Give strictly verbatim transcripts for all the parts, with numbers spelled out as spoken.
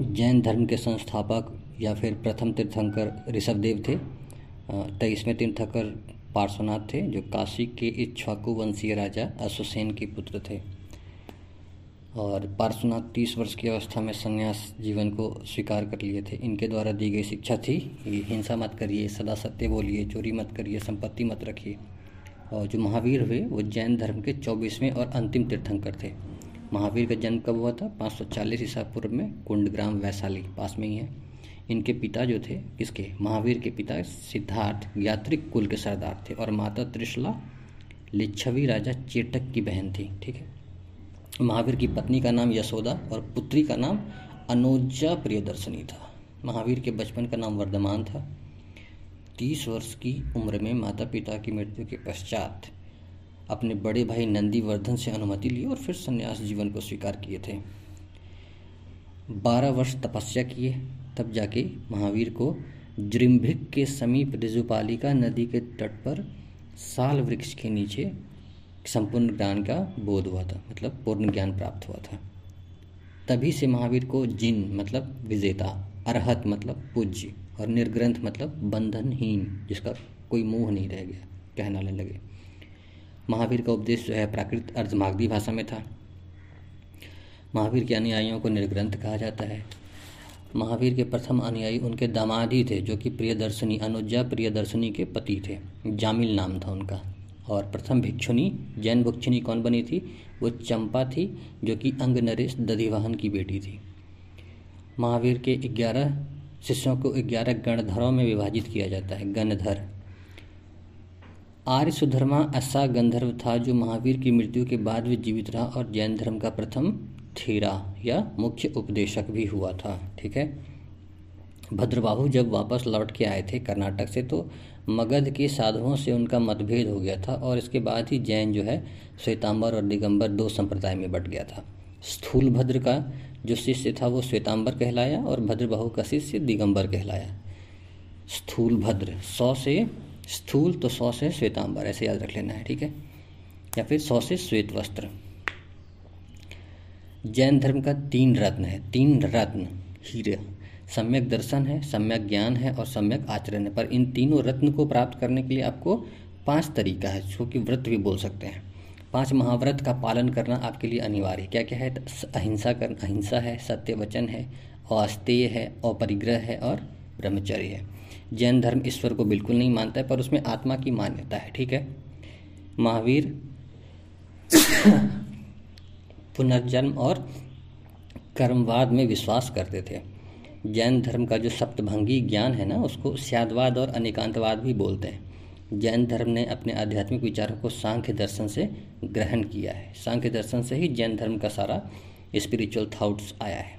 जैन धर्म के संस्थापक या फिर प्रथम तीर्थंकर ऋषभदेव थे। तेईसवें तीर्थंकर पार्श्वनाथ थे जो काशी के इक्ष्वाकु वंशीय राजा अश्वसेन के पुत्र थे। और पार्श्वनाथ तीस वर्ष की अवस्था में संन्यास जीवन को स्वीकार कर लिए थे। इनके द्वारा दी गई शिक्षा थी कि हिंसा मत करिए, सदा सत्य बोलिए, चोरी मत करिए, संपत्ति मत रखिए। और जो महावीर हुए वो जैन धर्म के चौबीसवें और अंतिम तीर्थंकर थे। महावीर का जन्म कब हुआ था? पाँच सौ चालीस ईसा पूर्व में कुंडग्राम वैशाली, पास में ही है। इनके पिता जो थे, किसके? महावीर के पिता सिद्धार्थ ज्ञात्रिक कुल के सरदार थे और माता त्रिशला लिच्छवी राजा चेटक की बहन थी। ठीक है। महावीर की पत्नी का नाम यशोदा और पुत्री का नाम अनोजा प्रियदर्शनी था। महावीर के बचपन का नाम वर्धमान था। तीस वर्ष की उम्र में माता पिता की मृत्यु के पश्चात अपने बड़े भाई नंदीवर्धन से अनुमति ली और फिर संन्यास जीवन को स्वीकार किए थे। बारह वर्ष तपस्या किए, तब जाके महावीर को जृंभिक के समीप रिजुपालिका नदी के तट पर साल वृक्ष के नीचे संपूर्ण ज्ञान का बोध हुआ था, मतलब पूर्ण ज्ञान प्राप्त हुआ था। तभी से महावीर को जिन मतलब विजेता, अरहत मतलब पूज्य और निर्ग्रंथ मतलब बंधनहीन, जिसका कोई मोह नहीं रह गया, कहना लगे। महावीर का उपदेश जो है प्राकृत अर्धमागधी भाषा में था। महावीर के अनुयायियों को निर्ग्रंथ कहा जाता है। महावीर के प्रथम अनुयायी उनके दामाद ही थे जो कि प्रियदर्शनी अनुजा प्रियदर्शनी के पति थे। जामिल नाम था उनका। और प्रथम भिक्षुणी, जैन भिक्षुणी कौन बनी थी? वो चंपा थी जो कि अंग नरेश दधिवाहन की बेटी थी। महावीर के ग्यारह शिष्यों को ग्यारह गणधरों में विभाजित किया जाता है। गणधर। आर्य सुधर्मा ऐसा गंधर्व था जो महावीर की मृत्यु के बाद भी जीवित रहा और जैन धर्म का प्रथम थीरा या मुख्य उपदेशक भी हुआ था। ठीक है। भद्रबाहु जब वापस लौट के आए थे कर्नाटक से तो मगध के साधुओं से उनका मतभेद हो गया था और इसके बाद ही जैन जो है श्वेतांबर और दिगंबर दो संप्रदाय में बंट गया था। स्थूल भद्र का जो शिष्य था वो श्वेतांबर कहलाया और भद्रबाहु का शिष्य दिगंबर कहलाया। स्थूल भद्र, सौ से स्थूल तो सौ से श्वेतांबर, ऐसे याद रख लेना है। ठीक है। या फिर सौ से श्वेत वस्त्र। जैन धर्म का तीन रत्न है। तीन रत्न हीरे, सम्यक दर्शन है, सम्यक ज्ञान है और सम्यक आचरण है। पर इन तीनों रत्न को प्राप्त करने के लिए आपको पांच तरीका है, जिसको कि व्रत भी बोल सकते हैं। पांच महाव्रत का पालन करना आपके लिए अनिवार्य है। क्या क्या है? अहिंसा कर अहिंसा है, सत्य वचन है, अस्तेय है, अपरिग्रह है और ब्रह्मचर्य है। जैन धर्म ईश्वर को बिल्कुल नहीं मानता है पर उसमें आत्मा की मान्यता है। ठीक है। महावीर पुनर्जन्म और कर्मवाद में विश्वास करते थे। जैन धर्म का जो सप्तभंगी ज्ञान है ना, उसको स्यादवाद और अनेकांतवाद भी बोलते हैं। जैन धर्म ने अपने आध्यात्मिक विचारों को सांख्य दर्शन से ग्रहण किया है। सांख्य दर्शन से ही जैन धर्म का सारा स्पिरिचुअल थाट्स आया है।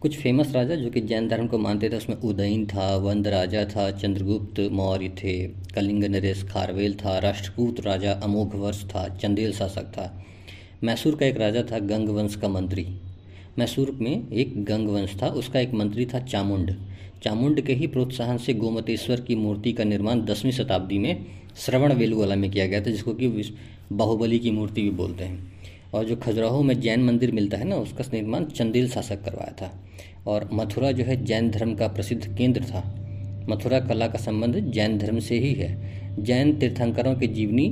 कुछ फेमस राजा जो कि जैन धर्म को मानते थे उसमें उदयन था, वंद राजा था, चंद्रगुप्त मौर्य थे, कलिंग नरेश खारवेल था, राष्ट्रकूट राजा अमोघवर्ष था, चंदेल शासक था। मैसूर का एक राजा था गंग वंश का मंत्री। मैसूर में एक गंग वंश था, उसका एक मंत्री था चामुंड। चामुंड के ही प्रोत्साहन से गोमतेश्वर की मूर्ति का निर्माण दसवीं शताब्दी में श्रवण वेलुवाला में किया गया था, जिसको कि बाहुबली की मूर्ति भी बोलते हैं। और जो खजुराहो में जैन मंदिर मिलता है ना, उसका निर्माण चंदेल शासक करवाया था। और मथुरा जो है जैन धर्म का प्रसिद्ध केंद्र था। मथुरा कला का संबंध जैन धर्म से ही है। जैन तीर्थंकरों की जीवनी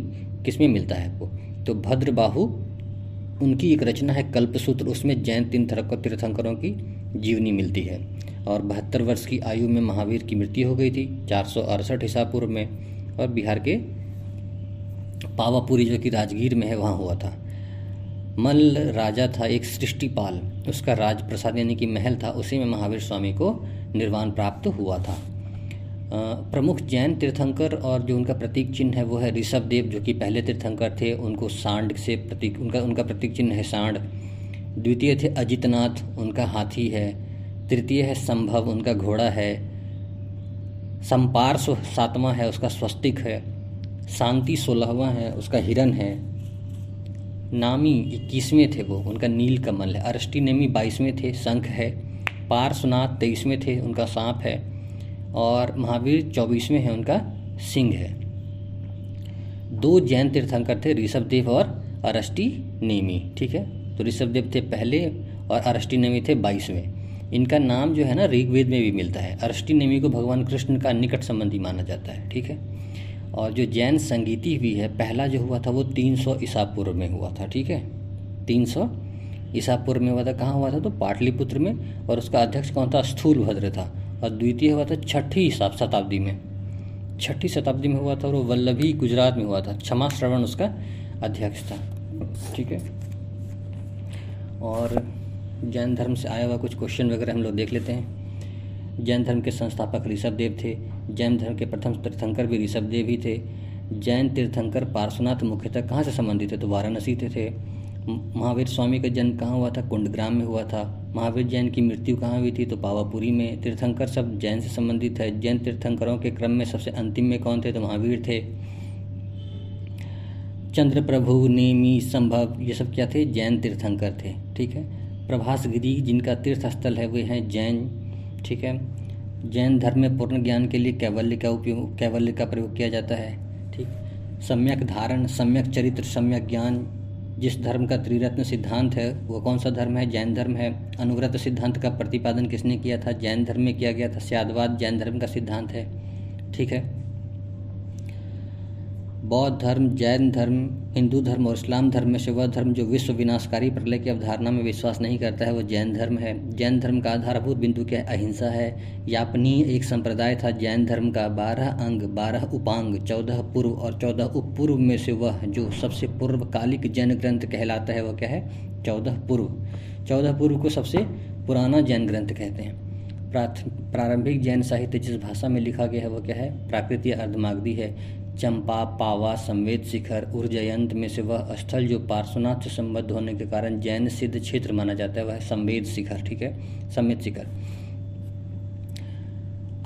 किसमें मिलता है आपको? तो भद्रबाहु, उनकी एक रचना है कल्पसूत्र, उसमें जैन तीर्थंकरों की जीवनी मिलती है। और बहत्तर वर्ष की आयु में महावीर की मृत्यु हो गई थी चार सौ अड़सठ ईसा पूर्व में, और बिहार के पावापुरी जो कि राजगीर में है वहाँ हुआ था। मल्ल राजा था एक सृष्टिपाल, उसका राजप्रसाद यानी कि महल था, उसी में महावीर स्वामी को निर्वाण प्राप्त हुआ था। प्रमुख जैन तीर्थंकर और जो उनका प्रतीक चिन्ह है वो है ऋषभदेव जो कि पहले तीर्थंकर थे। उनको सांड से प्रतीक उनका उनका प्रतीक चिन्ह है सांड। द्वितीय थे अजितनाथ, उनका हाथी है। तृतीय है संभव, उनका घोड़ा है। संपार्श्व सातवां है, उसका स्वस्तिक है। शांति सोलहवां है, उसका हिरण है। नामी इक्कीसवें थे वो, उनका नील कमल है। अरष्टी नेमी बाईसवें थे, शंख है। पार्श्वनाथ तेईसवें थे, उनका सांप है। और महावीर चौबीसवें हैं, उनका सिंह है। दो जैन तीर्थंकर थे, ऋषभदेव और अरष्टी नेमी। ठीक है। तो ऋषभदेव थे पहले और अरष्टिनेमी थे बाईसवें। इनका नाम जो है ना ऋग्वेद में भी मिलता है। अरष्टिनेमी को भगवान कृष्ण का निकट संबंधी माना जाता है, ठीक है। और जो जैन संगीति भी है, पहला जो हुआ था वो तीन सौ ईसा पूर्व में हुआ था, ठीक है। तीन सौ ईसा पूर्व में हुआ था। कहाँ हुआ था? तो पाटलिपुत्र में। और उसका अध्यक्ष कौन था? स्थूलभद्र था। और द्वितीय हुआ था छठी शताब्दी में, छठी शताब्दी में हुआ था। और वो वल्लभी गुजरात में हुआ था। क्षमा श्रवण उसका अध्यक्ष था, ठीक है। और जैन धर्म से आया हुआ कुछ क्वेश्चन वगैरह हम लोग देख लेते हैं। जैन धर्म के संस्थापक ऋषभदेव थे। जैन धर्म के प्रथम तीर्थंकर भी ऋषभदेव ही थे। जैन तीर्थंकर पार्श्वनाथ मुख्यतः कहाँ से संबंधित थे? तो वाराणसी से थे। महावीर स्वामी का जन्म कहाँ हुआ था? कुंडग्राम में हुआ था। महावीर जैन की मृत्यु कहाँ हुई थी? तो पावापुरी में। तीर्थंकर सब जैन से संबंधित है। जैन तीर्थंकरों के क्रम में सबसे अंतिम में कौन थे? तो महावीर थे। चंद्रप्रभु, नेमी, संभव, ये सब क्या थे? जैन तीर्थंकर थे, ठीक है। प्रभासगिरी जिनका तीर्थ स्थल है वे हैं जैन, ठीक है। जैन धर्म में पूर्ण ज्ञान के लिए कैवल्य का उपयोग कैवल्य का प्रयोग किया जाता है, ठीक। सम्यक धारण, सम्यक चरित्र, सम्यक ज्ञान, जिस धर्म का त्रिरत्न सिद्धांत है वो कौन सा धर्म है? जैन धर्म है। अनुव्रत सिद्धांत का प्रतिपादन किसने किया था? जैन धर्म में किया गया था। स्यादवाद जैन धर्म का सिद्धांत है, ठीक है। बौद्ध धर्म, जैन धर्म, हिंदू धर्म और इस्लाम धर्म में से वह धर्म जो विश्व विनाशकारी प्रलय की अवधारणा में विश्वास नहीं करता है वो जैन धर्म है। जैन धर्म का आधारभूत बिंदु क्या है? अहिंसा है। यापनीय एक संप्रदाय था जैन धर्म का। बारह अंग, बारह उपांग, चौदह पूर्व और चौदह उपपूर्व में से वह जो सबसे पूर्वकालिक जैन ग्रंथ कहलाता है वह क्या है? चौदह पूर्व। चौदह पूर्व को सबसे पुराना जैन ग्रंथ कहते हैं। प्रारंभिक जैन साहित्य जिस भाषा में लिखा गया है वह क्या है? प्राकृत या अर्धमागधी है। चंपा, पावा, संवेद शिखर, ऊर्जयंत में से वह स्थल जो पार्श्वनाथ से संबद्ध होने के कारण जैन सिद्ध क्षेत्र माना जाता है वह संवेद शिखर, ठीक है, संवेद शिखर।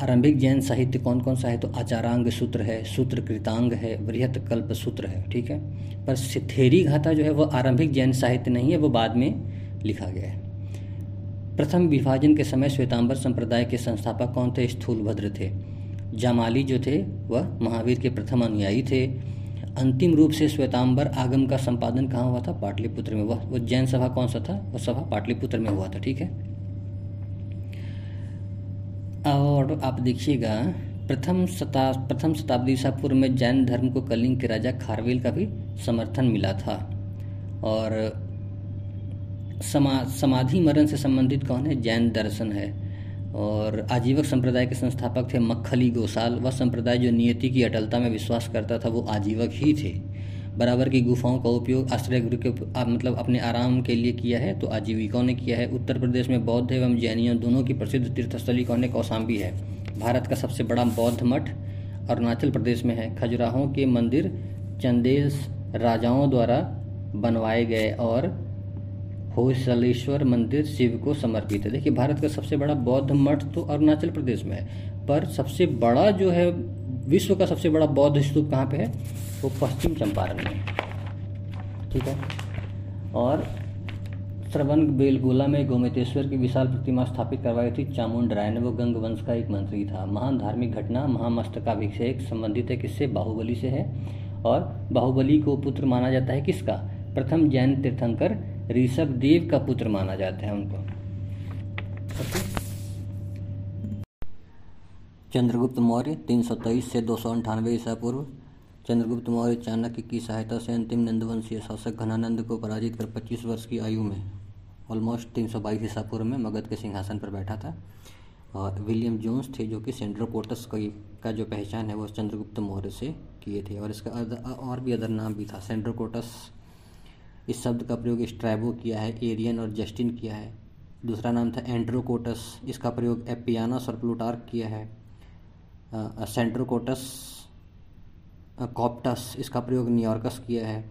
आरंभिक जैन साहित्य कौन कौन सा है? तो आचारांग सूत्र है, सूत्र कृतांग है, बृहत कल्प सूत्र है, ठीक है। पर सिद्धेरी घाता जो है वह आरंभिक जैन साहित्य नहीं है, वो बाद में लिखा गया है। प्रथम विभाजन के समय श्वेतांबर संप्रदाय के संस्थापक कौन थे? स्थूलभद्र थे। जामाली जो थे वह महावीर के प्रथम अनुयायी थे। अंतिम रूप से श्वेतांबर आगम का संपादन कहाँ हुआ था? पाटलिपुत्र में। वह वो जैन सभा कौन सा था? वह सभा पाटलिपुत्र में हुआ था, ठीक है। और आप देखिएगा प्रथम शता प्रथम शताब्दी ईसा पूर्व में जैन धर्म को कलिंग के राजा खारवेल का भी समर्थन मिला था। और समा समाधि मरण से संबंधित कौन है? जैन दर्शन है। और आजीवक संप्रदाय के संस्थापक थे मक्खली गोसाल। वह संप्रदाय जो नियति की अटलता में विश्वास करता था वो आजीवक ही थे। बराबर की गुफाओं का उपयोग आश्रय गृह के मतलब अपने आराम के लिए किया है तो आजीविकों ने किया है। उत्तर प्रदेश में बौद्ध एवं जैनियों दोनों की प्रसिद्ध तीर्थस्थली कौन है? कौशाम्बी है। भारत का सबसे बड़ा बौद्ध मठ अरुणाचल प्रदेश में है। खजुराहों के मंदिर चंदेश राजाओं द्वारा बनवाए गए और होयसलेश्वर मंदिर शिव को समर्पित है। देखिए भारत का सबसे बड़ा बौद्ध मठ तो अरुणाचल प्रदेश में है, पर सबसे बड़ा जो है विश्व का सबसे बड़ा बौद्ध स्तूप कहाँ पे है? वो पश्चिम चंपारण में, ठीक है। और श्रवण बेलगोला में गोमतेश्वर की विशाल प्रतिमा स्थापित करवाई थी चामुंड राय ने। वो गंग वंश का एक मंत्री था। महान धार्मिक घटना महामस्तकाभिषेक संबंधित है। किससे? बाहुबली से है। और बाहुबली को पुत्र माना जाता है किसका? प्रथम जैन तीर्थंकर ऋषभदेव का पुत्र माना जाता है उनको। चंद्रगुप्त मौर्य तीन सौ तेईस से दो सौ अंठानवे ईसा पूर्व। चंद्रगुप्त मौर्य चाणक्य की सहायता से अंतिम नंदवंशीय शासक घनानंद को पराजित कर पच्चीस वर्ष की आयु में ऑलमोस्ट तीन सौ बाईस ईसा पूर्व में मगध के सिंहासन पर बैठा था। और विलियम जोन्स थे जो कि सेंड्रोपोटस का जो पहचान है वो चंद्रगुप्त मौर्य से किए थे। और इसका और भी अदर नाम भी था। सेंड्रोकोटस इस शब्द का प्रयोग स्ट्रैबो किया है, एरियन और जस्टिन किया है। दूसरा नाम था एंड्रोकोटस, इसका प्रयोग एपियानस और प्लूटार्क किया है। आ, सेंट्रोकोटस आ, कॉप्टस, इसका प्रयोग न्यूयॉर्कस किया है।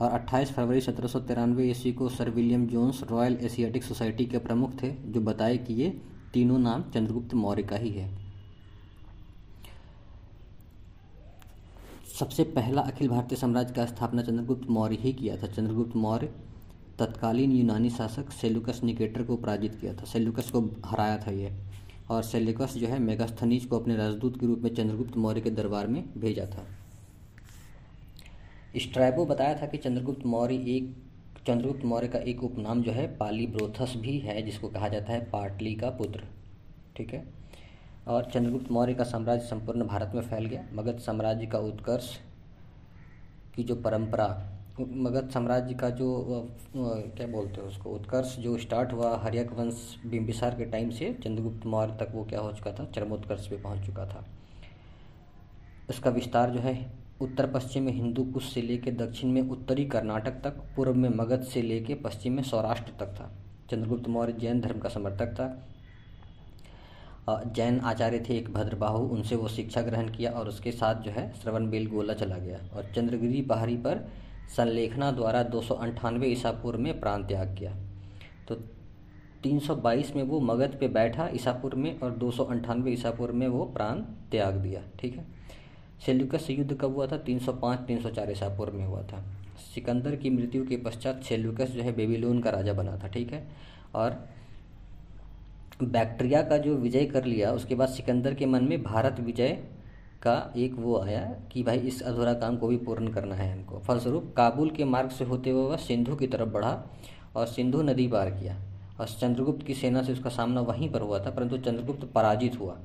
और अट्ठाईस फरवरी सत्रह सौ तिरानवे ईस्वी को sir William Jones Royal Asiatic Society के प्रमुख थे, जो बताए कि ये तीनों नाम चंद्रगुप्त मौर्य का ही है। सबसे पहला अखिल भारतीय साम्राज्य का स्थापना चंद्रगुप्त मौर्य ही किया था। चंद्रगुप्त मौर्य तत्कालीन यूनानी शासक सेल्यूकस निकेटर को पराजित किया था, सेल्यूकस को हराया था ये। और सेल्यूकस जो है मेगास्थनीज को अपने राजदूत के रूप में चंद्रगुप्त मौर्य के दरबार में भेजा था। स्ट्रैबो बताया था कि चंद्रगुप्त मौर्य एक चंद्रगुप्त मौर्य का एक उपनाम जो है पालीब्रोथस भी है, जिसको कहा जाता है पाटली का पुत्र। ठीक है। और चंद्रगुप्त मौर्य का साम्राज्य संपूर्ण भारत में फैल गया। मगध साम्राज्य का उत्कर्ष की जो परंपरा, मगध साम्राज्य का जो क्या बोलते हैं उसको, उत्कर्ष जो स्टार्ट हुआ हर्यक वंश बिम्बिसार के टाइम से चंद्रगुप्त मौर्य तक वो क्या हो चुका था, चरमोत्कर्ष पे पहुंच चुका था। इसका विस्तार जो है उत्तर पश्चिम में हिंदू कुश से लेकर दक्षिण में उत्तरी कर्नाटक तक, पूर्व में मगध से लेकर पश्चिम में सौराष्ट्र तक था। चंद्रगुप्त मौर्य जैन धर्म का समर्थक था। जैन आचार्य थे एक भद्रबाहु, उनसे वो शिक्षा ग्रहण किया और उसके साथ जो है श्रवणबेलगोला चला गया और चंद्रगिरी पहाड़ी पर संलेखना द्वारा दो सौ अंठानवे ईसा पूर्व में प्राण त्याग किया। तो तीन सौ बाईस में वो मगध पे बैठा ईसा पूर्व में और दो सौ अंठानवे ईसा पूर्व में वो प्राण त्याग दिया। ठीक है। सेल्यूकस से युद्ध कब हुआ था, तीन सौ पाँच तीन सौ चार ईसा पूर्व में हुआ था। सिकंदर की मृत्यु के पश्चात सेल्यूकस जो है बेबीलोन का राजा बना था। ठीक है। और बैक्ट्रिया का जो विजय कर लिया उसके बाद सिकंदर के मन में भारत विजय का एक वो आया कि भाई इस अधूरा काम को भी पूर्ण करना है हमको। फलस्वरूप काबुल के मार्ग से होते हुए वह सिंधु की तरफ बढ़ा और सिंधु नदी पार किया और चंद्रगुप्त की सेना से उसका सामना वहीं पर हुआ था, परंतु चंद्रगुप्त पराजित हुआ,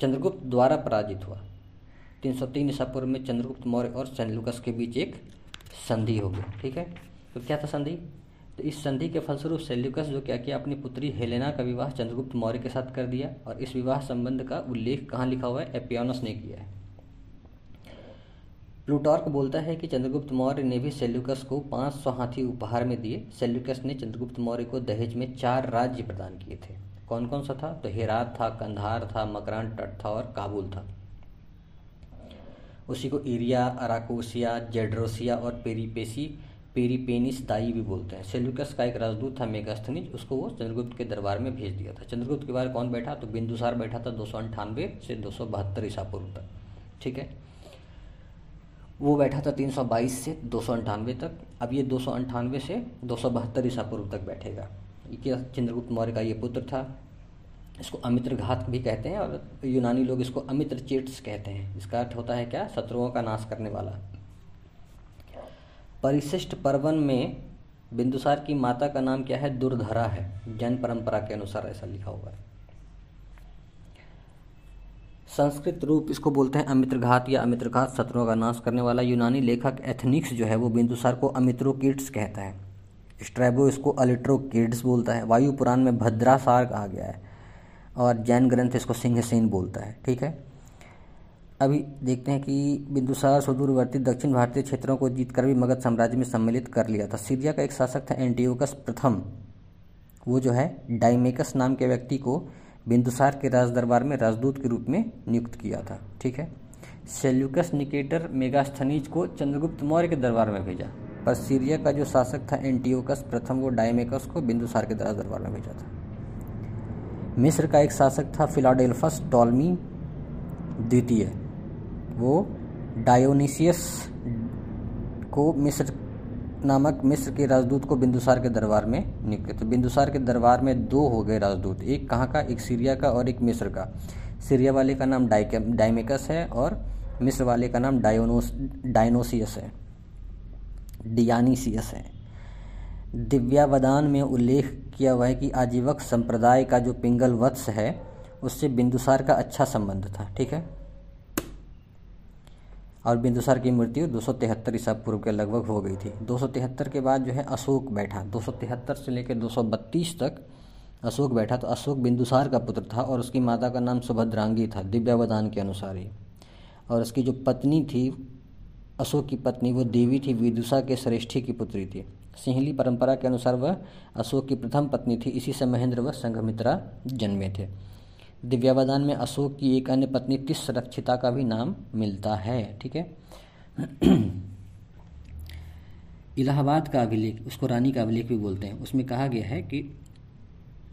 चंद्रगुप्त द्वारा पराजित हुआ। तीन सौ तीन ईसा पूर्व में चंद्रगुप्त मौर्य और सेल्यूकस के बीच एक संधि हो गई। ठीक है। तो क्या था संधि, तो इस संधि के फलस्वरूप सेल्यूकस जो क्या किया, अपनी पुत्री हेलेना का विवाह चंद्रगुप्त मौर्य के साथ कर दिया। और इस विवाह संबंध का उल्लेख कहाँ लिखा हुआ है, एपियोनस ने किया है। प्लूटार्क बोलता है कि चंद्रगुप्त मौर्य ने भी सेल्यूकस को पाँच सौ हाथी उपहार में दिए। सेल्यूकस ने चंद्रगुप्त मौर्य को दहेज में चार राज्य प्रदान किए थे। कौन कौन सा था, तो हेरात था, कंधार था, मकरान तट था और काबुल था। उसी को इरिया, अराकोसिया, जेड्रोसिया और पेरीपेसी पेरीपेनिस दाई भी बोलते हैं। सेल्यूकस का एक राजदूत था मेगास्थनीज, उसको वो चंद्रगुप्त के दरबार में भेज दिया था। चंद्रगुप्त के बारे कौन बैठा, तो बिंदुसार बैठा था दो सौ अंठानवे से दो सौ बहत्तर ईसा पूर्व तक। ठीक है। वो बैठा था तीन सौ बाईस से दो सौ अंठानवे तक। अब ये दो सौ अंठानवे से दो सौ बहत्तर ईसा पूर्व तक बैठेगा। ये चंद्रगुप्त मौर्य का ये पुत्र था। इसको अमित्रघात भी कहते हैं और यूनानी लोग इसको अमित्र चेट्स कहते हैं। इसका अर्थ होता है क्या, शत्रुओं का नाश करने वाला। परिशिष्ट पर्वन में बिंदुसार की माता का नाम क्या है, दुर्धरा है। जैन परंपरा के अनुसार ऐसा लिखा हुआ है। संस्कृत रूप इसको बोलते हैं अमित्रघात या अमित्रघात, शत्रुओं का नाश करने वाला। यूनानी लेखक एथनिक्स जो है वो बिंदुसार को अमित्रोकिड्स कहता है। स्ट्रैबो इसको अलिट्रोकिड्स बोलता है। वायु पुराण में भद्रासार कहा गया है और जैन ग्रंथ इसको सिंहसेन बोलता है। ठीक है। अभी देखते हैं कि बिंदुसार सुदूरवर्ती दक्षिण भारतीय क्षेत्रों को जीतकर भी मगध साम्राज्य में सम्मिलित कर लिया था। सीरिया का एक शासक था एंटियोकस प्रथम, वो जो है डायमेकस नाम के व्यक्ति को बिंदुसार के राज दरबार में राजदूत के रूप में नियुक्त किया था। ठीक है। सेल्यूकस निकेटर मेगास्थनीज को चंद्रगुप्त मौर्य के दरबार में भेजा, पर सीरिया का जो शासक था एंटियोकस प्रथम वो डायमेकस को बिंदुसार के राज दरबार में भेजा था। मिस्र का एक शासक था फिलाडेल्फस टॉलमी द्वितीय, वो डायोनिसियस को मिस्र नामक मिस्र के राजदूत को बिंदुसार के दरबार में नियुक्त। तो बिंदुसार के दरबार में दो हो गए राजदूत, एक कहाँ का, एक सीरिया का और एक मिस्र का। सीरिया वाले का नाम डायमेकस है और मिस्र वाले का नाम डायोनोस डायनोसियस है डियानीसियस है। दिव्यावदान में उल्लेख किया हुआ है कि आजीवक संप्रदाय का जो पिंगल वत्स है उससे बिंदुसार का अच्छा संबंध था। ठीक है। और बिंदुसार की मृत्यु दो सौ तिहत्तर ईसा पूर्व के लगभग हो गई थी। दो सौ तिहत्तर के बाद जो है अशोक बैठा, दो सौ तिहत्तर से लेकर दो सौ बत्तीस तक अशोक बैठा। तो अशोक बिंदुसार का पुत्र था और उसकी माता का नाम सुभद्रांगी था दिव्यावधान के अनुसार ही। और उसकी जो पत्नी थी, अशोक की पत्नी, वो देवी थी विदुषा के श्रेष्ठी की पुत्री थी। सिंहली परंपरा के अनुसार वह अशोक की प्रथम पत्नी थी। इसी से महेंद्र व संघमित्रा जन्मे थे। दिव्यावधान में अशोक की एक अन्य पत्नी तिस्रक्षिता का भी नाम मिलता है। ठीक है। इलाहाबाद का अभिलेख, उसको रानी का अभिलेख भी बोलते हैं, उसमें कहा गया है कि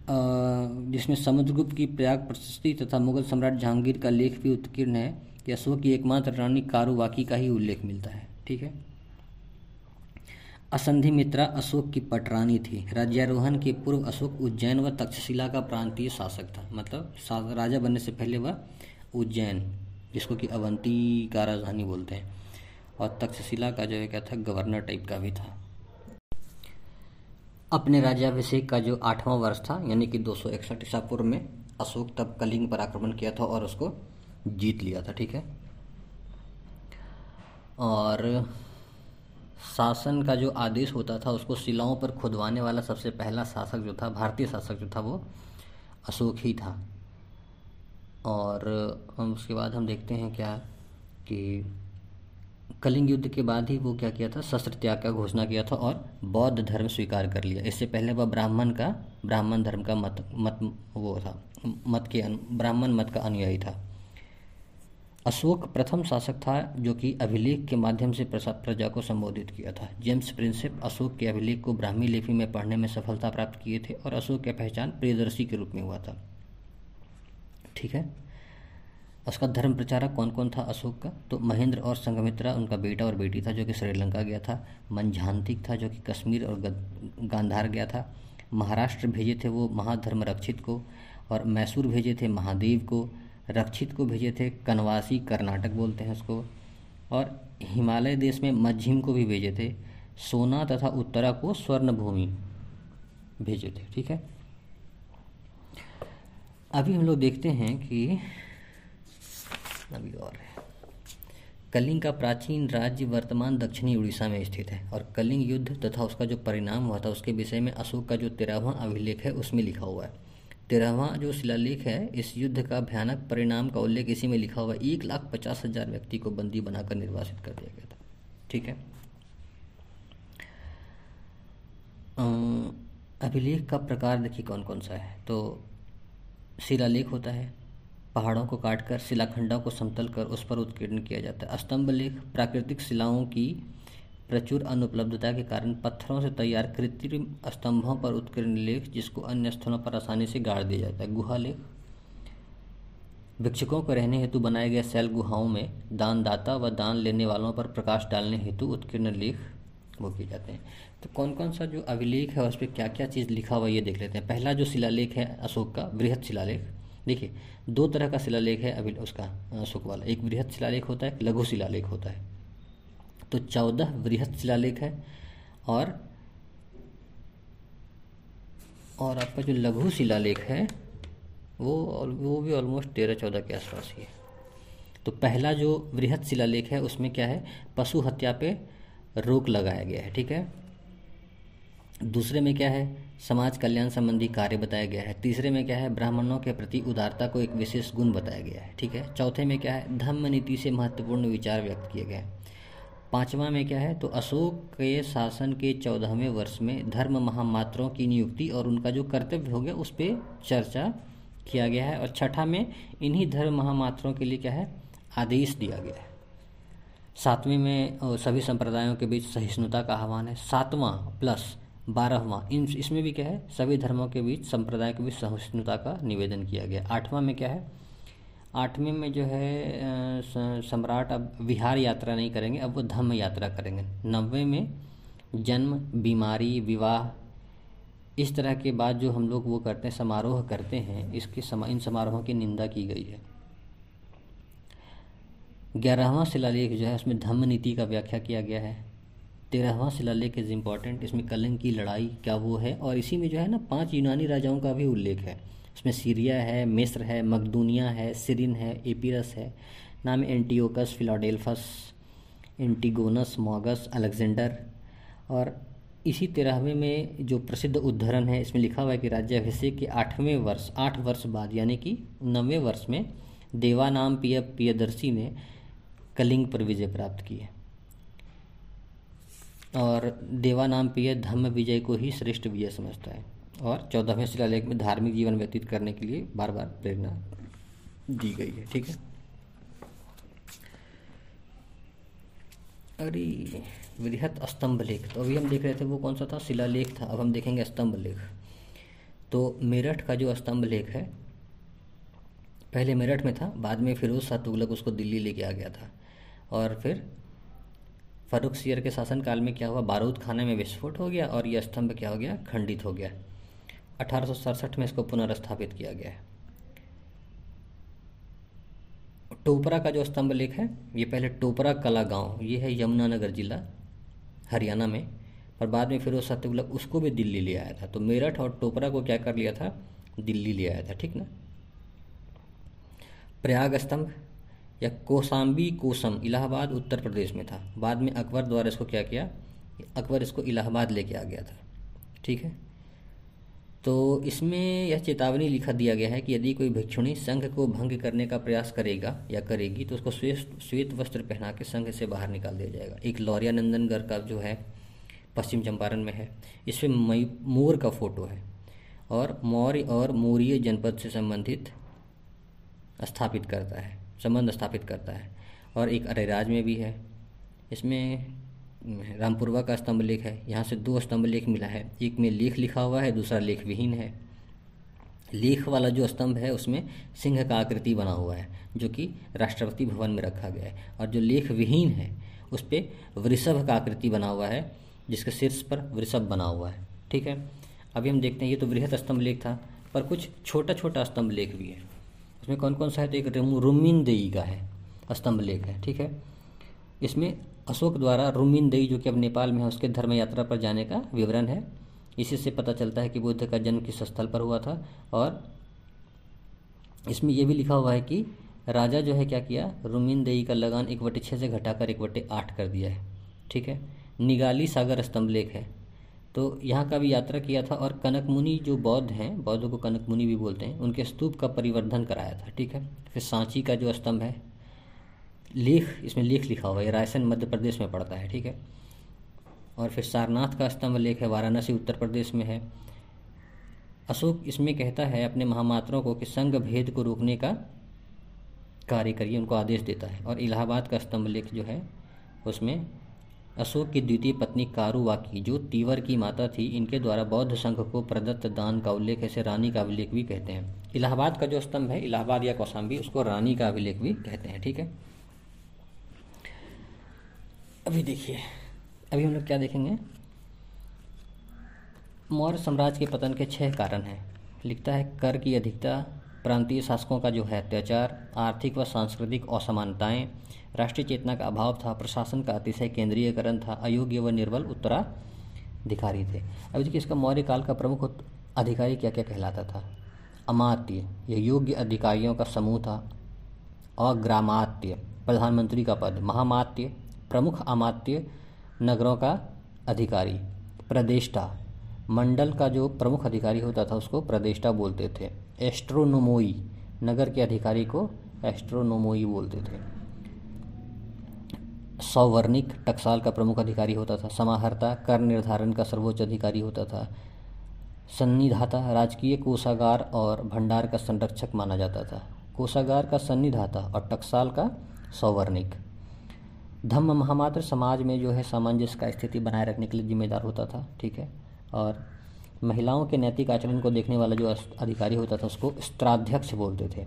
जिसमें समुद्रगुप्त की प्रयाग प्रशस्ति तथा मुगल सम्राट जहांगीर का लेख भी उत्कीर्ण है कि अशोक की एकमात्र रानी कारुवाकी का ही उल्लेख मिलता है। ठीक है। असंधिमित्रा अशोक की पटरानी थी। राज्यारोहण के पूर्व अशोक उज्जैन व तक्षशिला का प्रांतीय शासक था। मतलब राजा बनने से पहले वह उज्जैन, जिसको कि अवंती का राजधानी बोलते हैं, और तक्षशिला का जो है क्या था, गवर्नर टाइप का भी था। अपने राज्याभिषेक का जो आठवां वर्ष था यानी कि दो सौ इकसठ ईसा पूर्व में अशोक तब कलिंग पर आक्रमण किया था और उसको जीत लिया था। ठीक है, और शासन का जो आदेश होता था उसको शिलाओं पर खुदवाने वाला सबसे पहला शासक जो था, भारतीय शासक जो था, वो अशोक ही था। और हम उसके बाद हम देखते हैं क्या कि कलिंग युद्ध के बाद ही वो क्या किया था, शस्त्र त्याग का घोषणा किया था और बौद्ध धर्म स्वीकार कर लिया। इससे पहले वह ब्राह्मण का ब्राह्मण धर्म का मत मत वो था मत के ब्राह्मण मत का अनुयायी था। अशोक प्रथम शासक था जो कि अभिलेख के माध्यम से प्रजा को संबोधित किया था। जेम्स प्रिंसेप अशोक के अभिलेख को ब्राह्मी लिपि में पढ़ने में सफलता प्राप्त किए थे और अशोक की पहचान प्रियदर्शी के रूप में हुआ था। ठीक है, उसका धर्म प्रचारक कौन कौन था अशोक का, तो महेंद्र और संघमित्रा उनका बेटा और बेटी था जो कि श्रीलंका गया था। मंझांतिक था जो कि कश्मीर और गांधार गया था। महाराष्ट्र भेजे थे वो महाधर्म रक्षित को और मैसूर भेजे थे महादेव को। रक्षित को भेजे थे कनवासी, कर्नाटक बोलते हैं उसको, और हिमालय देश में मझिम को भी भेजे थे। सोना तथा उत्तरा को स्वर्ण भूमि भेजे थे। ठीक है, अभी हम लोग देखते हैं कि अभी और है कलिंग का प्राचीन राज्य वर्तमान दक्षिणी उड़ीसा में स्थित है और कलिंग युद्ध तथा उसका जो परिणाम हुआ था उसके विषय में अशोक का जो तेरहवां अभिलेख है उसमें लिखा हुआ है। तेरहवां जो शिलालेख है इस युद्ध का भयानक परिणाम का उल्लेख इसी में लिखा हुआ है। एक लाख पचास हजार व्यक्ति को बंदी बनाकर निर्वासित कर दिया गया था। ठीक है, अभिलेख का प्रकार देखिए कौन कौन सा है, तो शिलालेख होता है पहाड़ों को काटकर शिलाखंडों को समतल कर उस पर उत्कीर्ण किया जाता है। स्तंभ लेख प्राकृतिक शिलाओं की प्रचुर अनुपलब्धता के कारण पत्थरों से तैयार कृत्रिम स्तंभों पर उत्कीर्ण लेख जिसको अन्य स्थलों पर आसानी से गाड़ दिया जाता है। गुहा लेख भिक्षुकों को रहने हेतु बनाए गए शैल गुहाओं में दानदाता व दान लेने वालों पर प्रकाश डालने हेतु उत्कीर्ण लेख वो किए जाते हैं। तो कौन कौन सा जो अभिलेख है उस पर क्या क्या चीज़ लिखा हुआ ये देख लेते हैं। पहला जो शिलालेख है अशोक का, बृहद शिलालेख। देखिए दो तरह का शिलालेख है अभी उसका अशोक वाला, एक बृहद शिलालेख होता है, एक लघु शिलालेख होता है। तो चौदह बृहद शिलालेख है और और आपका जो लघु शिलालेख है वो वो भी ऑलमोस्ट तेरह चौदह के आसपास ही है। तो पहला जो बृहद शिलालेख है उसमें क्या है, पशु हत्या पे रोक लगाया गया है। ठीक है, दूसरे में क्या है, समाज कल्याण संबंधी कार्य बताया गया है। तीसरे में क्या है, ब्राह्मणों के प्रति उदारता को एक विशेष गुण बताया गया है। ठीक है, चौथे में क्या है, धम्म नीति से महत्वपूर्ण विचार व्यक्त किए गए हैं। पाँचवा में क्या है, तो अशोक के शासन के चौदहवें वर्ष में धर्म महामात्रों की नियुक्ति और उनका जो कर्तव्य हो गया उस पर चर्चा किया गया है। और छठा में इन्हीं धर्म महामात्रों के लिए क्या है, आदेश दिया गया है। सातवें में सभी संप्रदायों के बीच सहिष्णुता का आह्वान है। सातवां प्लस बारहवां इन इसमें भी क्या है, सभी धर्मों के बीच संप्रदाय के बीच सहिष्णुता का निवेदन किया गया। आठवां में क्या है, आठवें में जो है सम्राट अब विहार यात्रा नहीं करेंगे, अब वो धम्म यात्रा करेंगे। नब्बे में जन्म, बीमारी, विवाह, इस तरह के बाद जो हम लोग वो करते हैं समारोह करते हैं, इसके समा इन समारोहों की निंदा की गई है। ग्यारहवां शिलालेख जो है उसमें धम्म नीति का व्याख्या किया गया है। तेरहवां शिलालेख इज इम्पॉर्टेंट, इसमें कलिंग की लड़ाई क्या वो है, और इसी में जो है ना पांच यूनानी राजाओं का भी उल्लेख है। इसमें सीरिया है, मिस्र है, मकदूनिया है, सिरिन है, एपिरस है। नाम Antiochus, Philadelphus, Antigonus, Magas, Alexander. और इसी तेरहवें में जो प्रसिद्ध उद्धरण है इसमें लिखा हुआ है कि राज्याभिषेक के आठवें वर्ष आठ वर्ष बाद यानी कि नवें वर्ष में देवानाम पिय प्रियदर्शी ने कलिंग पर विजय प्राप्त की है और देवानाम प्रिय धम्म विजय को ही श्रेष्ठ विजय समझता है। और चौदहवें शिलालेख में धार्मिक जीवन व्यतीत करने के लिए बार बार प्रेरणा दी गई है। ठीक है, अरे बृहत स्तंभ लेख, तो अभी हम देख रहे थे वो कौन सा था, शिलालेख था। अब हम देखेंगे स्तंभ लेख। तो मेरठ का जो स्तंभ लेख है पहले मेरठ में था, बाद में फिरोज शाह तुगलक उसको दिल्ली लेके आ गया था। और फिर फर्रुख सियर के शासनकाल में क्या हुआ, बारूद खाने में विस्फोट हो गया और यह स्तंभ क्या हो गया, खंडित हो गया। अठारह सौ सड़सठ में इसको पुनर्स्थापित किया गया है। टोपरा का जो स्तंभ लेख है ये पहले टोपरा कला गांव, ये है यमुनानगर जिला हरियाणा में, और बाद में फिरोज शाह तुगलक उसको भी दिल्ली ले आया था। तो मेरठ और टोपरा को क्या कर लिया था, दिल्ली ले आया था, ठीक ना। प्रयाग स्तंभ या कोशाम्बी कोसम इलाहाबाद उत्तर प्रदेश में था, बाद में अकबर द्वारा इसको क्या किया, अकबर इसको इलाहाबाद लेके आ गया था, ठीक है। तो इसमें यह चेतावनी लिखा दिया गया है कि यदि कोई भिक्षुणी संघ को भंग करने का प्रयास करेगा या करेगी तो उसको श्वेत श्वेत वस्त्र पहना के संघ से बाहर निकाल दिया जाएगा। एक लौरिया नंदनगढ़ का जो है पश्चिम चंपारण में है, इसमें मई मोर का फोटो है और मौर्य और मौर्य जनपद से संबंधित स्थापित करता है, संबंध स्थापित करता है। और एक अरेराज में भी है, इसमें रामपुरवा का स्तंभ लेख है, यहाँ से दो स्तंभ लेख मिला है, एक में लेख लिखा हुआ है, दूसरा लेख विहीन है। लेख वाला जो स्तंभ है उसमें सिंह का आकृति बना हुआ है जो कि राष्ट्रपति भवन में रखा गया है, और जो लेख विहीन है उस पर वृषभ का आकृति बना हुआ है जिसके शीर्ष पर वृषभ बना हुआ है, ठीक है। अभी हम देखते हैं, ये तो बृहत स्तंभ लेख था पर कुछ छोटा छोटा स्तंभ लेख भी है। उसमें कौन कौन सा है, तो एक रुमिनदेई का है स्तंभ लेख है, ठीक है। इसमें अशोक द्वारा रुमिनदेई जो कि अब नेपाल में है उसके धर्म यात्रा पर जाने का विवरण है। इसी से पता चलता है कि बुद्ध का जन्म किस स्थल पर हुआ था। और इसमें यह भी लिखा हुआ है कि राजा जो है क्या किया, रुमिनदेई का लगान एक बटे छः से घटाकर एक बटे आठ कर दिया है, ठीक है। निगाली सागर स्तंभ लेख है, तो यहाँ का भी यात्रा किया था। और कनकमुनि जो बौद्ध हैं, बौद्धों को कनकमुनि भी बोलते हैं, उनके स्तूप का परिवर्धन कराया था, ठीक है। फिर सांची का जो स्तंभ है लेख, इसमें लेख लिखा हुआ है, रायसेन मध्य प्रदेश में पड़ता है, ठीक है। और फिर सारनाथ का स्तंभ लेख है, वाराणसी उत्तर प्रदेश में है। अशोक इसमें कहता है अपने महामात्रों को कि संघ भेद को रोकने का कार्य करिए, उनको आदेश देता है। और इलाहाबाद का स्तंभ लेख जो है उसमें अशोक की द्वितीय पत्नी कारुवाकी जो तीवर की माता थी, इनके द्वारा बौद्ध संघ को प्रदत्त दान का उल्लेख है, इसे रानी का अभिलेख भी कहते हैं। इलाहाबाद का जो स्तंभ है, इलाहाबाद या कौशाम्बी, उसको रानी का अभिलेख भी कहते हैं, ठीक है। अभी देखिए, अभी हम लोग क्या देखेंगे, मौर्य साम्राज्य के पतन के छह कारण हैं। लिखता है कर की अधिकता, प्रांतीय शासकों का जो है अत्याचार, आर्थिक व सांस्कृतिक असमानताएं, राष्ट्रीय चेतना का अभाव था, प्रशासन का अतिशय केंद्रीयकरण था, अयोग्य व निर्बल उत्तराधिकारी थे। अब देखिए इसका मौर्य काल का प्रमुख अधिकारी क्या क्या कहलाता था। अमात्य, यह योग्य अधिकारियों का समूह था। अग्रामात्य, प्रधानमंत्री का पद। महामात्य, प्रमुख अमात्य नगरों का अधिकारी। प्रदेष्टा, मंडल का जो प्रमुख अधिकारी होता था उसको प्रदेष्टा बोलते थे। एस्ट्रोनोमोई, नगर के अधिकारी को एस्ट्रोनोमोई बोलते थे। सौवर्णिक, टकसाल का प्रमुख अधिकारी होता था। समाहर्ता, कर निर्धारण का सर्वोच्च अधिकारी होता था। सन्निधाता, राजकीय कोषागार और भंडार का संरक्षक माना जाता था। कोषागार का सन्निधाता और टकसाल का सौवर्णिक। धम्म महामात्र, समाज में जो है सामंजस्य का स्थिति बनाए रखने के लिए जिम्मेदार होता था, ठीक है। और महिलाओं के नैतिक आचरण को देखने वाला जो अधिकारी होता था उसको स्त्राध्यक्ष बोलते थे।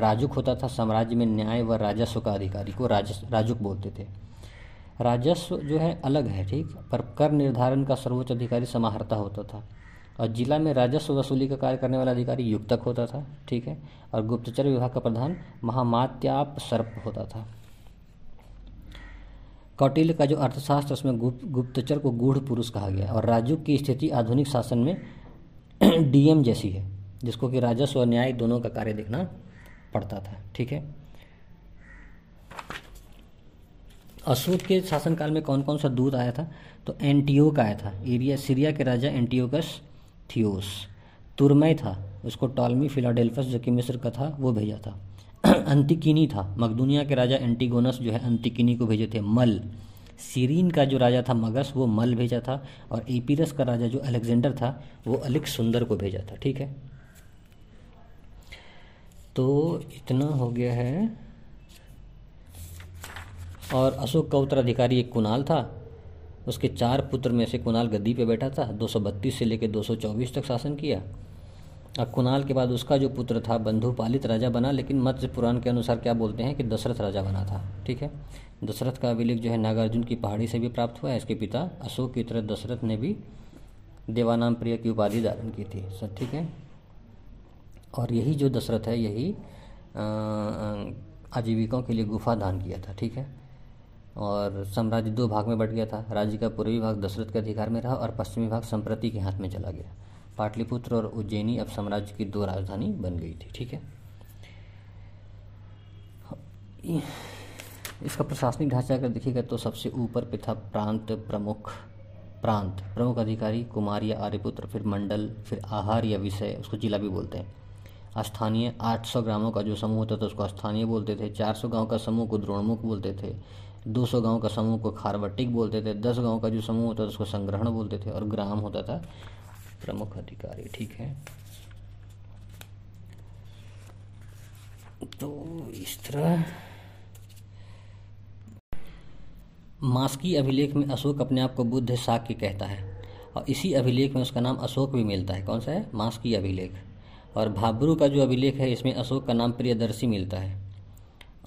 राजुक होता था, साम्राज्य में न्याय व राजस्व का अधिकारी को राजुक बोलते थे। राजस्व जो है अलग है, ठीक, पर कर निर्धारण का सर्वोच्च अधिकारी समाहर्ता होता था। और जिला में राजस्व वसूली का कार्य करने वाला अधिकारी युक्तक होता था, ठीक है। और गुप्तचर विभाग का प्रधान महामात्याप सर्प होता था। कौटिल्य का जो अर्थशास्त्र, उसमें गुप्त गुप्तचर को गूढ़ पुरुष कहा गया। और राजुक की स्थिति आधुनिक शासन में डीएम जैसी है, जिसको कि राजस्व और न्याय दोनों का कार्य देखना पड़ता था, ठीक है। अशोक के शासनकाल में कौन कौन सा दूत आया था, तो एंटियोक आया था, एरिया सीरिया के राजा एंटियोकस थियोस। तुरमय था, उसको टॉलमी फिलाडेल्फस जो कि मिस्र का था वो भेजा था। अंतिकिनी था, मकदूनिया के राजा एंटीगोनस जो है अंतिकिनी को भेजे थे। मल, सीरीन का जो राजा था मगस, वो मल भेजा था। और एपीरस का राजा जो अलेक्जेंडर था वो अलेक्स सुंदर को भेजा था, ठीक है। तो इतना हो गया है। और अशोक का उत्तराधिकारी एक कुणाल था, उसके चार पुत्र में से कुणाल गद्दी पे बैठा था, दो सौ बत्तीस से लेकर दो सौ चौबीस तक शासन किया। अब कुणाल के बाद उसका जो पुत्र था बंधुपालित राजा बना, लेकिन मत्स्य पुराण के अनुसार क्या बोलते हैं कि दशरथ राजा बना था, ठीक है। दशरथ का अभिलेख जो है नागार्जुन की पहाड़ी से भी प्राप्त हुआ है। इसके पिता अशोक की तरह दशरथ ने भी देवानाम प्रिय की उपाधि धारण की थी, सर, ठीक है। और यही जो दशरथ है यही आजीविकाओं के लिए गुफा दान किया था, ठीक है। और साम्राज्य दो भाग में बंट गया था। राज्य का पूर्वी भाग दशरथ के अधिकार में रहा और पश्चिमी भाग संप्रति के हाथ में चला गया। पाटलिपुत्र और उज्जैनी अब साम्राज्य की दो राजधानी बन गई थी। ठीक है, इसका प्रशासनिक ढांचा अगर देखिएगा तो सबसे ऊपर पे था प्रांत प्रमुख, प्रांत प्रमुख अधिकारी कुमार या आर्यपुत्र, फिर मंडल, फिर आहार या विषय, उसको जिला भी बोलते हैं। स्थानीय आठ सौ ग्रामों का जो समूह होता था उसको स्थानीय बोलते थे। चार सौ गांव का समूह को द्रोणमुख बोलते थे। दो सौ गांव का समूह को खारवटिक बोलते थे। दस गांव का जो समूह होता था उसको संग्रहण बोलते थे। और ग्राम होता था प्रमुख अधिकारी। ठीक है, तो इस तरह मास्की अभिलेख में अशोक अपने आप को बुद्ध शाक्य कहता है और इसी अभिलेख में उसका नाम अशोक भी मिलता है। कौन सा है? मास्की अभिलेख। और भाब्रू का जो अभिलेख है इसमें अशोक का नाम प्रियदर्शी मिलता है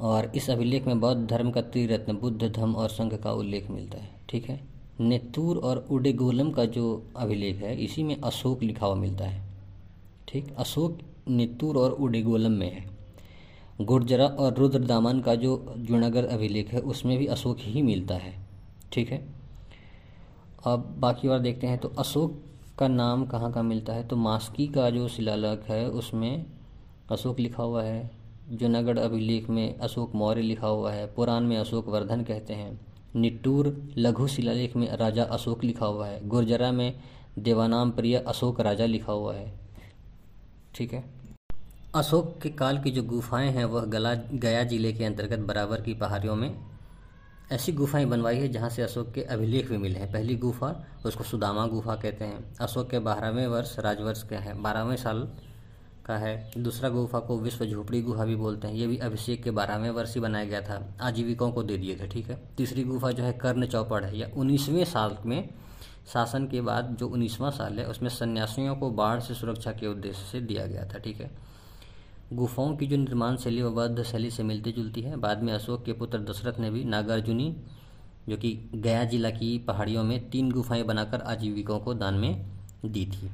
और इस अभिलेख में बौद्ध धर्म का त्रिरत्न बुद्ध, धम्म और संघ का उल्लेख मिलता है। ठीक है, नेतूर और उडेगोलम का जो अभिलेख है इसी में अशोक लिखा हुआ मिलता है। ठीक, अशोक नेतूर और उडेगोलम में है। गुर्जरा और रुद्रदामन का जो जुनागढ़ अभिलेख है उसमें भी अशोक ही मिलता है। ठीक है, अब बाकी बार देखते हैं तो अशोक का नाम कहाँ कहाँ मिलता है। तो मास्की का जो शिलालेख है उसमें अशोक लिखा हुआ है। जुनागढ़ अभिलेख में अशोक मौर्य लिखा हुआ है। पुराण में अशोक वर्धन कहते हैं। निट्टूर लघु शिलालेख में राजा अशोक लिखा हुआ है। गुर्जरा में देवानाम प्रिय अशोक राजा लिखा हुआ है। ठीक है, अशोक के काल की जो गुफाएं हैं वह गला गया जिले के अंतर्गत बराबर की पहाड़ियों में ऐसी गुफाएं बनवाई है जहां से अशोक के अभिलेख भी मिले हैं। पहली गुफा उसको सुदामा गुफा कहते हैं, अशोक के बारहवें वर्ष राजवर्ष का है, बारहवें साल का है। दूसरा गुफा को विश्व झोपड़ी गुफा भी बोलते हैं, ये भी अभिषेक के बारहवें वर्ष ही बनाया गया था, आजीविकों को दे दिए थे। ठीक है, तीसरी गुफा जो है कर्ण चौपड़ है, यह उन्नीसवें साल में शासन के बाद जो उन्नीसवां साल है उसमें सन्यासियों को बाढ़ से सुरक्षा के उद्देश्य से दिया गया था। ठीक है, गुफाओं की जो निर्माण शैली वह बौद्ध शैली से मिलती जुलती है। बाद में अशोक के पुत्र दशरथ ने भी नागार्जुनी जो कि गया जिला की पहाड़ियों में तीन गुफाएं बनाकर आजीविकों को दान में दी थी।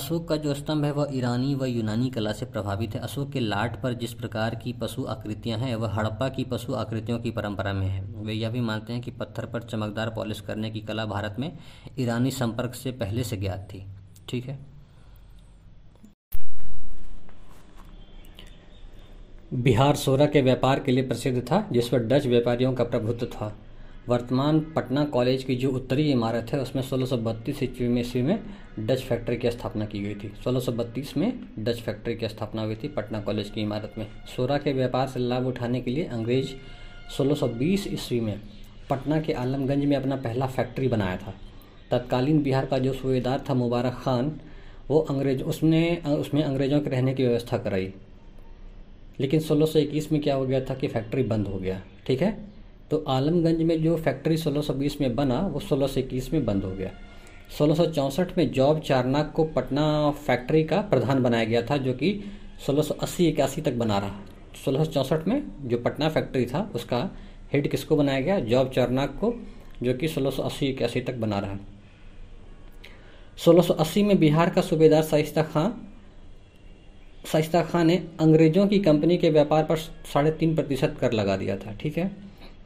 अशोक का जो स्तंभ है वह ईरानी व यूनानी कला से प्रभावित है। अशोक के लाट पर जिस प्रकार की पशु आकृतियां हैं वह हड़प्पा की पशु आकृतियों की परंपरा में है। वे यह भी मानते हैं कि पत्थर पर चमकदार पॉलिश करने की कला भारत में ईरानी संपर्क से पहले से ज्ञात थी। ठीक है, बिहार सोरा के व्यापार के लिए प्रसिद्ध था जिस पर डच व्यापारियों का प्रभुत्व था। वर्तमान पटना कॉलेज की जो उत्तरी इमारत है उसमें सोलह सौ बत्तीस ईस्वी में डच फैक्ट्री की स्थापना की गई थी। सोलह सौ बत्तीस में डच फैक्ट्री की स्थापना हुई थी पटना कॉलेज की इमारत में। सोरा के व्यापार से लाभ उठाने के लिए अंग्रेज सोलह सौ बीस ईस्वी में पटना के आलमगंज में अपना पहला फैक्ट्री बनाया था। तत्कालीन बिहार का जो सूबेदार था मुबारक खान, वो अंग्रेज उसने उसमें अंग्रेजों के रहने की व्यवस्था कराई, लेकिन सोलह सौ इक्कीस में क्या हो गया था कि फैक्ट्री बंद हो गया। ठीक है, तो आलमगंज में जो फैक्ट्री सोलह सौ बीस में बना वो सोलह सौ इक्कीस में बंद हो गया। सोलह सौ चौंसठ में जॉब चार्नाक को पटना फैक्ट्री का प्रधान बनाया गया था जो कि सोलह सौ अस्सी इक्यासी तक बना रहा। सोलह सौ चौंसठ में जो पटना फैक्ट्री था उसका हेड किसको बनाया गया? जॉब चार्नाक को, जो कि सोलह सौ अस्सी इक्यासी तक बना रहा। सोलह सौ अस्सी में बिहार का सूबेदार शाइस्ता खां शाइस्ता खां ने अंग्रेजों की कंपनी के व्यापार पर साढ़े तीन प्रतिशत कर लगा दिया था। ठीक है,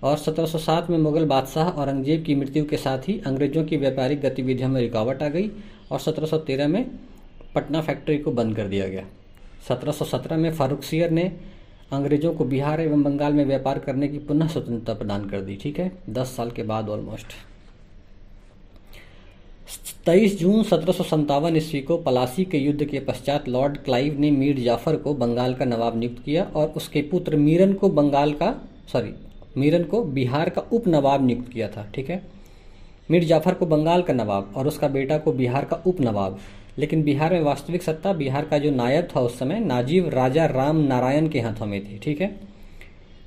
और सत्रह सौ सात में मुगल बादशाह औरंगजेब की मृत्यु के साथ ही अंग्रेजों की व्यापारिक गतिविधियों में रुकावट आ गई और सत्रह सौ तेरह में पटना फैक्ट्री को बंद कर दिया गया। सत्रह सौ सत्रह में फारूकसियर ने अंग्रेजों को बिहार एवं बंगाल में व्यापार करने की पुनः स्वतंत्रता प्रदान कर दी। ठीक है, दस साल के बाद ऑलमोस्ट। तेईस जून सत्रह सौ संतावन ईस्वी को पलासी के युद्ध के पश्चात लॉर्ड क्लाइव ने मीर जाफर को बंगाल का नवाब नियुक्त किया और उसके पुत्र मीरन को बंगाल का सॉरी मीरन को बिहार का उप नवाब नियुक्त किया था। ठीक है, मीर जाफर को बंगाल का नवाब और उसका बेटा को बिहार का उप नवाब, लेकिन बिहार में वास्तविक सत्ता बिहार का जो नायब था उस समय नाजीब राजा राम नारायण के हाथों में थी। ठीक है,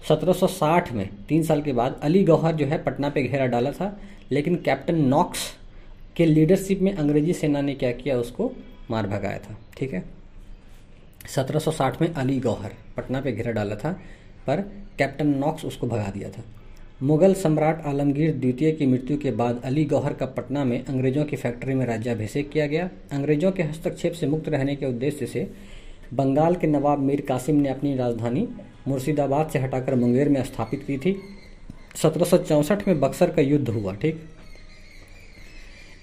सत्रह सौ साठ में तीन साल के बाद अली गौहर जो है पटना पे घेरा डाला था, लेकिन कैप्टन नॉक्स के लीडरशिप में अंग्रेजी सेना ने क्या किया, उसको मार भगाया था। ठीक है, सत्रह सौ साठ में अली गौहर पटना पे घेरा डाला था पर कैप्टन नॉक्स उसको भगा दिया था। मुगल सम्राट आलमगीर द्वितीय की मृत्यु के बाद अली गौहर का पटना में अंग्रेजों की फैक्ट्री में राज्याभिषेक किया गया। अंग्रेजों के हस्तक्षेप से मुक्त रहने के उद्देश्य से बंगाल के नवाब मीर कासिम ने अपनी राजधानी मुर्शिदाबाद से हटाकर मुंगेर में स्थापित की थी। सत्रह सौ चौंसठ में बक्सर का युद्ध हुआ। ठीक,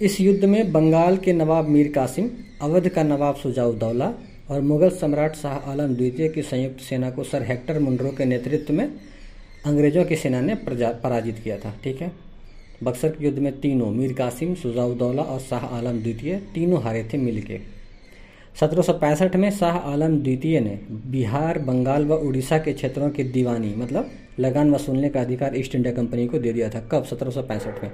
इस युद्ध में बंगाल के नवाब मीर कासिम, अवध का नवाब सुजाउद्दौला और मुगल सम्राट शाह आलम द्वितीय की संयुक्त सेना को सर हेक्टर मुंडरो के नेतृत्व में अंग्रेजों की सेना ने पराजित किया था। ठीक है, बक्सर के युद्ध में तीनों मीर कासिम, सुजाउद्दौला और शाह आलम द्वितीय तीनों हारे थे मिलके। सत्रह सौ पैंसठ में शाह आलम द्वितीय ने बिहार, बंगाल व उड़ीसा के क्षेत्रों की दीवानी मतलब लगान वसूलने का अधिकार ईस्ट इंडिया कंपनी को दे दिया था। कब? सत्रह सौ पैंसठ में।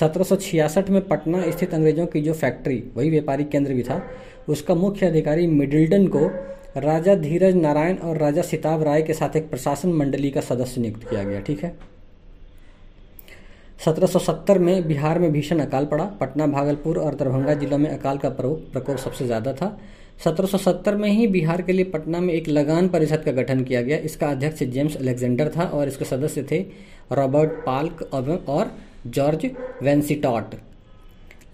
सत्रह सौ छियासठ में पटना स्थित अंग्रेजों की जो फैक्ट्री, वही व्यापारिक केंद्र भी था, उसका मुख्य अधिकारी मिडिल्टन को राजा धीरज नारायण और राजा सिताब राय के साथ एक प्रशासन मंडली का सदस्य नियुक्त किया गया। ठीक है, सत्रह सौ सत्तर में बिहार में भीषण अकाल पड़ा। पटना, भागलपुर और दरभंगा जिलों में अकाल का प्रकोप सबसे ज़्यादा था। सत्रह सौ सत्तर में ही बिहार के लिए पटना में एक लगान परिषद का गठन किया गया। इसका अध्यक्ष जेम्स अलेक्जेंडर था और इसके सदस्य थे रॉबर्ट पाल्क और जॉर्ज वेंसिटॉट।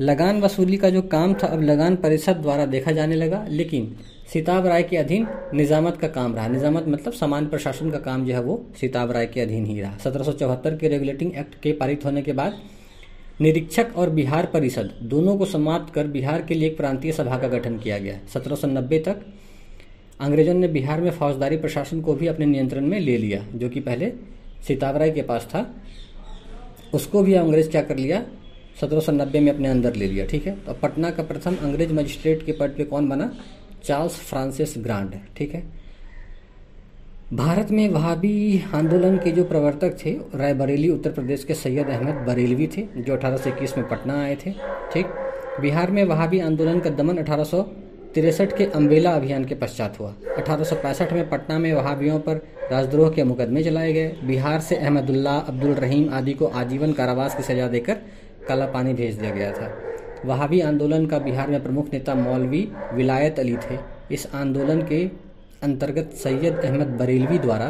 लगान वसूली का जो काम था अब लगान परिषद द्वारा देखा जाने लगा, लेकिन सिताब राय के अधीन निजामत का काम रहा। निजामत मतलब सामान्य प्रशासन का काम जो है वो सिताब राय के अधीन ही रहा। सत्रह सौ चौहत्तर के रेगुलेटिंग एक्ट के पारित होने के बाद निरीक्षक और बिहार परिषद दोनों को समाप्त कर बिहार के लिए एक प्रांतीय सभा का गठन किया गया। सत्रह सौ नब्बे तक अंग्रेजों ने बिहार में फौजदारी प्रशासन को भी अपने नियंत्रण में ले लिया, जो कि पहले सिताब राय के पास था। उसको भी अंग्रेज क्या कर लिया, सत्रह सौ नब्बे में अपने अंदर ले लिया। ठीक है, तो पटना का प्रथम अंग्रेज मजिस्ट्रेट के पद पे कौन बना? Charles Francis grand. ठीक है, भारत में वहाबी आंदोलन के जो प्रवर्तक थे रायबरेली उत्तर प्रदेश के सैयद अहमद बरेलवी थे, जो अठारह सौ इक्कीस में पटना आए थे। ठीक, बिहार में वहाबी आंदोलन का दमन अठारह सौ तिरसठ के अम्बेला अभियान के पश्चात हुआ। अठारह सौ पैंसठ में पटना में वहाबियों पर राजद्रोह के मुकदमे चलाए गए। बिहार से अहमदुल्ला, अब्दुल रहीम आदि को आजीवन कारावास की सजा देकर काला पानी भेज दिया गया था। वहाबी आंदोलन का बिहार में प्रमुख नेता मौलवी विलायत अली थे। इस आंदोलन के अंतर्गत सैयद अहमद बरेलवी द्वारा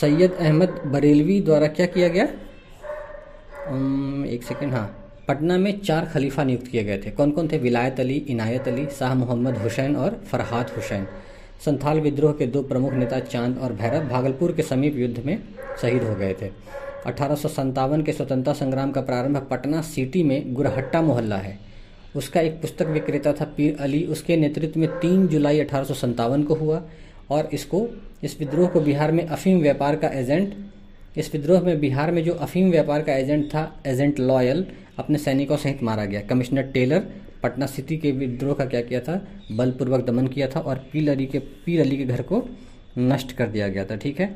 सैयद अहमद बरेलवी द्वारा क्या किया गया, um, एक सेकेंड हाँ पटना में चार खलीफा नियुक्त किए गए थे। कौन कौन थे? विलायत अली, इनायत अली, शाह मोहम्मद हुसैन और फरहाद हुसैन। संथाल विद्रोह के दो प्रमुख नेता चांद और भैरव भागलपुर के समीप युद्ध में शहीद हो गए थे। अठारह सौ संतावन के स्वतंत्रता संग्राम का प्रारंभ पटना सिटी में गुरहट्टा मोहल्ला है, उसका एक पुस्तक विक्रेता था पीर अली, उसके नेतृत्व में तीन जुलाई अठारह सौ संतावन को हुआ। और इसको इस विद्रोह को बिहार में अफीम व्यापार का एजेंट इस विद्रोह में बिहार में जो अफीम व्यापार का एजेंट था, एजेंट लॉयल, अपने सैनिकों सहित मारा गया। कमिश्नर टेलर पटना सिटी के विद्रोह का क्या किया था, बलपूर्वक दमन किया था और पीर अली के पीर अली के घर को नष्ट कर दिया गया था। ठीक है,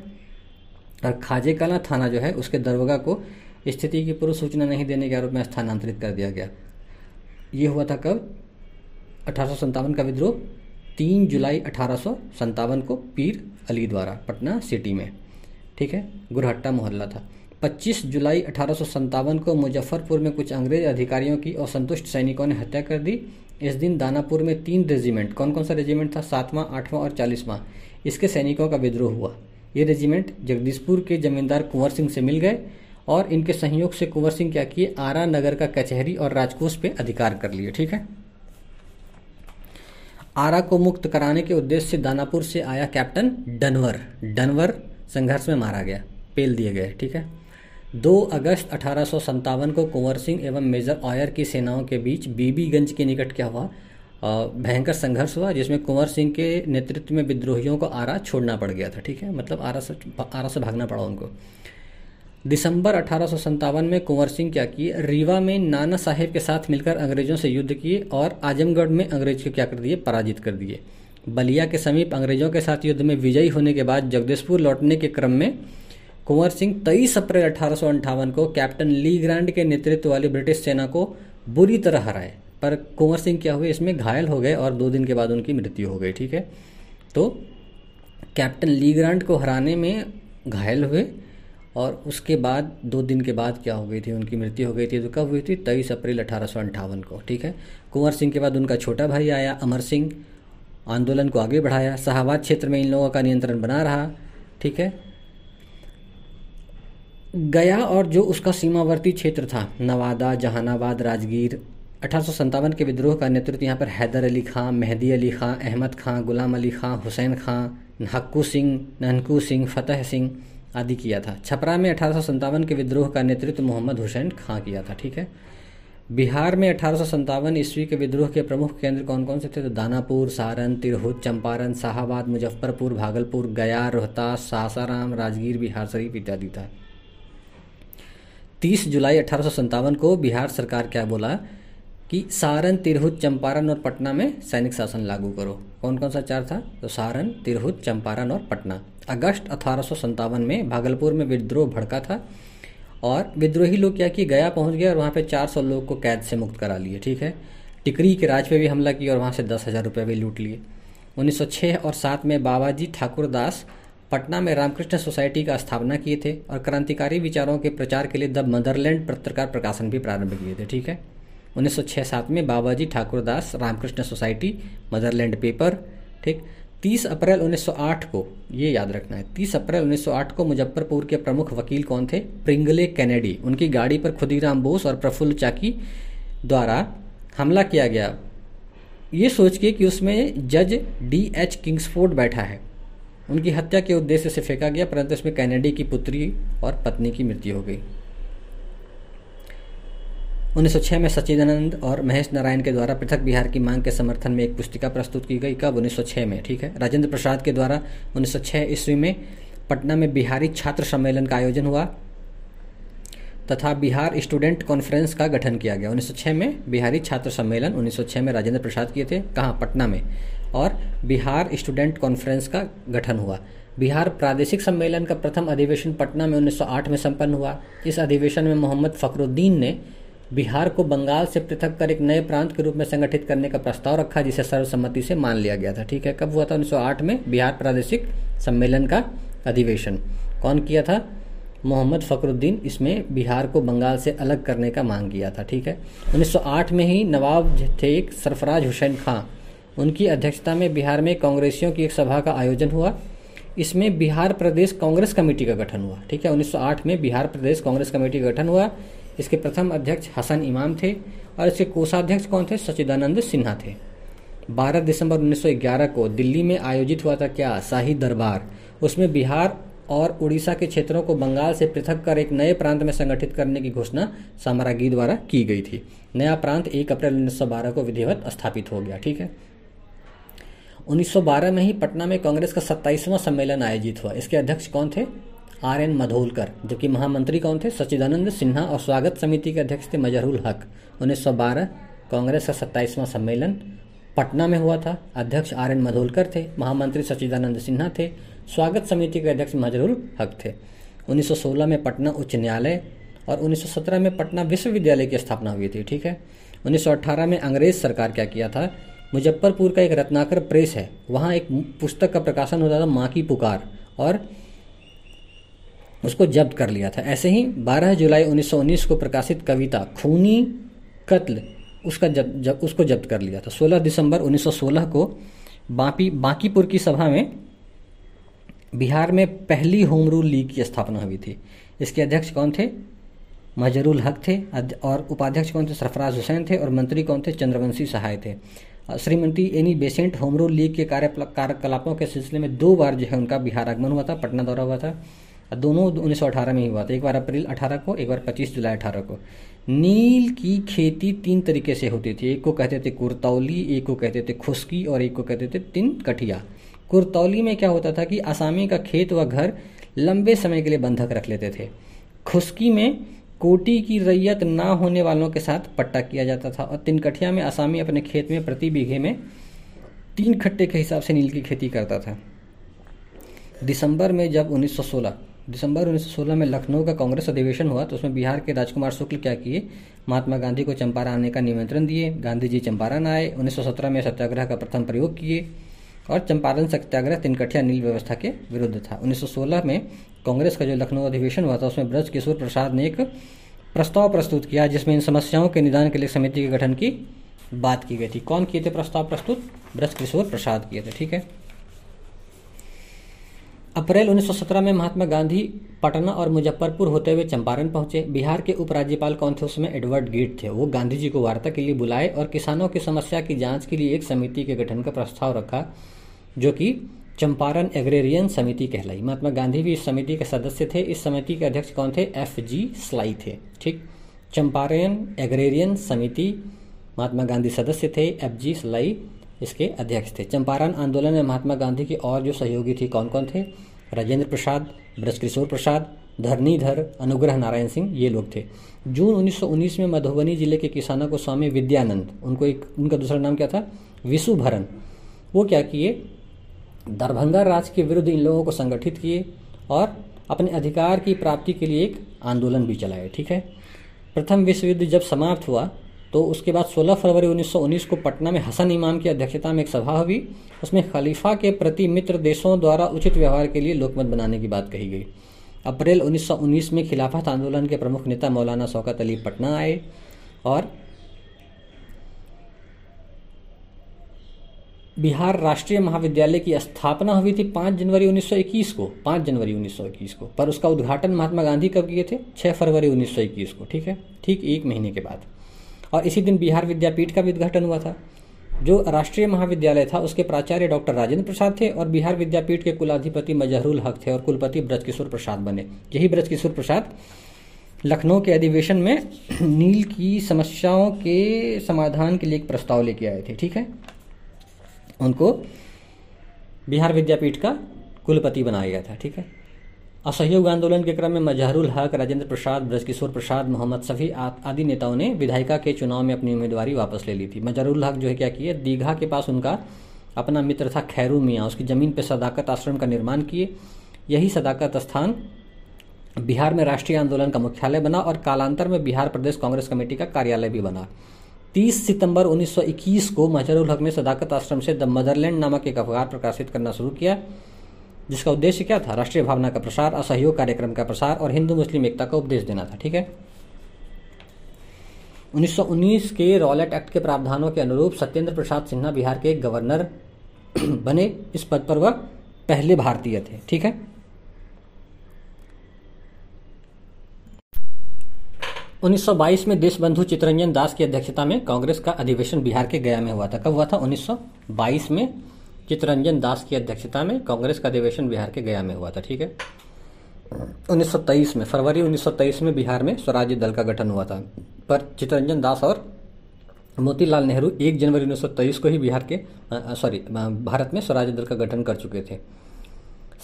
और खाजेकाला थाना जो है उसके दरोगा को स्थिति की पूर्व सूचना नहीं देने के आरोप में स्थानांतरित कर दिया गया। ये हुआ था कब? अठारह सौ संतावन का विद्रोह तीन जुलाई अठारह सौ संतावन को पीर अली द्वारा पटना सिटी में। ठीक है, गुरहट्टा मोहल्ला था। पच्चीस जुलाई अठारह सौ संतावन को मुजफ्फरपुर में कुछ अंग्रेज अधिकारियों की असंतुष्ट सैनिकों ने हत्या कर दी। इस दिन दानापुर में तीन रेजिमेंट, कौन कौन सा रेजिमेंट था, सातवां, आठवां और चालीसवां, इसके सैनिकों का विद्रोह हुआ। ये रेजिमेंट जगदीशपुर के जमींदार कुंवर सिंह से मिल गए और इनके सहयोग से कुंवर सिंह क्या किए, आरा नगर का कचहरी और राजकोष पे अधिकार कर लिए। ठीक है, आरा को मुक्त कराने के उद्देश्य से दानापुर से आया कैप्टन डनवर डनवर संघर्ष में मारा गया, पेल दिए गए। ठीक है, दो अगस्त अठारह सौ संतावन को कुंवर सिंह एवं मेजर ऑयर की सेनाओं के बीच बीबीगंज के निकट क्या हुआ, भयंकर संघर्ष हुआ, जिसमें कुंवर सिंह के नेतृत्व में विद्रोहियों को आरा छोड़ना पड़ गया था। ठीक है, मतलब आरा से आरा से भागना पड़ा उनको। दिसंबर अठारह सौ संतावन में कुंवर सिंह क्या किए, रीवा में नाना साहेब के साथ मिलकर अंग्रेजों से युद्ध किए और आजमगढ़ में अंग्रेज को क्या कर दिए, पराजित कर दिए। बलिया के समीप अंग्रेजों के साथ युद्ध में विजयी होने के बाद जगदीशपुर लौटने के क्रम में कुंवर सिंह तेईस अप्रैल अठारह सौ अंठावन को कैप्टन ली ग्रांड के नेतृत्व वाली ब्रिटिश सेना को बुरी तरह हराए, पर कुंवर सिंह क्या हुए, इसमें घायल हो गए और दो दिन के बाद उनकी मृत्यु हो गई। ठीक है, तो कैप्टन ली ग्रांड को हराने में घायल हुए और उसके बाद दो दिन के बाद क्या हो गई थी, उनकी मृत्यु हो गई थी। तो कब हुई थी, तेईस अप्रैल अठारह सौ अंठावन को। ठीक है, कुंवर सिंह के बाद उनका छोटा भाई आया अमर सिंह, आंदोलन को आगे बढ़ाया। शाहाबाद क्षेत्र में इन लोगों का नियंत्रण बना रहा। ठीक है, गया और जो उसका सीमावर्ती क्षेत्र था, नवादा, जहानाबाद, राजगीर, अठारह सौ संतावन के विद्रोह का नेतृत्व यहाँ पर हैदर अली खां, मेहदी अली खां, अहमद खां, गुलाम अली खां, हुसैन खां, हक्कू सिंह, ननकू सिंह, फतेह सिंह आदि किया था। छपरा में अठारह सौ सत्तावन के विद्रोह का नेतृत्व मोहम्मद हुसैन खां किया था। ठीक है, बिहार में अठारह सौ सत्तावन ईस्वी के विद्रोह के प्रमुख केंद्र कौन कौन से थे? तो दानापुर, सारण, तिरहुत, चंपारण, शाहाबाद, मुजफ्फरपुर, भागलपुर, गया, रोहतास, सासाराम, राजगीर, बिहार शरीफ इत्यादि था। तीस जुलाई अठारह सौ सत्तावन को बिहार सरकार क्या बोला कि सारण, तिरहुत, चंपारण और पटना में सैनिक शासन लागू करो। कौन कौन सा चार था? तो सारण, तिरहुत, चंपारण और पटना। अगस्त अठारह सौ सत्तावन में भागलपुर में विद्रोह भड़का था और विद्रोही लोग क्या कि गया पहुंच गए और वहां पे चार सौ लोग को कैद से मुक्त करा लिए। ठीक है, टिकरी के राज पे भी हमला किया और वहां से दस हज़ार रुपये भी लूट लिए। उन्नीस सौ छः और सात में बाबाजी ठाकुर दास पटना में रामकृष्ण सोसाइटी का स्थापना किए थे और क्रांतिकारी विचारों के प्रचार के लिए द मदरलैंड पत्रकार प्रकाशन भी प्रारंभ किए थे। ठीक है, उन्नीस सौ छः सात में Babaji Thakur Das, Ramakrishna society, Motherland paper. ठीक, तीस अप्रैल उन्नीस सौ आठ को, ये याद रखना है, तीस अप्रैल उन्नीस सौ आठ को मुजफ्फरपुर के प्रमुख वकील कौन थे? Pringle Kennedy. उनकी गाड़ी पर खुदीराम बोस और प्रफुल्ल चाकी द्वारा हमला किया गया, ये सोच के कि उसमें जज डी एच किंग्सफोर्ड बैठा है। उनकी हत्या के उद्देश्य से फेंका गया, परंतु इसमें कैनेडी की पुत्री और पत्नी की मृत्यु हो गई। उन्नीस सौ छह में सच्चिदानंद और महेश नारायण के द्वारा पृथक बिहार की मांग के समर्थन में एक पुस्तिका प्रस्तुत की गई। कब? उन्नीस सौ छह में। ठीक है, राजेंद्र प्रसाद के द्वारा उन्नीस सौ छह ईस्वी में पटना में बिहारी छात्र सम्मेलन का आयोजन हुआ तथा बिहार स्टूडेंट कॉन्फ्रेंस का गठन किया गया। उन्नीस सौ छह में बिहारी छात्र सम्मेलन उन्नीस सौ छह में राजेंद्र प्रसाद किए थे। कहाँ? पटना में। और बिहार स्टूडेंट कॉन्फ्रेंस का गठन हुआ। बिहार प्रादेशिक सम्मेलन का प्रथम अधिवेशन पटना में उन्नीस सौ आठ में संपन्न हुआ। इस अधिवेशन में मोहम्मद फखरुद्दीन ने बिहार को बंगाल से पृथक कर एक नए प्रांत के रूप में संगठित करने का प्रस्ताव रखा, जिसे सर्वसम्मति से मान लिया गया था। ठीक है, कब हुआ था? उन्नीस सौ आठ में बिहार प्रादेशिक सम्मेलन का अधिवेशन कौन किया था? मोहम्मद फखरुद्दीन। इसमें बिहार को बंगाल से अलग करने का मांग किया था। ठीक है, उन्नीस सौ आठ में ही नवाब थे एक सरफराज हुसैन खां, उनकी अध्यक्षता में बिहार में कांग्रेसियों की एक सभा का आयोजन हुआ। इसमें बिहार प्रदेश कांग्रेस कमेटी का गठन हुआ। ठीक है, उन्नीस सौ आठ में बिहार प्रदेश कांग्रेस कमेटी का गठन हुआ। इसके प्रथम अध्यक्ष हसन इमाम थे और इसके कोषाध्यक्ष कौन थे? सच्चिदानंद सिन्हा थे। बारह दिसंबर उन्नीस सौ ग्यारह को दिल्ली में आयोजित हुआ था क्या? शाही दरबार। उसमें बिहार और उड़ीसा के क्षेत्रों को बंगाल से पृथक कर एक नए प्रांत में संगठित करने की घोषणा सामरागी द्वारा की गई थी। नया प्रांत एक अप्रैल उन्नीस सौ बारह को विधिवत स्थापित हो गया। ठीक है, उन्नीस सौ बारह में ही पटना में कांग्रेस का सत्ताईसवां सम्मेलन आयोजित हुआ। इसके अध्यक्ष कौन थे? आर एन मधोलकर, जबकि महामंत्री कौन थे? सच्चिदानंद सिन्हा और स्वागत समिति के अध्यक्ष थे मजहरुल हक। उन्नीस सौ बारह कांग्रेस का सत्ताईसवां सम्मेलन पटना में हुआ था। अध्यक्ष आर एन मधोलकर थे, महामंत्री सच्चिदानंद सिन्हा थे, स्वागत समिति के अध्यक्ष मजहरुल हक थे। उन्नीस सौ सोलह में पटना उच्च न्यायालय और उन्नीस सौ सत्रह में पटना विश्वविद्यालय की स्थापना हुई थी। ठीक है, उन्नीस सौ अठारह में अंग्रेज सरकार क्या किया था? मुजफ्फरपुर का एक रत्नाकर प्रेस है, वहाँ एक पुस्तक का प्रकाशन होता था माँ की पुकार, और उसको जब्त कर लिया था। ऐसे ही बारह जुलाई उन्नीस सौ उन्नीस को प्रकाशित कविता खूनी कत्ल, उसका जब, जब उसको जब्त कर लिया था। सोलह दिसंबर उन्नीस सौ सोलह को बापी बांकीपुर की सभा में बिहार में पहली होम रूल लीग की स्थापना हुई थी। इसके अध्यक्ष कौन थे? मजहरुल हक थे और उपाध्यक्ष कौन थे? सरफराज हुसैन थे और मंत्री कौन थे? चंद्रवंशी सहाय थे। Shrimati Annie Besant home rule league के कार्यकलापों के सिलसिले में दो बार जो है उनका बिहार आगमन हुआ था, पटना दौरा हुआ था। दोनों उन्नीस सौ अठारह में ही हुआ था, एक बार अप्रैल अठारह को, एक बार पच्चीस जुलाई अठारह को। नील की खेती तीन तरीके से होती थी, एक को कहते थे कुरतौली, एक को कहते थे खुशकी और एक को कहते थे तीन कठिया। कुरतौली में क्या होता था कि आसामी का खेत व घर लंबे समय के लिए बंधक रख लेते थे। खुशकी में कोटी की रैयत ना होने वालों के साथ पट्टा किया जाता था और तीन कठिया में आसामी अपने खेत में प्रति बीघे में तीन खट्टे के हिसाब से नील की खेती करता था। दिसंबर में जब उन्नीस सौ सोलह दिसंबर उन्नीस सौ सोलह में लखनऊ का कांग्रेस अधिवेशन हुआ तो उसमें बिहार के राजकुमार शुक्ल क्या किए? महात्मा गांधी को चंपारण आने का निमंत्रण दिए। गांधी जी चंपारण आए। उन्नीस सौ सत्रह में सत्याग्रह का प्रथम प्रयोग किए और चंपारण सत्याग्रह तिनकठिया नील व्यवस्था के विरुद्ध था। उन्नीस सौ सोलह में कांग्रेस का जो लखनऊ अधिवेशन हुआ था उसमें ब्रज किशोर प्रसाद ने एक प्रस्ताव प्रस्तुत किया जिसमें इन समस्याओं के निदान के लिए समिति के गठन की बात की गई थी। कौन किए थे प्रस्ताव प्रस्तुत? ब्रज किशोर प्रसाद किए थे। ठीक है, अप्रैल उन्नीस सौ सत्रह में महात्मा गांधी पटना और मुजफ्फरपुर होते हुए चंपारण पहुंचे। बिहार के उपराज्यपाल कौन थे? उसमें एडवर्ड गिड थे। वो गांधी जी को वार्ता के लिए बुलाए और किसानों की समस्या की जांच के लिए एक समिति के गठन का प्रस्ताव रखा जो कि चंपारण एग्रेरियन समिति कहलाई। महात्मा गांधी भी इस समिति के सदस्य थे। इस समिति के अध्यक्ष कौन थे? एफ जी स्लाई थे। ठीक, चंपारण एग्रेरियन समिति, महात्मा गांधी सदस्य थे, एफ जी स्लाई इसके अध्यक्ष थे। चंपारण आंदोलन में महात्मा गांधी के और जो सहयोगी थे कौन कौन थे? राजेंद्र प्रसाद, ब्रजकिशोर प्रसाद, धरणीधर, अनुग्रह नारायण सिंह, ये लोग थे। जून उन्नीस सौ उन्नीस में मधुबनी जिले के किसानों को स्वामी विद्यानंद, उनको एक उनका दूसरा नाम क्या था? विशुभरण, वो क्या किए? दरभंगा राज के विरुद्ध इन लोगों को संगठित किए और अपने अधिकार की प्राप्ति के लिए एक आंदोलन भी चलाया। ठीक है, प्रथम विश्व युद्ध जब समाप्त हुआ तो उसके बाद सोलह फरवरी उन्नीस सौ उन्नीस को पटना में हसन इमाम की अध्यक्षता में एक सभा हुई। उसमें खलीफा के प्रति मित्र देशों द्वारा उचित व्यवहार के लिए लोकमत बनाने की बात कही गई। अप्रैल उन्नीस सौ उन्नीस में खिलाफत आंदोलन के प्रमुख नेता मौलाना शौकत अली पटना आए और बिहार राष्ट्रीय महाविद्यालय की स्थापना हुई थी पाँच जनवरी उन्नीस सौ इक्कीस को, पाँच जनवरी उन्नीस सौ इक्कीस को, पर उसका उद्घाटन महात्मा गांधी कब किए थे? छह फरवरी उन्नीस सौ इक्कीस को। ठीक है, ठीक एक महीने के बाद। और इसी दिन बिहार विद्यापीठ का भी उद्घाटन हुआ था। जो राष्ट्रीय महाविद्यालय था उसके प्राचार्य डॉक्टर राजेंद्र प्रसाद थे और बिहार विद्यापीठ के कुलाधिपति मजहरुल हक थे और कुलपति ब्रजकिशोर प्रसाद बने। यही ब्रजकिशोर प्रसाद लखनऊ के अधिवेशन में नील की समस्याओं के समाधान के लिए एक प्रस्ताव लेके आए थे। ठीक है, उनको बिहार विद्यापीठ का कुलपति बनाया गया था। ठीक है, असहयोग आंदोलन के क्रम में मजहरुल हक, राजेंद्र प्रसाद, ब्रजकिशोर प्रसाद, मोहम्मद शफी आदि नेताओं ने विधायिका के चुनाव में अपनी उम्मीदवारी वापस ले ली थी। मजहरुल हक जो है क्या किए? दीघा के पास उनका अपना मित्र था खैरू मियाँ, उसकी ज़मीन पर सदाकत आश्रम का निर्माण किए। यही सदाकत स्थान बिहार में राष्ट्रीय आंदोलन का मुख्यालय बना और कालांतर में बिहार प्रदेश कांग्रेस कमेटी का कार्यालय भी बना। तीस सितंबर उन्नीस सौ इक्कीस को मजहरुल हक ने सदाकत आश्रम से द मदरलैंड नामक एक अखबार प्रकाशित करना शुरू किया, जिसका उद्देश्य क्या था? राष्ट्रीय भावना का प्रसार, असहयोग कार्यक्रम का प्रसार और हिंदू मुस्लिम एकता का उपदेश देना था। ठीक है, उन्नीस सौ उन्नीस के रॉलेट एक्ट के प्रावधानों के अनुरूप सत्येंद्र प्रसाद सिन्हा बिहार के गवर्नर बने। इस पद पर वह पहले भारतीय थे। ठीक है, उन्नीस सौ बाईस में देशबंधु चित्तरंजन दास की अध्यक्षता में कांग्रेस का अधिवेशन बिहार के गया में हुआ था। कब हुआ था? उन्नीस सौ बाईस में चित्तरंजन दास की अध्यक्षता में कांग्रेस का अधिवेशन बिहार के गया में हुआ था। ठीक है, उन्नीस सौ तेईस में फरवरी उन्नीस सौ तेईस में बिहार में स्वराज्य दल का गठन हुआ था, पर चित्तरंजन दास और मोतीलाल नेहरू एक जनवरी उन्नीस सौ तेईस को ही बिहार के सॉरी भारत में स्वराज्य दल का गठन कर चुके थे।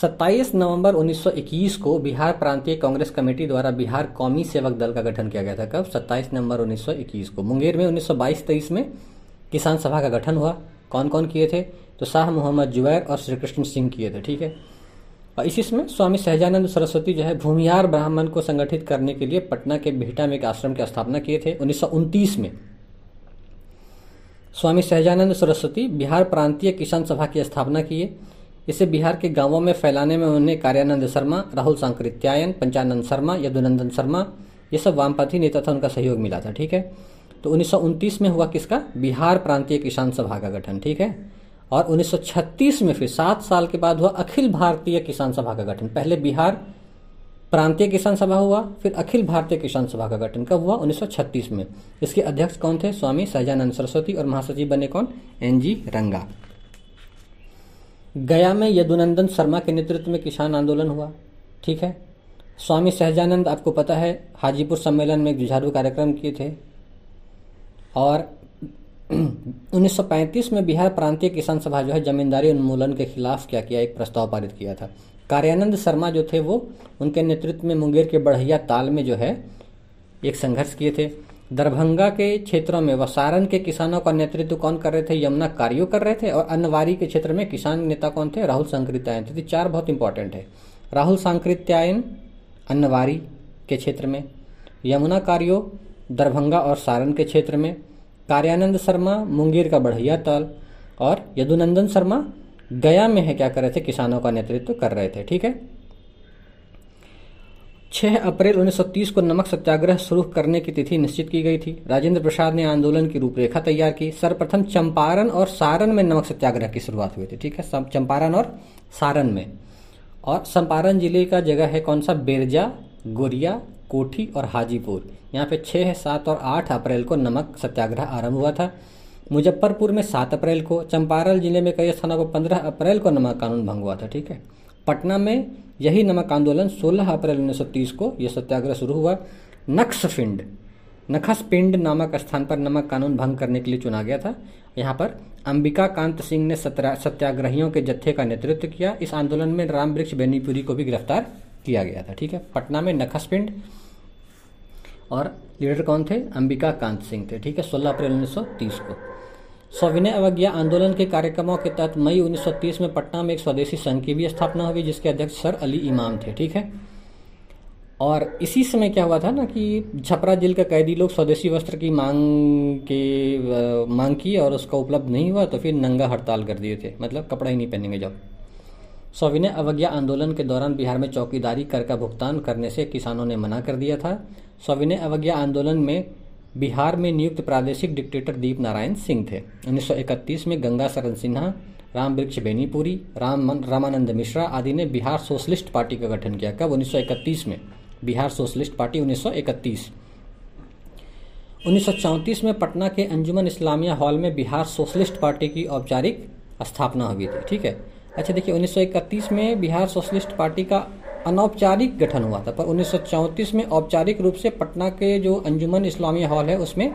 सत्ताईस नवंबर उन्नीस सौ इक्कीस को बिहार प्रांतीय कांग्रेस कमेटी द्वारा बिहार कौमी सेवक दल का गठन किया गया था। कब? सत्ताईस नवंबर उन्नीस सौ इक्कीस को। मुंगेर में उन्नीस सौ बाईस तेईस में किसान सभा का गठन हुआ। कौन कौन किए थे? तो शाह मोहम्मद जुबैर और श्रीकृष्ण सिंह किए थे। ठीक है, और इसी में स्वामी सहजानंद सरस्वती जो है भूमिहार ब्राह्मण को संगठित करने के लिए पटना के बिहटा में एक आश्रम की स्थापना किए थे। उन्नीस सौ उनतीस में स्वामी सहजानंद सरस्वती बिहार प्रांतीय किसान सभा की स्थापना किए। इसे बिहार के गांवों में फैलाने में उन्होंने कार्यानंद शर्मा, राहुल सांकृत्यायन, पंचानंद शर्मा, यदुनंदन शर्मा, ये सब वामपंथी नेता था, उनका सहयोग मिला था। ठीक है, तो उन्नीस सौ उनतीस में हुआ किसका? बिहार प्रांतीय किसान सभा का गठन। ठीक है, और उन्नीस सौ छत्तीस में फिर सात साल के बाद हुआ अखिल भारतीय किसान सभा का गठन। पहले बिहार प्रांतीय किसान सभा हुआ, फिर अखिल भारतीय किसान सभा का गठन कब हुआ? उन्नीस सौ छत्तीस में। इसके अध्यक्ष कौन थे? स्वामी सहजानंद सरस्वती और महासचिव बने कौन? N G Ranga. गया में यदुनंदन शर्मा के नेतृत्व में किसान आंदोलन हुआ। ठीक है, स्वामी सहजानंद आपको पता है हाजीपुर सम्मेलन में एक जुझारू कार्यक्रम किए थे। और उन्नीस सौ पैंतीस में बिहार प्रांतीय किसान सभा जो है जमींदारी उन्मूलन के खिलाफ क्या किया? एक प्रस्ताव पारित किया था। कार्यानंद शर्मा जो थे वो, उनके नेतृत्व में मुंगेर के बढ़िया ताल में जो है एक संघर्ष किए थे। दरभंगा के क्षेत्रों में व सारण के किसानों का नेतृत्व कौन कर रहे थे? यमुना कार्यों कर रहे थे। और अनवारी के क्षेत्र में किसान नेता कौन थे? राहुल सांकृत्यायन थे। चार बहुत इंपॉर्टेंट है, राहुल सांकृत्यायन अनवारी के क्षेत्र में, यमुना कार्यों दरभंगा और सारण के क्षेत्र में, कार्यानंद शर्मा मुंगेर का बढ़िया ताल, और यदुनंदन शर्मा गया में है क्या कर रहे थे? किसानों का नेतृत्व कर रहे थे। ठीक है, छह अप्रैल उन्नीस सौ तीस को नमक सत्याग्रह शुरू करने की तिथि निश्चित की गई थी। राजेंद्र प्रसाद ने आंदोलन की रूपरेखा तैयार की। सर्वप्रथम चंपारण और सारण में नमक सत्याग्रह की शुरुआत हुई थी। ठीक है, चंपारण और सारण में, और चंपारण जिले का जगह है कौन सा? बेरजा, गोरिया, कोठी और हाजीपुर। यहाँ पे छह, सात और आठ अप्रैल को नमक सत्याग्रह आरंभ हुआ था। मुजफ्फरपुर में सात अप्रैल को, चंपारण जिले में कई स्थानों पर पंद्रह अप्रैल को नमक कानून भंग हुआ था। ठीक है, पटना में यही नमक आंदोलन सोलह अप्रैल उन्नीस सौ तीस को यह सत्याग्रह शुरू हुआ। नक्सपिंड नखसपिंड नामक स्थान पर नमक कानून भंग करने के लिए चुना गया था। यहाँ पर अंबिका कांत सिंह ने सत्याग्रहियों के जत्थे का नेतृत्व किया। इस आंदोलन में राम वृक्ष बेनीपुरी को भी गिरफ्तार किया गया था। ठीक है, पटना में नखसपिंड, और लीडर कौन थे? अंबिका कांत सिंह थे। ठीक है, सोलह अप्रैल उन्नीस सौ तीस को सविनय अवज्ञा आंदोलन के कार्यक्रमों के तहत मई उन्नीस सौ तीस में पटना में एक स्वदेशी संघ की भी स्थापना हुई, जिसके अध्यक्ष सर अली इमाम थे। ठीक है, और इसी समय क्या हुआ था ना कि छपरा जेल का कैदी लोग स्वदेशी वस्त्र की मांग के मांग की और उसका उपलब्ध नहीं हुआ, तो फिर नंगा हड़ताल कर दिए थे, मतलब कपड़ा ही नहीं पहनेंगे। जब सविनय अवज्ञा आंदोलन के दौरान बिहार में चौकीदारी कर का भुगतान करने से किसानों ने मना कर दिया था। सविनय अवज्ञा आंदोलन में बिहार में नियुक्त प्रादेशिक डिक्टेटर दीप नारायण सिंह थे। उन्नीस सौ इकतीस में गंगा शरण सिन्हा, राम वृक्ष बेनीपुरी, राम रामानंद मिश्रा आदि ने बिहार सोशलिस्ट पार्टी का गठन किया। कब? उन्नीस सौ इकतीस में बिहार सोशलिस्ट पार्टी उन्नीस सौ इकतीस। उन्नीस सौ चौंतीस में पटना के अंजुमन इस्लामिया हॉल में बिहार सोशलिस्ट पार्टी की औपचारिक स्थापना हुई थी। ठीक है, अच्छा देखिए, उन्नीस सौ इकतीस में बिहार सोशलिस्ट पार्टी का अनौपचारिक गठन हुआ था, पर उन्नीस सौ चौंतीस में औपचारिक रूप से पटना के जो अंजुमन इस्लामिया हॉल है उसमें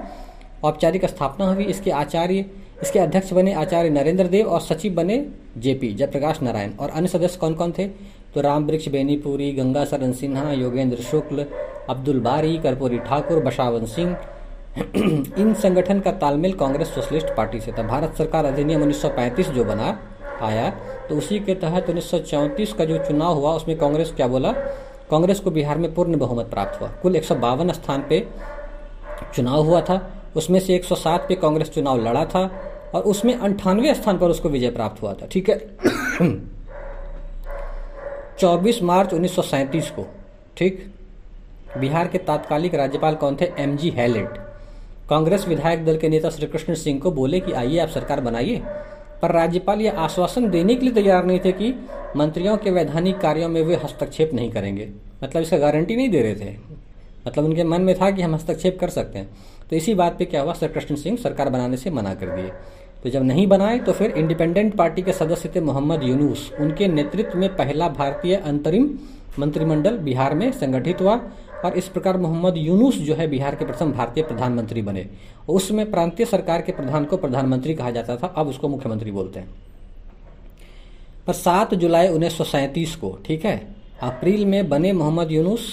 औपचारिक स्थापना हुई। इसके आचार्य इसके अध्यक्ष बने आचार्य नरेंद्र देव और सचिव बने जेपी जयप्रकाश नारायण। और अन्य सदस्य कौन कौन थे? तो राम वृक्ष बेनीपुरी, गंगा शरण सिन्हा, योगेंद्र शुक्ल, अब्दुल बारी, कर्पूरी ठाकुर, बशावन सिंह। इन संगठन का तालमेल कांग्रेस सोशलिस्ट पार्टी से था। भारत सरकार अधिनियम उन्नीस सौ पैंतीस जो बना आया, तो उसी के तहत उन्नीस सौ चौंतीस का जो चुनाव हुआ उसमें कांग्रेस क्या बोला? कांग्रेस को बिहार में पूर्ण बहुमत प्राप्त हुआ। कुल एक सौ बावन स्थान पर चुनाव हुआ था, उसमें से एक सौ सात पे कांग्रेस चुनाव लड़ा था और उसमें अंठानवे स्थान पर उसको विजय प्राप्त हुआ था। ठीक है, चौबीस मार्च उन्नीस सौ सैंतीस को, ठीक, बिहार के तात्कालिक राज्यपाल कौन थे? M G Hallett. कांग्रेस विधायक दल के नेता श्रीकृष्ण सिंह को बोले कि आइए आप सरकार बनाइए, पर राज्यपाल यह आश्वासन देने के लिए तैयार नहीं थे कि मंत्रियों के वैधानिक कार्यों में वे हस्तक्षेप नहीं करेंगे, मतलब इसका गारंटी नहीं दे रहे थे, मतलब उनके मन में था कि हम हस्तक्षेप कर सकते हैं। तो इसी बात पर क्या हुआ, श्रीकृष्ण सिंह सरकार बनाने से मना कर दिए। तो जब नहीं बनाए तो फिर इंडिपेंडेंट पार्टी के सदस्य थे मोहम्मद यूनुस, उनके नेतृत्व में पहला भारतीय अंतरिम मंत्रिमंडल बिहार में संगठित हुआ और इस प्रकार मोहम्मद यूनुस जो है बिहार के प्रथम भारतीय प्रधानमंत्री बने। उसमें प्रांतीय सरकार के प्रधान को प्रधानमंत्री कहा जाता था, अब उसको मुख्यमंत्री बोलते हैं। पर सात जुलाई उन्नीस सौ सैंतीस को, ठीक है, अप्रैल में बने मोहम्मद यूनुस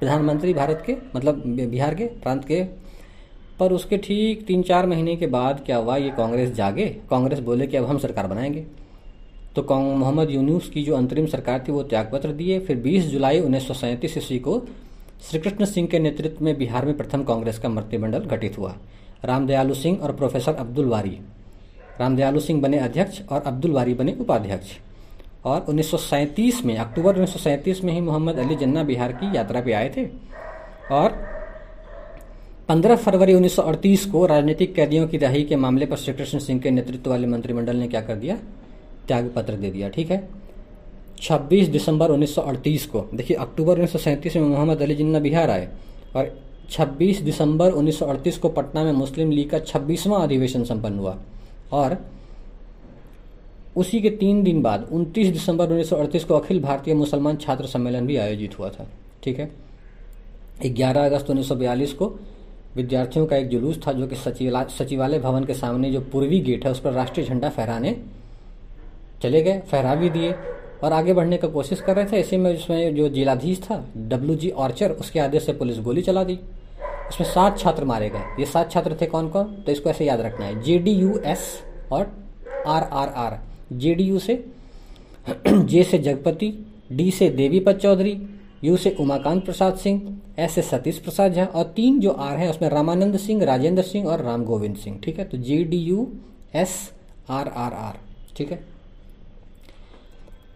प्रधानमंत्री भारत के, मतलब बिहार के प्रांत के। पर उसके ठीक तीन चार महीने के बाद क्या हुआ, ये कांग्रेस जागे, कांग्रेस बोले कि अब हम सरकार बनाएंगे। तो मोहम्मद यूनुस की जो अंतरिम सरकार थी वो त्यागपत्र दिए। फिर बीस जुलाई उन्नीस सौ सैंतीस ईस्वी को श्रीकृष्ण सिंह के नेतृत्व में बिहार में प्रथम कांग्रेस का मंत्रिमंडल गठित हुआ। रामदयालु सिंह और प्रोफेसर अब्दुल वारी, रामदयालु सिंह बने अध्यक्ष और अब्दुल वारी बने उपाध्यक्ष। और उन्नीस सौ सैंतीस में, अक्टूबर उन्नीस सौ सैंतीस में ही मोहम्मद अली जिन्ना बिहार की यात्रा पर आए थे। और पंद्रह फरवरी उन्नीस सौ अड़तीस को राजनीतिक कैदियों की रिहाई के मामले पर श्रीकृष्ण सिंह के नेतृत्व वाले मंत्रिमंडल ने क्या कर दिया, त्यागपत्र दे दिया। ठीक है, छब्बीस दिसंबर उन्नीस सौ अड़तीस को, देखिए अक्टूबर उन्नीस सौ सैंतीस में मोहम्मद अली जिन्ना बिहार आए और छब्बीस दिसंबर उन्नीस सौ अड़तीस को पटना में मुस्लिम लीग का छब्बीसवां अधिवेशन संपन्न हुआ। और उसी के तीन दिन बाद उनतीस दिसंबर उन्नीस सौ अड़तीस को अखिल भारतीय मुसलमान छात्र सम्मेलन भी आयोजित हुआ था। ठीक है, ग्यारह अगस्त उन्नीस सौ बयालीस को विद्यार्थियों का एक जुलूस था जो कि सचिवालय सचिवालय भवन के सामने जो पूर्वी गेट है उस पर राष्ट्रीय झंडा फहराने चले गए, फहरा भी दिए और आगे बढ़ने का कोशिश कर रहे थे। ऐसे में उसमें जो जिलाधीश था डब्ल्यू जी ऑर्चर, उसके आदेश से पुलिस गोली चला दी, उसमें सात छात्र मारे गए। ये सात छात्र थे कौन कौन, तो इसको ऐसे याद रखना है, जे डी यू एस और R R R. J D U से जे से जगपति, डी से देवीपत चौधरी, यू से उमाकांत प्रसाद सिंह, एस से सतीश प्रसाद झा, और तीन जो आर हैं उसमें रामानंद सिंह, राजेंद्र सिंह और राम गोविंद सिंह। ठीक है, तो J D U S R R R. ठीक है,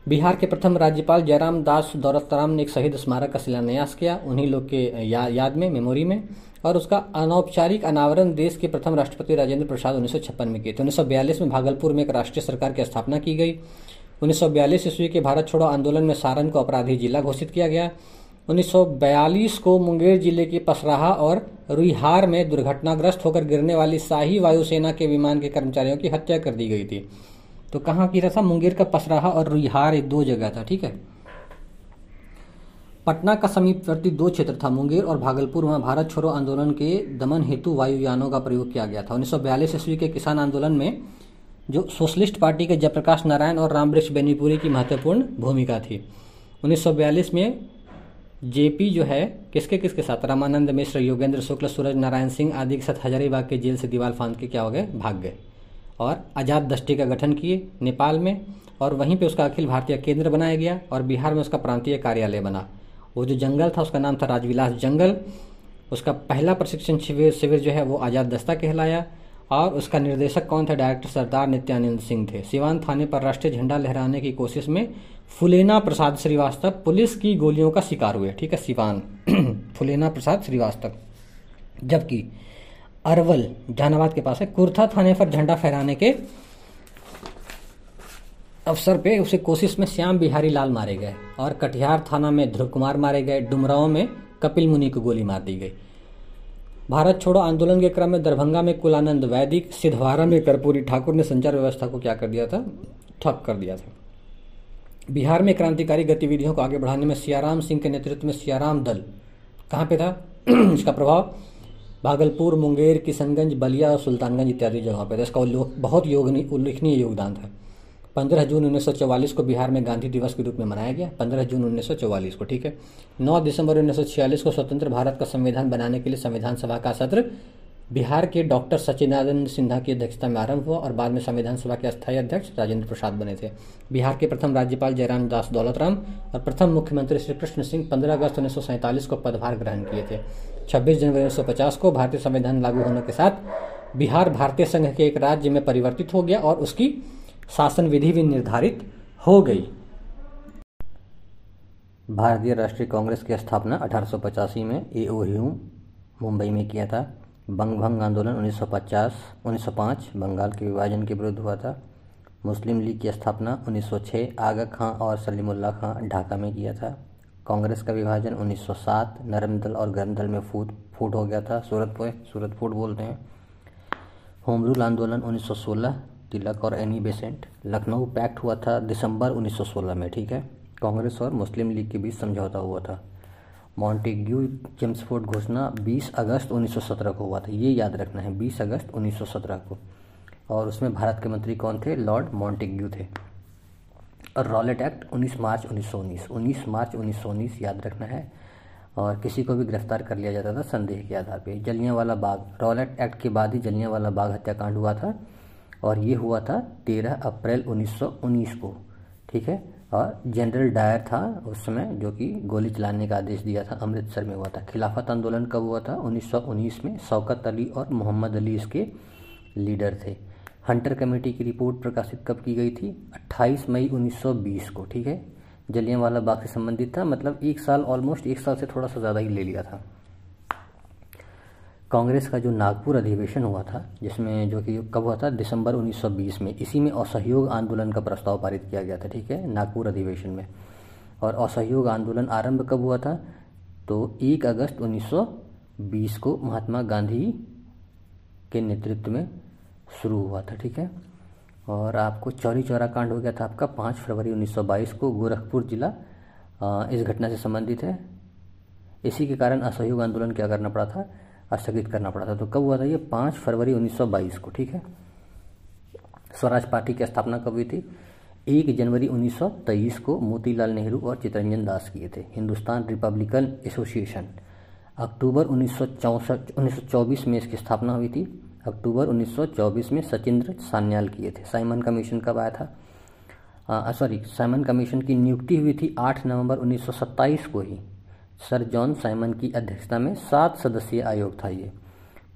बिहार के प्रथम राज्यपाल जयराम दास दौलतराम ने एक शहीद स्मारक का शिलान्यास किया, उन्हीं लोग के या, याद में, मेमोरी में। और उसका अनौपचारिक अनावरण देश के प्रथम राष्ट्रपति राजेंद्र प्रसाद उन्नीस सौ छप्पन में किए थे। उन्नीस सौ बयालीस में भागलपुर में एक राष्ट्रीय सरकार की स्थापना की गई। उन्नीस सौ बयालीस ईस्वी के भारत छोड़ो आंदोलन में सारण को अपराधी जिला घोषित किया गया। उन्नीस सौ बयालीस को मुंगेर जिले के पसराहा और रुईहार में दुर्घटनाग्रस्त होकर गिरने वाली शाही वायुसेना के विमान के कर्मचारियों की हत्या कर दी गई थी। तो कहाँ गिरा था? मुंगेर का पसराहा और रुईहार, एक दो जगह था। ठीक है, पटना का समीपवर्ती दो क्षेत्र था मुंगेर और भागलपुर, वहाँ भारत छोड़ो आंदोलन के दमन हेतु वायुयानों का प्रयोग किया गया था। उन्नीस सौ बयालीस ईस्वी के किसान आंदोलन में जो सोशलिस्ट पार्टी के जयप्रकाश नारायण और रामवृक्ष बेनीपुरी की महत्वपूर्ण भूमिका थी। उन्नीस सौ बयालीस में जेपी जो है किसके किसके साथ, रामानंद मिश्र, योगेंद्र शुक्ल, सूरज नारायण सिंह आदि के साथ हजारीबाग के जेल से दीवार फांद के क्या हो गए, भाग गए और आजाद दस्ती का गठन किए नेपाल में, और वहीं पे उसका अखिल भारतीय केंद्र बनाया गया और बिहार में उसका प्रांतीय कार्यालय बना। वो जो जंगल था उसका नाम था राजविलास जंगल। उसका पहला प्रशिक्षण शिविर शिविर जो है वो आज़ाद दस्ता कहलाया और उसका निर्देशक कौन था? डायरेक्टर सरदार नित्यानंद सिंह थे। सिवान थाने पर राष्ट्रीय झंडा लहराने की कोशिश में फुलेना प्रसाद श्रीवास्तव पुलिस की गोलियों का शिकार हुए। ठीक है, सिवान फुलेना प्रसाद श्रीवास्तव। जबकि अरवल जहानाबाद के पास है, कुर्था थाने पर झंडा फहराने के अवसर पे उसे कोशिश में श्याम बिहारी लाल मारे गए और कटिहार थाना में ध्रुव कुमार मारे गए। डुमराव में कपिल मुनि को गोली मार दी गई। भारत छोड़ो आंदोलन के क्रम में दरभंगा में कुलानंद वैदिक, सिधवारा में कर्पूरी ठाकुर ने संचार व्यवस्था को क्या कर दिया था, ठप कर दिया था। बिहार में क्रांतिकारी गतिविधियों को आगे बढ़ाने में सियाराम सिंह के नेतृत्व में सियाराम दल कहाँ पे था? इसका प्रभाव भागलपुर, मुंगेर, किशनगंज, बलिया और सुल्तानगंज इत्यादि जगहों पर था। इसका बहुत उल्लेखनीय योगदान था। पंद्रह जून उन्नीस सौ चौवालीस को बिहार में गांधी दिवस के रूप में मनाया गया, पंद्रह जून उन्नीस सौ चौवालीस को। ठीक है, नौ दिसंबर उन्नीस सौ छियालीस को स्वतंत्र भारत का संविधान बनाने के लिए संविधान सभा का सत्र बिहार के डॉक्टर सच्चिदानंद सिन्हा की अध्यक्षता में आरंभ हुआ और बाद में संविधान सभा के अस्थायी अध्यक्ष राजेंद्र प्रसाद बने थे। बिहार के प्रथम राज्यपाल जयराम दास दौलतराम और प्रथम मुख्यमंत्री श्रीकृष्ण सिंह पंद्रह अगस्त उन्नीस सौ सैंतालीस को पदभार ग्रहण किए थे। छब्बीस जनवरी उन्नीस सौ पचास को भारतीय संविधान लागू होने के साथ बिहार भारतीय संघ के एक राज्य में परिवर्तित हो गया और उसकी शासन विधि भी निर्धारित हो गई। भारतीय राष्ट्रीय कांग्रेस की स्थापना अठारह सौ पचासी में ए ओ ह्यूम मुंबई में किया था। बंगभंग आंदोलन उन्नीस सौ पचास उन्नीस सौ पाँच बंगाल के विभाजन के विरुद्ध हुआ था। मुस्लिम लीग की स्थापना उन्नीस सौ छह आगा खां और सलीमुल्लाह खां ढाका में किया था। कांग्रेस का विभाजन उन्नीस सौ सात नरम दल और गर्म दल में फूट फूट हो गया था, सूरत सूरत फूट बोलते हैं। होम रूल आंदोलन उन्नीस सौ सोलह तिलक और एनी बेसेंट। लखनऊ पैक्ट हुआ था दिसंबर उन्नीस सौ सोलह में। ठीक है, कांग्रेस और मुस्लिम लीग के बीच समझौता हुआ था। मॉन्टेग्यू जेम्सफोर्ड घोषणा बीस अगस्त उन्नीस सौ सत्रह को हुआ था, ये याद रखना है, बीस अगस्त उन्नीस सौ सत्रह को। और उसमें भारत के मंत्री कौन थे? लॉर्ड मॉन्टेग्यू थे। और रॉलेट एक्ट उन्नीस मार्च उन्नीस सौ उन्नीस, उन्नीस मार्च उन्नीस सौ उन्नीस याद रखना है। और किसी को भी गिरफ्तार कर लिया जाता था संदेह के आधार पर। जलियांवाला बाग, रॉलेट एक्ट के बाद ही जलियांवाला बाग हत्याकांड हुआ था और ये हुआ था तेरह अप्रैल उन्नीस सौ उन्नीस को। ठीक है, और जनरल डायर था उस समय जो कि गोली चलाने का आदेश दिया था, अमृतसर में हुआ था। खिलाफत आंदोलन कब हुआ था? उन्नीस सौ उन्नीस में। शौकत अली और मोहम्मद अली इसके लीडर थे। हंटर कमेटी की रिपोर्ट प्रकाशित कब की गई थी? अट्ठाईस मई उन्नीस सौ बीस को। ठीक है, जलियांवाला बाग से संबंधित था, मतलब एक साल, ऑलमोस्ट एक साल से थोड़ा सा ज़्यादा ही ले लिया था। कांग्रेस का जो नागपुर अधिवेशन हुआ था, जिसमें जो कि कब हुआ था? दिसंबर उन्नीस सौ बीस में। इसी में असहयोग आंदोलन का प्रस्ताव पारित किया गया था। ठीक है, नागपुर अधिवेशन में। और असहयोग आंदोलन आरंभ कब हुआ था? तो एक अगस्त उन्नीस सौ बीस को महात्मा गांधी के नेतृत्व में शुरू हुआ था। ठीक है, और आपको चौरी चौरा कांड हो गया था आपका पाँच फरवरी उन्नीस सौ बाईस को, गोरखपुर जिला इस घटना से संबंधित है। इसी के कारण असहयोग आंदोलन क्या करना पड़ा था? स्थगित करना पड़ा था। तो कब हुआ था ये? पाँच फरवरी उन्नीस सौ बाईस को। ठीक है, स्वराज पार्टी की स्थापना कब हुई थी? एक जनवरी उन्नीस सौ तेईस को मोतीलाल नेहरू और चित्तरंजन दास किए थे। हिंदुस्तान रिपब्लिकन एसोसिएशन अक्टूबर उन्नीस सौ चौबीस में इसकी स्थापना हुई थी। अक्टूबर उन्नीस सौ चौबीस में सचिंद्र सान्याल किए थे। साइमन कमीशन कब आया था? सॉरी, साइमन कमीशन की नियुक्ति हुई थी आठ नवंबर उन्नीस सौ सत्ताईस को ही। सर जॉन साइमन की अध्यक्षता में सात सदस्यीय आयोग था ये।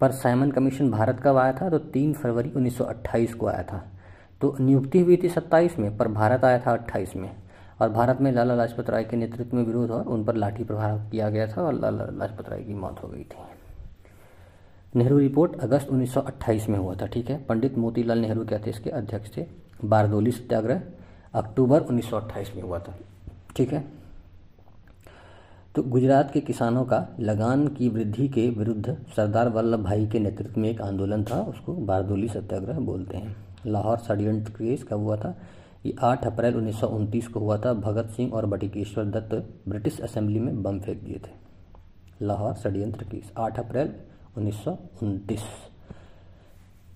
पर साइमन कमीशन भारत कब आया था? तो तीन फरवरी उन्नीस सौ अट्ठाईस को आया था। तो नियुक्ति हुई थी सत्ताईस में, पर भारत आया था अट्ठाईस में। और भारत में लाला लाजपत राय के नेतृत्व में विरोध और उन पर लाठी प्रहार किया गया था और लाला लाजपत राय की मौत हो गई थी। नेहरू रिपोर्ट अगस्त उन्नीस सौ अट्ठाईस में हुआ था। ठीक है, पंडित मोतीलाल नेहरू क्या थे? इसके अध्यक्ष थे। बारदोली सत्याग्रह अक्टूबर उन्नीस सौ अट्ठाईस में हुआ था। ठीक है, तो गुजरात के किसानों का लगान की वृद्धि के विरुद्ध सरदार वल्लभ भाई के नेतृत्व में एक आंदोलन था, उसको बारदोली सत्याग्रह बोलते हैं। लाहौर षड्यंत्र केस कब हुआ था? ये आठ अप्रैल उन्नीस सौ उनतीस को हुआ था। भगत सिंह और बटिकेश्वर दत्त ब्रिटिश असेंबली में बम फेंक दिए थे। लाहौर षड्यंत्र केस आठ अप्रैल उन्नीस सौ उनतीस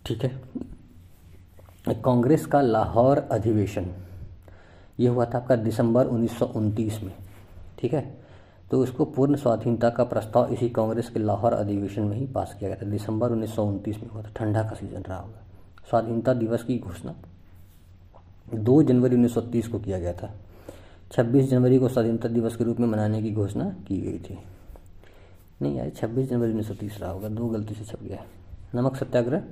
ठीक है। कांग्रेस का लाहौर अधिवेशन ये हुआ था आपका दिसंबर उन्नीस सौ उनतीस में, ठीक है। तो उसको पूर्ण स्वाधीनता का प्रस्ताव इसी कांग्रेस के लाहौर अधिवेशन में ही पास किया गया था। दिसंबर उन्नीस सौ उनतीस में हुआ था। ठंडा का सीजन रहा होगा। स्वाधीनता दिवस की घोषणा दो जनवरी उन्नीस सौ तीस को किया गया था। छब्बीस जनवरी को स्वाधीनता दिवस के रूप में मनाने की घोषणा की गई थी। नहीं यार, छब्बीस जनवरी उन्नीस सौ तीस रहा होगा, दो गलती से छप गया। नमक सत्याग्रह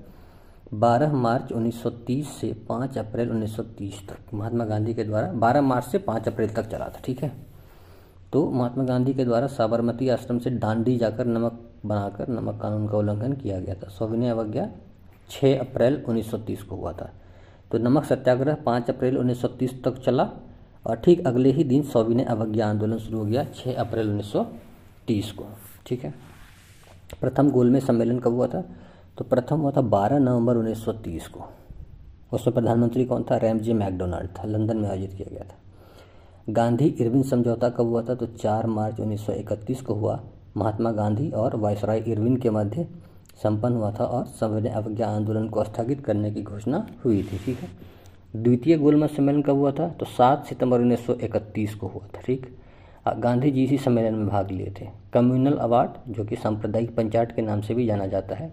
बारह मार्च उन्नीस सौ तीस से पाँच अप्रैल उन्नीस सौ तीस तक महात्मा गांधी के द्वारा बारह मार्च से पाँच अप्रैल तक चला था, ठीक है। तो महात्मा गांधी के द्वारा साबरमती आश्रम से डांडी जाकर नमक बनाकर नमक कानून का उल्लंघन किया गया था। सविनय अवज्ञा छः अप्रैल उन्नीस सौ तीस को हुआ था। तो नमक सत्याग्रह पाँच अप्रैल उन्नीस सौ तीस तक चला और ठीक अगले ही दिन सविनय अवज्ञा आंदोलन शुरू हो गया छः अप्रैल उन्नीस सौ तीस को, ठीक है। प्रथम गोलमेज सम्मेलन कब हुआ था? तो प्रथम हुआ था बारह नवंबर उन्नीस सौ तीस को। उसमें प्रधानमंत्री कौन था? रैमजे मैकडोनाल्ड था। लंदन में आयोजित किया गया था। गांधी इरविन समझौता कब हुआ था? तो चार मार्च उन्नीस सौ इकतीस को हुआ। महात्मा गांधी और वायसराय इरविन के मध्य संपन्न हुआ था और सविनय अवज्ञा आंदोलन को स्थगित करने की घोषणा हुई थी, ठीक है। द्वितीय गोलमेज सम्मेलन कब हुआ था? तो सात सितंबर उन्नीस सौ इकतीस को हुआ था, ठीक। गांधी जी इसी सम्मेलन में भाग लिए थे। कम्युनल अवार्ड जो कि सांप्रदायिक पंचायत के नाम से भी जाना जाता है,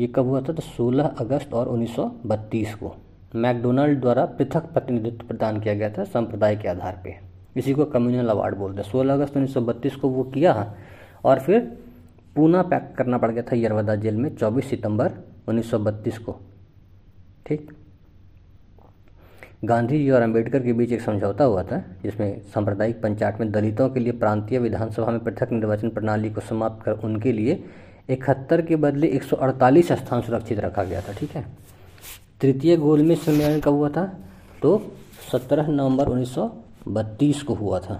ये कब हुआ था? तो सोलह अगस्त और उन्नीस सौ बत्तीस को मैकडोनाल्ड द्वारा पृथक प्रतिनिधित्व प्रदान किया गया था संप्रदाय के आधार पे। इसी को कम्युनल अवार्ड बोलते हैं। सोलह अगस्त उन्नीस सौ बत्तीस को वो किया और फिर पूना पैक करना पड़ गया था यरवदा जेल में चौबीस सितंबर उन्नीस सौ बत्तीस को, ठीक। गांधी जी और अंबेडकर के बीच एक समझौता हुआ था जिसमें सांप्रदायिक पंचायत में दलितों के लिए प्रांतीय विधानसभा में पृथक निर्वाचन प्रणाली को समाप्त कर उनके लिए इकहत्तर के बदले एक सौ अड़तालीस स्थान सुरक्षित रखा गया था, ठीक है। तृतीय गोलमेज सम्मेलन कब हुआ था? तो सत्रह नवंबर उन्नीस सौ बत्तीस को हुआ था।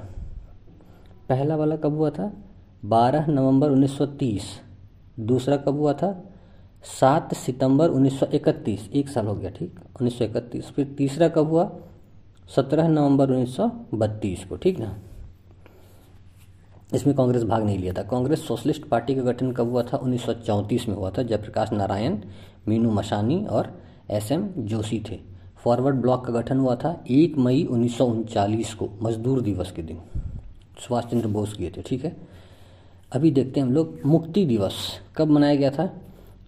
पहला वाला कब हुआ था? बारह नवंबर उन्नीस सौ तीस। दूसरा कब हुआ था? सात सितंबर उन्नीस सौ इकतीस, एक साल हो गया, ठीक, उन्नीस सौ इकतीस। फिर तीसरा कब हुआ? सत्रह नवंबर उन्नीस सौ बत्तीस को, ठीक ना। इसमें कांग्रेस भाग नहीं लिया था। कांग्रेस सोशलिस्ट पार्टी का गठन कब हुआ था? उन्नीस सौ चौंतीस में हुआ था। जयप्रकाश नारायण, मीनू मशानी और एस एम जोशी थे। फॉरवर्ड ब्लॉक का गठन हुआ था एक मई उन्नीस सौ उनचालीस को, मजदूर दिवस के दिन। सुभाष चंद्र बोस किए थे, ठीक है। अभी देखते हैं हम लोग मुक्ति दिवस कब मनाया गया था।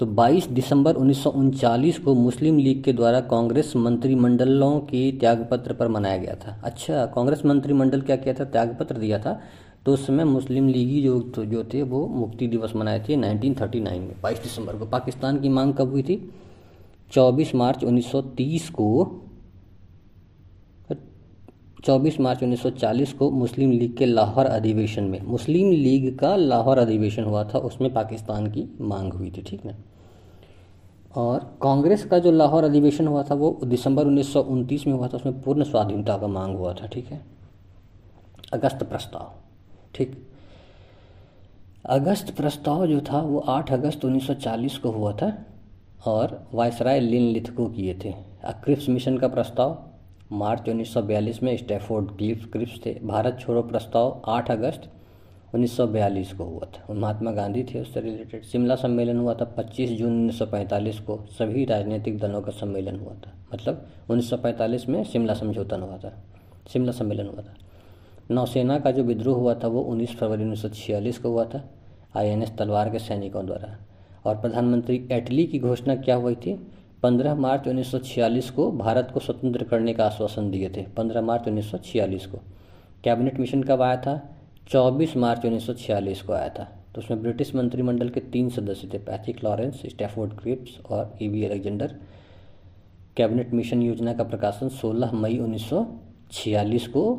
तो बाईस दिसंबर उन्नीस सौ उनचालीस को मुस्लिम लीग के द्वारा कांग्रेस मंत्रिमंडलों के त्यागपत्र पर मनाया गया था। अच्छा, कांग्रेस मंत्रिमंडल क्या किया था? त्यागपत्र दिया था। तो उस समय मुस्लिम लीगी जो तो जो थे वो मुक्ति दिवस मनाए थे नाइनटीन थर्टी नाइन में, बाईस दिसंबर को। पाकिस्तान की मांग कब हुई थी? चौबीस मार्च उन्नीस सौ तीस को। चौबीस मार्च उन्नीस सौ चालीस को मुस्लिम लीग के लाहौर अधिवेशन में, मुस्लिम लीग का लाहौर अधिवेशन हुआ था, उसमें पाकिस्तान की मांग हुई थी, ठीक ना। और कांग्रेस का जो लाहौर अधिवेशन हुआ था वो दिसंबर उन्नीस सौ उनतीस में हुआ था। उसमें पूर्ण स्वाधीनता का मांग हुआ था, ठीक है। अगस्त प्रस्ताव, ठीक। अगस्त प्रस्ताव जो था वो आठ अगस्त उन्नीस सौ चालीस को हुआ था और वायसराय लिन लिथको किए थे। क्रिप्स मिशन का प्रस्ताव मार्च उन्नीस सौ बयालीस में स्टैफोर्ड क्रिप्स थे। भारत छोड़ो प्रस्ताव आठ अगस्त उन्नीस सौ बयालीस को हुआ था, महात्मा गांधी थे उससे रिलेटेड। शिमला सम्मेलन हुआ था पच्चीस जून उन्नीस सौ पैंतालीस को। सभी राजनीतिक दलों का सम्मेलन हुआ था, मतलब उन्नीस सौ पैंतालीस में शिमला समझौता हुआ था, शिमला सम्मेलन हुआ था। नौसेना का जो विद्रोह हुआ था वो उन्नीस फरवरी उन्नीस सौ छियालीस को हुआ था, आई एन एस तलवार के सैनिकों द्वारा। और प्रधानमंत्री एटली की घोषणा क्या हुई थी? पंद्रह मार्च उन्नीस सौ छियालीस को भारत को स्वतंत्र करने का आश्वासन दिए थे, पंद्रह मार्च उन्नीस सौ छियालीस को। कैबिनेट मिशन कब आया था? चौबीस मार्च उन्नीस सौ छियालीस को आया था। तो उसमें ब्रिटिश मंत्रिमंडल के तीन सदस्य थे, पैथिक लॉरेंस, स्टैफोर्ड क्रिप्स और E B Alexander. Cabinet mission योजना का प्रकाशन सोलह मई उन्नीस सौ छियालीस को,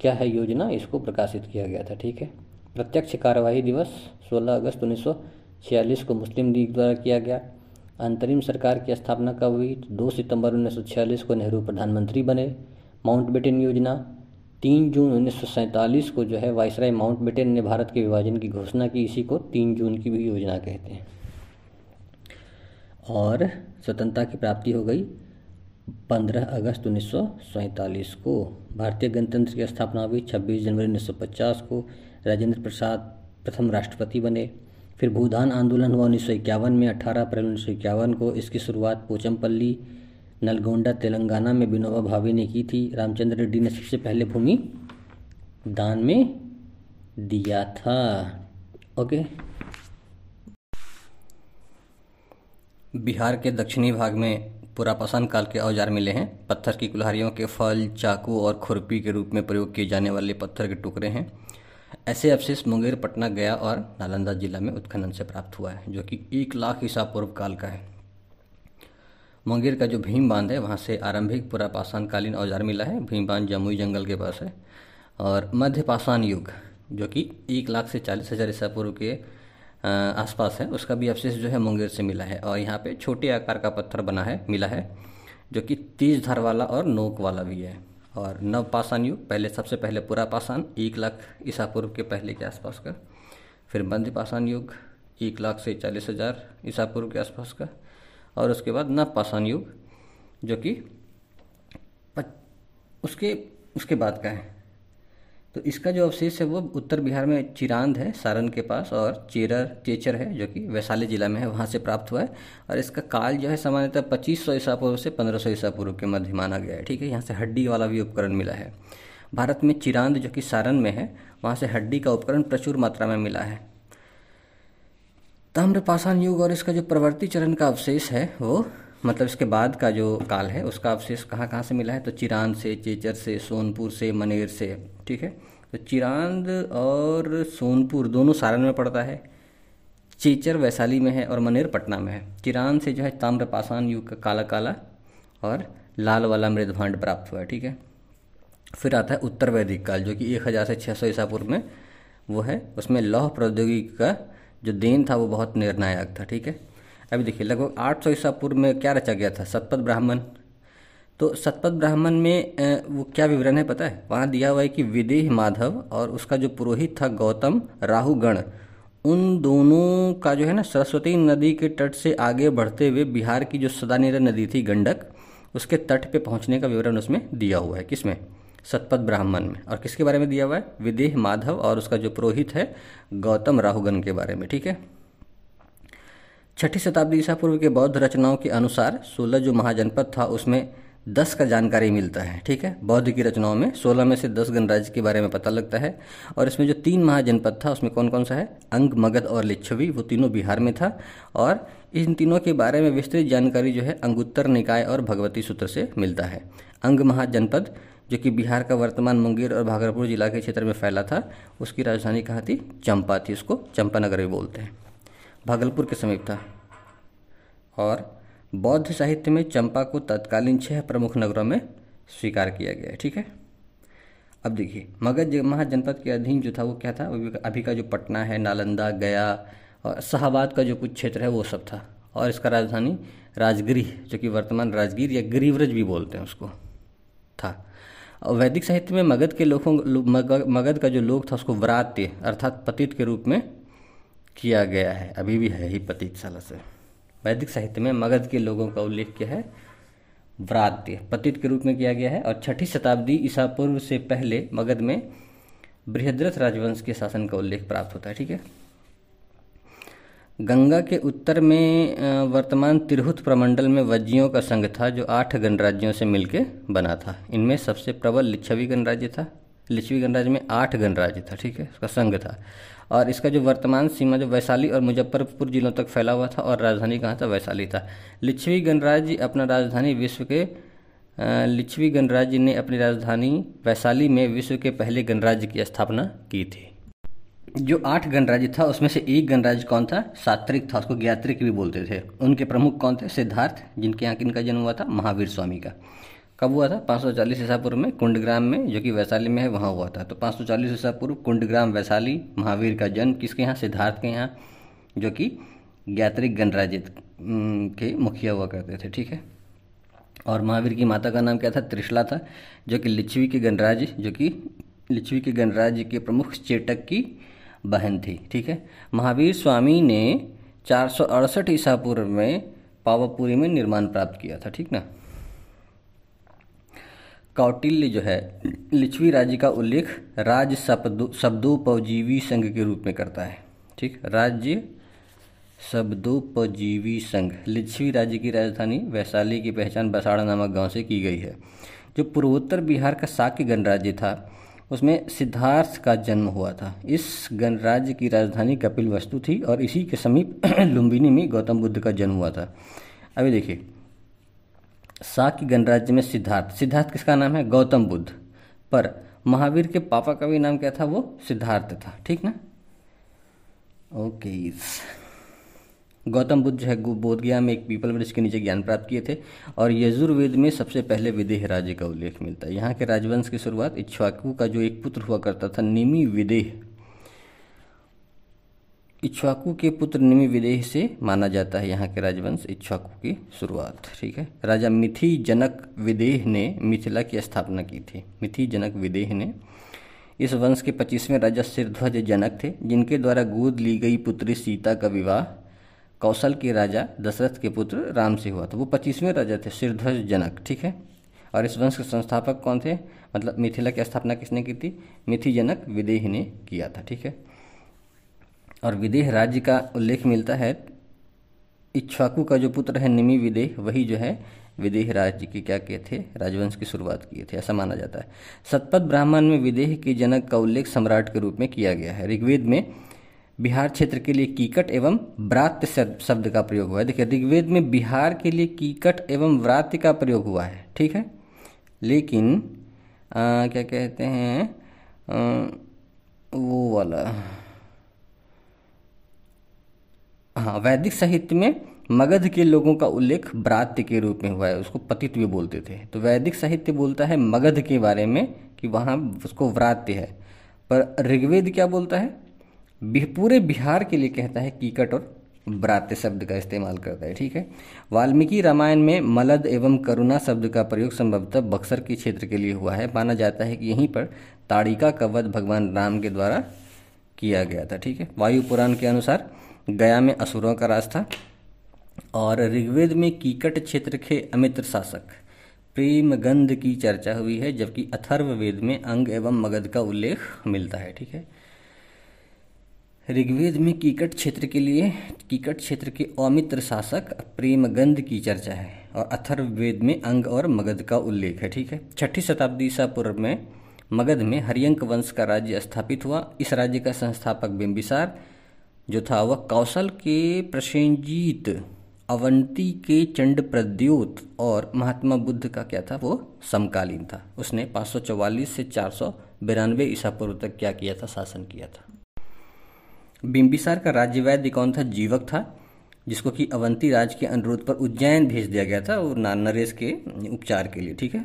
क्या है योजना, इसको प्रकाशित किया गया था, ठीक है। प्रत्यक्ष कार्यवाही दिवस सोलह अगस्त उन्नीस सौ छियालीस को मुस्लिम लीग द्वारा किया गया। अंतरिम सरकार की स्थापना कब हुई? दो सितंबर उन्नीस सौ छियालीस को नेहरू प्रधानमंत्री बने। माउंटबेटन योजना तीन जून उन्नीस सौ सैंतालीस को जो है वाइसराय माउंटबेटन ने भारत के विभाजन की घोषणा की, इसी को तीन जून की भी योजना कहते हैं। और स्वतंत्रता की प्राप्ति हो गई पंद्रह अगस्त उन्नीस सौ सैंतालीस को। भारतीय गणतंत्र की स्थापना हुई छब्बीस जनवरी उन्नीस सौ पचास को। राजेंद्र प्रसाद प्रथम राष्ट्रपति बने। फिर भूदान आंदोलन हुआ उन्नीस सौ इक्यावन में, अठारह अप्रैल उन्नीस सौ इक्यावन को। इसकी शुरुआत पोचमपल्ली नलगोंडा तेलंगाना में विनोबा भावे ने की थी। रामचंद्र रेड्डी ने सबसे पहले भूमि दान में दिया था। ओके, बिहार के दक्षिणी भाग में पुरापाषाण काल के औजार मिले हैं। पत्थर की कुल्हाड़ियों के फल, चाकू और खुरपी के रूप में प्रयोग किए जाने वाले पत्थर के टुकड़े हैं। ऐसे अवशेष मुंगेर, पटना, गया और नालंदा जिला में उत्खनन से प्राप्त हुआ है, जो कि एक लाख ईसा पूर्व काल का है। मुंगेर का जो भीम बांध है, वहाँ से आरंभिक पुरापाषाणकालीन औजार मिला है। भीम बांध जमुई जंगल के पास है। और मध्य पाषाण युग, जो कि एक लाख से चालीस हज़ार ईसा पूर्व के आसपास है, उसका भी अवशेष जो है मुंगेर से मिला है। और यहाँ पे छोटे आकार का पत्थर बना है मिला है, जो कि तेज धार वाला और नोक वाला भी है। और नवपाषाण युग, पहले सबसे पहले पुरापाषाण एक लाख ईसा पूर्व के पहले के आसपास का, फिर मध्य पाषाण युग एक लाख से चालीस हज़ार ईसा पूर्व के आसपास का, और उसके बाद नवपाषाण युग जो कि उसके उसके बाद का है। तो इसका जो अवशेष है वो उत्तर बिहार में चिरांद है, सारण के पास, और चेरर चेचर है जो कि वैशाली जिला में है, वहाँ से प्राप्त हुआ है। और इसका काल जो है सामान्यतः पच्चीस सौ ईसा पूर्व से पंद्रह सौ ईसा पूर्व के मध्य माना गया है। ठीक है, यहाँ से हड्डी वाला भी उपकरण मिला है। भारत में चिरांद जो कि सारण में है, वहाँ से हड्डी का उपकरण प्रचुर मात्रा में मिला है। ताम्रपाषाण युग और इसका जो प्रवर्ती चरण का अवशेष है, वो मतलब इसके बाद का जो काल है, उसका अवशेष कहाँ कहाँ से मिला है, तो चिरांद से, चेचर से, सोनपुर से, मनेर से। ठीक है, तो चिरांद और सोनपुर दोनों सारण में पड़ता है, चेचर वैशाली में है और मनेर पटना में है। चिरांद से जो है ताम्रपाषाण युग का काला काला और लाल वाला मृदभांड प्राप्त हुआ है। ठीक है, फिर आता है उत्तर वैदिक काल, जो कि एक हज़ार से छः सौ ईसा पूर्व में वो है। उसमें लौह प्रौद्योगिकी का जो देन था वो बहुत निर्णायक था। ठीक है, अभी देखिए लगभग आठ सौ ईसा पूर्व में क्या रचा गया था, शतपथ ब्राह्मण। तो शतपथ ब्राह्मण में वो क्या विवरण है पता है, वहाँ दिया हुआ है कि विदेह माधव और उसका जो पुरोहित था गौतम राहुगण, उन दोनों का जो है ना सरस्वती नदी के तट से आगे बढ़ते हुए बिहार की जो सदानीरा नदी थी गंडक, उसके तट पे पहुँचने का विवरण उसमें दिया हुआ है। किसमें? शतपथ ब्राह्मण में। और किसके बारे में दिया हुआ है? विदेह माधव और उसका जो पुरोहित है गौतम राहुगण के बारे में। ठीक है, छठी शताब्दी ईसा पूर्व के बौद्ध रचनाओं के अनुसार सोलह जो महाजनपद था उसमें दस का जानकारी मिलता है। ठीक है, बौद्ध की रचनाओं में सोलह में से दस गणराज्य के बारे में पता लगता है। और इसमें जो तीन महाजनपद था उसमें कौन कौन सा है, अंग, मगध और लिच्छवी, वो तीनों बिहार में था। और इन तीनों के बारे में विस्तृत जानकारी जो है अंगुत्तर निकाय और भगवती सूत्र से मिलता है। अंग महाजनपद जो कि बिहार का वर्तमान मुंगेर और भागलपुर जिला के क्षेत्र में फैला था, उसकी राजधानी कहाँ थी, चंपा थी, उसको चंपा नगर भी बोलते हैं, भागलपुर के समीप था। और बौद्ध साहित्य में चंपा को तत्कालीन छह प्रमुख नगरों में स्वीकार किया गया है। ठीक है, अब देखिए मगध महाजनपद के अधीन जो था वो क्या था, अभी का जो पटना है, नालंदा, गया और शाहाबाद का जो कुछ क्षेत्र है वो सब था। और इसका राजधानी राजगीर जो कि वर्तमान राजगीर या गिरिव्रज भी बोलते हैं उसको था। वैदिक साहित्य में मगध के लोगों मग, मगध का जो लोग था उसको व्रात्य अर्थात पतित के रूप में किया गया है, अभी भी है ही पतित साला से। वैदिक साहित्य में मगध के लोगों का उल्लेख किया है व्रात्य पतित के रूप में किया गया है। और छठी शताब्दी ईसा पूर्व से पहले मगध में बृहद्रथ राजवंश के शासन का उल्लेख प्राप्त होता है। ठीक है, गंगा के उत्तर में वर्तमान तिरहुत प्रमंडल में वज्जियों का संघ था जो आठ गणराज्यों से मिलकर बना था। इनमें सबसे प्रबल लिच्छवी गणराज्य था। लिच्छवी गणराज्य में आठ गणराज्य था। ठीक है, उसका संघ था। और इसका जो वर्तमान सीमा जो वैशाली और मुजफ्फरपुर जिलों तक फैला हुआ था और राजधानी कहाँ था, वैशाली था। लिच्छवी गणराज्य अपना राजधानी विश्व के लिच्छवी गणराज्य ने अपनी राजधानी वैशाली में विश्व के पहले गणराज्य की स्थापना की थी। जो आठ गणराज्य था उसमें से एक गणराज्य कौन था, सात्रिक था, उसको ज्ञात्रिक भी बोलते थे। उनके प्रमुख कौन थे, सिद्धार्थ, जिनके यहाँ किनका जन्म हुआ था, महावीर स्वामी का। कब हुआ था, पाँच सौ चालीस ईसा पूर्व में कुंडग्राम में, जो कि वैशाली में है, वहाँ हुआ था। तो पाँच सौ चालीस ईसा पूर्व कुंडग्राम वैशाली, महावीर का जन्म किसके यहाँ, सिद्धार्थ के यहाँ, जो कि ज्ञात्रिक गणराज्य के मुखिया हुआ करते थे। ठीक है, और महावीर की माता का नाम क्या था? त्रिशला था, जो कि लिच्छवी के गणराज्य जो कि लिच्छवी के गणराज्य के प्रमुख चेटक की बहन थी। ठीक है। महावीर स्वामी ने चार सौ अड़सठ ईसा पूर्व में पावापुरी में निर्माण प्राप्त किया था। ठीक ना। कौटिल्य जो है लिच्छवी राज्य का उल्लेख राज्य शब्दोपजीवी संघ के रूप में करता है। ठीक, राज्य शब्दोपजीवी संघ। लिच्छवी राज्य की राजधानी वैशाली की पहचान बसाड़ा नामक गांव से की गई है। जो पूर्वोत्तर बिहार का शाक्य गणराज्य था उसमें सिद्धार्थ का जन्म हुआ था। इस गणराज्य की राजधानी कपिलवस्तु थी और इसी के समीप लुम्बिनी में गौतम बुद्ध का जन्म हुआ था। अभी देखिए, शाक्य गणराज्य में सिद्धार्थ, सिद्धार्थ किसका नाम है? गौतम बुद्ध। पर महावीर के पापा का भी नाम क्या था? वो सिद्धार्थ था। ठीक ना। ओके। गौतम बुद्ध जो है बोधगया में एक पीपल वृक्ष के नीचे ज्ञान प्राप्त किए थे और यजुर्वेद में सबसे पहले विदेह राज्य का उल्लेख मिलता है। यहाँ के राजवंश की शुरुआत इक्ष्वाकु का जो एक पुत्र हुआ करता था निमि विदेह, इक्ष्वाकु के पुत्र निमि विदेह से माना जाता है यहाँ के राजवंश इक्ष्वाकु की शुरुआत। ठीक है। राजा मिथि जनक विदेह ने मिथिला की स्थापना की थी। मिथि जनक विदेह ने इस वंश के पच्चीसवें राजा सिरध्वज जनक थे, जिनके द्वारा गोद ली गई पुत्री सीता का विवाह कौशल के राजा दशरथ के पुत्र राम से हुआ था। वो पच्चीसवें राजा थे सिरध्वज जनक। ठीक है। और इस वंश के संस्थापक कौन थे? मतलब मिथिला की स्थापना किसने की थी? मिथि जनक विदेह ने किया था। ठीक है। और विदेह राज्य का उल्लेख मिलता है, इक्ष्वाकु का जो पुत्र है निमि विदेह, वही जो है विदेह राज्य के क्या किए थे? राजवंश की शुरुआत किए थे, ऐसा माना जाता है। शतपथ ब्राह्मण में विदेह के जनक का उल्लेख सम्राट के रूप में किया गया है। ऋग्वेद में बिहार क्षेत्र के लिए कीकट एवं व्रात शब्द का प्रयोग हुआ है। देखिए, ऋग्वेद में बिहार के लिए कीकट एवं व्रात का प्रयोग हुआ है। ठीक है। लेकिन आ, क्या कहते हैं आ, वो वाला हाँ वैदिक साहित्य में मगध के लोगों का उल्लेख ब्रात्य के रूप में हुआ है। उसको पतित भी बोलते थे। तो वैदिक साहित्य बोलता है मगध के बारे में कि वहाँ उसको व्रात्य है, पर ऋग्वेद क्या बोलता है? पूरे बिहार के लिए कहता है कीकट और व्रात्य शब्द का इस्तेमाल करता है। ठीक है। वाल्मीकि रामायण में मलद एवं करुणा शब्द का प्रयोग संभवतः बक्सर के क्षेत्र के लिए हुआ है। माना जाता है कि यहीं पर ताड़िका का वध भगवान राम के द्वारा किया गया था। ठीक है। वायु पुराण के अनुसार गया में असुरों का राज था और ऋग्वेद में कीकट क्षेत्र के अमित्र शासक प्रेमगंध की चर्चा हुई है, जबकि अथर्ववेद में अंग एवं मगध का उल्लेख मिलता है। ठीक है। ऋग्वेद में कीकट क्षेत्र के लिए कीकट क्षेत्र के अमित्र शासक प्रेमगंध की चर्चा है और अथर्ववेद में अंग और मगध का उल्लेख है। ठीक है। छठी शताब्दी ईसा पूर्व में मगध में हरियंक वंश का राज्य स्थापित हुआ। इस राज्य का संस्थापक बिम्बिसार जो था वह कौशल के प्रसेनजीत, अवंती के चंडप्रद्योत और महात्मा बुद्ध का क्या था? वो समकालीन था। उसने पाँच सौ चौवालीस से चार सौ बिरानवे ईसा पूर्व तक क्या किया था? शासन किया था। बिम्बिसार का राज्य वैद्य कौन था? जीवक था, जिसको कि अवंती राज के अनुरोध पर उज्जैन भेज दिया गया था और नरेश के उपचार के लिए। ठीक है।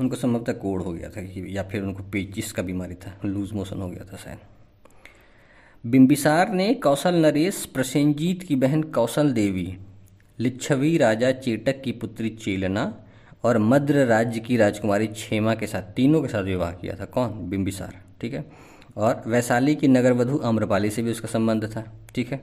उनको संभवतः कोढ़ हो गया था या फिर उनको पेचिस का बीमारी था, लूज मोशन हो गया था शायद। बिम्बिसार ने कौशल नरेश प्रसेनजीत की बहन कौशल देवी, लिच्छवी राजा चेटक की पुत्री चेलना और मद्र राज्य की राजकुमारी क्षेमा के साथ, तीनों के साथ विवाह किया था। कौन? बिम्बिसार। ठीक है। और वैशाली की नगरवधु आम्रपाली से भी उसका संबंध था। ठीक है।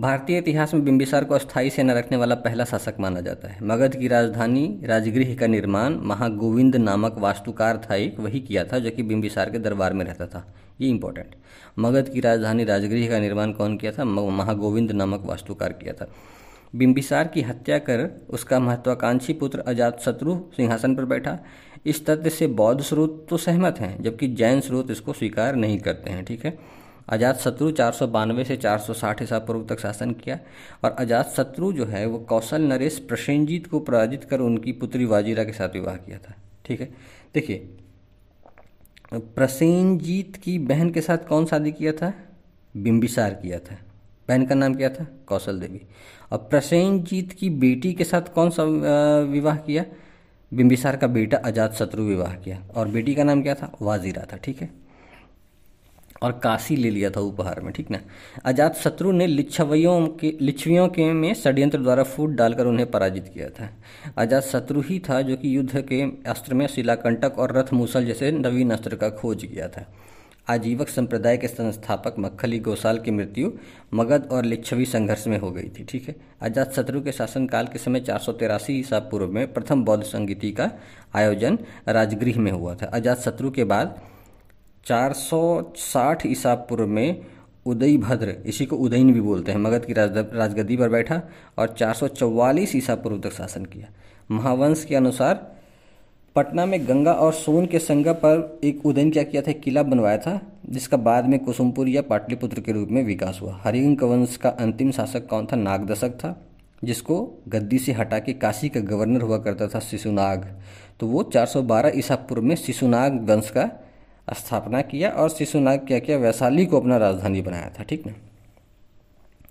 भारतीय इतिहास में बिम्बिसार को अस्थायी सेना रखने वाला पहला शासक माना जाता है। मगध की राजधानी राजगृह का निर्माण महागोविंद नामक वास्तुकार था, एक वही किया था जो कि बिम्बिसार के दरबार में रहता था। ये इंपॉर्टेंट। मगध की राजधानी राजगृह का निर्माण कौन किया था? महागोविंद नामक वास्तुकार किया था। बिम्बिसार की हत्या कर उसका महत्वाकांक्षी पुत्र अजातशत्रु सिंहासन पर बैठा। इस तथ्य से बौद्ध स्रोत तो सहमत हैं, जबकि जैन स्रोत इसको स्वीकार नहीं करते हैं। ठीक है। अजातशत्रु चार सौ बानवे से चार सौ साठ ईसा पूर्व तक शासन किया और अजातशत्रु जो है वो कौशल नरेश प्रसेनजीत को पराजित कर उनकी पुत्री वाजीरा के साथ विवाह किया था। ठीक है। देखिए, प्रसेनजीत की बहन के साथ कौन शादी किया था? बिम्बिसार किया था। बहन का नाम क्या था? कौशल देवी। और प्रसेनजीत की बेटी के साथ कौन सा विवाह किया? बिम्बिसार का बेटा अजातशत्रु विवाह किया और बेटी का नाम क्या था? वाजीरा था। ठीक है। और काशी ले लिया था उपहार में, ठीक ना। अजातशत्रु ने लिच्छवियों के लिच्छवियों के में षड्यंत्र द्वारा फूट डालकर उन्हें पराजित किया था। अजातशत्रु ही था जो कि युद्ध के अस्त्र में शिलाकंटक और रथ मूसल जैसे नवीन अस्त्र का खोज किया था। आजीवक संप्रदाय के संस्थापक मक्खली गोसाल की मृत्यु मगध और लिच्छवी संघर्ष में हो गई थी, ठीक है। अजातशत्रु के शासनकाल के समय चार सौ तिरासी ईसा पूर्व में प्रथम बौद्ध संगीति का आयोजन राजगृह में हुआ था। अजातशत्रु के बाद चार सौ साठ ईसा पूर्व में उदयभद्र, इसी को उदयन भी बोलते हैं, मगध की राजगद्दी पर बैठा और चार सौ चौवालीस ईसा पूर्व तक शासन किया। महावंश के अनुसार पटना में गंगा और सोन के संगम पर एक उदयन क्या किया था, किला बनवाया था, जिसका बाद में कुसुमपुर या पाटलिपुत्र के रूप में विकास हुआ। हरिंग वंश का अंतिम शासक कौन था, नागदशक था, जिसको गद्दी से हटा के काशी का गवर्नर हुआ करता था शिशुनाग। तो वो चार सौ बारह ईसा पूर्व में शिशुनाग वंश का स्थापना किया और शिशुनाग क्या किया, वैशाली को अपना राजधानी बनाया था, ठीक ना।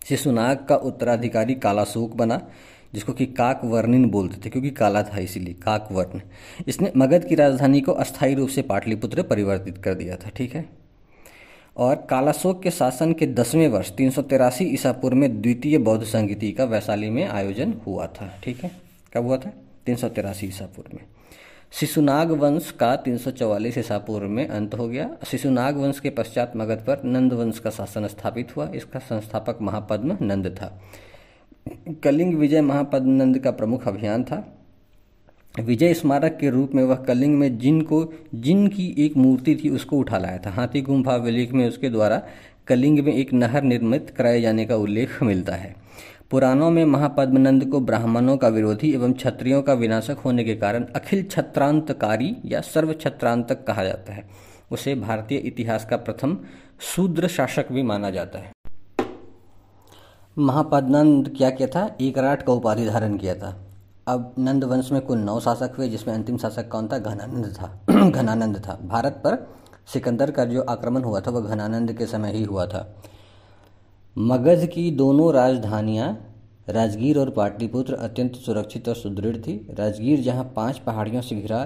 शिशुनाग का उत्तराधिकारी कालाशोक बना, जिसको कि काकवर्णिन बोलते थे क्योंकि काला था इसीलिए काकवर्ण। इसने मगध की राजधानी को अस्थायी रूप से पाटलिपुत्र परिवर्तित कर दिया था, ठीक है। और कालाशोक के शासन के दसवें वर्ष तीन सौ तिरासी ईसा पूर्व में द्वितीय बौद्ध संगीति का वैशाली में आयोजन हुआ था, ठीक है। कब हुआ था, तीन सौ तिरासी ईसा पूर्व में। शिशुनाग वंश का तीन सौ चौवालीस ईसा पूर्व में अंत हो गया। शिशुनाग वंश के पश्चात मगध पर नंद वंश का शासन स्थापित हुआ। इसका संस्थापक महापद्मनंद था। कलिंग विजय महापद्मनंद का प्रमुख अभियान था। विजय स्मारक के रूप में वह कलिंग में जिन को जिन की एक मूर्ति थी उसको उठा लाया था। हाथी गुम्फा विलेख में उसके द्वारा कलिंग में एक नहर निर्मित कराए जाने का उल्लेख मिलता है। पुराणों में महापद्मनंद को ब्राह्मणों का विरोधी एवं क्षत्रियों का विनाशक होने के कारण अखिल क्षत्रांतकारी या सर्व क्षत्रांतक कहा जाता है। उसे भारतीय इतिहास का प्रथम शूद्र शासक भी माना जाता है। महापद्मनंद क्या किया था, एकराट का उपाधि धारण किया था। अब नंद वंश में कुल नौ शासक हुए, जिसमें अंतिम शासक कौन था, घनानंद था घनानंद था। भारत पर सिकंदर का जो आक्रमण हुआ था वह घनानंद के समय ही हुआ था। मगध की दोनों राजधानियां राजगीर और पाटलिपुत्र अत्यंत सुरक्षित और सुदृढ़ थी। राजगीर जहां पांच पहाड़ियों से घिरा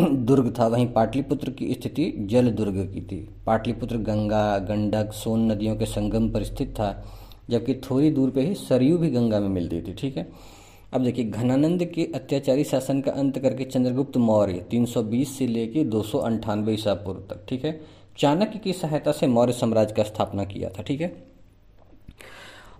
दुर्ग था, वहीं पाटलिपुत्र की स्थिति जल दुर्ग की थी। पाटलिपुत्र गंगा, गंडक, सोन नदियों के संगम पर स्थित था, जबकि थोड़ी दूर पे ही सरयू भी गंगा में मिलती थी, ठीक है। अब देखिए, घनानंद के अत्याचारी शासन का अंत करके चंद्रगुप्त मौर्य तीन सौ बीस से लेकर दो सौ अंठानवे ईसा पूर्व तक, ठीक है, चाणक्य की सहायता से मौर्य साम्राज्य का स्थापना किया था, ठीक है।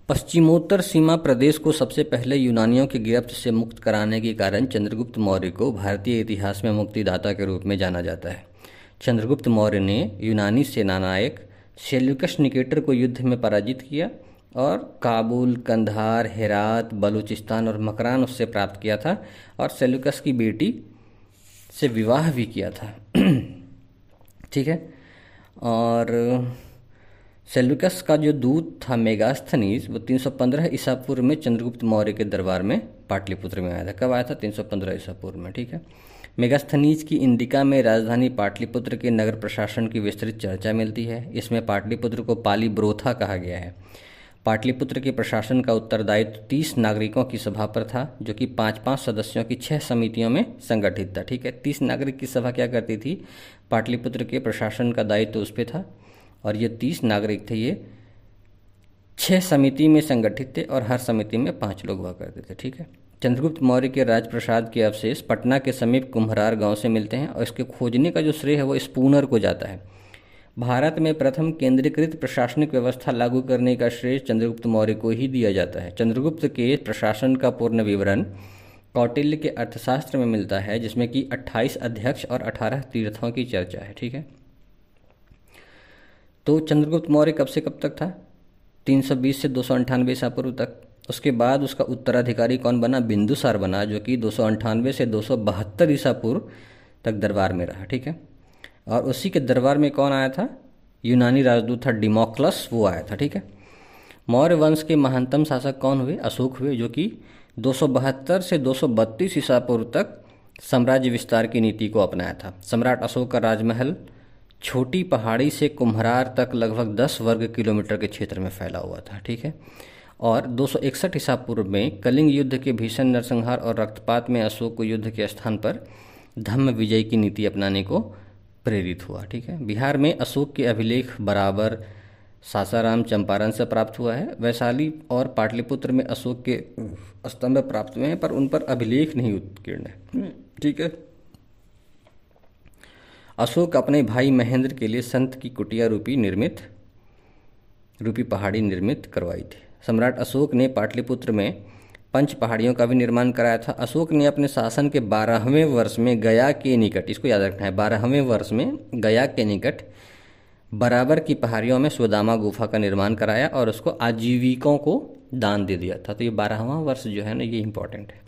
पश्चिमोत्तर सीमा प्रदेश को सबसे पहले यूनानियों के गिरफ्त से मुक्त कराने के कारण चंद्रगुप्त मौर्य को भारतीय इतिहास में मुक्तिदाता के रूप में जाना जाता है। चंद्रगुप्त मौर्य ने यूनानी सेनानायक सेल्यूकस निकेटर को युद्ध में पराजित किया और काबुल, कंधार, हेरात, बलूचिस्तान और मकरान उससे प्राप्त किया था और सेल्यूकस की बेटी से विवाह भी किया था, ठीक है। और सेल्यूकस का जो दूत था मेगास्थनीज, वो तीन सौ पंद्रह ईसा पूर्व में चंद्रगुप्त मौर्य के दरबार में पाटलिपुत्र में आया था। कब आया था, तीन सौ पंद्रह ईसा पूर्व में, ठीक है। मेगास्थनीज की इंदिका में राजधानी पाटलिपुत्र के नगर प्रशासन की विस्तृत चर्चा मिलती है। इसमें पाटलिपुत्र को पाली ब्रोथा कहा गया है। पाटलिपुत्र के प्रशासन का उत्तरदायित्व तीस नागरिकों की सभा पर था, जो कि पाँच पाँच सदस्यों की छह समितियों में संगठित था, ठीक है। तीस नागरिक की सभा क्या करती थी, पाटलिपुत्र के प्रशासन का दायित्व उस पर था और ये तीस नागरिक थे, ये छह समिति में संगठित थे और हर समिति में पांच लोग हुआ करते थे, ठीक है। चंद्रगुप्त मौर्य के राजप्रसाद के अवशेष पटना के समीप कुम्हरार गांव से मिलते हैं और इसके खोजने का जो श्रेय है वो स्पूनर को जाता है। भारत में प्रथम केंद्रीकृत प्रशासनिक व्यवस्था लागू करने का श्रेय चंद्रगुप्त मौर्य को ही दिया जाता है। चंद्रगुप्त के प्रशासन का पूर्ण विवरण कौटिल्य के अर्थशास्त्र में मिलता है, जिसमें कि अट्ठाईस अध्यक्ष और अठारह तीर्थों की चर्चा है, ठीक है। तो चंद्रगुप्त मौर्य कब से कब तक था, तीन सौ बीस से दो सौ अंठानवे ईसा पूर्व तक। उसके बाद उसका उत्तराधिकारी कौन बना, बिंदुसार बना, जो कि दो सौ अंठानवे से दो सौ बहत्तर ईसा पूर्व तक दरबार में रहा, ठीक है। और उसी के दरबार में कौन आया था, यूनानी राजदूत था डिमोक्लस, वो आया था, ठीक है। मौर्य वंश के महानतम शासक कौन हुए, अशोक हुए, जो कि दो सौ बहत्तर से दो सौ बत्तीस ईसा पूर्व तक साम्राज्य विस्तार की नीति को अपनाया था। सम्राट अशोक का राजमहल छोटी पहाड़ी से कुम्हरार तक लगभग दस वर्ग किलोमीटर के क्षेत्र में फैला हुआ था, ठीक है। और दो सौ इकसठ ईसा पूर्व में कलिंग युद्ध के भीषण नरसंहार और रक्तपात में अशोक को युद्ध के स्थान पर धम्म विजय की नीति अपनाने को प्रेरित हुआ। ठीक है, बिहार में अशोक के अभिलेख बराबर सासाराम चंपारण से प्राप्त हुआ है। वैशाली और पाटलिपुत्र में अशोक के स्तंभ प्राप्त हुए हैं पर उन पर अभिलेख नहीं उत्कीर्ण है। ठीक है, अशोक अपने भाई महेंद्र के लिए संत की कुटिया रूपी निर्मित रूपी पहाड़ी निर्मित करवाई थी। सम्राट अशोक ने पाटलिपुत्र में पंच पहाड़ियों का भी निर्माण कराया था। अशोक ने अपने शासन के बारहवें वर्ष में गया के निकट, इसको याद रखना है, बारहवें वर्ष में गया के निकट बराबर की पहाड़ियों में सुदामा गुफा का निर्माण कराया और उसको आजीविकों को दान दे दिया था। तो ये बारहवां वर्ष जो है ना, ये इम्पोर्टेंट है।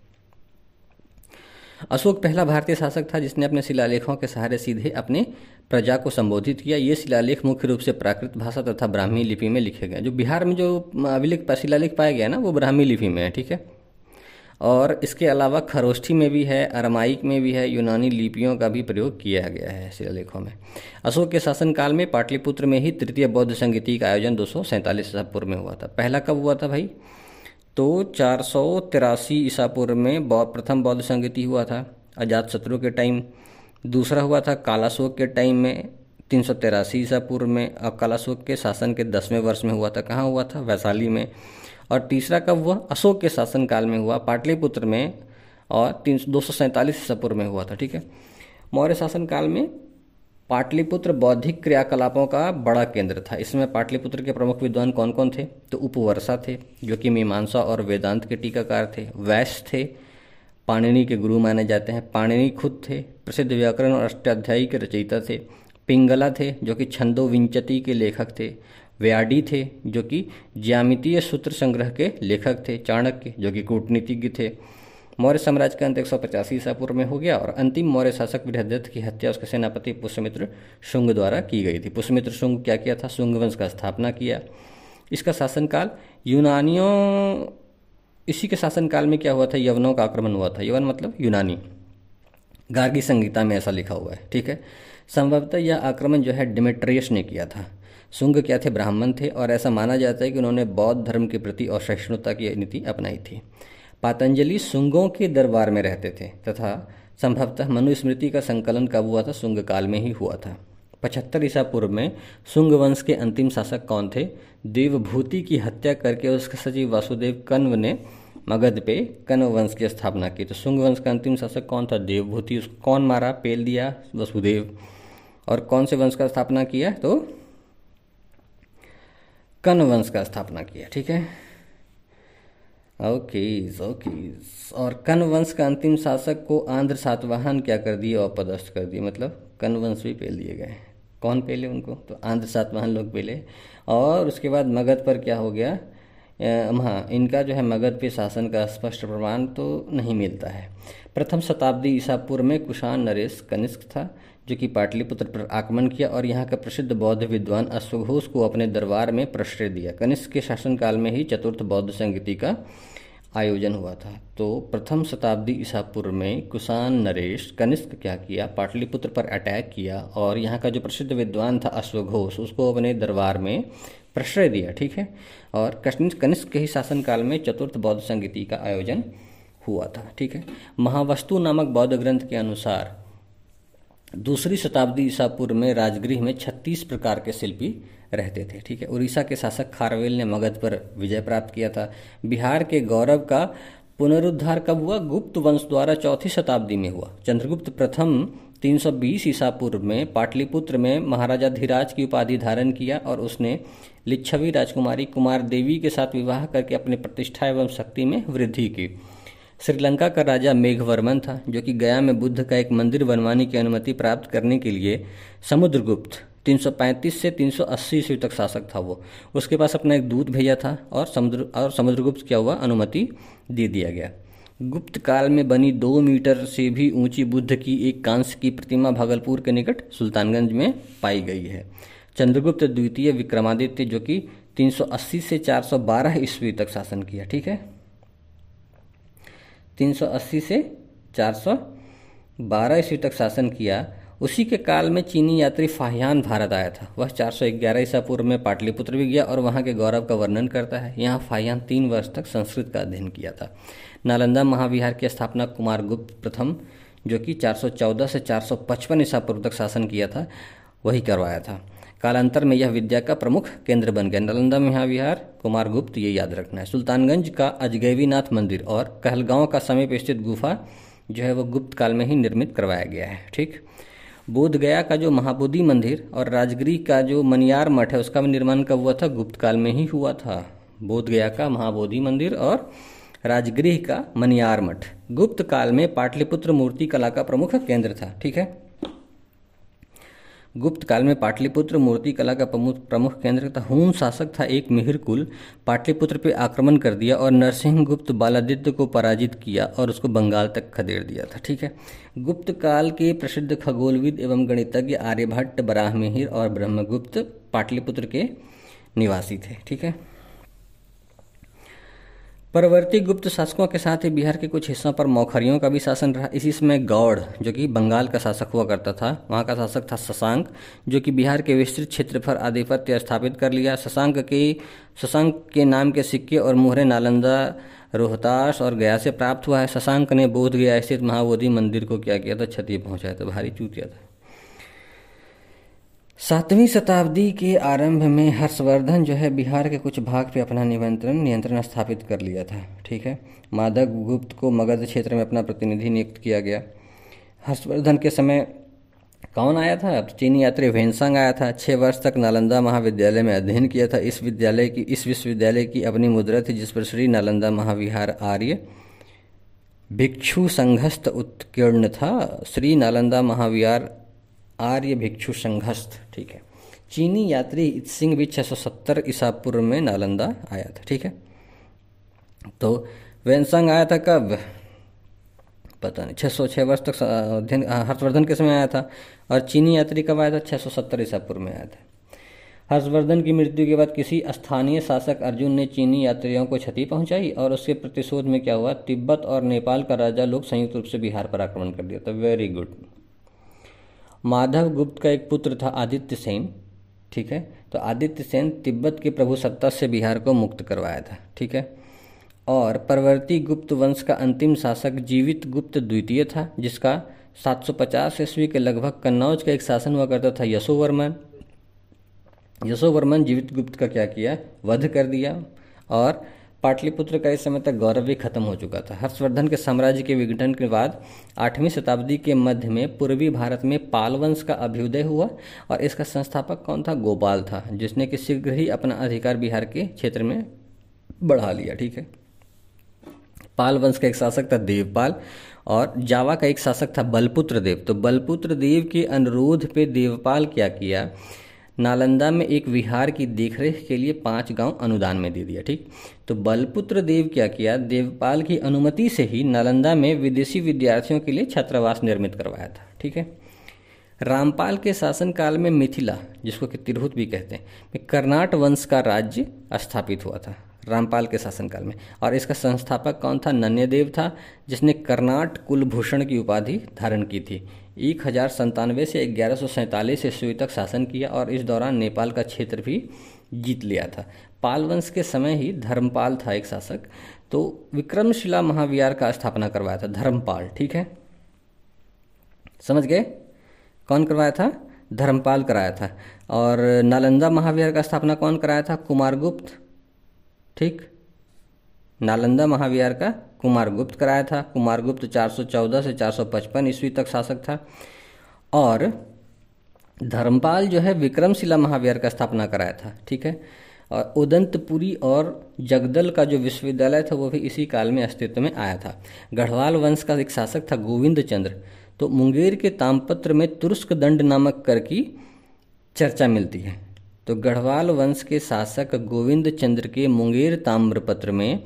अशोक पहला भारतीय शासक था जिसने अपने शिलालेखों के सहारे सीधे अपने प्रजा को संबोधित किया। ये शिलालेख मुख्य रूप से प्राकृत भाषा तथा ब्राह्मी लिपि में लिखे गए। जो बिहार में जो अभिलेख शिलालेख पाया गया ना, वो ब्राह्मी लिपि में है। ठीक है, और इसके अलावा खरोष्ठी में भी है, अरमाइक में भी है, यूनानी लिपियों का भी प्रयोग किया गया है शिलालेखों में। अशोक के शासनकाल में पाटलिपुत्र में ही तृतीय बौद्ध संगीति का आयोजन दो सौ सैंतालीस ईसा पूर्व में हुआ था। पहला कब हुआ था भाई? तो चार सौ तिरासी ईसा पूर्व में प्रथम बौद्ध संगीति हुआ था, अजातशत्रु के टाइम। दूसरा हुआ था कालाशोक के टाइम में, तीन सौ तिरासी ईसा पूर्व में, और कालाशोक के शासन के दसवें वर्ष में हुआ था। कहाँ हुआ था? वैशाली में। और तीसरा कब हुआ? अशोक के शासनकाल में हुआ, पाटलिपुत्र में, और तीन दो सौ सैंतालीस ईसा पूर्व में हुआ था। ठीक है, मौर्य शासनकाल में पाटलिपुत्र बौद्धिक क्रियाकलापों का बड़ा केंद्र था। इसमें पाटलिपुत्र के प्रमुख विद्वान कौन कौन थे? तो उपवर्षा थे, जो कि मीमांसा और वेदांत के टीकाकार थे। वैश्य थे, पाणिनि के गुरु माने जाते हैं। पाणिनि खुद थे, प्रसिद्ध व्याकरण और अष्टाध्यायी के रचयिता थे। पिंगला थे, जो कि छंदोविंचति के लेखक थे। व्याडी थे, जो कि ज्यामितीय सूत्र संग्रह के लेखक थे। चाणक्य, जो कि कूटनीतिज्ञ थे। मौर्य साम्राज्य का अंत एक सौ पचासी ईसा पूर्व में हो गया और अंतिम मौर्य शासक बृहदत्त की हत्या उसके सेनापति पुष्यमित्र शुंग द्वारा की गई थी। पुष्यमित्र शुंग क्या किया था? शुंग वंश का स्थापना किया। इसका शासनकाल यूनानियों, इसी के शासनकाल में क्या हुआ था? यवनों का आक्रमण हुआ था। यवन मतलब यूनानी, गार्गी संहिता में ऐसा लिखा हुआ है। ठीक है, संभवतः यह आक्रमण जो है डेमेट्रियस ने किया था। शुंग क्या थे? ब्राह्मण थे और ऐसा माना जाता है कि उन्होंने बौद्ध धर्म के प्रति असहिष्णुता की नीति अपनाई थी। पातंजलि शुंगों के दरबार में रहते थे तथा संभवतः मनुस्मृति का संकलन कब हुआ था? शुंग काल में ही हुआ था। पचहत्तर ईसा पूर्व में शुंग वंश के अंतिम शासक कौन थे? देवभूति की हत्या करके उसके सचिव वासुदेव कण्व ने मगध पे कण्व वंश की स्थापना की। तो शुंग वंश का अंतिम शासक कौन था? देवभूति। उसको कौन मारा? पेल दिया, वसुदेव। और कौन से वंश का स्थापना किया? तो कण्व वंश का स्थापना किया। ठीक है, ओकेज ओकेज। और कण्व वंश का अंतिम शासक को आंध्र सातवाहन क्या कर दिए? और पदस्थ कर दिए। मतलब कण्व वंश भी पेल दिए गए। कौन पेले उनको? तो आंध्र सातवाहन लोग पेले। और उसके बाद मगध पर क्या हो गया? हाँ, इनका जो है मगध पे शासन का स्पष्ट प्रमाण तो नहीं मिलता है। प्रथम शताब्दी ईसा पूर्व में कुषाण नरेश कनिष्क था, जो कि पाटलिपुत्र पर आक्रमण किया और यहाँ का प्रसिद्ध बौद्ध विद्वान अश्वघोष को अपने दरबार में प्रश्रय दिया। कनिष्क के शासनकाल में ही चतुर्थ बौद्ध संगीति का आयोजन हुआ था। तो प्रथम शताब्दी ईसा पूर्व में कुषाण नरेश कनिष्क क्या किया? पाटलिपुत्र पर अटैक किया और यहाँ का जो प्रसिद्ध विद्वान था अश्वघोष, उसको अपने दरबार में प्रश्रय दिया। ठीक है, और कनिष्क के ही शासनकाल में चतुर्थ बौद्ध संगीति का आयोजन हुआ था। ठीक है, महावस्तु नामक बौद्ध ग्रंथ के अनुसार दूसरी शताब्दी ईसा पूर्व में राजगृह में छत्तीस प्रकार के शिल्पी रहते थे। ठीक है, उड़ीसा के शासक खारवेल ने मगध पर विजय प्राप्त किया था। बिहार के गौरव का पुनरुद्धार कब हुआ? गुप्त वंश द्वारा चौथी शताब्दी में हुआ। चंद्रगुप्त प्रथम तीन सौ बीस ईसा पूर्व में पाटलिपुत्र में महाराजा धीराज की उपाधि धारण किया और उसने लिच्छवी राजकुमारी कुमार देवी के साथ विवाह करके अपनी प्रतिष्ठा एवं शक्ति में वृद्धि की। श्रीलंका का राजा मेघवर्मन था, जो कि गया में बुद्ध का एक मंदिर बनवाने की अनुमति प्राप्त करने के लिए समुद्रगुप्त तीन सौ पैंतीस से तीन सौ अस्सी ईस्वी तक शासक था। वो उसके पास अपना एक दूत भेजा था और समुद्र और समुद्रगुप्त क्या हुआ? अनुमति दे दिया गया। गुप्त काल में बनी दो मीटर से भी ऊंची बुद्ध की एक कांस्य की प्रतिमा भागलपुर के निकट सुल्तानगंज में पाई गई है। चंद्रगुप्त द्वितीय विक्रमादित्य, जो कि तीन सौ अस्सी से चार सौ बारह ईस्वी तक शासन किया। ठीक है, तीन सौ अस्सी से चार सौ बारह ईस्वी तक शासन किया। उसी के काल में चीनी यात्री फाह्यान भारत आया था। वह चार सौ ग्यारह ईसा पूर्व में पाटलिपुत्र भी गया और वहाँ के गौरव का वर्णन करता है। यहाँ फाह्यान तीन वर्ष तक संस्कृत का अध्ययन किया था। नालंदा महाविहार की स्थापना कुमार गुप्त प्रथम जो कि चार सौ चौदह से चार सौ पचपन ईसा पूर्व तक शासन किया था, वही करवाया था। कालांतर में यह विद्या का प्रमुख केंद्र बन गया। नालंदा महाविहार, कुमार गुप्त, ये याद रखना है। सुल्तानगंज का अजगैवीनाथ मंदिर और कहलगांव का समीप स्थित गुफा जो है वो गुप्त काल में ही निर्मित करवाया गया है। ठीक, बोध गया का जो महाबोधि मंदिर और राजगीर का जो मनियार मठ है उसका भी निर्माण कब हुआ था? गुप्त काल में ही हुआ था। बोध गया का महाबोधि मंदिर और राजगृह का मनियार मठ गुप्त काल में पाटलिपुत्र मूर्ति कला का प्रमुख केंद्र था। ठीक है, गुप्त काल में पाटलिपुत्र मूर्ति कला का प्रमुख केंद्र था। हूण शासक था एक मिहिर कुल, पाटलिपुत्र पर आक्रमण कर दिया और नरसिंहगुप्त बालादित्य को पराजित किया और उसको बंगाल तक खदेड़ दिया था। ठीक है, गुप्त काल के प्रसिद्ध खगोलविद एवं गणितज्ञ आर्यभट्ट, बराहमिहिर और ब्रह्मगुप्त पाटलिपुत्र के निवासी थे। ठीक है, परवर्ती गुप्त शासकों के साथ ही बिहार के कुछ हिस्सों पर मौखरियों का भी शासन रहा। इसी समय गौड़ जो कि बंगाल का शासक हुआ करता था, वहाँ का शासक था शशांक, जो कि बिहार के विस्तृत क्षेत्र पर आधिपत्य स्थापित कर लिया। शशांक के शशांक के नाम के सिक्के और मुहरे नालंदा, रोहतास और गया से प्राप्त हुआ है। शशांक ने बोध गया स्थित महाबोधि मंदिर को क्या किया था? क्षति पहुँचाया था, भारी चूतिया था। सातवीं शताब्दी के आरंभ में हर्षवर्धन जो है बिहार के कुछ भाग पे अपना नियंत्रण नियंत्रण स्थापित कर लिया था। ठीक है, माधव गुप्त को मगध क्षेत्र में अपना प्रतिनिधि नियुक्त किया गया। हर्षवर्धन के समय कौन आया था? चीनी यात्री वेनसांग आया था। छः वर्ष तक नालंदा महाविद्यालय में अध्ययन किया था। इस विद्यालय की इस विश्वविद्यालय की अपनी मुद्रा थी जिस पर श्री नालंदा महाविहार आर्य भिक्षु संघस्थ उत्कीर्ण था। श्री नालंदा महाविहार आर्य भिक्षु संघस्थ। ठीक है, चीनी यात्री सिंह भी छह सौ सत्तर ईसा पूर्व में नालंदा आया था। ठीक है, तो वेनसंग आया था कब? पता नहीं। छह सौ छह वर्ष तक अध्ययन हर्षवर्धन के समय आया था और चीनी यात्री कब आया था? छह सौ सत्तर ईसा पूर्व में आया था। हर्षवर्धन की मृत्यु के बाद किसी स्थानीय शासक अर्जुन ने चीनी यात्रियों को क्षति पहुंचाई और उसके प्रतिशोध में क्या हुआ? तिब्बत और नेपाल का राजा लोग संयुक्त रूप से बिहार पर आक्रमण कर दिया था। Very good. माधव गुप्त का एक पुत्र था आदित्य सेन। ठीक है, तो आदित्य सेन तिब्बत के प्रभु सत्ता से बिहार को मुक्त करवाया था। ठीक है, और परवर्ती गुप्त वंश का अंतिम शासक जीवित गुप्त द्वितीय था, जिसका सात सौ पचास ईस्वी के लगभग कन्नौज का एक शासन हुआ करता था। यशोवर्मन यशोवर्मन जीवित गुप्त का क्या किया? वध कर दिया और पाटलिपुत्र का इस समय तक गौरव भी खत्म हो चुका था। हर्षवर्धन के साम्राज्य के विघटन के बाद आठवीं शताब्दी के मध्य में पूर्वी भारत में पाल वंश का अभ्युदय हुआ और इसका संस्थापक कौन था? गोपाल था, जिसने कि शीघ्र ही अपना अधिकार बिहार के क्षेत्र में बढ़ा लिया। ठीक है, पाल वंश का एक शासक था देवपाल और जावा का एक शासक था बलपुत्र देव। तो बलपुत्र देव के अनुरोध पे देवपाल क्या किया? नालंदा में एक विहार की देखरेख के लिए पांच गांव अनुदान में दे दिया। ठीक, तो बलपुत्र देव क्या किया? देवपाल की अनुमति से ही नालंदा में विदेशी विद्यार्थियों के लिए छात्रावास निर्मित करवाया था। ठीक है, रामपाल के शासनकाल में मिथिला, जिसको कि तिरहुत भी कहते हैं, कर्नाट वंश का राज्य स्थापित हुआ था रामपाल के शासनकाल में और इसका संस्थापक कौन था? नन्यदेव था, जिसने कर्नाट कुलभूषण की उपाधि धारण की थी। एक हज़ार संतानवे से ग्यारह सौ सैंतालीस ईस्वी तक शासन किया और इस दौरान नेपाल का क्षेत्र भी जीत लिया था। पाल वंश के समय ही धर्मपाल था एक शासक, तो विक्रमशिला महाविहार का स्थापना करवाया था धर्मपाल। ठीक है, समझ गए कौन करवाया था? धर्मपाल कराया था। और नालंदा महाविहार का स्थापना कौन कराया था? कुमारगुप्त। ठीक, नालंदा महाविहार का कुमारगुप्त कराया था। कुमारगुप्त चार सौ चौदह से चार सौ पचपन ईस्वी तक शासक था और धर्मपाल जो है विक्रमशिला महाविहार का स्थापना कराया था। ठीक है, और उदंतपुरी और जगदल का जो विश्वविद्यालय था वो भी इसी काल में अस्तित्व में आया था। गढ़वाल वंश का एक शासक था गोविंद चंद्र। तो मुंगेर के तामपत्र में तुर्स्क दंड नामक कर की चर्चा मिलती है। तो गढ़वाल वंश के शासक गोविंद चंद्र के मुंगेर ताम्रपत्र में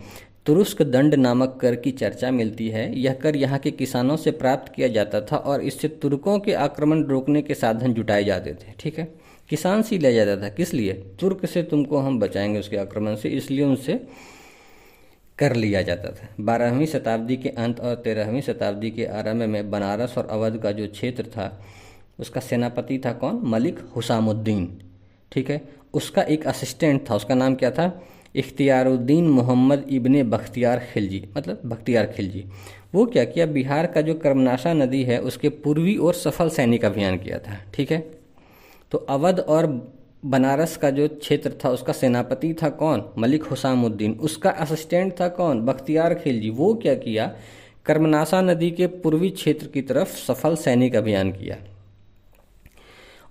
तुरुष्क दंड नामक कर की चर्चा मिलती है। यह कर यहाँ के किसानों से प्राप्त किया जाता था और इससे तुर्कों के आक्रमण रोकने के साधन जुटाए जाते थे। ठीक है, किसान से लिया जाता था। किस लिए? तुर्क से तुमको हम बचाएंगे उसके आक्रमण से, इसलिए उनसे कर लिया जाता था। बारहवीं शताब्दी के अंत और तेरहवीं शताब्दी के आरंभ में बनारस और अवध का जो क्षेत्र था उसका सेनापति था कौन? मलिक हुसामुद्दीन। ठीक है, उसका एक असिस्टेंट था, उसका नाम क्या था? इख्तियारुद्दीन मोहम्मद इब्ने बख्तियार खिलजी, मतलब बख्तियार खिलजी, वो क्या किया, बिहार का जो कर्मनाशा नदी है उसके पूर्वी ओर सफल सैनिक अभियान किया था। ठीक है, तो अवध और बनारस का जो क्षेत्र था उसका सेनापति था कौन, मलिक हुसामुद्दीन। उसका असिस्टेंट था कौन, बख्तियार खिलजी। वो क्या किया, कर्मनाशा नदी के पूर्वी क्षेत्र की तरफ सफल सैनिक अभियान किया,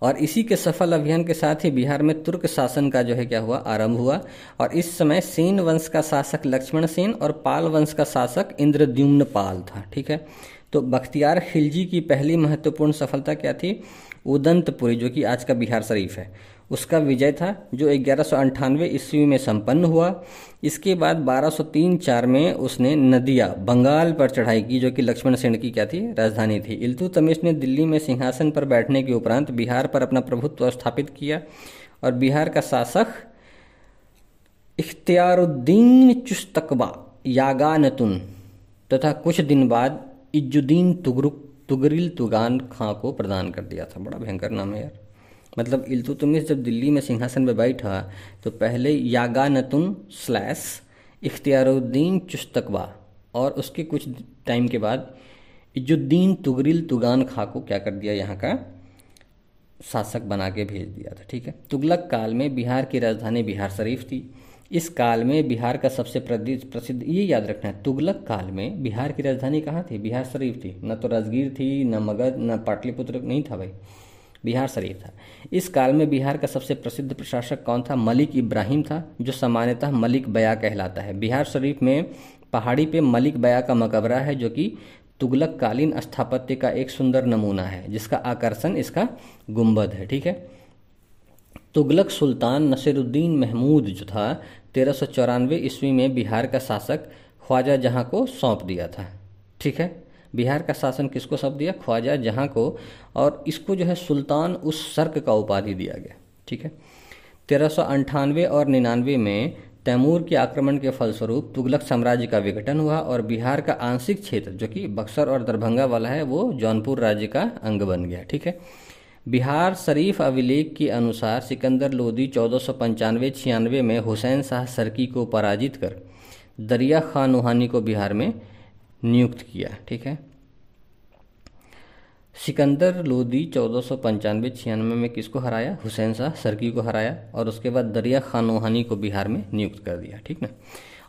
और इसी के सफल अभियान के साथ ही बिहार में तुर्क शासन का जो है क्या हुआ, आरंभ हुआ। और इस समय सेन वंश का शासक लक्ष्मण सेन और पाल वंश का शासक इंद्रद्युम्न पाल था। ठीक है, तो बख्तियार खिलजी की पहली महत्वपूर्ण सफलता क्या थी, उदंतपुरी, जो कि आज का बिहार शरीफ है, उसका विजय था, जो ग्यारह सौ अंठानवे ईस्वी में संपन्न हुआ। इसके बाद बारह सौ तीन चार में उसने नदिया, बंगाल पर चढ़ाई की, जो कि लक्ष्मण सेन की क्या थी, राजधानी थी। इल्तुतमिश ने दिल्ली में सिंहासन पर बैठने के उपरांत बिहार पर अपना प्रभुत्व स्थापित किया, और बिहार का शासक इख्तियारुद्दीन चुस्तकबा यागानतुन तथा तो कुछ दिन बाद इजुद्दीन तुगरुक तुगरिल तुगान खां को प्रदान कर दिया था। बड़ा भयंकर नाम है यार, मतलब इल्तुतमिश जब दिल्ली में सिंहासन पर बैठा तो पहले यागानतुन स्लैश इख्तियारुद्दीन चुस्तकबा और उसके कुछ टाइम के बाद इजुद्दीन तुगरिल तुगान खां को क्या कर दिया, यहाँ का शासक बना के भेज दिया था। ठीक है, तुगलक काल में बिहार की राजधानी बिहार शरीफ थी। इस काल में बिहार का सबसे प्रसिद्ध, ये याद रखना है, तुगलक काल में बिहार की राजधानी कहाँ थी, बिहार शरीफ थी, न तो राजगीर थी, न मगध, न पाटलिपुत्र, नहीं था भाई, बिहार शरीफ था। इस काल में बिहार का सबसे प्रसिद्ध प्रशासक कौन था, मलिक इब्राहिम था, जो सामान्यतः मलिक बया कहलाता है। बिहार शरीफ में पहाड़ी पे मलिक बया का मकबरा है, जो कि तुगलक कालीन स्थापत्य का एक सुंदर नमूना है, जिसका आकर्षण इसका गुंबद है। ठीक है, तुगलक सुल्तान नसीरुद्दीन महमूद जो था तेरह सौ चौरानवे ईस्वी में बिहार का शासक ख्वाजा जहाँ को सौंप दिया था। ठीक है, बिहार का शासन किसको सौंप दिया, ख्वाजा जहाँ को, और इसको जो है सुल्तान उस सर्क का उपाधि दिया गया। ठीक है, तेरह सौ अंठानवे और निन्यानवे में तैमूर के आक्रमण के फलस्वरूप तुगलक साम्राज्य का विघटन हुआ, और बिहार का आंशिक क्षेत्र जो कि बक्सर और दरभंगा वाला है वो जौनपुर राज्य का अंग बन गया। ठीक है, बिहार शरीफ अभिलेख के अनुसार सिकंदर लोदी चौदह सौ पंचानवे छियानवे में हुसैन शाह सरकी को पराजित कर दरिया खान रूहानी को बिहार में नियुक्त किया। ठीक है, सिकंदर लोदी चौदह सौ पंचानवे छियानवे में किसको हराया, हुसैन शाह सरकी को हराया, और उसके बाद दरिया खान रूहानी को बिहार में नियुक्त कर दिया। ठीक ना,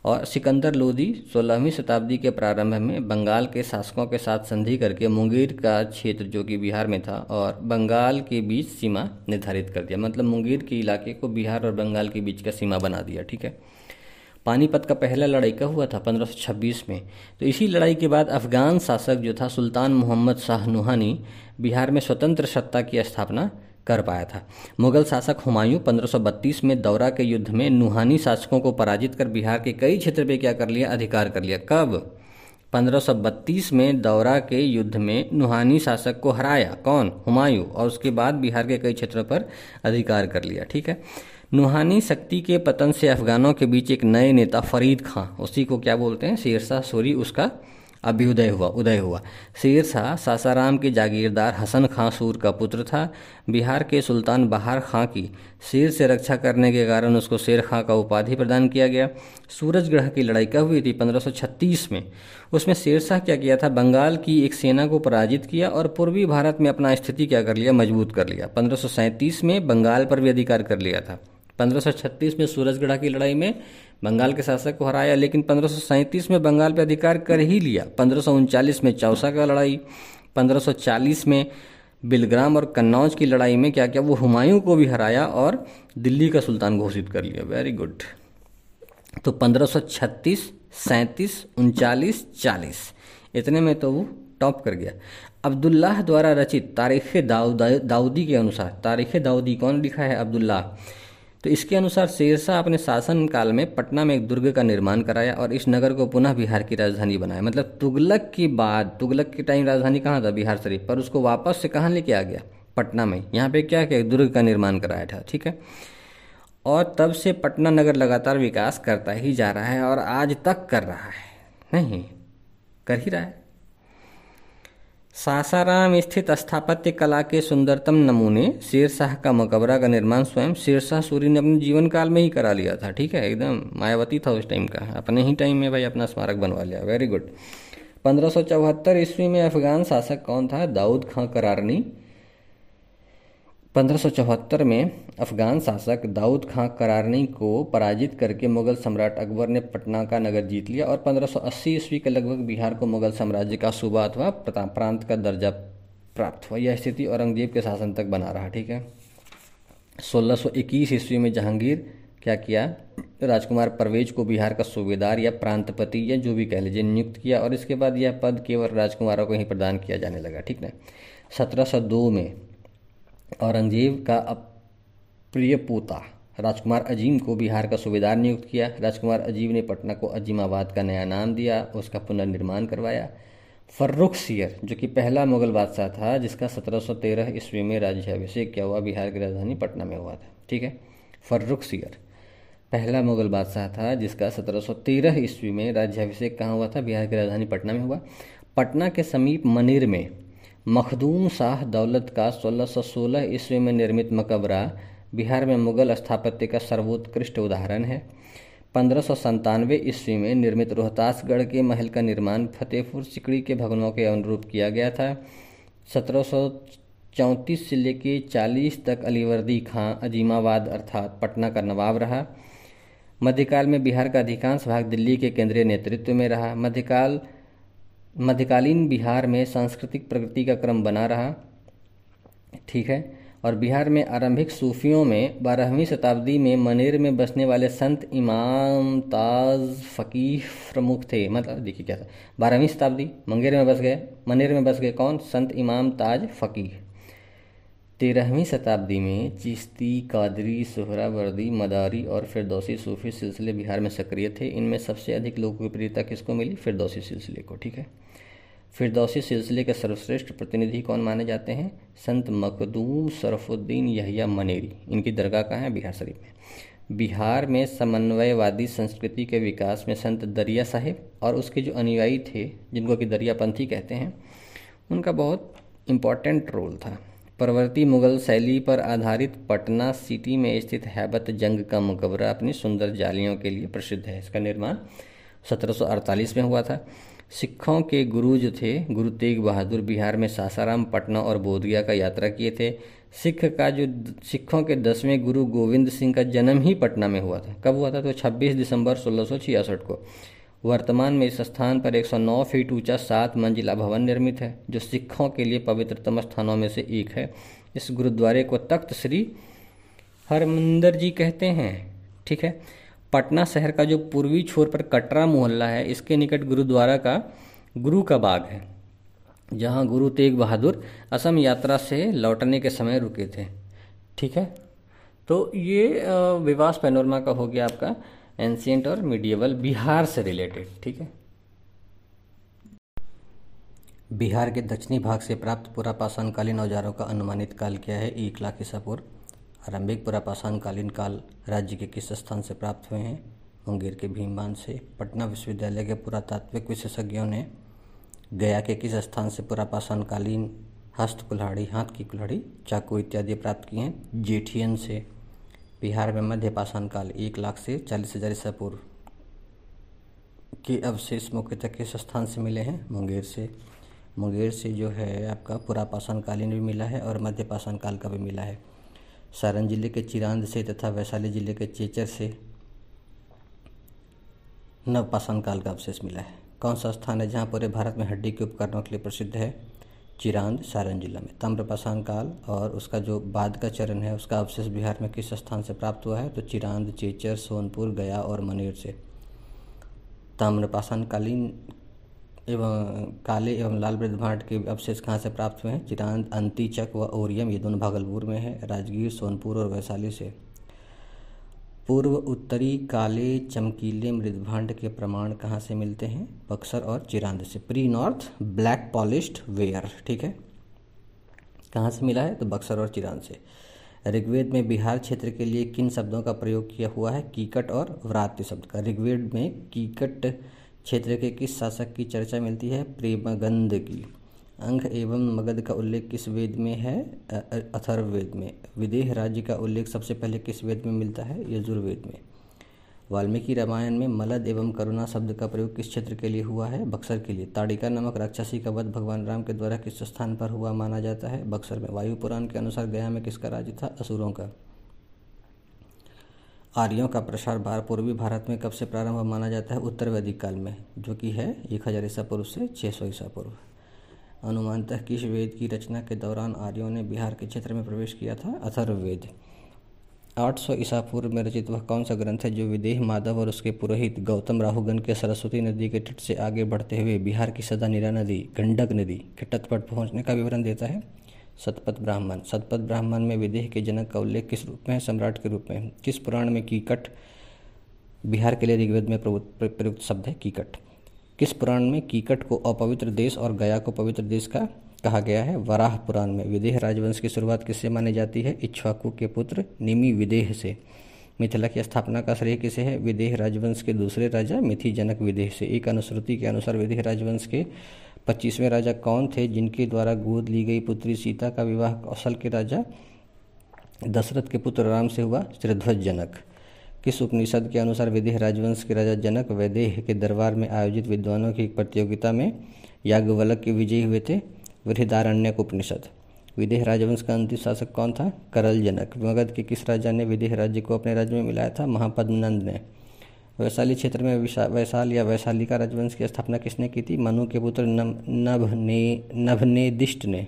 और सिकंदर लोदी सोलहवीं शताब्दी के प्रारंभ में बंगाल के शासकों के साथ संधि करके मुंगेर का क्षेत्र जो कि बिहार में था और बंगाल के बीच सीमा निर्धारित कर दिया, मतलब मुंगेर के इलाके को बिहार और बंगाल के बीच का सीमा बना दिया। ठीक है, पानीपत का पहला लड़ाई कब हुआ था, पंद्रह सौ छब्बीस में। तो इसी लड़ाई के बाद अफगान शासक जो था सुल्तान मोहम्मद शाह नूहानी बिहार में स्वतंत्र सत्ता की स्थापना कर पाया था। मुगल शासक हुमायूं पंद्रह सौ बत्तीस में दौरा के युद्ध में नूहानी शासकों को पराजित कर बिहार के कई क्षेत्र पे क्या कर लिया, अधिकार कर लिया। कब, पंद्रह सौ बत्तीस में दौरा के युद्ध में नूहानी शासक को हराया कौन, हुमायूं, और उसके बाद बिहार के कई क्षेत्रों पर अधिकार कर लिया। ठीक है, नूहानी शक्ति के पतन से अफगानों के बीच एक नए नेता फरीद खां, उसी को क्या बोलते हैं, शेरशाह सूरी, उसका अभ्युदय हुआ, उदय हुआ। शेरशाह सासाराम के जागीरदार हसन खां सूर का पुत्र था। बिहार के सुल्तान बहार खां की शेर से रक्षा करने के कारण उसको शेर खां का उपाधि प्रदान किया गया। सूरजगढ़ की लड़ाई कब हुई थी, पंद्रह सौ छत्तीस में। उसमें शेरशाह क्या किया था, बंगाल की एक सेना को पराजित किया और पूर्वी भारत में अपना स्थिति क्या कर लिया, मजबूत कर लिया। पंद्रह सौ सैंतीस में बंगाल पर भी अधिकार कर लिया था। पंद्रह सौ छत्तीस में सूरजगढ़ की लड़ाई में बंगाल के शासक को हराया, लेकिन पंद्रह सौ सैंतीस में बंगाल पर अधिकार कर ही लिया। पंद्रह सौ उनचालीस में चौसा का लड़ाई, पंद्रह सौ चालीस में बिलग्राम और कन्नौज की लड़ाई में क्या क्या, वो हुमायूं को भी हराया और दिल्ली का सुल्तान घोषित कर लिया। Very good. तो पंद्रह सौ छत्तीस, सैंतीस, उनचालीस, चालीस इतने में तो वो टॉप कर गया। अब्दुल्लाह द्वारा रचित तारीख दाऊद दाऊदी के अनुसार, तारीख दाऊदी कौन लिखा है, अब्दुल्लाह, तो इसके अनुसार शेरशाह अपने शासन काल में पटना में एक दुर्ग का निर्माण कराया और इस नगर को पुनः बिहार की राजधानी बनाया। मतलब तुगलक के बाद, तुगलक के टाइम राजधानी कहाँ था, बिहार शरीफ, पर उसको वापस से कहाँ लेके आ गया, पटना में। यहाँ पे क्या क्या, दुर्ग का निर्माण कराया था। ठीक है, और तब से पटना नगर लगातार विकास करता ही जा रहा है और आज तक कर रहा है, नहीं कर ही रहा है। सासाराम स्थित स्थापत्य कला के सुंदरतम नमूने शेरशाह का मकबरा का निर्माण स्वयं शेरशाह सूरी ने अपने जीवन काल में ही करा लिया था। ठीक है, एकदम मायावती था उस टाइम का, अपने ही टाइम में भाई अपना स्मारक बनवा लिया। Very good. पंद्रह सौ चौहत्तर ईस्वी में अफगान शासक कौन था? दाऊद खां करारनी। पंद्रह सौ चौहत्तर में अफगान शासक दाऊद खां करारनी को पराजित करके मुगल सम्राट अकबर ने पटना का नगर जीत लिया और पंद्रह सौ अस्सी ईस्वी के लगभग बिहार को मुगल साम्राज्य का सूबा अथवा प्रांत का दर्जा प्राप्त हुआ। यह स्थिति औरंगजेब के शासन तक बना रहा। ठीक है, सोलह सौ इक्कीस ईस्वी में जहांगीर क्या किया? राजकुमार परवेज को बिहार का सूबेदार या प्रांतपति या जो भी कह लीजिए नियुक्त किया और इसके बाद यह पद केवल राजकुमारों को ही प्रदान किया जाने लगा। ठीक है, सत्रह सौ दो में औरंगजेब का प्रिय पोता राजकुमार अजीम को बिहार का सूबेदार नियुक्त किया। राजकुमार अजीम ने पटना को अजीमाबाद का नया नाम दिया, उसका पुनर्निर्माण करवाया। फर्रुख सियर जो कि पहला मुगल बादशाह था जिसका सत्रह सौ तेरह ईस्वी में राज्याभिषेक क्या हुआ, बिहार की राजधानी पटना में हुआ था। ठीक है, फर्रुख सियर पहला मुगल बादशाह था जिसका सत्रह सौ तेरह ईस्वी में राज्याभिषेक कहाँ हुआ था? बिहार की राजधानी पटना में हुआ। पटना के समीप मनेर में मखदूम शाह दौलत का सोलह सौ सोलह ईस्वी में निर्मित मकबरा बिहार में मुगल स्थापत्य का सर्वोत्कृष्ट उदाहरण है। पंद्रह सौ संतानवे ईस्वी में निर्मित रोहतासगढ़ के महल का निर्माण फतेहपुर सिकड़ी के भवनों के अनुरूप किया गया था। सत्रह सौ चौंतीस से लेकर चालीस तक अलीवर्दी खां अजीमाबाद अर्थात पटना का नवाब रहा। मध्यकाल में बिहार का अधिकांश भाग दिल्ली के केंद्रीय नेतृत्व में रहा। मध्यकाल मध्यकालीन बिहार में सांस्कृतिक प्रगति का क्रम बना रहा। ठीक है, और बिहार में आरंभिक सूफियों में बारहवीं शताब्दी में मनेर में बसने वाले संत इमाम ताज फकीह प्रमुख थे। मतलब देखिए क्या था, बारहवीं शताब्दी मुंगेर में बस गए, मनेर में बस गए कौन? संत इमाम ताज फकीह। तेरहवीं शताब्दी में चिश्ती, कादरी, सुहरावर्दी, मदारी और फिरदौसी सूफी सिलसिले बिहार में सक्रिय थे। इनमें सबसे अधिक लोकप्रियता किसको मिली? फिरदौसी सिलसिले को। ठीक है, फिरदौसी सिलसिले के सर्वश्रेष्ठ प्रतिनिधि कौन माने जाते हैं? संत मखदूम शरफुद्दीन यहिया मनेरी। इनकी दरगाह कहाँ है? बिहार शरीफ में। बिहार में समन्वयवादी संस्कृति के विकास में संत दरिया साहिब और उसके जो अनुयायी थे जिनको कि दरियापंथी कहते हैं, उनका बहुत इम्पॉर्टेंट रोल था। परवर्ती मुगल शैली पर आधारित पटना सिटी में स्थित हैबत जंग का मकबरा अपनी सुंदर जालियों के लिए प्रसिद्ध है। इसका निर्माण सत्रह सौ अड़तालीस में हुआ था। सिखों के गुरु जो थे गुरु तेग बहादुर बिहार में सासाराम, पटना और बोधगया का यात्रा किए थे। सिख का जो सिखों के दसवें गुरु गोविंद सिंह का जन्म ही पटना में हुआ था। कब हुआ था? तो छब्बीस दिसंबर सोलह सौ छियासठ को। वर्तमान में इस स्थान पर एक सौ नौ फीट ऊंचा सात मंजिला भवन निर्मित है जो सिखों के लिए पवित्रतम स्थानों में से एक है। इस गुरुद्वारे को तख्त श्री हरमंदर जी कहते हैं। ठीक है, पटना शहर का जो पूर्वी छोर पर कटरा मोहल्ला है इसके निकट गुरुद्वारा का गुरु का बाग है जहां गुरु तेग बहादुर असम यात्रा से लौटने के समय रुके थे। ठीक है, तो ये विवास पैनोरमा का हो गया आपका एंशिएंट और मिडिएवल बिहार से रिलेटेड। ठीक है, बिहार के दक्षिणी भाग से प्राप्त पुरापाषाणकालीन औजारों का अनुमानित काल क्या है? एक लाख ईसा पूर्व। आरंभिक पुरापाषाणकालीन काल राज्य के किस स्थान से प्राप्त हुए हैं? मुंगेर के भीमबांध से। पटना विश्वविद्यालय के पुरातात्विक विशेषज्ञों ने गया के किस स्थान से पुरापाषाणकालीन हस्त कुल्हाड़ी, हाथ की कुल्हाड़ी, चाकू इत्यादि प्राप्त किए हैं? जेठियन से। बिहार में मध्य पाषाण काल एक लाख से चालीस हजार ईसा पूर्व के अवशेष मुख्यतः किस स्थान से मिले हैं? मुंगेर से। मुंगेर से जो है आपका पूरा पाषाणकालीन भी मिला है और मध्य पाषाण काल का भी मिला है। सारण जिले के चिरांद से तथा वैशाली जिले के चेचर से नव पाषाण काल का अवशेष मिला है। कौन सा स्थान है जहाँ पूरे भारत में हड्डी के उपकरणों के लिए प्रसिद्ध है? चिरांद, सारण जिला में। ताम्रपाषाण काल और उसका जो बाद का चरण है उसका अवशेष बिहार में किस स्थान से प्राप्त हुआ है? तो चिरांद, चेचर, सोनपुर, गया और मनेर से। ताम्रपाषाणकालीन एवं काले एवं लाल वृद्ध भाट के अवशेष कहाँ से प्राप्त हुए हैं? चिरांद, अंतीचक व ओरियम, ये दोनों भागलपुर में है। राजगीर, सोनपुर और वैशाली से। पूर्व उत्तरी काले चमकीले मृदभांड के प्रमाण कहाँ से मिलते हैं? बक्सर और चिरांद से। Pre north black polished ware, ठीक है, कहाँ से मिला है? तो बक्सर और चिरांद से। ऋग्वेद में बिहार क्षेत्र के लिए किन शब्दों का प्रयोग किया हुआ है? कीकट और व्रात्य शब्द का। ऋग्वेद में कीकट क्षेत्र के किस शासक की चर्चा मिलती है? प्रेमगंद की। अंग एवं मगध का उल्लेख किस वेद में है? अथर्ववेद में। विदेह राज्य का उल्लेख सबसे पहले किस वेद में मिलता है? यजुर्वेद में। वाल्मीकि रामायण में मलद एवं करुणा शब्द का प्रयोग किस क्षेत्र के लिए हुआ है? बक्सर के लिए। ताड़िका नामक राक्षसी का वध भगवान राम के द्वारा किस स्थान पर हुआ माना जाता है? बक्सर में। वायु पुराण के अनुसार गया में किसका राज्य था? असुरों का। आर्यों का प्रसार भारत पूर्वी भारत में कब से प्रारंभ माना जाता है? उत्तर वैदिक काल में, जो कि है एक हज़ार ईसा पूर्व से छः सौ ईसा पूर्व। अनुमानतः किस वेद की रचना के दौरान आर्यों ने बिहार के क्षेत्र में प्रवेश किया था? अथर्ववेद। आठ सौ ईसा पूर्व में रचित वह कौन सा ग्रंथ है जो विदेह माधव और उसके पुरोहित गौतम राहुगन के सरस्वती नदी के तट से आगे बढ़ते हुए बिहार की सदानीरा नदी गंडक नदी के तट पर पहुँचने का विवरण देता है? शतपथ ब्राह्मण। शतपथ ब्राह्मण में विदेह के जनक का उल्लेख किस रूप में है? सम्राट के रूप में। किस पुराण में कीकट बिहार के लिए ऋग्वेद में प्रयुक्त शब्द है? कीकट। किस पुराण में कीकट को अपवित्र देश और गया को पवित्र देश का कहा गया है? वराह पुराण में। विदेह राजवंश की शुरुआत किससे मानी जाती है? इक्ष्वाकु के पुत्र निमि विदेह से। मिथिला की स्थापना का श्रेय किसे है? विदेह राजवंश के दूसरे राजा मिथि जनक विदेह से। एक अनुश्रुति के अनुसार विदेह राजवंश के पच्चीसवें राजा कौन थे जिनके द्वारा गोद ली गई पुत्री सीता का विवाह कौशल के राजा दशरथ के पुत्र राम से हुआ? त्रिध्वज जनक। किस उपनिषद के अनुसार विदेह राजवंश के राजा जनक वैदेह के दरबार में आयोजित विद्वानों की प्रतियोगिता में याज्ञवल्क्य के विजयी हुए थे? बृहदारण्यक उपनिषद। विदेह राजवंश का अंतिम शासक कौन था? करल जनक। मगध के किस राजा ने विदेह राज्य को अपने राज्य में मिलाया था? महापद्मनंद ने। वैशाली क्षेत्र में वैशाल या वैशाली का राजवंश की स्थापना किसने की थी? मनु के पुत्र नभने नभनेदिष्ट ने।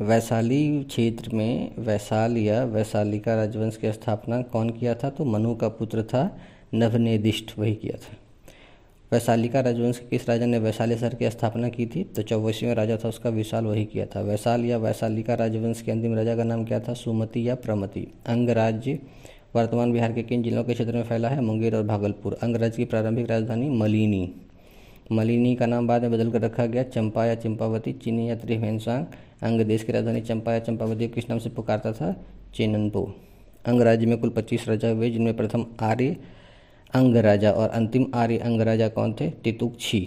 वैशाली क्षेत्र में वैशाल या वैशाली का राजवंश की स्थापना कौन किया था? तो मनु का पुत्र था नभनेदिष्ट, वही किया था। वैशाली का राजवंश के किस राजा ने वैशाली शहर की स्थापना की थी? तो चौबीसवें राजा था उसका विशाल, वही किया था। वैशाल या वैशाली का राजवंश के अंतिम राजा का नाम क्या था? सुमति या प्रमति। अंग राज्य वर्तमान बिहार के किन जिलों के क्षेत्र में फैला है? मुंगेर और भागलपुर। अंगराज्य की प्रारंभिक राजधानी मलिनी। मलिनी का नाम बाद में बदल कर रखा गया चंपा या चंपावती, चीनी या त्रिवेंद्रसांग। अंग देश की राजधानी चंपा या चंपावती किस नाम से पुकारता था? चेननपो। अंगराज्य में कुल पच्चीस राजा हुए जिनमें प्रथम आर्य अंग राजा और अंतिम आर्य अंग राजा कौन थे? तितुक्षी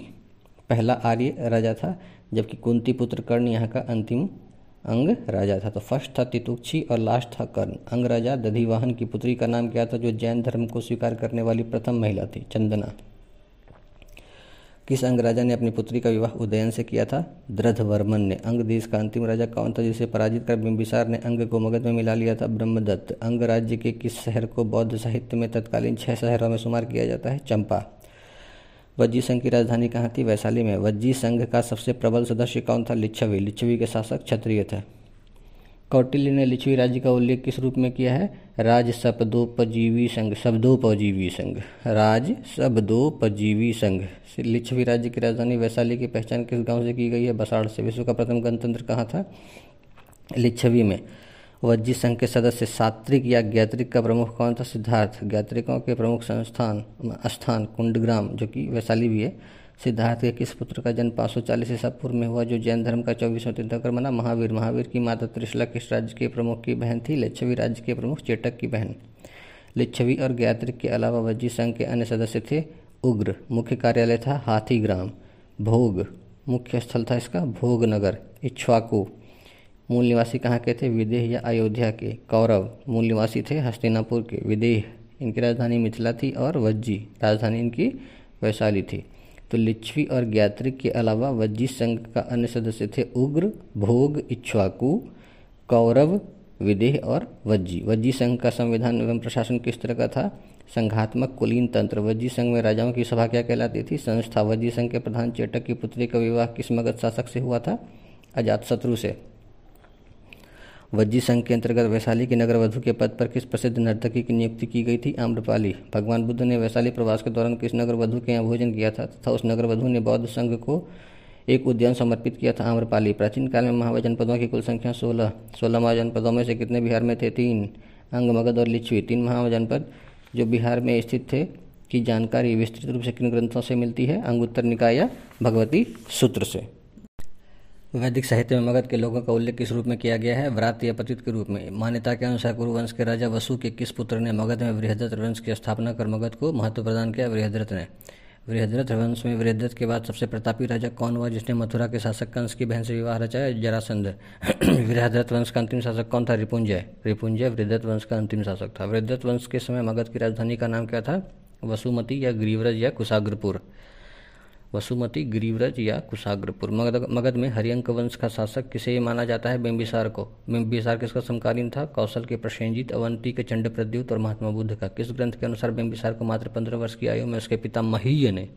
पहला आर्य राजा था, जबकि कुंती पुत्र कर्ण यहाँ का अंतिम अंग राजा था। तो फर्स्ट था तितुक्षी और लास्ट था कर्ण। अंग राजा दधिवाहन की पुत्री का नाम क्या था जो जैन धर्म को स्वीकार करने वाली प्रथम महिला थी? चंदना। किस अंग राजा ने अपनी पुत्री का विवाह उदयन से किया था? द्रधवर्मन ने। अंग देश का अंतिम राजा कौन था जिसे पराजित कर बिम्बिसार ने अंग को मगध में मिला लिया था? ब्रह्मदत्त। अंग राज्य के किस शहर को बौद्ध साहित्य में तत्कालीन छह शहरों में शुमार किया जाता है? चंपा। वज्जी संघ की राजधानी कहाँ थी? वैशाली में। वज्जी संघ का सबसे प्रबल सदस्य कौन था? लिच्छवी। लिच्छवी के शासक क्षत्रिय थे। कौटिल्य ने लिच्छवी राज्य का उल्लेख किस रूप में किया है? राज शब्दोपजीवी संघ शब्दोपजीवी संघ राज शब्दोपजीवी संघ। लिच्छवी राज्य की राजधानी वैशाली की पहचान किस गांव से की गई है? बसाड़ से। विश्व का प्रथम गणतंत्र कहाँ था? लिच्छवी में। वज्जी संघ के सदस्य सात्विक या ज्ञात्रिक का प्रमुख कौन था? सिद्धार्थ। ज्ञात्रिकों के प्रमुख संस्थान स्थान कुंडग्राम, जो कि वैशाली भी है। सिद्धार्थ के किस पुत्र का जन्म पाँच सौ चालीस ईसा पूर्व में हुआ जो जैन धर्म का चौबीसवें तीर्थंकर बना? महावीर। महावीर की माता त्रिशला किस राज्य के प्रमुख की बहन थी? लिच्छवी राज्य के प्रमुख चेटक की बहन। लिच्छवी और ज्ञात्रिक के अलावा वज्जी संघ के अन्य सदस्य थे उग्र, मुख्य कार्यालय था हाथीग्राम, भोग मुख्य स्थल था इसका भोगनगर, इक्ष्वाकु। मूल निवासी कहाँ के थे? विदेह या अयोध्या के। कौरव मूल निवासी थे हस्तिनापुर के। विदेह इनकी राजधानी मिथिला थी और वज्जी राजधानी इनकी वैशाली थी। तो लिच्छवी और ज्ञात्रिक के अलावा वज्जी संघ का अन्य सदस्य थे उग्र, भोग, इक्ष्वाकु, कौरव, विदेह और वज्जी। वज्जी संघ का संविधान एवं प्रशासन किस तरह का था? संघात्मक कुलीन तंत्र। वज्जी संघ में राजाओं की सभा क्या कहलाती थी? संस्था। वज्जी संघ के प्रधान चेटक की पुत्री का विवाह किस मगध शासक से हुआ था? अजातशत्रु से। वज्जी संघ के अंतर्गत वैशाली के नगरवधु के पद पर किस प्रसिद्ध नर्तकी की नियुक्ति की गई थी? आम्रपाली। भगवान बुद्ध ने वैशाली प्रवास के दौरान किस नगरवधु के यहाँ भोजन किया था तथा उस नगरवधु ने बौद्ध संघ को एक उद्यान समर्पित किया था? आम्रपाली। प्राचीन काल में महावय जनपदों की कुल संख्या सोलह। सोलह महावय जनपदों में से कितने बिहार में थे? तीन। अंग, मगध और लिच्छवी तीन महावय जनपद जो बिहार में स्थित थे की जानकारी विस्तृत रूप से किन ग्रंथों से मिलती है? अंगुत्तर निकाय या भगवती सूत्र से। वैदिक साहित्य में मगध के लोगों का उल्लेख किस रूप में किया गया है? व्रात या पतित के रूप में। मान्यता के अनुसार कुरुवंश के राजा वसु के किस पुत्र ने मगध में बृहद्रथ वंश की स्थापना कर मगध को महत्व प्रदान किया? बृहद्रथ ने। वृहद्रथ वंश में वृहद्रथ के बाद सबसे प्रतापी राजा कौन हुआ जिसने मथुरा के शासक कंस की बहन से विवाह रचाया? जरासंध। वृहद्रथ वंश का अंतिम शासक कौन था? रिपुंजय। रिपुंजय वृहद्रथ वंश का अंतिम शासक था। वृहद्रथ वंश के समय मगध की राजधानी का नाम क्या था? वसुमती या ग्रीवरज या कुशाग्रपुर। वसुमती, ग्रीवरज या कुशाग्रपुर। मगध मगध में हरियंक वंश का शासक किसे माना जाता है? बिम्बिसार को। बिम्बिसार किसका समकालीन था? कौशल के प्रसेनजीत, अवंती के चंडप्रद्युत और महात्मा बुद्ध का। किस ग्रंथ के अनुसार बिम्बिसार को मात्र पंद्रह वर्ष की आयु में उसके पिता महीय ने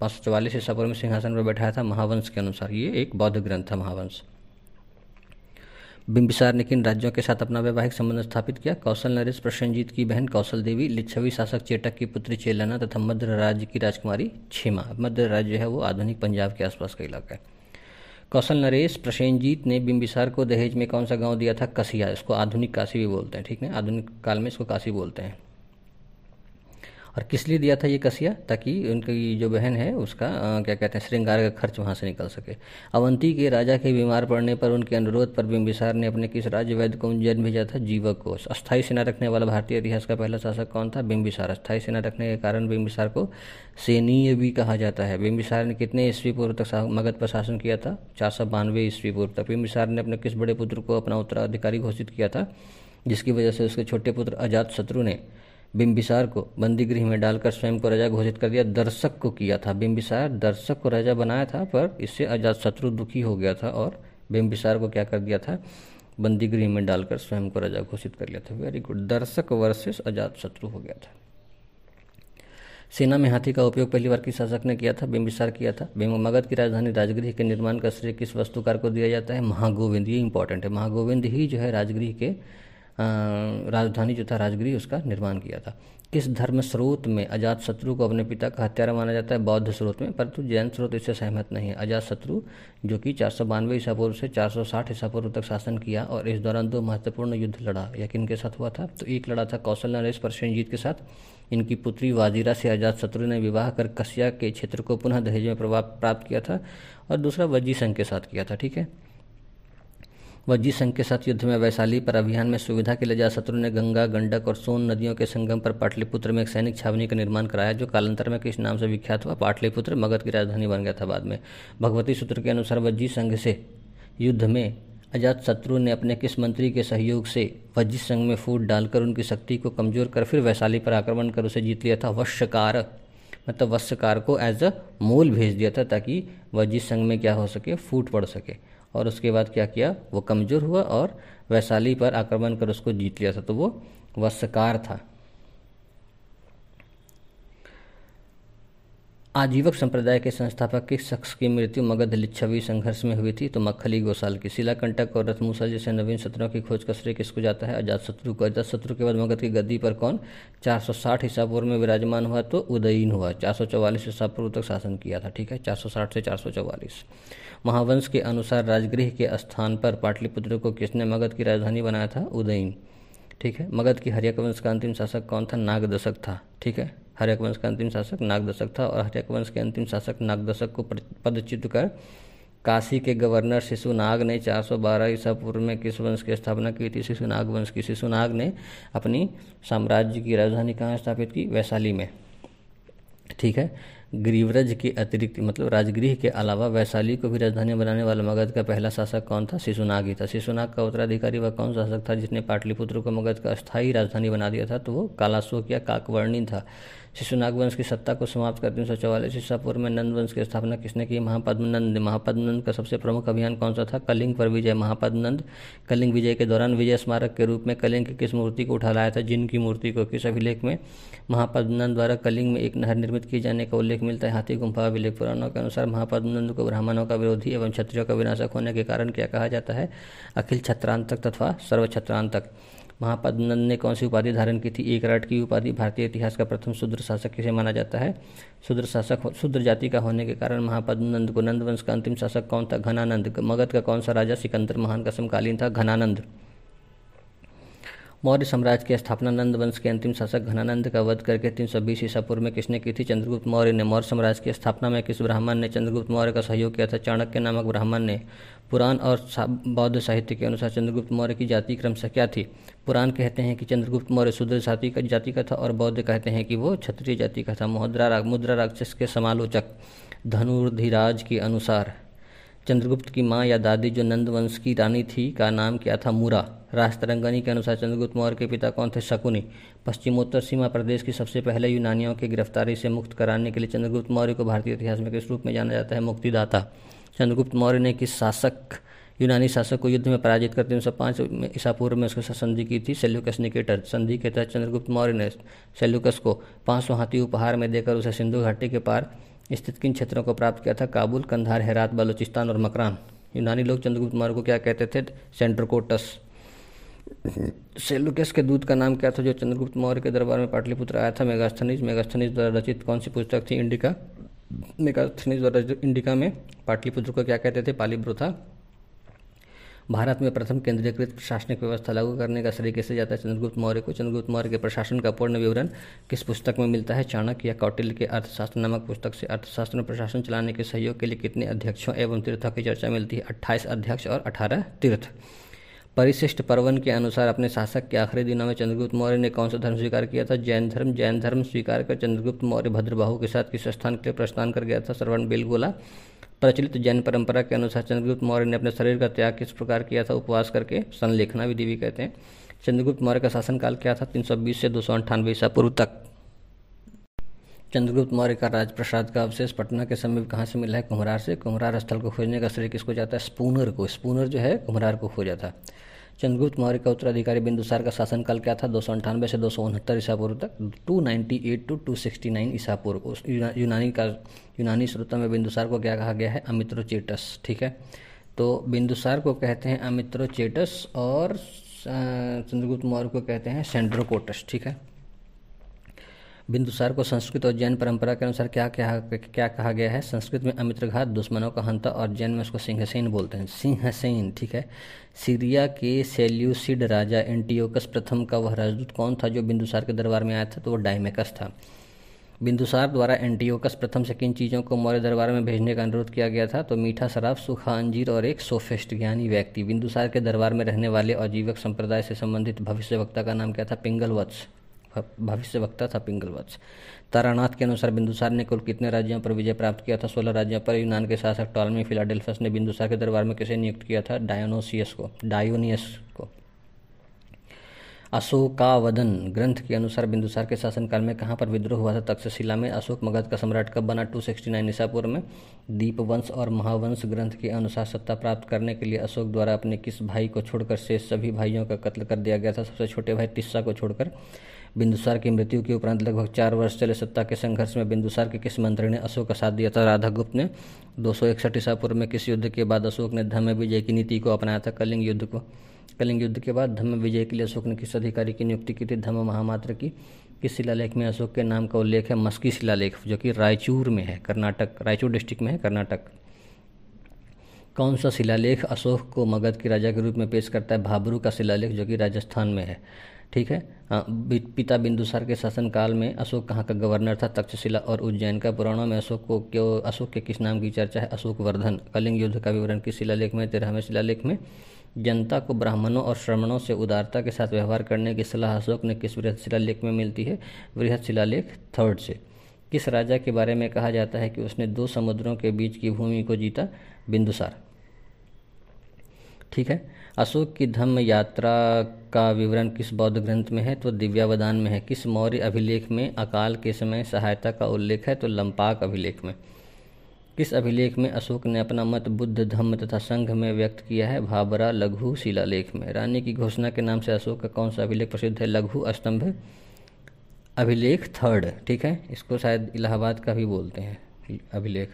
पाँच सौ चवालीस ईसा पूर्व में सिंहासन पर बैठाया था? महावंश के अनुसार। ये एक बौद्ध ग्रंथ था महावंश। बिम्बिसार ने किन राज्यों के साथ अपना वैवाहिक संबंध स्थापित किया? कौशल नरेश प्रसेनजीत की बहन कौशल देवी, लिच्छवी शासक चेटक की पुत्री चेलना तथा मध्य राज्य की राजकुमारी छीमा। मध्य राज्य है वो आधुनिक पंजाब के आसपास का इलाका है। कौशल नरेश प्रसेनजीत ने बिम्बिसार को दहेज में कौन सा गांव दिया था? कसिया। इसको आधुनिक काशी भी बोलते हैं, ठीक है, आधुनिक काल में इसको काशी बोलते हैं। और किस लिए दिया था ये कसिया? ताकि उनकी जो बहन है उसका आ, क्या कहते हैं, श्रृंगार का खर्च वहाँ से निकल सके। अवंती के राजा के बीमार पड़ने पर उनके अनुरोध पर बिम्बिसार ने अपने किस राज्य वैद्य को जन्म भेजा था? जीवक को। अस्थायी सेना रखने वाला भारतीय इतिहास का पहला शासक कौन था? बिम्बिसार। अस्थायी सेना रखने के कारण बिम्बिसार को सेनीय भी कहा जाता है। बिम्बिसार ने कितने ईस्वी पूर्व तक मगध पर शासन किया था? चार सौ बानवे ईस्वी पूर्व तक। बिम्बिसार ने अपने किस बड़े पुत्र को अपना उत्तराधिकारी घोषित किया था, जिसकी वजह से उसके छोटे पुत्र अजातशत्रु ने बिम्बिसार को बंदी गृह में डालकर स्वयं को राजा घोषित कर दिया? दर्शक को किया था। बिम्बिसार दर्शक को राजा बनाया था, पर इससे अजातशत्रु दुखी हो गया था और बिम्बिसार को क्या कर दिया था? बंदी गृह में डालकर स्वयं को राजा घोषित कर लिया था। Very good. Darshak versus Ajatashatru हो गया था। सेना में हाथी का उपयोग पहली बार किस शासक ने किया था? बिम्बिसार किया था। मगध की राजधानी राजगृह के निर्माण का श्रेय किस वास्तुकार को दिया जाता है? महागोविंद। ये इंपॉर्टेंट है। महागोविंद ही जो है राजगृह के राजधानी जो था राजगीर उसका निर्माण किया था। किस धर्म स्रोत में अजातशत्रु को अपने पिता का हत्यारा माना जाता है? बौद्ध स्रोत में, परंतु जैन स्रोत इससे सहमत नहीं है। अजातशत्रु जो कि चार सौ बानवे ईसा पूर्व से चार सौ साठ ईसा पूर्व तक शासन किया और इस दौरान दो महत्वपूर्ण युद्ध लड़ा। या किनके साथ हुआ था? तो एक लड़ा था कौशल नरेश प्रसेनजीत के साथ। इनकी पुत्री वाजीरा से अजातशत्रु ने विवाह कर कसिया के क्षेत्र को पुनः दहेज में प्राप्त किया था, और दूसरा वज्जी संघ के साथ किया था। ठीक है। वज्जी संघ के साथ युद्ध में वैशाली पर अभियान में सुविधा के लिए अजातशत्रु ने गंगा, गंडक और सोन नदियों के संगम पर पाटलिपुत्र में एक सैनिक छावनी का निर्माण कराया, जो कालांतर में किस नाम से विख्यात हुआ? पाटलिपुत्र मगध की राजधानी बन गया था बाद में। भगवती सूत्र के अनुसार वज्जी संघ से युद्ध में अजातशत्रु ने अपने किस मंत्री के सहयोग से वज्जी संघ में फूट डालकर उनकी शक्ति को कमजोर कर फिर वैशाली पर आक्रमण कर उसे जीत लिया था? वश्यकार, मतलब वश्यकार को एज अ मूल भेज दिया था ताकि वज्जी संघ में क्या हो सके? फूट पड़ सके। और उसके बाद क्या किया? वो कमज़ोर हुआ और वैशाली पर आक्रमण कर उसको जीत लिया था। तो वो वश्यकार था। आजीवक संप्रदाय के संस्थापक किस शख्स की मृत्यु मगध लिच्छवी संघर्ष में हुई थी? तो मक्खली गोसाल की। शिलाकंटक और रथमूसल जैसे नवीन सत्रों की खोज का श्रेय किसको जाता है? अजातशत्रु को। अजातशत्रु के बाद मगध की गद्दी पर कौन चार सौ साठ ईसा पूर्व में विराजमान हुआ? तो उदयीन हुआ। चार सौ चवालीस ईसा पूर्व तक शासन किया था। ठीक है, चार सौ साठ से चार सौ चवालीस। महावंश के अनुसार राजगृह के स्थान पर पाटलिपुत्र को किसने मगध की राजधानी बनाया था? उदयीन। ठीक है। मगध की हर्यक वंश का अंतिम शासक कौन था? नागदशक था। ठीक है, हर्यक वंश का अंतिम शासक नागदशक था। और हर्यक वंश के अंतिम शासक नागदशक को पदच्युत कर काशी के गवर्नर शिशुनाग ने चार सौ बारह ईसा पूर्व में किस वंश की स्थापना की थी? शिशुनाग वंश की। शिशुनाग ने अपनी साम्राज्य की राजधानी कहाँ स्थापित की? वैशाली में। ठीक है। ग्रीवरज के अतिरिक्त, मतलब राजगृह के अलावा वैशाली को भी राजधानी बनाने वाला मगध का पहला शासक कौन था? शिशुनाग ही था। शिशुनाग का उत्तराधिकारी वह कौन शासक था जिसने पाटलिपुत्र को मगध का स्थायी राजधानी बना दिया था? तो वो कालाशोक या काकवर्णी था। शिशुनाग वंश की सत्ता को समाप्त कर तीन सौ चौवालीस ईसा पूर्व में नंद वंश की स्थापना किसने की? महापद्मनंद। महापद्मनंद का सबसे प्रमुख अभियान कौन सा था? कलिंग पर विजय। महापद्मनंद कलिंग विजय के दौरान विजय स्मारक के रूप में कलिंग की किस मूर्ति को उठा लाया था? जिन की मूर्ति को। किस अभिलेख में महापद्मनंद द्वारा कलिंग में एक नहर निर्मित किए जाने का उल्लेख मिलता है? हाथी गुम्फा अभिलेख। पुराणों के अनुसार महापद्मनंद को ब्राह्मणों का विरोधी एवं क्षत्रियों का विनाशक होने के कारण क्या कहा जाता है? अखिल क्षत्रांतक तथा सर्व क्षत्रांतक। महापद्मनंद ने कौन सी उपाधि धारण की थी? एकराट की उपाधि। भारतीय इतिहास का प्रथम शूद्र शासक किसे माना जाता है? शूद्र शासक, शूद्र जाति का होने के कारण महापद्मनंद को। नंद वंश का अंतिम शासक कौन था? घनानंद। मगध का कौन सा राजा सिकंदर महान का समकालीन था? घनानंद। मौर्य साम्राज्य की स्थापना नंद वंश के अंतिम शासक घनानंद का वध करके तीन सौ बीस ईसा पूर्व में किसने की थी? चंद्रगुप्त मौर्य ने। मौर्य साम्राज्य की स्थापना में किस ब्राह्मण ने चंद्रगुप्त मौर्य का सहयोग किया था? चाणक्य नामक ब्राह्मण ने। पुराण और बौद्ध साहित्य के अनुसार चंद्रगुप्त मौर्य की जाति क्रमशः क्या थी? पुराण कहते हैं कि चंद्रगुप्त मौर्य शूद्र जाति का था और बौद्ध कहते हैं कि वो क्षत्रिय जाति का था। मुद्रा मुद्रा राक्षस के समालोचक धनुर्धिराज के अनुसार चंद्रगुप्त की माँ या दादी जो नंदवंश की रानी थी का नाम क्या था? मूरा। राजतरंगनी के अनुसार चंद्रगुप्त मौर्य के पिता कौन थे? शकुनि। पश्चिमोत्तर सीमा प्रदेश की सबसे पहले यूनानियों की गिरफ्तारी से मुक्त कराने के लिए चंद्रगुप्त मौर्य को भारतीय इतिहास में किस रूप में जाना जाता है? मुक्तिदाता। चंद्रगुप्त मौर्य ने किस शासक यूनानी शासक को युद्ध में पराजित कर तीन सौ पाँच ईसा पूर्व में उसके साथ संधि की थी? Seleucus Nicator. संधि के तहत चंद्रगुप्त मौर्य ने सेल्यूकस को पाँच सौ हाथी उपहार में देकर उसे सिंधु घाटी के पार स्थित किन क्षेत्रों को प्राप्त किया था? काबुल, कंधार, हेरात, बलूचिस्तान और मकरान। यूनानी लोग चंद्रगुप्त मौर्य को क्या कहते थे? सेंट्रोकोटस। सेल्यूकस के दूत का नाम क्या था जो चंद्रगुप्त मौर्य के दरबार में पाटलिपुत्र आया था? मेगास्थनीज। मेगास्थनीज द्वारा रचित कौन सी पुस्तक थी? इंडिका। मेगास्थनीज द्वारा रचित इंडिका में पाटलिपुत्र को क्या कहते थे? पालीब्रोथा। भारत में प्रथम केंद्रीयकृत प्रशासनिक व्यवस्था लागू करने का श्रेय किसे जाता है? चंद्रगुप्त मौर्य को। चंद्रगुप्त मौर्य के प्रशासन का पूर्ण विवरण किस पुस्तक में मिलता है? चाणक्य या कौटिल्य के अर्थशास्त्र नामक पुस्तक से। अर्थशास्त्र में प्रशासन चलाने के सहयोग के लिए कितने अध्यक्षों एवं तीर्थों की चर्चा मिलती है? अट्ठाईस अध्यक्ष और अठारह तीर्थ। परिशिष्ट पर्वन के अनुसार अपने शासक के आखिरी दिनों में चंद्रगुप्त मौर्य ने कौन सा धर्म स्वीकार किया था? जैन धर्म। जैन धर्म स्वीकार कर चंद्रगुप्त मौर्य भद्रबाहु के साथ किस स्थान के लिए प्रस्थान कर गया था? श्रवण बेलगोला। प्रचलित जैन परंपरा के अनुसार चंद्रगुप्त मौर्य ने अपने शरीर का त्याग किस प्रकार किया था? उपवास करके, संलेखना विधि भी कहते हैं। चंद्रगुप्त मौर्य का शासनकाल क्या था? तीन सौ बीस से दो सौ अंठानवे ईसा पूर्व तक। चंद्रगुप्त मौर्य का राजप्रसाद का अवशेष पटना के समीप कहाँ से मिला है? कुम्हरार से। कुम्हरार स्थल को खोजने का श्रेय किसको जाता है? स्पूनर को। स्पूनर जो है कुम्हरार को खोजा था। चंद्रगुप्त मौर्य का उत्तराधिकारी बिंदुसार का शासनकाल क्या था? दो सौ अंठानवे से दो सौ उनहत्तर ईसा पूर्व तक, दो सौ अट्ठानवे टू दो सौ उनहत्तर ईसा पूर्व को। यूनानी का यूनानी स्रोतों में बिंदुसार को क्या कहा गया है? अमित्रोचेटस। ठीक है, तो बिंदुसार को कहते हैं अमित्रोचेटस और चंद्रगुप्त मौर्य को कहते हैं सेंट्रोकोटस। ठीक है, बिंदुसार को संस्कृत और जैन परंपरा के अनुसार क्या क्या क्या कहा गया है? संस्कृत में अमित्रघात, दुश्मनों का हंता और जैन में उसको सिंहसेन बोलते हैं, सिंहसेन। ठीक है, सीरिया के सेल्यूसिड राजा एंटियोकस प्रथम का वह राजदूत कौन था जो बिंदुसार के दरबार में आया था? तो वो डायमेकस था। बिंदुसार द्वारा एंटियोकस प्रथम से किन चीज़ों को मौर्य दरबार में भेजने का अनुरोध किया गया था? तो मीठा शराब, सूखा अंजीर और एक सोफिस्ट ज्ञानी व्यक्ति। बिंदुसार के दरबार में रहने वाले आजीवक संप्रदाय से संबंधित भविष्यवक्ता का नाम क्या था? पिंगलवत्स। भविष्य वक्ता था पिंगलवत्स। तारानाथ के अनुसार बिंदुसार ने कुल कितने राज्यों पर विजय प्राप्त किया था? सोलह राज्यों पर। यूनान के शासक टॉलमी फिलाडेल्फस ने बिंदुसार के दरबार में किसे नियुक्त किया था? डायोनियस को। डायोनियस को। अशोकावदन ग्रंथ के अनुसार बिंदुसार के शासनकाल में कहाँ पर विद्रोह हुआ था? तक्षशिला में। अशोक मगध का सम्राट कब बना? दो सौ उनहत्तर ईसा पूर्व में। दीपवंश और महावंश ग्रंथ के अनुसार सत्ता प्राप्त करने के लिए अशोक द्वारा अपने किस भाई को छोड़कर शेष सभी भाइयों का कत्ल कर दिया गया था? सबसे छोटे भाई तिस्सा को छोड़कर। बिंदुसार की मृत्यु के उपरांत लगभग चार वर्ष चले सत्ता के संघर्ष में बिंदुसार के किस मंत्री ने अशोक का साथ दिया था? राधागुप्त ने। दो सौ इकसठ ईसा पूर्व में किस युद्ध के बाद अशोक ने धम्म विजय की नीति को अपनाया था? कलिंग युद्ध को। कलिंग युद्ध के बाद धम्म विजय के लिए अशोक ने किस अधिकारी की नियुक्ति की थी? धम्म महामात्र की। किस शिलालेख में अशोक के नाम का उल्लेख है? मस्की शिलालेख, जो कि रायचूर में है, कर्नाटक। रायचूर डिस्ट्रिक्ट में है, कर्नाटक। कौन सा शिलालेख अशोक को मगध के राजा के रूप में पेश करता है? भाबरू का शिलालेख, जो कि राजस्थान में है। ठीक है, पिता बिंदुसार के शासनकाल में अशोक कहाँ का गवर्नर था? तक्षशिला और उज्जैन का। पुराणों में अशोक को क्यों अशोक के किस नाम की चर्चा है? अशोकवर्धन। कलिंग युद्ध का विवरण किस शिलालेख में? तेरहवें शिलालेख में। जनता को ब्राह्मणों और श्रमणों से उदारता के साथ व्यवहार करने की सलाह अशोक ने किस वृहद शिलालेख में मिलती है? वृहद शिलालेख थर्ड से। किस राजा के बारे में कहा जाता है कि उसने दो समुद्रों के बीच की भूमि को जीता? बिंदुसार। ठीक है, अशोक की धम्म यात्रा का विवरण किस बौद्ध ग्रंथ में है? तो दिव्यावदान में है। किस मौर्य अभिलेख में अकाल के समय सहायता का उल्लेख है? तो लंपाक अभिलेख में। किस अभिलेख में अशोक ने अपना मत बुद्ध धम्म तथा संघ में व्यक्त किया है? भाबरा लघु शिलालेख में। रानी की घोषणा के नाम से अशोक का कौन सा अभिलेख प्रसिद्ध है? लघु स्तंभ अभिलेख थर्ड। ठीक है, इसको शायद इलाहाबाद का भी बोलते हैं अभिलेख।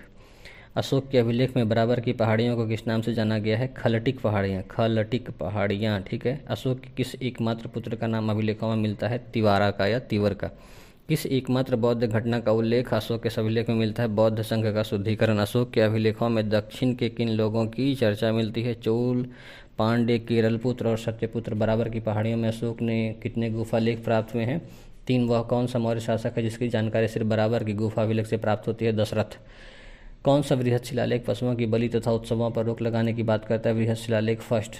अशोक के अभिलेख में बराबर की पहाड़ियों को किस नाम से जाना गया है? खलटिक पहाड़ियाँ, खलटिक पहाड़ियाँ। ठीक है, अशोक के किस एकमात्र पुत्र का नाम अभिलेखों में मिलता है? तिवारा का या तिवर का। किस एकमात्र बौद्ध घटना का उल्लेख अशोक के अभिलेख में मिलता है? बौद्ध संघ का शुद्धिकरण। अशोक के अभिलेखों में दक्षिण के किन लोगों की चर्चा मिलती है? चोल, पांडे, केरलपुत्र और सत्यपुत्र बराबर की पहाड़ियों में अशोक ने कितने गुफा लेख प्राप्त हुए हैं? तीन। वह कौन सा मौर्य शासक है जिसकी जानकारी सिर्फ बराबर की गुफा अभिलेख से प्राप्त होती है? दशरथ। कौन सा वृहत शिलालेख पशुओं की बलि तथा उत्सवों पर रोक लगाने की बात करता है? वृहत शिलालेख फर्स्ट।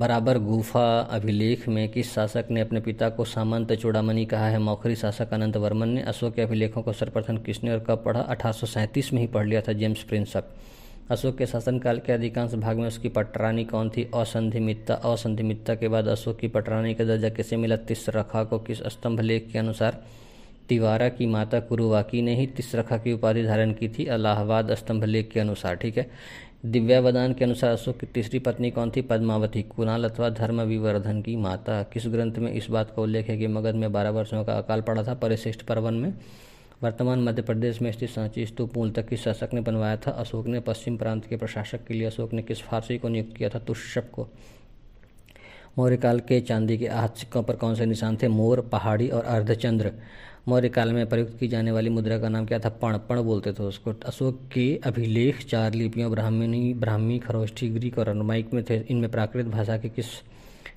बराबर गुफा अभिलेख में किस शासक ने अपने पिता को सामंत चूड़ामणि कहा है? मौखरी शासक अनंत वर्मन ने। अशोक के अभिलेखों को सर्वप्रथम किसने और कब पढ़ा? अठारह सौ सैंतीस में ही पढ़ लिया था जेम्स प्रिंसप। अशोक के शासनकाल के अधिकांश भाग में उसकी पटरानी कौन थी? असंधिमित्ता। असंधिमित्ता के बाद अशोक की पटरानी का दर्जा कैसे मिला? तिस्रखा को। किस स्तंभ लेख के अनुसार तिवारा की माता कुरुवाकी ने ही तिस्रखा की उपाधि धारण की थी? अलाहाबाद स्तंभ लेख के अनुसार। ठीक है। दिव्यावदान के अनुसार अशोक की तीसरी पत्नी कौन थी? पद्मावती। कुणाल अथवा धर्म विवर्धन की माता। किस ग्रंथ में इस बात का उल्लेख है कि मगध में बारह वर्षों का अकाल पड़ा था? परिशिष्ट पर्वन में। वर्तमान मध्य प्रदेश में स्थित सांची स्तूप मूल तक किस शासक ने बनवाया था? अशोक ने। पश्चिम प्रांत के प्रशासक के लिए अशोक ने किस फारसी को नियुक्त किया था? तुष्यप को। मौर्य काल के चांदी के आठ सिक्कों पर कौन से निशान थे? मोर, पहाड़ी और अर्धचंद्र। मौर्य काल में प्रयुक्त की जाने वाली मुद्रा का नाम क्या था? पण। पण बोलते थे उसको। अशोक के अभिलेख चार लिपियों ब्राह्मणी, ब्राह्मी, खरोष्ठी, ग्रीक और अरमाइक में थे। इनमें प्राकृत भाषा के किस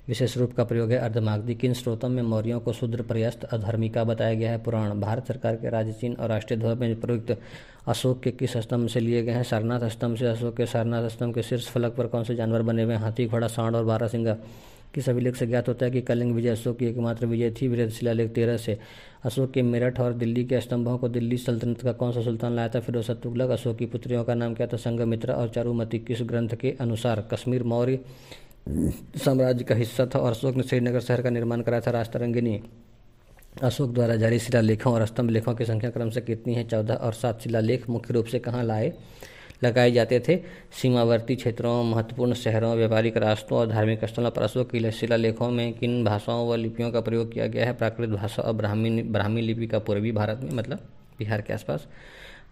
विशेष रूप का प्रयोग है? अर्धमागधी। किन स्रोतों में मौर्यों को शूद्र, प्रयस्थ, अधर्मिका बताया गया है? पुराण। भारत सरकार के राज्य चिन्ह और राष्ट्रीय ध्वज में प्रयुक्त अशोक के किस स्तंभ से लिए गए हैं? सारनाथ स्तंभ से। अशोक के सारनाथ स्तंभ के शीर्ष फलक पर कौन से जानवर बने हुए हैं? हाथी, घोड़ा, सांड और बारहसिंगा। किस अभिलेख से ज्ञात होता है कि कलिंग विजय अशोक की एकमात्र विजय थी? वृहद शिलालेख तेरह से। अशोक के मेरठ और दिल्ली के स्तंभों को दिल्ली सल्तनत का कौन सा सुल्तान लाया था? फिरोजशाह तुगलक। अशोक की पुत्रियों का नाम क्या था? संघमित्रा और चारुमती। किस ग्रंथ के अनुसार कश्मीर मौर्य साम्राज्य का हिस्सा था और अशोक ने श्रीनगर शहर का निर्माण कराया था? राष्ट्ररंगिनी। अशोक द्वारा जारी शिलालेखों और स्तंभ लेखों की संख्या क्रम से कितनी है? चौदह। और सात शिलालेख मुख्य रूप से कहाँ लाए लगाए जाते थे? सीमावर्ती क्षेत्रों, महत्वपूर्ण शहरों, व्यापारिक रास्तों और धार्मिक स्थलों पर। अशोक के शिलालेखों में किन भाषाओं व लिपियों का प्रयोग किया गया है? प्राकृत भाषा और ब्राह्मी ब्राह्मी लिपि का पूर्वी भारत में मतलब बिहार के आसपास,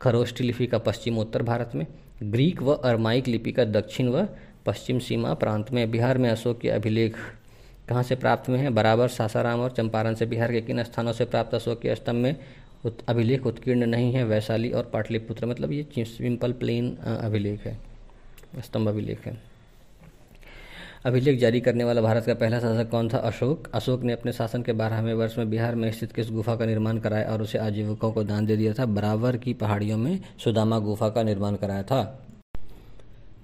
खरोष्ठी लिपि का पश्चिमोत्तर भारत में, ग्रीक व अरमाइक लिपि का दक्षिण व पश्चिम सीमा प्रांत में। बिहार में अशोक के अभिलेख कहाँ से प्राप्त हुए हैं? बराबर, सासाराम और चंपारण से। बिहार के किन स्थानों से प्राप्त अशोक के स्तंभ में उत, अभिलेख उत्कीर्ण नहीं है? वैशाली और पाटलिपुत्र। मतलब ये सिंपल प्लेन अभिलेख है, स्तंभ अभिलेख है। अभिलेख जारी करने वाला भारत का पहला शासक कौन था? अशोक। अशोक ने अपने शासन के बारहवें वर्ष में बिहार में स्थित किस गुफा का निर्माण कराया और उसे आजीविकों को दान दे दिया था? बराबर की पहाड़ियों में सुदामा गुफा का निर्माण कराया था।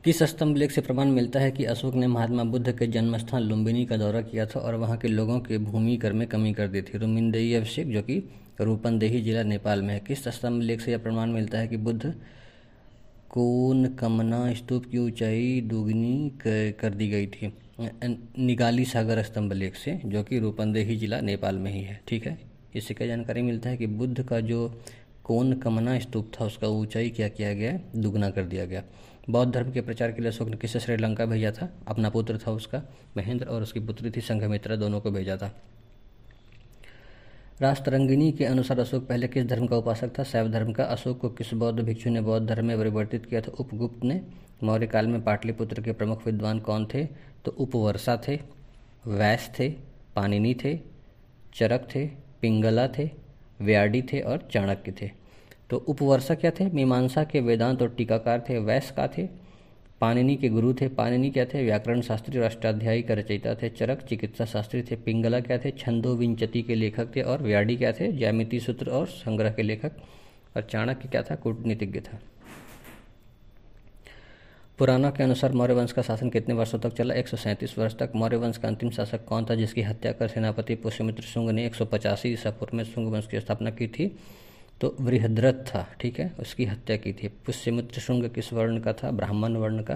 किस स्तंभ लेख से प्रमाण मिलता है कि अशोक ने महात्मा बुद्ध के जन्मस्थान लुम्बिनी का दौरा किया था और वहाँ के लोगों के भूमि कर में कमी कर दी थी? रुमिनदेई अभिषेक, जो कि रूपनदेही जिला नेपाल में है। किस स्तंभ लेख से यह प्रमाण मिलता है कि बुद्ध कोन कमना स्तूप की ऊंचाई दुगनी कर दी गई थी? निगाली सागर स्तंभ लेख से, जो कि रूपनदेही जिला नेपाल में ही है। ठीक है। इससे क्या जानकारी मिलता है कि बुद्ध का जो कोन कमना स्तूप था उसका ऊंचाई क्या किया गया? दुगना कर दिया गया। बौद्ध धर्म के प्रचार के लिए अशोक ने किसे श्रीलंका भेजा था? अपना पुत्र था उसका महेंद्र और उसकी पुत्री थी संघमित्रा, दोनों को भेजा था। राष्ट्ररंगिनी के अनुसार अशोक पहले किस धर्म का उपासक था? शैव धर्म का। अशोक को किस बौद्ध भिक्षु ने बौद्ध धर्म में परिवर्तित किया था? उपगुप्त ने। मौर्य काल में पाटलिपुत्र के प्रमुख विद्वान कौन थे? तो उपवर्षा थे, वैस थे, पाणिनि थे, चरक थे, पिंगला थे, व्याडी थे और चाणक्य थे। तो उपवर्षा क्या थे? मीमांसा के वेदांत और टीकाकार थे। वैस का थे, पाणिनि के गुरु थे। पाणिनि क्या थे? व्याकरण शास्त्री और अष्टाध्यायी का रचयिता थे। चरक चिकित्सा शास्त्री थे। पिंगला क्या थे? छंदोविंचति के लेखक थे। और व्याडी क्या थे? ज्यामिति सूत्र और संग्रह के लेखक। और चाणक्य क्या था? कूटनीतिज्ञ था। पुराणों के अनुसार मौर्य वंश का शासन कितने वर्षों तक चला? एक सौ सैंतीस वर्ष तक। मौर्य वंश का अंतिम शासक कौन था जिसकी हत्या कर सेनापति पुष्यमित्र शुंग ने एक सौ पचासी ईसा पूर्व में शुंग वंश की स्थापना की थी? तो बृहद्रथ था। ठीक है। उसकी हत्या की थी। पुष्यमित्र शुंग किस वर्ण का था? ब्राह्मण वर्ण का।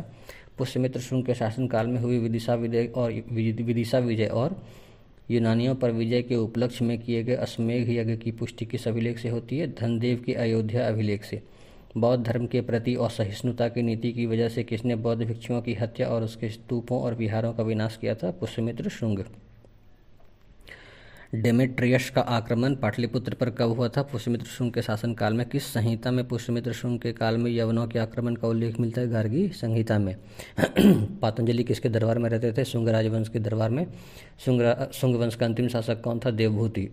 पुष्यमित्र शुंग के शासनकाल में हुई विदिशा विजय और विदिशा विजय और यूनानियों पर विजय के उपलक्ष्य में किए गए अश्वमेघ यज्ञ की पुष्टि किस अभिलेख से होती है? धनदेव के अयोध्या अभिलेख से। बौद्ध धर्म के प्रति असहिष्णुता की नीति की वजह से किसने बौद्ध भिक्षुओं की हत्या और उसके स्तूपों और विहारों का विनाश किया था? पुष्यमित्र शुंग। डेमेट्रियस का आक्रमण पाटलिपुत्र पर कब हुआ था? पुष्यमित्र शुंग के शासनकाल में। किस संहिता में पुष्यमित्र शुंग के काल में यवनों के आक्रमण का उल्लेख मिलता है? गार्गी संहिता में। पातंजलि किसके दरबार में रहते थे? शुंग राजवंश के दरबार में। शुंग शुंग वंश का अंतिम शासक कौन था? देवभूति।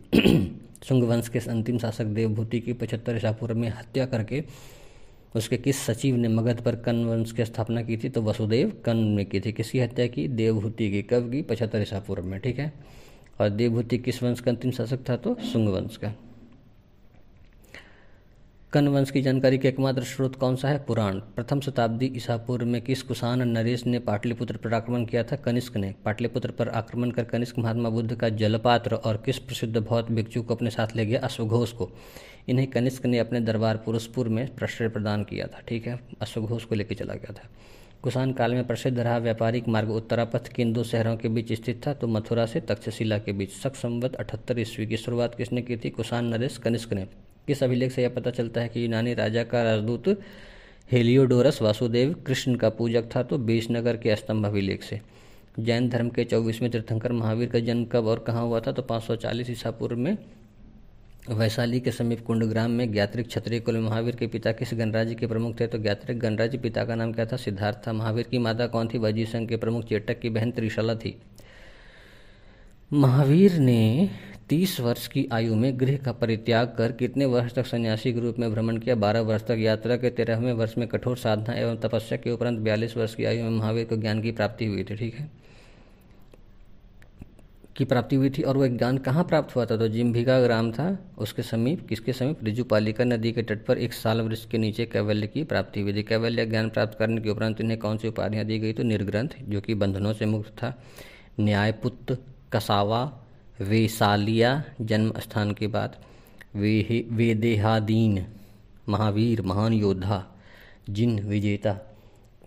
शुंग वंश के अंतिम शासक देवभूति की पचहत्तर ईसा पूर्व में हत्या करके उसके किस सचिव ने मगध पर कण्व वंश की स्थापना की थी? तो वसुदेव कण्व ने की थी। किसकी हत्या की? देवहूति की। कब की? पचहत्तर ईसा पूर्व में। ठीक है। और देवहूति किस वंश का अंतिम शासक था? तो शुंग वंश का। कण्व वंश की जानकारी का एकमात्र स्रोत कौन सा है? पुराण। प्रथम शताब्दी ईसा पूर्व में किस कुषाण नरेश ने पाटलिपुत्र पर आक्रमण किया था? कनिष्क ने। पाटलिपुत्र पर आक्रमण कर कनिष्क महात्मा बुद्ध का जलपात्र और किस प्रसिद्ध बौद्ध भिक्षु को अपने साथ ले गया? अश्वघोष को। इन्हें कनिष्क ने अपने दरबार पुरुषपुर में प्रश्रय प्रदान किया था। ठीक है, अश्वघोष को लेकर चला गया था। कुषाण काल में प्रसिद्ध रहा व्यापारिक मार्ग उत्तरापथ किन दो शहरों के बीच स्थित था? तो मथुरा से तक्षशिला के बीच। शक संवत अठहत्तर ईस्वी की शुरुआत किसने की थी? कुषाण नरेश कनिष्क ने। किस अभिलेख से यह पता चलता है कि यूनानी राजा का राजदूत हेलियोडोरस वासुदेव कृष्ण का पूजक था? तो बेसनगर के स्तंभ अभिलेख से। जैन धर्म के चौबीसवें तीर्थंकर महावीर का जन्म कब और कहाँ हुआ था? तो पाँच सौ चालीस ईसा पूर्व में वैशाली के समीप कुंडग्राम में। ज्ञात्रिक क्षत्रिय कुल महावीर के पिता किस गणराज्य के प्रमुख थे? तो ज्ञात्रिक गणराज्य। पिता का नाम क्या था? सिद्धार्थ था। महावीर की माता कौन थी? वजी संघ के प्रमुख चेटक की बहन त्रिशला थी। महावीर ने तीस वर्ष की आयु में गृह का परित्याग कर कितने वर्ष तक सन्यासी के रूप में भ्रमण किया? बारह वर्ष तक। यात्रा के तेरहवें वर्ष में कठोर साधना एवं तपस्या के उपरांत बयालीस वर्ष की आयु में महावीर को ज्ञान की प्राप्ति हुई थी। ठीक है, की प्राप्ति हुई थी। और वह ज्ञान कहाँ प्राप्त हुआ था? तो जिम्भिका ग्राम था, उसके समीप। किसके समीप? रिजुपालिका नदी के तट पर एक साल वृक्ष के नीचे कैवल्य की प्राप्ति हुई थी। कैवल्य ज्ञान प्राप्त करने के उपरांत इन्हें कौन सी उपाधियाँ दी गई? तो निर्ग्रंथ, जो कि बंधनों से मुक्त था, न्यायपुत्र, कसावा, वैशालिया जन्म स्थान के बाद, वे वेदेहादीन, महावीर महान योद्धा, जिन विजेता।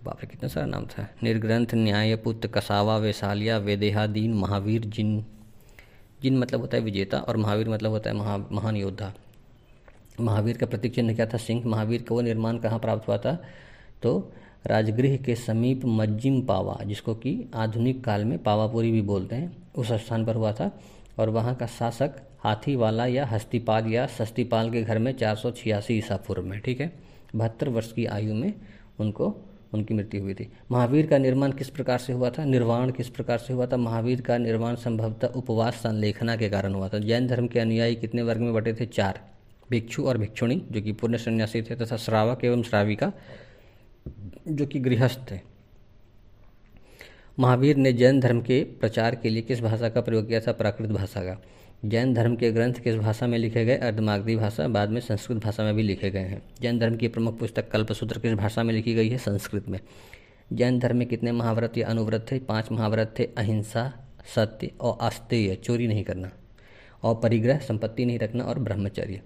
बाप रे, कितना सारा नाम था। निर्ग्रंथ, न्यायपुत्र, कसावा, वैशालिया, वेदेहादीन, महावीर, जिन। जिन मतलब होता है विजेता और महावीर मतलब होता है महा महान योद्धा। महावीर का प्रतीक चिन्ह क्या था? सिंह। महावीर का वो निर्माण कहाँ प्राप्त हुआ था? तो राजगृह के समीप मज्जिम पावा, जिसको कि आधुनिक काल में पावापुरी भी बोलते हैं, उस स्थान पर हुआ था। और वहाँ का शासक हाथीवाला या हस्तिपाल या सस्तिपाल के घर में चार सौ छियासी ईसा पूर्व में। ठीक है, बहत्तर वर्ष की आयु में उनको उनकी मृत्यु हुई थी। महावीर का निर्माण किस प्रकार से हुआ था? निर्वाण किस प्रकार से हुआ था? महावीर का निर्माण संभवतः उपवास संलेखना के कारण हुआ था। जैन धर्म के अनुयायी कितने वर्ग में बटे थे? चार। भिक्षु और भिक्षुणी, जो कि पूर्ण सन्यासी थे, तथा श्रावक एवं श्राविका, जो कि गृहस्थ थे। महावीर ने जैन धर्म के प्रचार के लिए किस भाषा का प्रयोग किया था? प्राकृत भाषा का। जैन धर्म के ग्रंथ किस भाषा में लिखे गए? अर्धमागधी भाषा। बाद में संस्कृत भाषा में भी लिखे गए हैं। जैन धर्म की प्रमुख पुस्तक कल्पसूत्र किस भाषा में लिखी गई है? संस्कृत में। जैन धर्म में कितने महाव्रत या अनुव्रत थे? पांच महाव्रत थे। अहिंसा, सत्य और अस्तेय, चोरी नहीं करना, और परिग्रह, संपत्ति नहीं रखना, और ब्रह्मचर्य।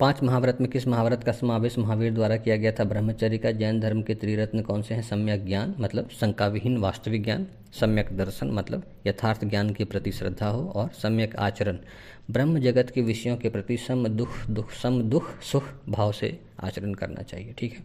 पांच महाव्रत में किस महाव्रत का समावेश महावीर द्वारा किया गया था? ब्रह्मचर्य का। जैन धर्म के त्रिरत्न कौन से हैं? सम्यक ज्ञान मतलब शंकाविहीन वास्तविक ज्ञान, सम्यक दर्शन मतलब यथार्थ ज्ञान के प्रति श्रद्धा हो, और सम्यक आचरण ब्रह्म जगत के विषयों के प्रति सम दुख दुख सम दुख सुख भाव से आचरण करना चाहिए। ठीक है,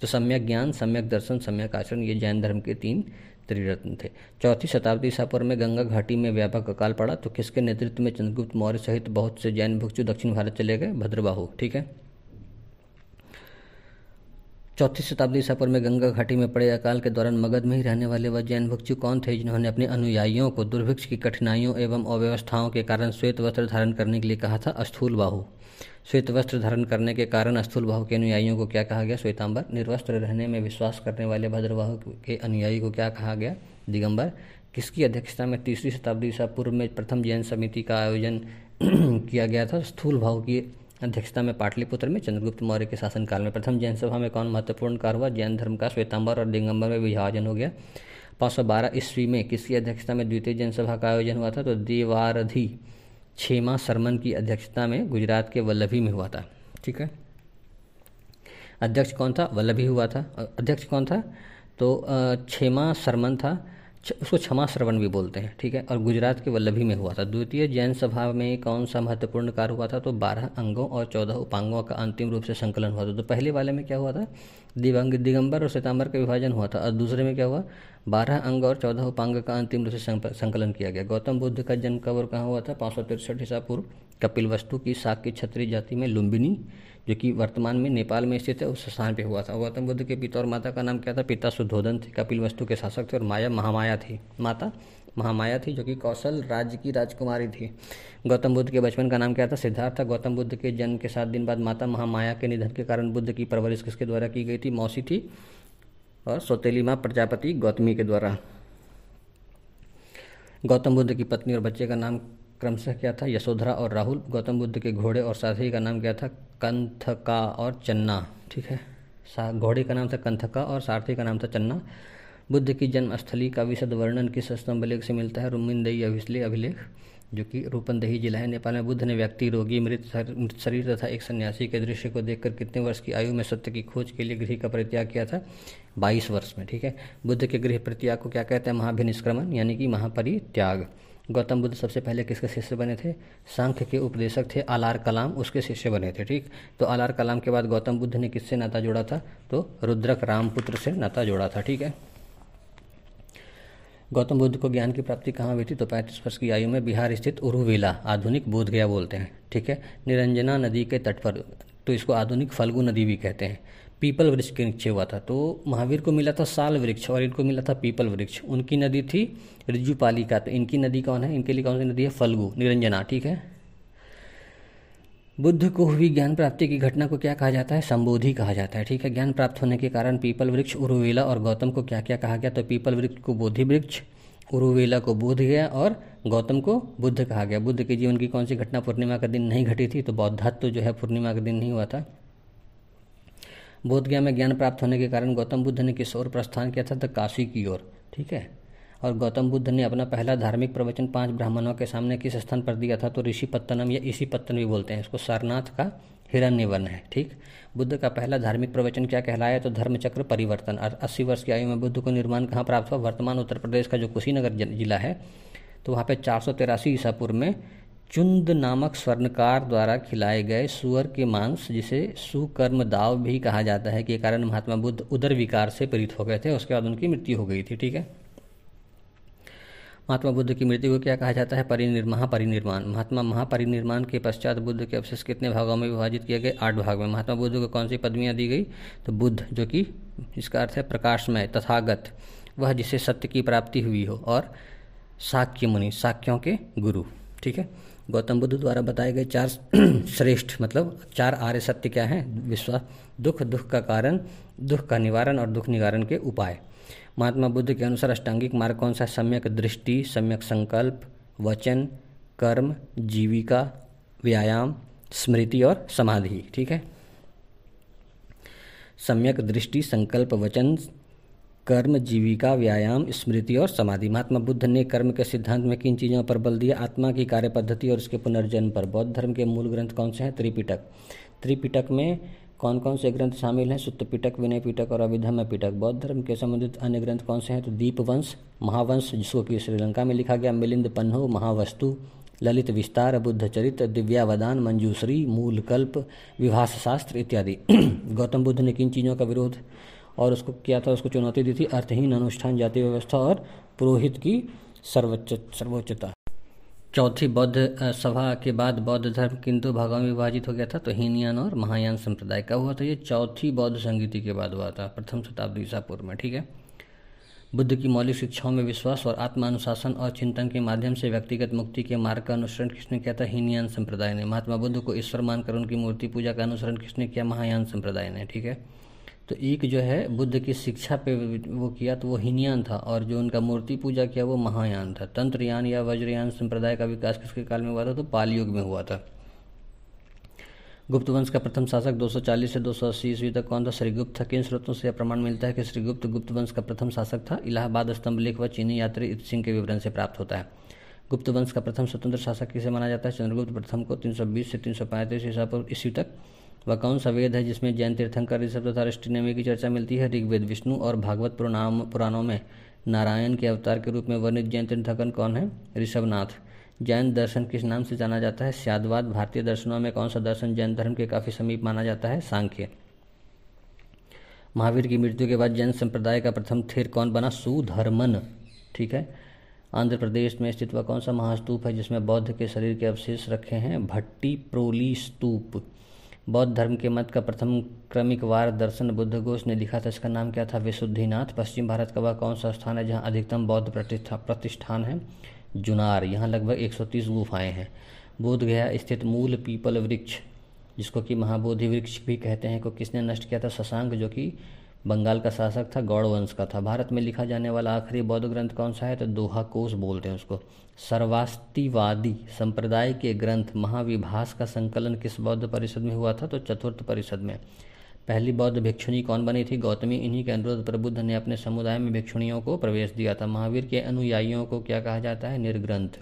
तो सम्यक ज्ञान, सम्यक दर्शन, सम्यक आचरण, ये जैन धर्म के तीन त्रिरत्न थे। चौथी शताब्दी ईसा पूर्व में गंगा घाटी में व्यापक अकाल पड़ा, तो किसके नेतृत्व में चंद्रगुप्त मौर्य सहित बहुत से जैन भिक्षु दक्षिण भारत चले गए? भद्रबाहु। ठीक है, चौथी शताब्दी ईसा पूर्व में गंगा घाटी में पड़े अकाल के दौरान मगध में ही रहने वाले वह वा जैन भिक्षु कौन थे जिन्होंने अपने अनुयायियों को दुर्भिक्ष की कठिनाइयों एवं अव्यवस्थाओं के कारण श्वेत वस्त्र धारण करने के लिए कहा था? स्थूल बाहु। श्वेत वस्त्र धारण करने के कारण स्थूल बाहु के अनुयायियों को क्या कहा गया? श्वेतांबर। निर्वस्त्र रहने में विश्वास करने वाले भद्रबाहु के अनुयायी को क्या कहा गया? दिगंबर। किसकी अध्यक्षता में तीसरी शताब्दी ईसा पूर्व में प्रथम जैन समिति का आयोजन किया गया था? स्थूल बाहु की अध्यक्षता में पाटलिपुत्र में चंद्रगुप्त मौर्य के शासनकाल में। प्रथम जैन सभा में कौन महत्वपूर्ण कार्य हुआ? जैन धर्म का श्वेतांबर और दिगंबर में विभाजन हो गया। पाँच सौ बारह ईस्वी में किसकी अध्यक्षता में द्वितीय जैन सभा का आयोजन हुआ था? तो देवारधी छेमा सरमन की अध्यक्षता में गुजरात के वल्लभी में हुआ था। ठीक है, अध्यक्ष कौन था? वल्लभी हुआ था। अध्यक्ष कौन था? तो छेमा सरमन था, उसको क्षमा श्रवण भी बोलते हैं। ठीक है, और गुजरात के वल्लभी में हुआ था। द्वितीय जैन सभा में कौन सा महत्वपूर्ण कार्य हुआ था? तो बारह अंगों और चौदह उपांगों का अंतिम रूप से संकलन हुआ था। तो पहले वाले में क्या हुआ था? दिवंग दिगंबर और श्वेतांबर का विभाजन हुआ था। और दूसरे में क्या हुआ? बारह अंग और चौदह उपांग का अंतिम रूप से संकलन किया गया। गौतम बुद्ध का जन्म कब और कहाँ हुआ था? पाँच सौ तिरसठ ईसा पूर्व। कपिलवस्तु की शाक्य क्षत्रिय जाति में लुम्बिनी, जो कि वर्तमान में नेपाल में स्थित है, उस स्थान पे हुआ था। गौतम बुद्ध के पिता और माता का नाम क्या था? पिता शुद्धोधन थे, कपिल वस्तु के शासक थे, और माया महामाया थी, माता महामाया थी जो कि कौशल राज्य की राजकुमारी थी। गौतम बुद्ध के बचपन का नाम क्या था? सिद्धार्थ था। गौतम बुद्ध के जन्म के सात दिन बाद माता महामाया के निधन के कारण बुद्ध की परवरिश किसके द्वारा की गई थी? मौसी थी और सौतेली माँ प्रजापति गौतमी के द्वारा। गौतम बुद्ध की पत्नी और बच्चे का नाम क्रमशः क्या था? यशोधरा और राहुल। गौतम बुद्ध के घोड़े और साथी का नाम क्या था? कंथका और चन्ना। ठीक है, घोड़े का नाम था कंथका और सारथी का नाम था चन्ना। बुद्ध की जन्मस्थली का विशद वर्णन किस स्तंभलेख से मिलता है? रूपन्देही अभिलेख अभिलेख जो कि रूपन्देही जिला है, नेपाल में। बुद्ध ने व्यक्ति, रोगी, मृत शरीर तथा एक सन्यासी के दृश्य को देखकर कितने वर्ष की आयु में सत्य की खोज के लिए गृह का परित्याग किया था? बाईस वर्ष में। ठीक है, बुद्ध के गृह परित्याग को क्या कहते हैं? महाभिनिष्क्रमण यानी कि महापरित्याग। गौतम बुद्ध सबसे पहले किसके शिष्य बने थे? सांख्य के उपदेशक थे आलार कलाम, उसके शिष्य बने थे। ठीक, तो आलार कलाम के बाद गौतम बुद्ध ने किससे नाता जोड़ा था? तो रुद्रक रामपुत्र से नाता जोड़ा था। ठीक है, गौतम बुद्ध को ज्ञान की प्राप्ति कहाँ हुई थी? तो पैंतीस वर्ष की आयु में बिहार स्थित उरुवेला, आधुनिक बोध गया बोलते हैं, ठीक है, निरंजना नदी के तट पर, तो इसको आधुनिक फाल्गु नदी भी कहते हैं, पीपल वृक्ष के नीचे हुआ था। तो महावीर को मिला था साल वृक्ष और इनको मिला था पीपल वृक्ष। उनकी नदी थी रिजुपालिका, तो इनकी नदी कौन है? इनके लिए कौन सी नदी है? फाल्गु, निरंजना। ठीक है, बुद्ध को हुई ज्ञान प्राप्ति की घटना को क्या कहा जाता है? संबोधि कहा जाता है। ठीक है, ज्ञान प्राप्त होने के कारण पीपल वृक्ष, उरुवेला और गौतम को क्या क्या कहा गया? तो पीपल वृक्ष को बोधि वृक्ष, उरुवेला को बोध गया और गौतम को बुद्ध कहा गया। बुद्ध के जीवन की कौन सी घटना पूर्णिमा के दिन नहीं घटी थी? तो बौद्धत्व तो जो है पूर्णिमा के दिन नहीं हुआ था। बोधगया में ज्ञान प्राप्त होने के कारण गौतम बुद्ध ने किस ओर प्रस्थान किया था? तो काशी की ओर। ठीक है, और गौतम बुद्ध ने अपना पहला धार्मिक प्रवचन पांच ब्राह्मणों के सामने किस स्थान पर दिया था? तो ऋषि पत्तनम या इसी पत्तन भी बोलते हैं, इसको सारनाथ का हिरण्यवन है। ठीक, बुद्ध का पहला धार्मिक प्रवचन क्या कहलाया? तो धर्मचक्र परिवर्तन। और अस्सी वर्ष की आयु में बुद्ध को निर्माण कहाँ प्राप्त हुआ? वर्तमान उत्तर प्रदेश का जो कुशीनगर जिला है, तो वहाँ पर चार सौ तिरासी ईसा पूर्व में चुंद नामक स्वर्णकार द्वारा खिलाए गए सुअर के मांस, जिसे सुकर्म दाव भी कहा जाता है, के कारण महात्मा बुद्ध उदर विकार से पीड़ित हो गए थे। उसके बाद उनकी मृत्यु हो गई थी। ठीक है, महात्मा बुद्ध की मृत्यु को क्या कहा जाता है? परिनिर्माण परिनिर्माण। महात्मा महापरिनिर्माण के पश्चात बुद्ध के अवशेष कितने भागों में विभाजित किए गए? आठ भाग में। महात्मा बुद्ध को कौन सी पदवियाँ दी गई? तो बुद्ध, जो कि इसका अर्थ है प्रकाशमय, तथागत, वह जिसे सत्य की प्राप्ति हुई हो, और शाक्य मुनि, शाक्यों के गुरु। ठीक है, गौतम बुद्ध द्वारा बताए गए चार श्रेष्ठ मतलब चार आर्य सत्य क्या हैं? विश्वास, दुख, दुख का कारण, दुख का निवारण और दुख निवारण के उपाय। महात्मा बुद्ध के अनुसार अष्टांगिक मार्ग कौन सा? सम्यक दृष्टि, सम्यक संकल्प, वचन, कर्म, जीविका, व्यायाम, स्मृति और समाधि। ठीक है, सम्यक दृष्टि, संकल्प, वचन, कर्म, जीविका, व्यायाम, स्मृति और समाधि। महात्मा बुद्ध ने कर्म के सिद्धांत में किन चीज़ों पर बल दिया? आत्मा की कार्य पद्धति और उसके पुनर्जन्म पर। बौद्ध धर्म के मूल ग्रंथ कौन से हैं? त्रिपिटक। त्रिपिटक में कौन कौन से ग्रंथ शामिल हैं? सुत्त पिटक, विनय पिटक और अभिधम्म पिटक। बौद्ध धर्म के संबंधित अन्य ग्रंथ कौन से हैं? तो दीपवंश, महावंश जिसको कि श्रीलंका में लिखा गया, मिलिंद पन्हो, महावस्तु, ललित विस्तार, बुद्धचरित, दिव्यावदान, मंजूश्री, मूलकल्प, विभाष शास्त्र इत्यादि। गौतम बुद्ध ने किन चीज़ों का विरोध और उसको किया था, उसको चुनौती दी थी? अर्थहीन अनुष्ठान, जाति व्यवस्था और पुरोहित की सर्वोच्च सर्वोच्चता। चौथी बौद्ध सभा के बाद बौद्ध धर्म किन दो भागों में विभाजित हो गया था? तो हीनयान और महायान संप्रदाय का हुआ था। ये चौथी बौद्ध संगीति के बाद हुआ था, प्रथम शताब्दी ईसा पूर्व में। ठीक है, बुद्ध की मौलिक शिक्षाओं में विश्वास और आत्मानुशासन और चिंतन के माध्यम से व्यक्तिगत मुक्ति के मार्ग का अनुसरण किसने किया था? हीनयान संप्रदाय ने। महात्मा बुद्ध को ईश्वर मानकर उनकी मूर्ति पूजा का अनुसरण किसने किया? महायान संप्रदाय ने। ठीक है, तो एक जो है बुद्ध की शिक्षा पे वो किया तो वो हीनयान था, और जो उनका मूर्ति पूजा किया वो महायान था। तंत्रयान या वज्रयान संप्रदाय का विकास किसके काल में हुआ था? तो पाल युग में हुआ था। गुप्त वंश का प्रथम शासक दो सौ चालीस से दो सौ अस्सी ईस्वी तक कौन था? श्रीगुप्त था। किन स्रोतों से प्रमाण मिलता है कि श्रीगुप्त गुप्त वंश का प्रथम शासक था? इलाहाबाद स्तंभ लेख व चीनी यात्री सिंह के विवरण से प्राप्त होता है। गुप्त वंश का प्रथम स्वतंत्र शासक किसे माना जाता है? चंद्रगुप्त प्रथम को तीन सौ बीस से तीन सौ पैंतीस ईसा पूर्व ईस्वी तक। वह कौन सा वेद है जिसमें जैन तीर्थंकर ऋषभ तथा ऋषिनेमी की चर्चा मिलती है? ऋग्वेद। विष्णु और भागवत पुराणों पुराणों में नारायण के अवतार के रूप में वर्णित जैन तीर्थंकर कौन है? ऋषभनाथ। जैन दर्शन किस नाम से जाना जाता है? स्यादवाद। भारतीय दर्शनों में कौन सा दर्शन जैन धर्म के काफ़ी समीप माना जाता है? सांख्य। महावीर की मृत्यु के बाद जैन संप्रदाय का प्रथम थेर कौन बना? सुधर्मन। ठीक है, आंध्र प्रदेश में स्थित वह कौन सा महास्तूप है जिसमें बौद्ध के शरीर के अवशेष रखे हैं? भट्टी प्रोली स्तूप। बौद्ध धर्म के मत का प्रथम क्रमिक वार दर्शन बुद्ध घोष ने लिखा था। इसका नाम क्या था? विशुद्धिनाथ। पश्चिम भारत का वह कौन सा स्थान है जहाँ अधिकतम बौद्ध प्रतिष्ठा प्रतिष्ठान है? जुनार। यहाँ लगभग एक सौ तीस गुफाएं हैं। बोध गया स्थित मूल पीपल वृक्ष, जिसको कि महाबोधि वृक्ष भी कहते हैं, को किसने नष्ट किया था? शशांक, जो कि बंगाल का शासक था, गौड़ वंश का था। भारत में लिखा जाने वाला आखिरी बौद्ध ग्रंथ कौन सा है? तो दोहा कोश बोलते हैं उसको। सर्वास्तिवादी संप्रदाय के ग्रंथ महाविभास का संकलन किस बौद्ध परिषद में हुआ था? तो चतुर्थ परिषद में। पहली बौद्ध भिक्षुणी कौन बनी थी? गौतमी। इन्हीं के अनुरोध पर बुद्ध ने अपने समुदाय में भिक्षुणियों को प्रवेश दिया था। महावीर के अनुयायियों को क्या कहा जाता है? निर्ग्रंथ।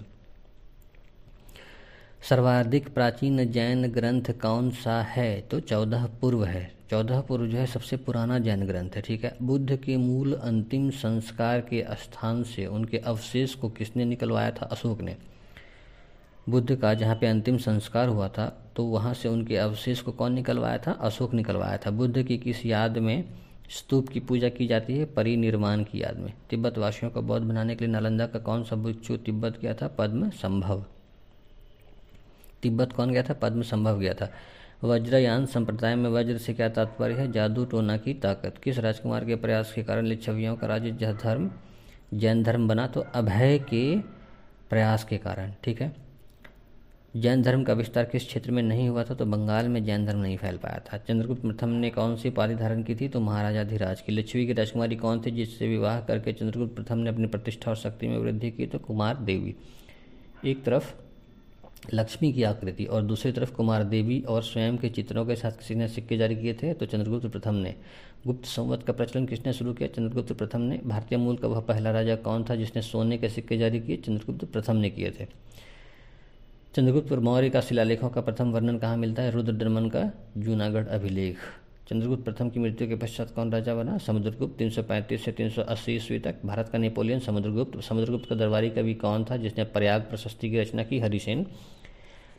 सर्वाधिक प्राचीन जैन ग्रंथ कौन सा है? तो चौदह पूर्व है। चौदह पूर्व जो है सबसे पुराना जैन ग्रंथ है। ठीक है। बुद्ध के मूल अंतिम संस्कार के स्थान से उनके अवशेष को किसने निकलवाया था? अशोक ने। बुद्ध का जहाँ पे अंतिम संस्कार हुआ था, तो वहाँ से उनके अवशेष को कौन निकलवाया था? अशोक निकलवाया था। बुद्ध की किस याद में स्तूप की पूजा की जाती है? परिनिर्वाण की याद में। तिब्बत वासियों को बौद्ध बनाने के लिए नालंदा का कौन सा भिक्षु तिब्बत गया था? पद्म संभव। तिब्बत कौन गया था? पद्म संभव गया था। वज्रयान संप्रदाय में वज्र से क्या तात्पर्य है? जादू टोना की ताकत। किस राजकुमार के प्रयास के कारण लिच्छवियों का राज्य धर्म जैन धर्म बना? तो अभय के प्रयास के कारण। ठीक है। जैन धर्म का विस्तार किस क्षेत्र में नहीं हुआ था? तो बंगाल में जैन धर्म नहीं फैल पाया था। चंद्रगुप्त प्रथम ने कौन सी उपाधि धारण की थी? तो महाराजाधिराज की। लिच्छवी की राजकुमारी कौन थी जिससे विवाह करके चंद्रगुप्त प्रथम ने अपनी प्रतिष्ठा और शक्ति में वृद्धि की? तो कुमार देवी। एक तरफ लक्ष्मी की आकृति और दूसरी तरफ कुमार देवी और स्वयं के चित्रों के साथ किसी ने सिक्के जारी किए थे? तो चंद्रगुप्त प्रथम ने। गुप्त संवत का प्रचलन किसने शुरू किया? चंद्रगुप्त प्रथम ने। भारतीय मूल का वह पहला राजा कौन था जिसने सोने के सिक्के जारी किए? चंद्रगुप्त प्रथम ने किए थे। चंद्रगुप्त मौर्य का शिलालेखों का प्रथम वर्णन कहाँ मिलता है? रुद्र दमन का जूनागढ़ अभिलेख। चंद्रगुप्त प्रथम की मृत्यु के पश्चात कौन राजा बना? समुद्रगुप्त। तीन सौ पैंतीस से तीन सौ अस्सी ईस्वी तक भारत का नेपोलियन समुद्रगुप्त। समुद्रगुप्त का दरबारी कवि कौन था जिसने प्रयाग प्रशस्ति की रचना की? हरिसेन।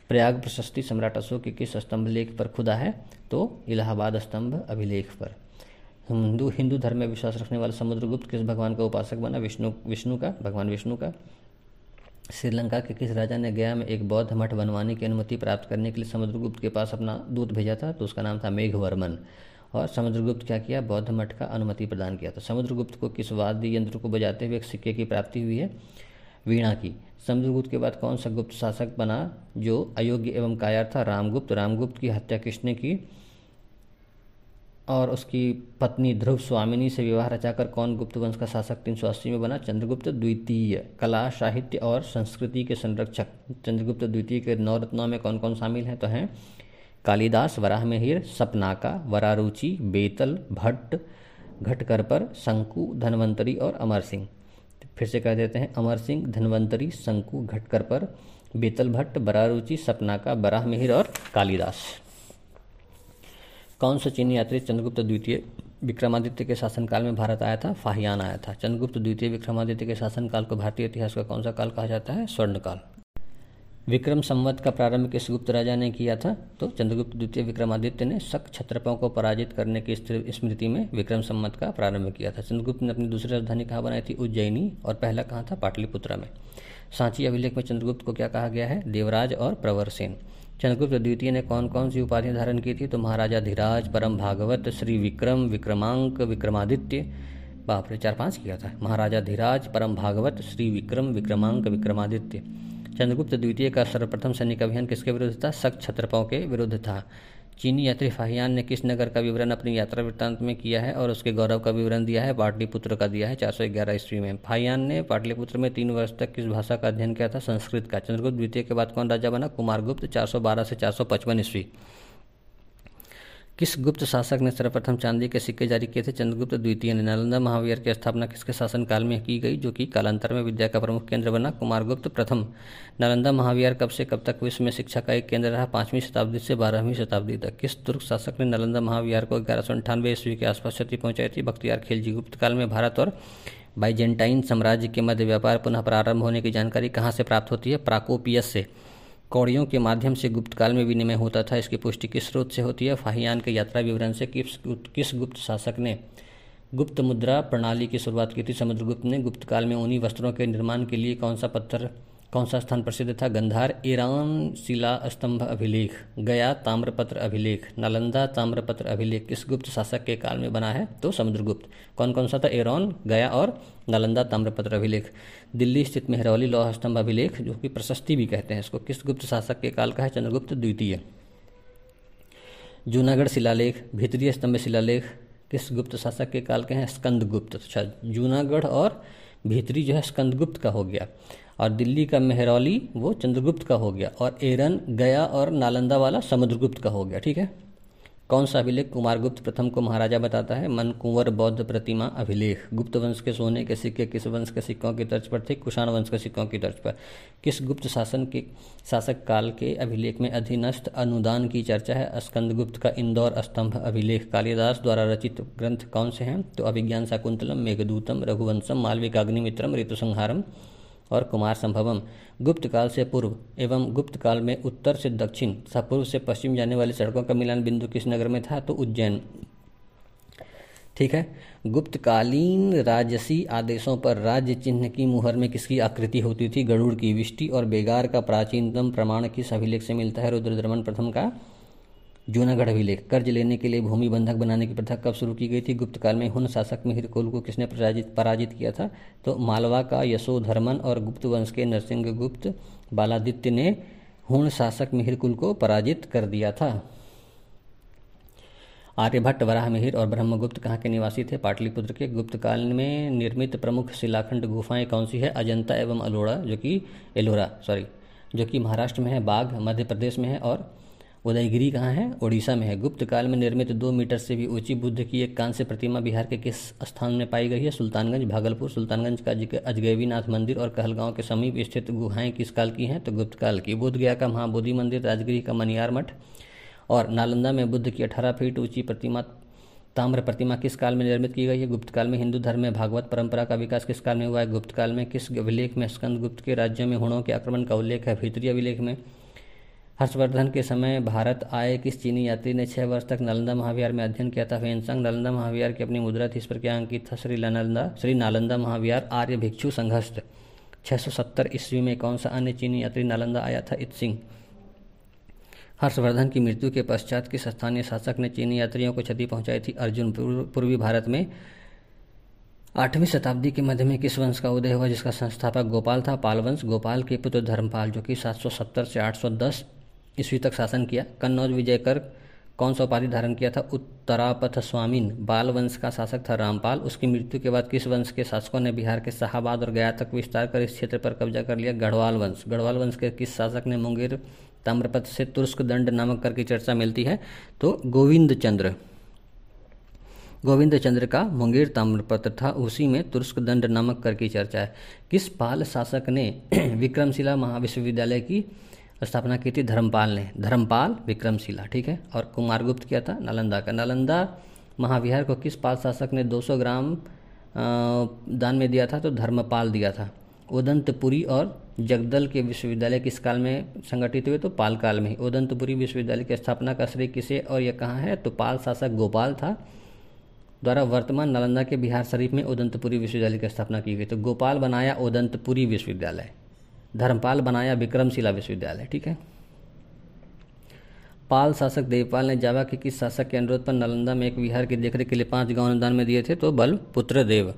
प्रयाग प्रशस्ति सम्राट अशोक के किस स्तंभ लेख पर खुदा है? तो इलाहाबाद स्तंभ अभिलेख पर। हिंदू हिंदू धर्म में विश्वास रखने वाला समुद्रगुप्त किस भगवान का उपासक बना? विष्णु विष्णु का भगवान विष्णु का। श्रीलंका के किस राजा ने गया में एक बौद्ध मठ बनवाने की अनुमति प्राप्त करने के लिए समुद्रगुप्त के पास अपना दूत भेजा था? तो उसका नाम था मेघवर्मन। और समुद्रगुप्त क्या किया? बौद्ध मठ का अनुमति प्रदान किया था। समुद्रगुप्त को किस वाद्य यंत्र को बजाते हुए एक सिक्के की प्राप्ति हुई है? वीणा की। समुद्रगुप्त के बाद कौन सा गुप्त शासक बना जो अयोग्य एवं कायर था? रामगुप्त। रामगुप्त की हत्या किसने की और उसकी पत्नी ध्रुव स्वामिनी से विवाह रचाकर कौन गुप्त वंश का शासक तीन सौ अस्सी में बना? चंद्रगुप्त द्वितीय। कला साहित्य और संस्कृति के संरक्षक चंद्रगुप्त द्वितीय के नौ रत्नों में कौन कौन शामिल हैं? तो हैं कालिदास, वराहमिहिर, सपनाका, वरारुचि, बेतल, भट्ट, घटकरपर, शंकु, धन्वंतरी और अमर सिंह। फिर से कह देते हैं, अमर सिंह, धन्वंतरी, शंकु, घटकरपर, बेतल भट्ट, वरारुचि, सपनाका, वराहमिहिर और कालिदास। कौन सा चीनी यात्री चंद्रगुप्त द्वितीय विक्रमादित्य के शासनकाल में भारत आया था? फाहियान आया था। चंद्रगुप्त द्वितीय विक्रमादित्य के शासनकाल को भारतीय इतिहास का कौन सा काल कहा जाता है? स्वर्णकाल। विक्रम संवत का प्रारंभ किस गुप्त राजा ने किया था? तो चंद्रगुप्त द्वितीय विक्रमादित्य ने शक क्षत्रपों को पराजित करने की स्मृति में विक्रम संवत का प्रारंभ किया था। चंद्रगुप्त ने अपनी दूसरी राजधानी कहाँ बनाई थी? उज्जैनी। और पहला कहाँ था? पाटलिपुत्र में। सांची अभिलेख में चंद्रगुप्त को क्या कहा गया है? देवराज और प्रवरसेन। चंद्रगुप्त द्वितीय ने कौन कौन सी उपाधि धारण की थी? तो महाराजाधिराज, परम भागवत, श्री विक्रम, विक्रमांक, विक्रमादित्य। बाप रे, चार पाँच किया था। महाराजाधिराज, परम भागवत, श्री विक्रम, विक्रमांक, विक्रमादित्य। चंद्रगुप्त द्वितीय का सर्वप्रथम सैनिक अभियान किसके विरुद्ध था? शक क्षत्रपों के विरुद्ध था। चीनी यात्री फाहियान ने किस नगर का विवरण अपनी यात्रा वृत्तांत में किया है और उसके गौरव का विवरण दिया है? पाटलिपुत्र का दिया है चार सौ ग्यारह ईस्वी में। फाहियान ने पाटलिपुत्र में तीन वर्ष तक किस भाषा का अध्ययन किया था? संस्कृत का। चंद्रगुप्त द्वितीय के बाद कौन राजा बना? कुमारगुप्त, चार सौ बारह से चार सौ पचपन ईस्वी। किस गुप्त शासक ने सर्वप्रथम चांदी के सिक्के जारी किए थे? चंद्रगुप्त द्वितीय ने। नालंदा महाविहार की स्थापना किसके शासनकाल में की गई जो कि कालांतर में विद्या का प्रमुख केंद्र बना? कुमारगुप्त प्रथम। नालंदा महाविहार कब से कब तक विश्व में शिक्षा का एक केंद्र रहा? पाँचवीं शताब्दी से बारहवीं शताब्दी तक। किस तुर्क शासक ने नालंदा महाविहार को ग्यारह सौ अंठानवे ईस्वी के आसपास क्षति पहुंचाई थी? बख्तियार खिलजी। गुप्त काल में भारत और बाइजेंटाइन साम्राज्य के मध्य व्यापार पुनः प्रारंभ होने की जानकारी कहाँ से प्राप्त होती है? प्राकोपियस से। कौड़ियों के माध्यम से गुप्त काल में विनिमय होता था, इसकी पुष्टि किस स्रोत से होती है? फाहियान के यात्रा विवरण से। किस किस गुप्त शासक ने गुप्त मुद्रा प्रणाली की शुरुआत की थी? समुद्रगुप्त ने। गुप्त काल में ऊनी वस्त्रों के निर्माण के लिए कौन सा पत्थर कौन सा स्थान प्रसिद्ध था? गंधार। ईरान शिला स्तंभ अभिलेख। गया ताम्रपत्र अभिलेख। नालंदा ताम्रपत्र अभिलेख किस गुप्त शासक के काल में बना है? तो समुद्रगुप्त। कौन कौन सा था? ईरान, गया और नालंदा ताम्रपत्र अभिलेख। दिल्ली स्थित मेहरौली लौह स्तंभ अभिलेख, जो कि प्रशस्ति भी कहते हैं इसको, किस गुप्त शासक के काल का है? चंद्रगुप्त द्वितीय। जूनागढ़ शिलालेख, भित्रीय स्तंभ शिलालेख किस गुप्त शासक के काल के हैं? स्कंदगुप्त। अच्छा, जूनागढ़ और भीतरी जो है स्कंदगुप्त का हो गया, और दिल्ली का मेहरौली वो चंद्रगुप्त का हो गया, और एरन, गया और नालंदा वाला समुद्रगुप्त का हो गया। ठीक है। कौन सा अभिलेख कुमारगुप्त प्रथम को महाराजा बताता है? मनकुंवर बौद्ध प्रतिमा अभिलेख। गुप्त वंश के सोने के सिक्के किस वंश के सिक्कों की तर्ज पर थे? कुषाण वंश के सिक्कों की तर्ज पर। किस गुप्त शासन के शासक काल के अभिलेख में अधीनस्थ अनुदान की चर्चा है? स्कंदगुप्त का इंदौर स्तंभ अभिलेख। कालिदास द्वारा रचित ग्रंथ कौन से हैं? तो अभिज्ञान शाकुंतलम, मेघदूतम, रघुवंशम, मालविकाग्निमित्रम, ऋतुसंहारम और कुमार संभवम। गुप्त काल से पूर्व एवं गुप्त काल में उत्तर से दक्षिण तथा पूर्व से पश्चिम जाने वाली सड़कों का मिलान बिंदु किस नगर में था? तो उज्जैन। ठीक है। गुप्तकालीन राजसी आदेशों पर राज्य चिन्ह की मुहर में किसकी आकृति होती थी? गरुड़ की। विष्टि और बेगार का प्राचीनतम प्रमाण किस अभिलेख से मिलता है? रुद्रदमन प्रथम का जूनागढ़ अभिलेख। कर्ज लेने के लिए भूमि बंधक बनाने की प्रथा कब शुरू की गई थी? गुप्त काल में। हुन शासक मिहिरकोल को किसने पराजित पराजित किया था? तो मालवा का यशोधर्मन और गुप्त वंश के नरसिंहगुप्त बालादित्य ने हुन शासक मिहिरकुल को पराजित कर दिया था। आर्यभट्ट, वराहमिहिर और ब्रह्मगुप्त कहाँ के निवासी थे? पाटलिपुत्र के। गुप्त काल में निर्मित प्रमुख शिलाखंड गुफाएं कौन सी है? अजंता एवं अलोड़ा जो कि एलोरा सॉरी जो कि महाराष्ट्र में है, बाघ मध्य प्रदेश में है और उदयगिरी कहाँ है? ओडिशा में है। गुप्त काल में निर्मित दो मीटर से भी ऊंची बुद्ध की एक कांस्य प्रतिमा बिहार के किस स्थान में पाई गई है? सुल्तानगंज, भागलपुर। सुल्तानगंज का अजगैबीनाथ मंदिर और कहलगांव के समीप स्थित गुहाएं किस काल की हैं? तो गुप्त काल की। बोधगया का महाबोधि मंदिर, राजगिरी का मनियार मठ और नालंदा में बुद्ध की अठारह फीट ऊंची प्रतिमा ताम्र प्रतिमा किस काल में निर्मित की गई है? गुप्त काल में। हिंदू धर्म में भागवत परंपरा का विकास किस काल में हुआ है? गुप्त काल में। किस अभिलेख में स्कंदगुप्त के राज्यों में हुणों के आक्रमण का उल्लेख है? भित्री अभिलेख में। हर्षवर्धन के समय भारत आए किस चीनी यात्री ने छः वर्ष तक नालंदा महाविहार में अध्ययन किया था? फेंगसांग। नालंदा महाविहार की अपनी मुद्रा थी, इस पर क्या अंकित था? श्री नालंदा श्री नालंदा महाविहार। आर्य भिक्षु संघस्थ। छह सौ सत्तर ईस्वी में कौन सा अन्य चीनी यात्री नालंदा आया था? इत सिंह। हर्षवर्धन की मृत्यु के पश्चात किस स्थानीय शासक ने चीनी यात्रियों को क्षति पहुँचाई थी? अर्जुन। पूर्वी भारत में आठवीं शताब्दी के मध्य में किस वंश का उदय हुआ जिसका संस्थापक गोपाल था? पालवंश। गोपाल के पुत्र धर्मपाल जो कि सात सौ सत्तर से आठ सौ दस ईस्वी तक शासन किया। कन्नौज विजय कर कौन सा उपाधि धारण किया था? उत्तरापथ स्वामीन। बाल वंश का शासक था रामपाल। उसकी मृत्यु के बाद किस वंश के शासकों ने बिहार के शाहाबाद और गया तक विस्तार कर इस क्षेत्र पर कब्जा कर लिया? गढ़वाल वंश। गढ़वाल वंश के किस शासक ने मुंगेर ताम्रपत्र से तुर्स्क दंड नामक कर की चर्चा मिलती है? तो गोविंद चंद्र। गोविंद चंद्र का मुंगेर ताम्रपत्र था, उसी में तुर्स्क दंड नामक कर की चर्चा है। किस पाल शासक ने विक्रमशिला महाविश्वविद्यालय की स्थापना की थी? धर्मपाल ने। धर्मपाल, विक्रमशिला। ठीक है। और कुमारगुप्त क्या था? नालंदा का। नालंदा महाविहार को किस पाल शासक ने दो सौ ग्राम दान में दिया था? तो धर्मपाल दिया था। उदंतपुरी और जगदल के विश्वविद्यालय किस काल में संगठित हुए? तो पाल काल में। उदंतपुरी विश्वविद्यालय की स्थापना का श्रेय किसे और यह कहाँ है? तो पाल शासक गोपाल था द्वारा वर्तमान नालंदा के बिहार शरीफ में उदंतपुरी विश्वविद्यालय की स्थापना की गई। तो गोपाल बनाया उदंतपुरी विश्वविद्यालय, धर्मपाल बनाया विक्रमशिला विश्वविद्यालय। ठीक है। पाल शासक देवपाल ने जावा के किस शासक के अनुरोध पर नालंदा में एक विहार की देखरेख के लिए पांच गांव अनुदान में दिए थे? तो बलपुत्र देव।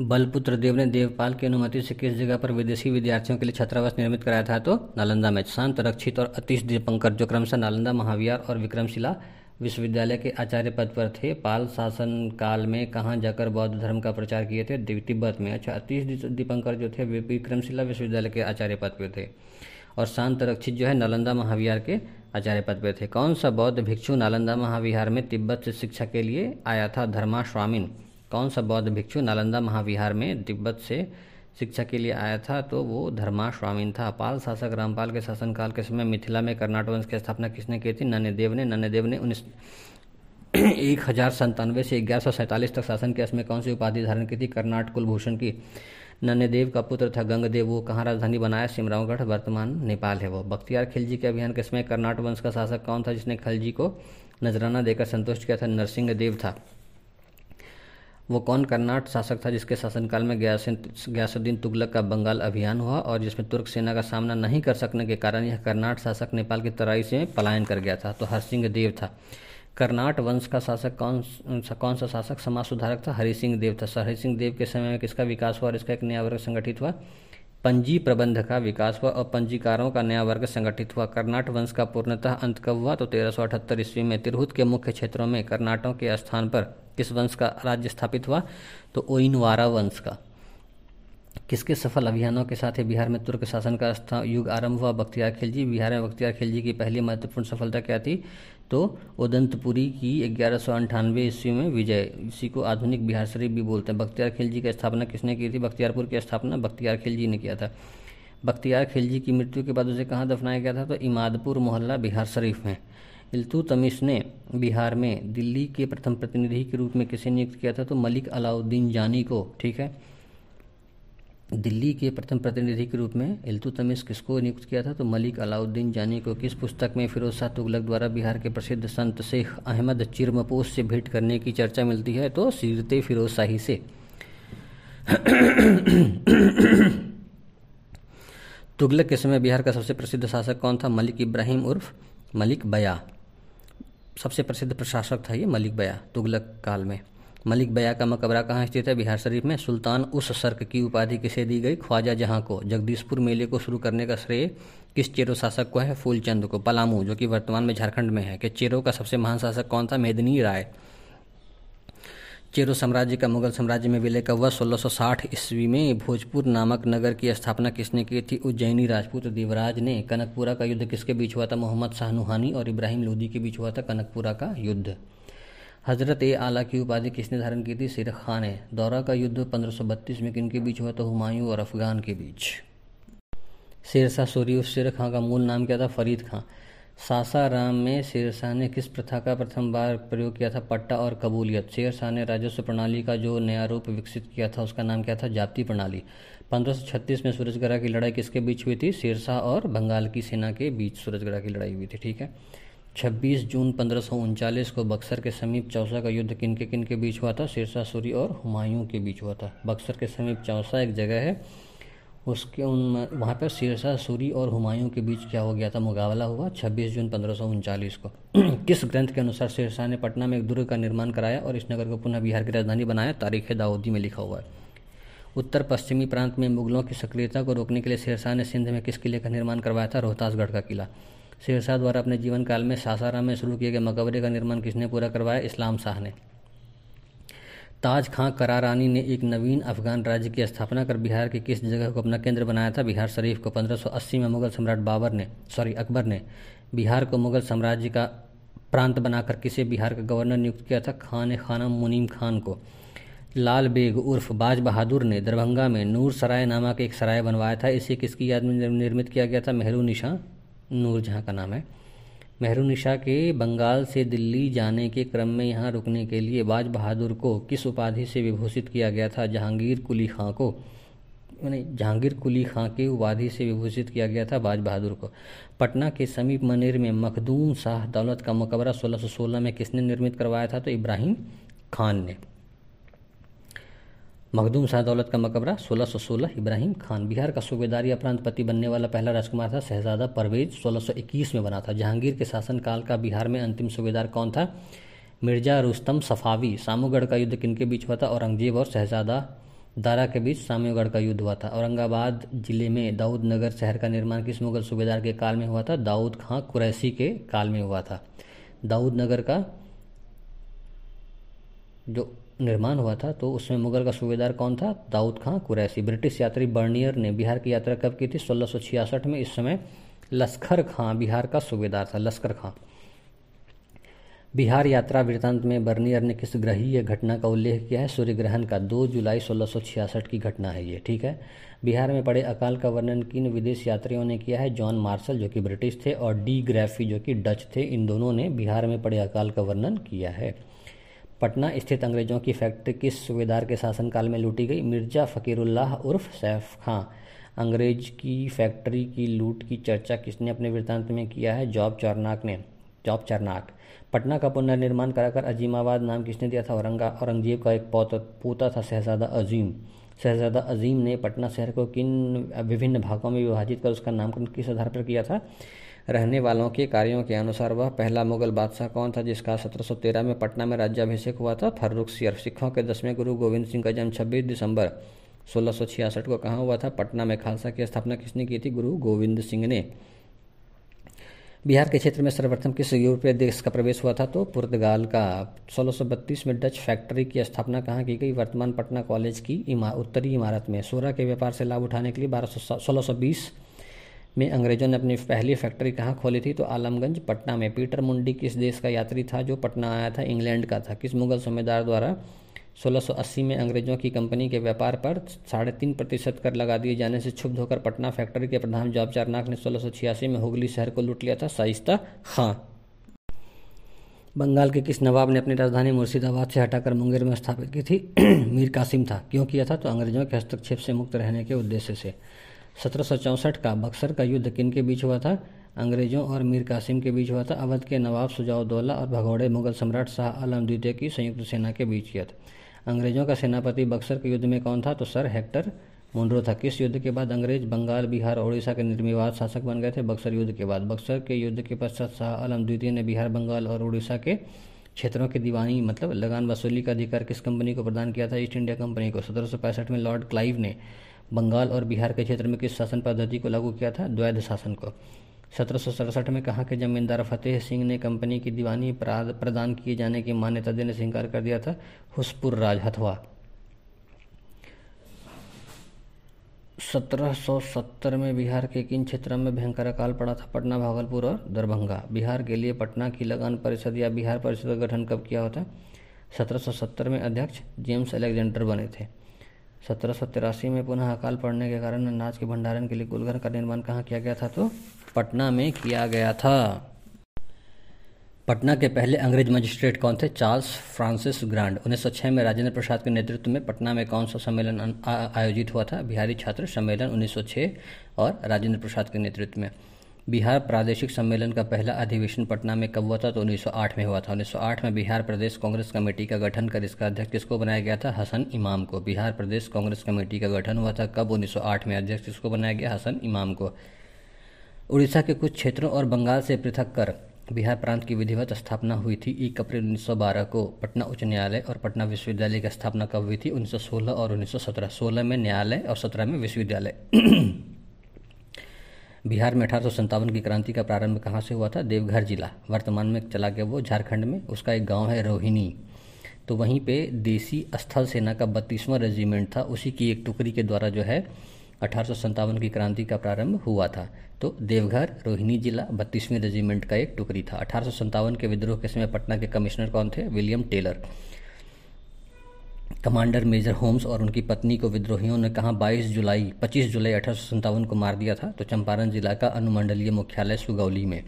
बलपुत्र देव ने देवपाल की अनुमति से किस जगह पर विदेशी विद्यार्थियों के लिए छात्रावास निर्मित कराया था? तो नालंदा में। शांत, रक्षित और अतीश दीपंकर जो क्रमशः नालंदा महाविहार और विक्रमशिला विश्वविद्यालय के आचार्य पद पर थे, पाल शासन काल में कहाँ जाकर बौद्ध धर्म का प्रचार किए थे? तिब्बत में। अच्छा, अतीश दीपंकर जो थे वे विक्रमशिला विश्वविद्यालय के आचार्य पद पर थे और शांत रक्षित जो है नालंदा महाविहार के आचार्य पद पर थे। कौन सा बौद्ध भिक्षु नालंदा महाविहार में तिब्बत से शिक्षा के लिए आया था? धर्माश्वामिन। कौन सा बौद्ध भिक्षु नालंदा महाविहार में तिब्बत से शिक्षा के लिए आया था? तो वो धर्माश्वामिन था। पाल शासक रामपाल के शासनकाल के समय मिथिला में कर्नाट वंश की स्थापना किसने की थी? नन्देदेव ने। नन्देदेव ने उन्नीस एक हज़ार संतानवे से ग्यारह सौ सैंतालीस तक शासन के इसमें कौन सी उपाधि धारण की थी? कर्नाट कुलभूषण की। नन्देदेव का पुत्र था गंगदेव। वो कहाँ राजधानी बनाया? सिमरावगढ़। वर्तमान नेपाल है वो। बख्तियार खिलजी के अभियान के समय कर्नाट वंश का शासक कौन था जिसने खिलजी को नजराना देकर संतुष्ट किया था? नरसिंह देव था। वो कौन कर्नाट शासक था जिसके शासनकाल में गयासुद्दीन तुगलक का बंगाल अभियान हुआ और जिसमें तुर्क सेना का सामना नहीं कर सकने के कारण यह कर्नाट शासक नेपाल की तराई से पलायन कर गया था। तो हरसिंह देव था। कर्नाट वंश का शासक कौन कौन सा शासक समाज सुधारक था? हरि सिंह देव था। हरि सिंह देव के समय में किसका विकास हुआ और इसका एक नया वर्ग संगठित हुआ? पंजी प्रबंध का विकास हुआ और पंजीकारों का नया वर्ग संगठित हुआ। कर्नाट वंश का पूर्णतः अंत कब हुआ? तो तेरह सौ अठहत्तर ईस्वी में। तिरहुत के मुख्य क्षेत्रों में कर्नाटों के स्थान पर किस वंश का राज्य स्थापित हुआ? तो ओइनवारा वंश का। किसके सफल अभियानों के साथ ही बिहार में तुर्क शासन का युग आरंभ हुआ? बख्तियार खिलजी। बिहार में बख्तियार खिलजी की पहली महत्वपूर्ण सफलता क्या थी? तो उदंतपुरी की ग्यारह सौ अंठानवे ईस्वी में विजय। इसी को आधुनिक बिहार शरीफ भी बोलते हैं। बख्तियार खिलजी की स्थापना किसने की थी? बख्तियारपुर की स्थापना बख्तियार खिलजी ने किया था। बख्तियार खिलजी की मृत्यु के बाद उसे कहाँ दफनाया गया था? तो इमादपुर मोहल्ला बिहार शरीफ में। इल्तुतमिश ने बिहार में दिल्ली के प्रथम प्रतिनिधि के रूप में किसे नियुक्त किया था? तो मलिक अलाउद्दीन जानी को। ठीक है, दिल्ली के प्रथम प्रतिनिधि के रूप में इल्तुतमिश किसको नियुक्त किया था? तो मलिक अलाउद्दीन जानी को। किस पुस्तक में फिरोज शाह तुगलक द्वारा बिहार के प्रसिद्ध संत शेख अहमद चिरमपोश से भेंट करने की चर्चा मिलती है? तो सीरते फिरोज शाही से। तुगलक के समय बिहार का सबसे प्रसिद्ध शासक कौन था? मलिक इब्राहिम उर्फ मलिक बया। सबसे प्रसिद्ध प्रशासक था ये मलिक बया तुगलक काल में। मलिक बया का मकबरा कहाँ स्थित है? बिहार शरीफ में। सुल्तान उस सर्क की उपाधि किसे दी गई? ख्वाजा जहां को। जगदीशपुर मेले को शुरू करने का श्रेय किस चेरो शासक को है? फूलचंद को। पलामू जो कि वर्तमान में झारखंड में है के चेरो का सबसे महान शासक कौन था? मेदिनी राय। चेरो साम्राज्य का मुगल साम्राज्य में विलय का हुआ सोलह सौ साठ ईस्वी में। भोजपुर नामक नगर की स्थापना किसने की थी? उज्जैनी राजपूत देवराज ने। कनकपुरा का युद्ध किसके बीच हुआ था? मोहम्मद शाह नूहानी और इब्राहिम लोदी के बीच हुआ था कनकपुरा का युद्ध। हजरत ए आला की उपाधि किसने धारण की थी? सिर खान ने। दौरा का युद्ध पंद्रह सौ बत्तीस में किनके बीच हुआ? तो हुमायूं और अफगान के बीच। शेरशाह सूर्य सिर खां का मूल नाम क्या था? फरीद खां। सासाराम में शेरशाह ने किस प्रथा का प्रथम बार प्रयोग किया था? पट्टा और कबूलियत। शेरशाह ने राजस्व प्रणाली का जो नया रूप विकसित किया था उसका नाम क्या था? जाति प्रणाली। पंद्रह सौ छत्तीस में सूरजगढ़ा की लड़ाई किसके बीच हुई थी? शेरशाह और बंगाल की सेना के बीच सूरजगढ़ा की लड़ाई हुई थी। ठीक है, छब्बीस जून पंद्रह सौ उनचालीस को बक्सर के समीप चौसा का युद्ध किनके किनके बीच हुआ था? शेरशाह सूरी और हुमायूं के बीच हुआ था। बक्सर के समीप चौसा एक जगह है, उसके उन वहाँ पर शेरशाह सूरी और हुमायूं के बीच क्या हो गया था? मुकाबला हुआ छब्बीस जून पंद्रह सौ उनचालीस को। किस ग्रंथ के अनुसार शेरशाह ने पटना में एक दुर्ग का निर्माण कराया और इस नगर को पुनः बिहार की राजधानी बनाया? तारीख दाऊदी में लिखा हुआ है। उत्तर पश्चिमी प्रांत में मुगलों की सक्रियता को रोकने के लिए शेरशाह ने सिंध में किस किले का निर्माण करवाया था? रोहतासगढ़ का किला। शेरशाह द्वारा अपने जीवन काल में सासाराम में शुरू किए गए मकबरे का निर्माण किसने पूरा करवाया? इस्लाम शाह ने। ताज खां करारानी ने एक नवीन अफगान राज्य की स्थापना कर बिहार की किस जगह को अपना केंद्र बनाया था? बिहार शरीफ को। पंद्रह सौ अस्सी में मुगल सम्राट बाबर ने सॉरी अकबर ने बिहार को मुगल साम्राज्य का प्रांत बनाकर किसे बिहार का गवर्नर नियुक्त किया था? खान खाना मुनीम खान को। लाल बेग उर्फ बाज बहादुर ने दरभंगा में नूर सराय नामक एक सराय बनवाया था। इसे किसकी याद में निर्मित किया गया था? मेहरुनिशा नूरजहाँ का नाम है। मेहरुनिशा के बंगाल से दिल्ली जाने के क्रम में यहाँ रुकने के लिए बाज बहादुर को किस उपाधि से विभूषित किया गया था? जहांगीर कुली खां को। यानी जहांगीर कुली खां की उपाधि से विभूषित किया गया था बाज बहादुर को। पटना के समीप मनेर में मखदूम शाह दौलत का मकबरा सोलह सौ सोलह में किसने निर्मित करवाया था? तो इब्राहिम खान ने। मखदूम शाह दौलत का मकबरा सोलह सौ सोलह इब्राहिम खान। बिहार का सूबेदार या प्रांतपति बनने वाला पहला राजकुमार था शहजादा परवेज। सोलह सौ इक्कीस में बना था। जहांगीर के शासनकाल का बिहार में अंतिम सूबेदार कौन था? मिर्जा रुस्तम सफावी। सामूगढ़ का युद्ध किनके बीच हुआ था? औरंगजेब और शहजादा दारा के बीच सामूगढ़ का युद्ध हुआ था। औरंगाबाद जिले में दाऊदनगर शहर का निर्माण किस मुगल सूबेदार के काल में हुआ था? दाऊद खां कुरैशी के काल में हुआ था। दाऊदनगर का जो निर्माण हुआ था तो उसमें मुगल का सूबेदार कौन था? दाऊद खां कुरैशी। ब्रिटिश यात्री बर्नियर ने बिहार की यात्रा कब की थी? सोलह सौ छियासठ में। इस समय लश्कर खां बिहार का सूबेदार था। लश्कर खां। बिहार यात्रा वृत्तांत में बर्नियर ने किस ग्रहीय घटना का उल्लेख किया है? सूर्य ग्रहण का। दो जुलाई सोलह सौ छियासठ की घटना है ये। ठीक है, बिहार में पड़े अकाल का वर्णन किन विदेश यात्रियों ने किया है? जॉन मार्शल जो कि ब्रिटिश थे और डी ग्रैफी जो कि डच थे। इन दोनों ने बिहार में पड़े अकाल का वर्णन किया है। पटना स्थित अंग्रेजों की फैक्ट्री किस सूबेदार के शासनकाल में लूटी गई? मिर्जा फ़कीरुल्लाह उर्फ सैफ खां। अंग्रेज की फैक्ट्री की लूट की चर्चा किसने अपने वृत्तांत में किया है? जॉब चार्नाक ने। जॉब चरनाट। पटना का पुनर्निर्माण कराकर अजीमाबाद नाम किसने दिया था? औरंगा औरंगजेब का एक पोता था शहजादा अजीम। शहजादा अजीम ने पटना शहर को किन विभिन्न भागों में विभाजित कर उसका नामकरण किस आधार पर किया था? रहने वालों के कार्यों के अनुसार। वह पहला मुगल बादशाह कौन था जिसका सत्रह सौ तेरह में पटना में राज्याभिषेक हुआ था? फर्रुख सियर। सिखों के दसवें गुरु गोविंद सिंह का जन्म छब्बीस दिसंबर सोलह सौ छियासठ को कहाँ हुआ था? पटना में। खालसा की स्थापना किसने की थी? गुरु गोविंद सिंह ने। बिहार के क्षेत्र में सर्वप्रथम किस यूरोपीय देश का प्रवेश हुआ था? तो पुर्तगाल का। सोलह सौ बत्तीस में डच फैक्ट्री की स्थापना कहाँ की गई? वर्तमान पटना कॉलेज की इमा, उत्तरी इमारत में। सोरा के व्यापार से लाभ उठाने के लिए बारह सौ सोलह सौ बीस में अंग्रेजों ने अपनी पहली फैक्ट्री कहाँ खोली थी? तो आलमगंज पटना में। पीटर मुंडी किस देश का यात्री था जो पटना आया था? इंग्लैंड का था। किस मुगल सूबेदार द्वारा सोलह सौ अस्सी में अंग्रेजों की कंपनी के व्यापार पर साढ़े तीन प्रतिशत कर लगा दिए जाने से क्षुब्ध होकर पटना फैक्ट्री के प्रधान जॉब चार्नाक ने सोलह सौ छियासी में हुगली शहर को लूट लिया था? शाइस्ता खां। बंगाल के किस नवाब ने अपनी राजधानी मुर्शिदाबाद से हटाकर मुंगेर में स्थापित की थी? मीर कासिम था। क्यों किया था? तो अंग्रेजों के हस्तक्षेप से मुक्त रहने के उद्देश्य से। सत्रह सौ चौंसठ का बक्सर का युद्ध किन के बीच हुआ था? अंग्रेजों और मीर कासिम के बीच हुआ था। अवध के नवाब सुजाउद्दौला और भगौड़े मुगल सम्राट शाह आलम द्वितीय की संयुक्त सेना के बीच किया था। अंग्रेजों का सेनापति बक्सर के युद्ध में कौन था? तो सर हेक्टर मुंड्रो था। किस युद्ध के बाद अंग्रेज बंगाल, बिहार, ओडिशा के निर्विवाद शासक बन गए थे? बक्सर युद्ध के बाद। बक्सर के युद्ध के पश्चात शाह आलम द्वितीय ने बिहार, बंगाल और उड़ीसा के क्षेत्रों की दीवानी मतलब लगान वसूली का अधिकार किस कंपनी को प्रदान किया था? ईस्ट इंडिया कंपनी को। सत्रह सौ पैंसठ में लॉर्ड क्लाइव ने बंगाल और बिहार के क्षेत्र में किस शासन पद्धति को लागू किया था? द्वैध शासन को। सत्रह सौ सड़सठ में कहाँ के जमींदार फतेह सिंह ने कंपनी की दीवानी प्रदान किए जाने की मान्यता देने से इनकार कर दिया था? हुसपुर राज हथवा। सत्रह सौ सत्तर में बिहार के किन क्षेत्रों में भयंकर अकाल पड़ा था? पटना, भागलपुर और दरभंगा। बिहार के लिए पटना की लगान परिषद या बिहार परिषद का गठन कब किया होता? सत्रह सौ सत्तर में अध्यक्ष जेम्स अलेक्जेंडर बने थे। सत्रह सौ तिरासी में पुनः अकाल पड़ने के कारण अनाज के भंडारण के लिए गोलघर का निर्माण कहाँ किया गया था? तो पटना में किया गया था। पटना के पहले अंग्रेज मजिस्ट्रेट कौन थे? Charles Francis Grand. उन्नीस सौ छह में राजेंद्र प्रसाद के नेतृत्व में पटना में कौन सा सम्मेलन आयोजित हुआ था? बिहारी छात्र सम्मेलन उन्नीस सौ छह और राजेंद्र प्रसाद के नेतृत्व में। बिहार प्रादेशिक सम्मेलन का पहला अधिवेशन पटना में कब हुआ था? तो उन्नीस सौ आठ में हुआ था। उन्नीस सौ आठ में बिहार प्रदेश कांग्रेस कमेटी का गठन कर इसका अध्यक्ष किसको बनाया गया था? हसन इमाम को। बिहार प्रदेश कांग्रेस कमेटी का गठन हुआ था कब? उन्नीस सौ आठ में। अध्यक्ष किसको बनाया गया? हसन इमाम को। उड़ीसा के कुछ क्षेत्रों और बंगाल से पृथक कर बिहार प्रांत की विधिवत स्थापना हुई थी। एक अप्रैल उन्नीस सौ बारह को पटना उच्च न्यायालय और पटना विश्वविद्यालय की स्थापना कब हुई थी? उन्नीस सौ सोलह और उन्नीस सौ सत्रह सोलह में न्यायालय और सत्रह में विश्वविद्यालय। बिहार में अठारह सौ सत्तावन की क्रांति का प्रारंभ कहाँ से हुआ था? देवघर जिला। वर्तमान में चला गया वो झारखंड में, उसका एक गांव है रोहिणी। तो वहीं पे देसी स्थल सेना का बत्तीसवां रेजिमेंट था, उसी की एक टुकड़ी के द्वारा जो है अठारह सौ सत्तावन की क्रांति का प्रारंभ हुआ था। तो देवघर, रोहिणी जिला, बत्तीसवीं रेजिमेंट का एक टुकड़ी था। अठारह सौ सत्तावन के विद्रोह के समय पटना के कमिश्नर कौन थे? William Taylor. Commander major Holmes और उनकी पत्नी को विद्रोहियों ने कहाँ बाईस जुलाई पच्चीस जुलाई अठारह सौ सत्तावन को मार दिया था? तो चंपारण जिला का अनुमंडलीय मुख्यालय सुगौली में।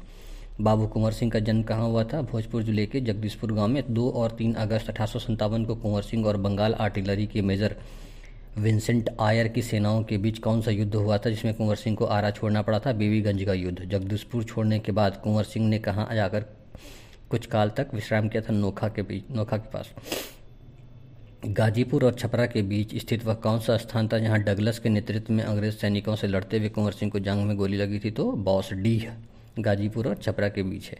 बाबू कुंवर सिंह का जन्म कहाँ हुआ था? भोजपुर जिले के जगदीशपुर गांव में। दो और तीन अगस्त अठारह सौ सत्तावन को कुंवर सिंह और बंगाल आर्टिलरी के मेजर विंसेंट आयर की सेनाओं के बीच कौन सा युद्ध हुआ था जिसमें कुंवर सिंह को आरा छोड़ना पड़ा था? बीबीगंज का युद्ध। जगदीशपुर छोड़ने के बाद कुंवर सिंह ने कहाँ जाकर कुछ काल तक विश्राम किया था? नोखा के बीच नोखा के पास। गाजीपुर और छपरा के बीच स्थित वह कौन सा स्थान था जहां डगलस के नेतृत्व में अंग्रेज सैनिकों से लड़ते हुए कुंवर सिंह को जांग में गोली लगी थी? तो बॉसडीह। गाजीपुर और छपरा के बीच है।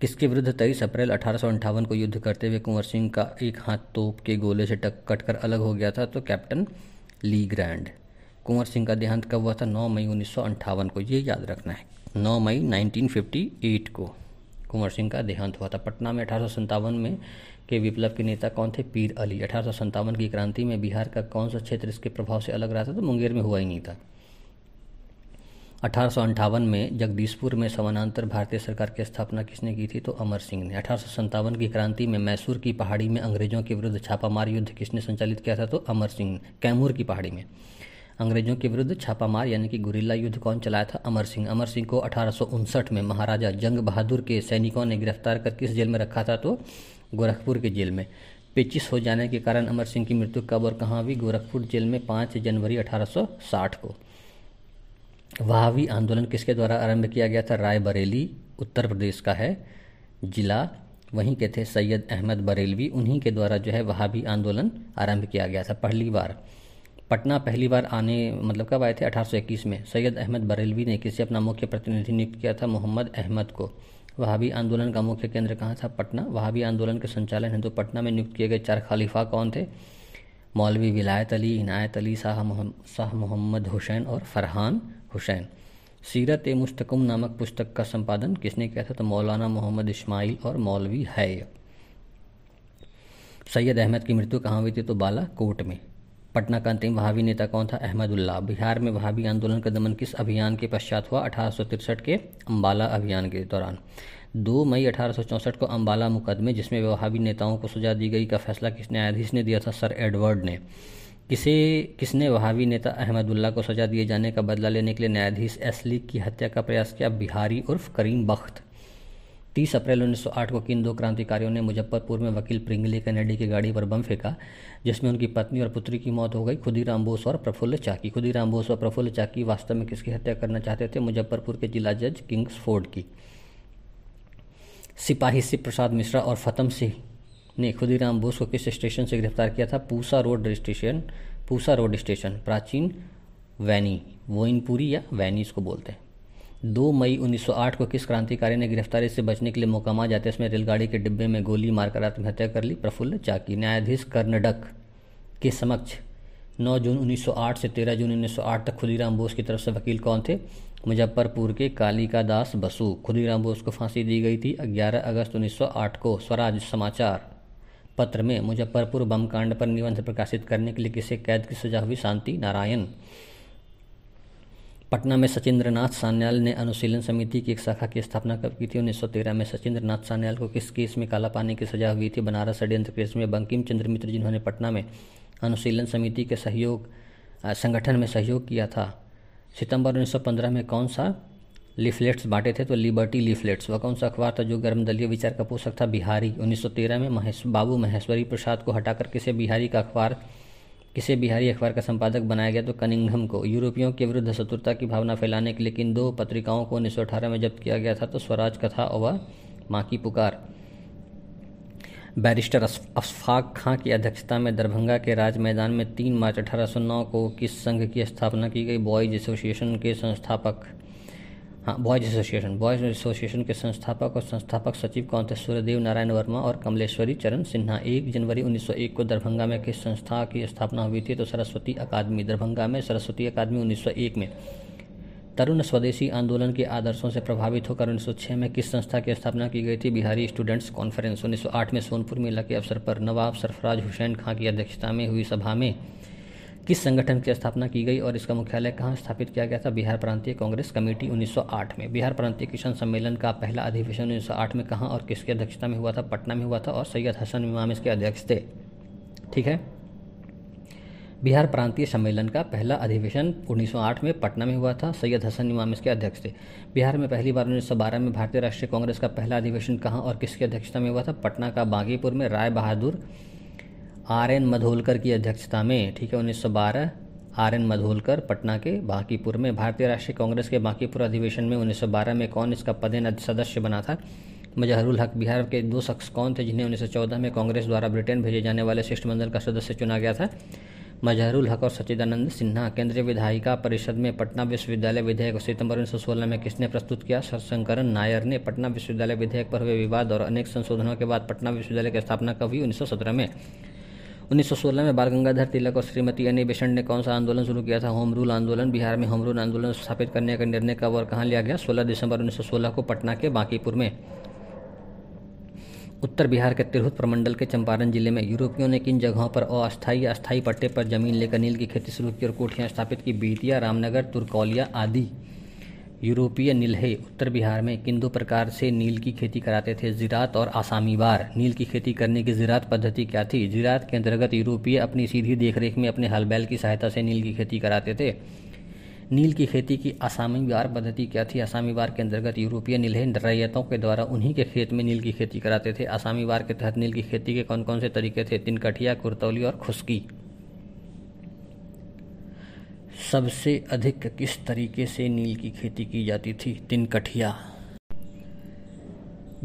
किसके विरुद्ध तेईस अप्रैल अठारह सौ अंठावन को युद्ध करते हुए कुंवर सिंह का एक हाथ तोप के गोले से टक कटकर अलग हो गया था? तो captain Le Grand. Kunwar Singh का देहांत कब हुआ था? नौ मई उन्नीस सौ अंठावन को। ये याद रखना है, नौ मई नाइनटीन फिफ्टी एट को कुंवर सिंह का देहांत हुआ था। पटना में अठारह सौ सत्तावन में के विप्लव के नेता कौन थे? पीर अली। अठारह सौ सत्तावन की क्रांति में बिहार का कौन सा क्षेत्र इसके प्रभाव से अलग रहा था? तो मुंगेर में हुआ ही नहीं था। अठारह सौ अंठावन में जगदीशपुर में समानांतर भारतीय सरकार की स्थापना किसने की थी? तो अमर सिंह ने। अठारह सौ सत्तावन की क्रांति में मैसूर की पहाड़ी में अंग्रेजों के विरुद्ध छापामार युद्ध किसने संचालित किया था? तो अमर सिंह। कैमूर की पहाड़ी में अंग्रेजों के विरुद्ध छापामार यानी कि गुरिल्ला युद्ध कौन चलाया था? अमर सिंह। अमर सिंह को अठारह सौ उनसठ में महाराजा जंग बहादुर के सैनिकों ने गिरफ्तार कर किस जेल में रखा था? तो गोरखपुर के जेल में। पेचिस हो जाने के कारण अमर सिंह की मृत्यु कब और कहाँ हुई? गोरखपुर जेल में पाँच जनवरी अठारह सौ साठ को। वहावी आंदोलन किसके द्वारा आरंभ किया गया था? रायबरेली उत्तर प्रदेश का है। जिला वहीं के थे सैयद अहमद बरेलवी, उन्हीं के द्वारा जो है वहाँ भी आंदोलन आरंभ किया गया था। पहली बार पटना पहली बार आने मतलब कब आए थे अठारह सौ इक्कीस में। सैयद अहमद बरेलवी ने किसे अपना मुख्य प्रतिनिधि नियुक्त किया था, मोहम्मद अहमद को। वहाबी आंदोलन का मुख्य केंद्र कहाँ था, पटना। वहाबी आंदोलन के संचालन हेतु तो पटना में नियुक्त किए गए चार खलीफा कौन थे, मौलवी विलायत अली, इनायत अली, शाह शाह मोहम्मद हुसैन और फरहान हुसैन। सीरत ए मुस्तकम नामक पुस्तक का संपादन किसने किया था, तो मौलाना मोहम्मद इस्माइल और मौलवी है। सैयद अहमद की मृत्यु कहाँ हुई थी, तो बालाकोट में। पटना का अंतिम वहावी नेता कौन था, अहमदुल्लाह। बिहार में वहावी आंदोलन का दमन किस अभियान के पश्चात हुआ, अठारह सौ तिरसठ के अम्बाला अभियान के दौरान। दो मई अठारह सौ चौंसठ को अम्बाला मुकदमे जिसमें वहावी नेताओं को सजा दी गई का फैसला किस न्यायाधीश ने दिया था, सर एडवर्ड ने। किसे किसने वहावी नेता अहमदुल्लाह को सजा दिए जाने का बदला लेने के लिए न्यायाधीश एसली की हत्या का प्रयास किया, बिहारी उर्फ करीम बख्त। तीस अप्रैल उन्नीस सौ आठ को किन दो क्रांतिकारियों ने मुजफ्फरपुर में वकील प्रिंगले कनेडी की गाड़ी पर बम फेंका जिसमें उनकी पत्नी और पुत्री की मौत हो गई, खुदीराम बोस और प्रफुल्ल चाकी। खुदीराम बोस और प्रफुल्ल चाकी वास्तव में किसकी हत्या करना चाहते थे, मुजफ्फरपुर के जिला जज किंग्सफोर्ड की। सिपाही शिव प्रसाद मिश्रा और फतम सिंह ने खुदीराम बोस को किस स्टेशन से गिरफ्तार किया था, Pusa road station. Pusa road station प्राचीन वैनी, वोइनपुरी या वैनी इसको बोलते हैं। दो मई उन्नीस सौ आठ को किस क्रांतिकारी ने गिरफ्तारी से बचने के लिए मोकामा जाते समय रेलगाड़ी के डिब्बे में गोली मारकर आत्महत्या कर ली, प्रफुल्ल चाकी। न्यायाधीश कर्नाडक के समक्ष नौ जून उन्नीस सौ आठ से तेरह जून उन्नीस सौ आठ तक खुदीराम बोस की तरफ से वकील कौन थे, मुजफ्फरपुर के कालिका दास बसु। खुदीराम बोस को फांसी दी गई थी ग्यारह अगस्त उन्नीस सौ आठ को। स्वराज समाचार पत्र में मुजफ्फरपुर बम कांड पर निबंध प्रकाशित करने के लिए किसे कैद की सजा हुई, शांति नारायण। पटना में सचिंद्रनाथ सान्याल ने अनुशीलन समिति की एक शाखा की स्थापना कब की थी, उन्नीस सौ तेरह में। सचिंद्रनाथ सान्याल को किस केस में काला पानी की सजा हुई थी, बनारस षड्यंत्र केस में। बंकिम चंद्र मित्र जिन्होंने पटना में अनुशीलन समिति के सहयोग संगठन में सहयोग किया था। सितंबर उन्नीस सौ पंद्रह में कौन सा लिफलेट्स बांटे थे, तो लिबर्टी लिफलेट्स। वह कौन सा अखबार था जो गर्म दलीय विचार का पोषक था, बिहारी। उन्नीस सौ तेरह में महेश बाबू महेश्वरी प्रसाद को हटाकर किसे बिहारी का अखबार किसे बिहारी अखबार का संपादक बनाया गया, तो कनिंघम को। यूरोपियों के विरुद्ध शत्रुता की भावना फैलाने के लिए किन दो पत्रिकाओं को उन्नीस सौ अठारह में जब्त किया गया था, तो स्वराज कथा और माँ की पुकार। बैरिस्टर अशफाक खां की अध्यक्षता में दरभंगा के राज मैदान में तीन मार्च अठारह सौ नौ को किस संघ की स्थापना की गई, बॉयज एसोसिएशन के संस्थापक हाँ बॉयज एसोसिएशन बॉयज एसोसिएशन के संस्थापक और संस्थापक सचिव कौन थे, सूर्यदेव नारायण वर्मा और कमलेश्वरी चरण सिन्हा। एक जनवरी उन्नीस सौ एक को दरभंगा में किस संस्था की स्थापना हुई थी, तो सरस्वती अकादमी। दरभंगा में सरस्वती अकादमी उन्नीस सौ एक में। तरुण स्वदेशी आंदोलन के आदर्शों से प्रभावित होकर उन्नीस सौ छह में किस संस्था की स्थापना की गई थी, बिहारी स्टूडेंट्स कॉन्फ्रेंस। उन्नीस सौ आठ में सोनपुर मेला के अवसर पर नवाब सरफराज हुसैन खां की अध्यक्षता में हुई सभा में किस संगठन की स्थापना की गई और इसका मुख्यालय कहाँ स्थापित किया गया था, बिहार प्रांतीय कांग्रेस कमेटी उन्नीस सौ आठ में। बिहार प्रांतीय किसान सम्मेलन का पहला अधिवेशन उन्नीस सौ आठ में कहाँ और किसकी अध्यक्षता में हुआ था, पटना में हुआ था और सैयद हसन इमाम इसके अध्यक्ष थे। ठीक है, बिहार प्रांतीय सम्मेलन का पहला अधिवेशन उन्नीस सौ आठ में पटना में हुआ था, सैयद हसन इमाम इसके अध्यक्ष थे। बिहार में पहली बार उन्नीस सौ बारह में भारतीय राष्ट्रीय कांग्रेस का पहला अधिवेशन कहाँ और किसकी अध्यक्षता में हुआ था, पटना का बांकीपुर में राय बहादुर आर एन मधोलकर की अध्यक्षता में। ठीक है, उन्नीस सौ बारह आर एन मधोलकर पटना के बांकीपुर में। भारतीय राष्ट्रीय कांग्रेस के बांकीपुर अधिवेशन में उन्नीस सौ बारह में कौन इसका पदेन सदस्य बना था, मजहरुल हक। बिहार के दो शख्स कौन थे जिन्हें उन्नीस सौ चौदह में कांग्रेस द्वारा ब्रिटेन भेजे जाने वाले शिष्टमंडल का सदस्य चुना गया था, मजहरुल हक और सच्चिदानंद सिन्हा। केंद्रीय विधायिका परिषद में पटना विश्वविद्यालय विधेयक सितंबर उन्नीस सौ सोलह में किसने प्रस्तुत किया, शंकरन नायर ने। पटना विश्वविद्यालय विधेयक पर हुए विवाद और अनेक संशोधनों के बाद पटना विश्वविद्यालय की स्थापना कब हुई, उन्नीस सौ सत्रह में। उन्नीस सौ सोलह में बाल गंगाधर तिलक और श्रीमती अन्नी बेसेंट ने कौन सा आंदोलन शुरू किया था, होम रूल आंदोलन। बिहार में होम रूल आंदोलन स्थापित करने का निर्णय कब और कहाँ लिया गया, सोलह दिसंबर उन्नीस सौ सोलह को पटना के बांकीपुर में। उत्तर बिहार के तिरहुत प्रमंडल के चंपारण जिले में यूरोपियों ने किन जगहों पर अस्थायी अस्थायी पट्टे पर जमीन लेकर नील की खेती शुरू की और कोठियाँ स्थापित की, बेतिया, रामनगर, तुरकौलिया आदि। यूरोपीय नीलहे उत्तर बिहार में किन दो प्रकार से नील की खेती कराते थे, ज़िरात और आसामीवार। नील की खेती करने की ज़िरात पद्धति क्या थी, ज़िरात के अंतर्गत यूरोपीय अपनी सीधी देखरेख में अपने हल बैल की सहायता से नील की खेती कराते थे। नील की खेती की आसामीवार पद्धति क्या थी, आसामीवार के अंतर्गत यूरोपीय नीलहे रैयतों के द्वारा उन्हीं के खेत में नील की खेती कराते थे। आसामीवार के तहत नील की खेती के कौन कौन से तरीके थे, तिनकठिया, कुरतौली और खुश्की। सबसे अधिक किस तरीके से नील की खेती की जाती थी, तिनकठिया।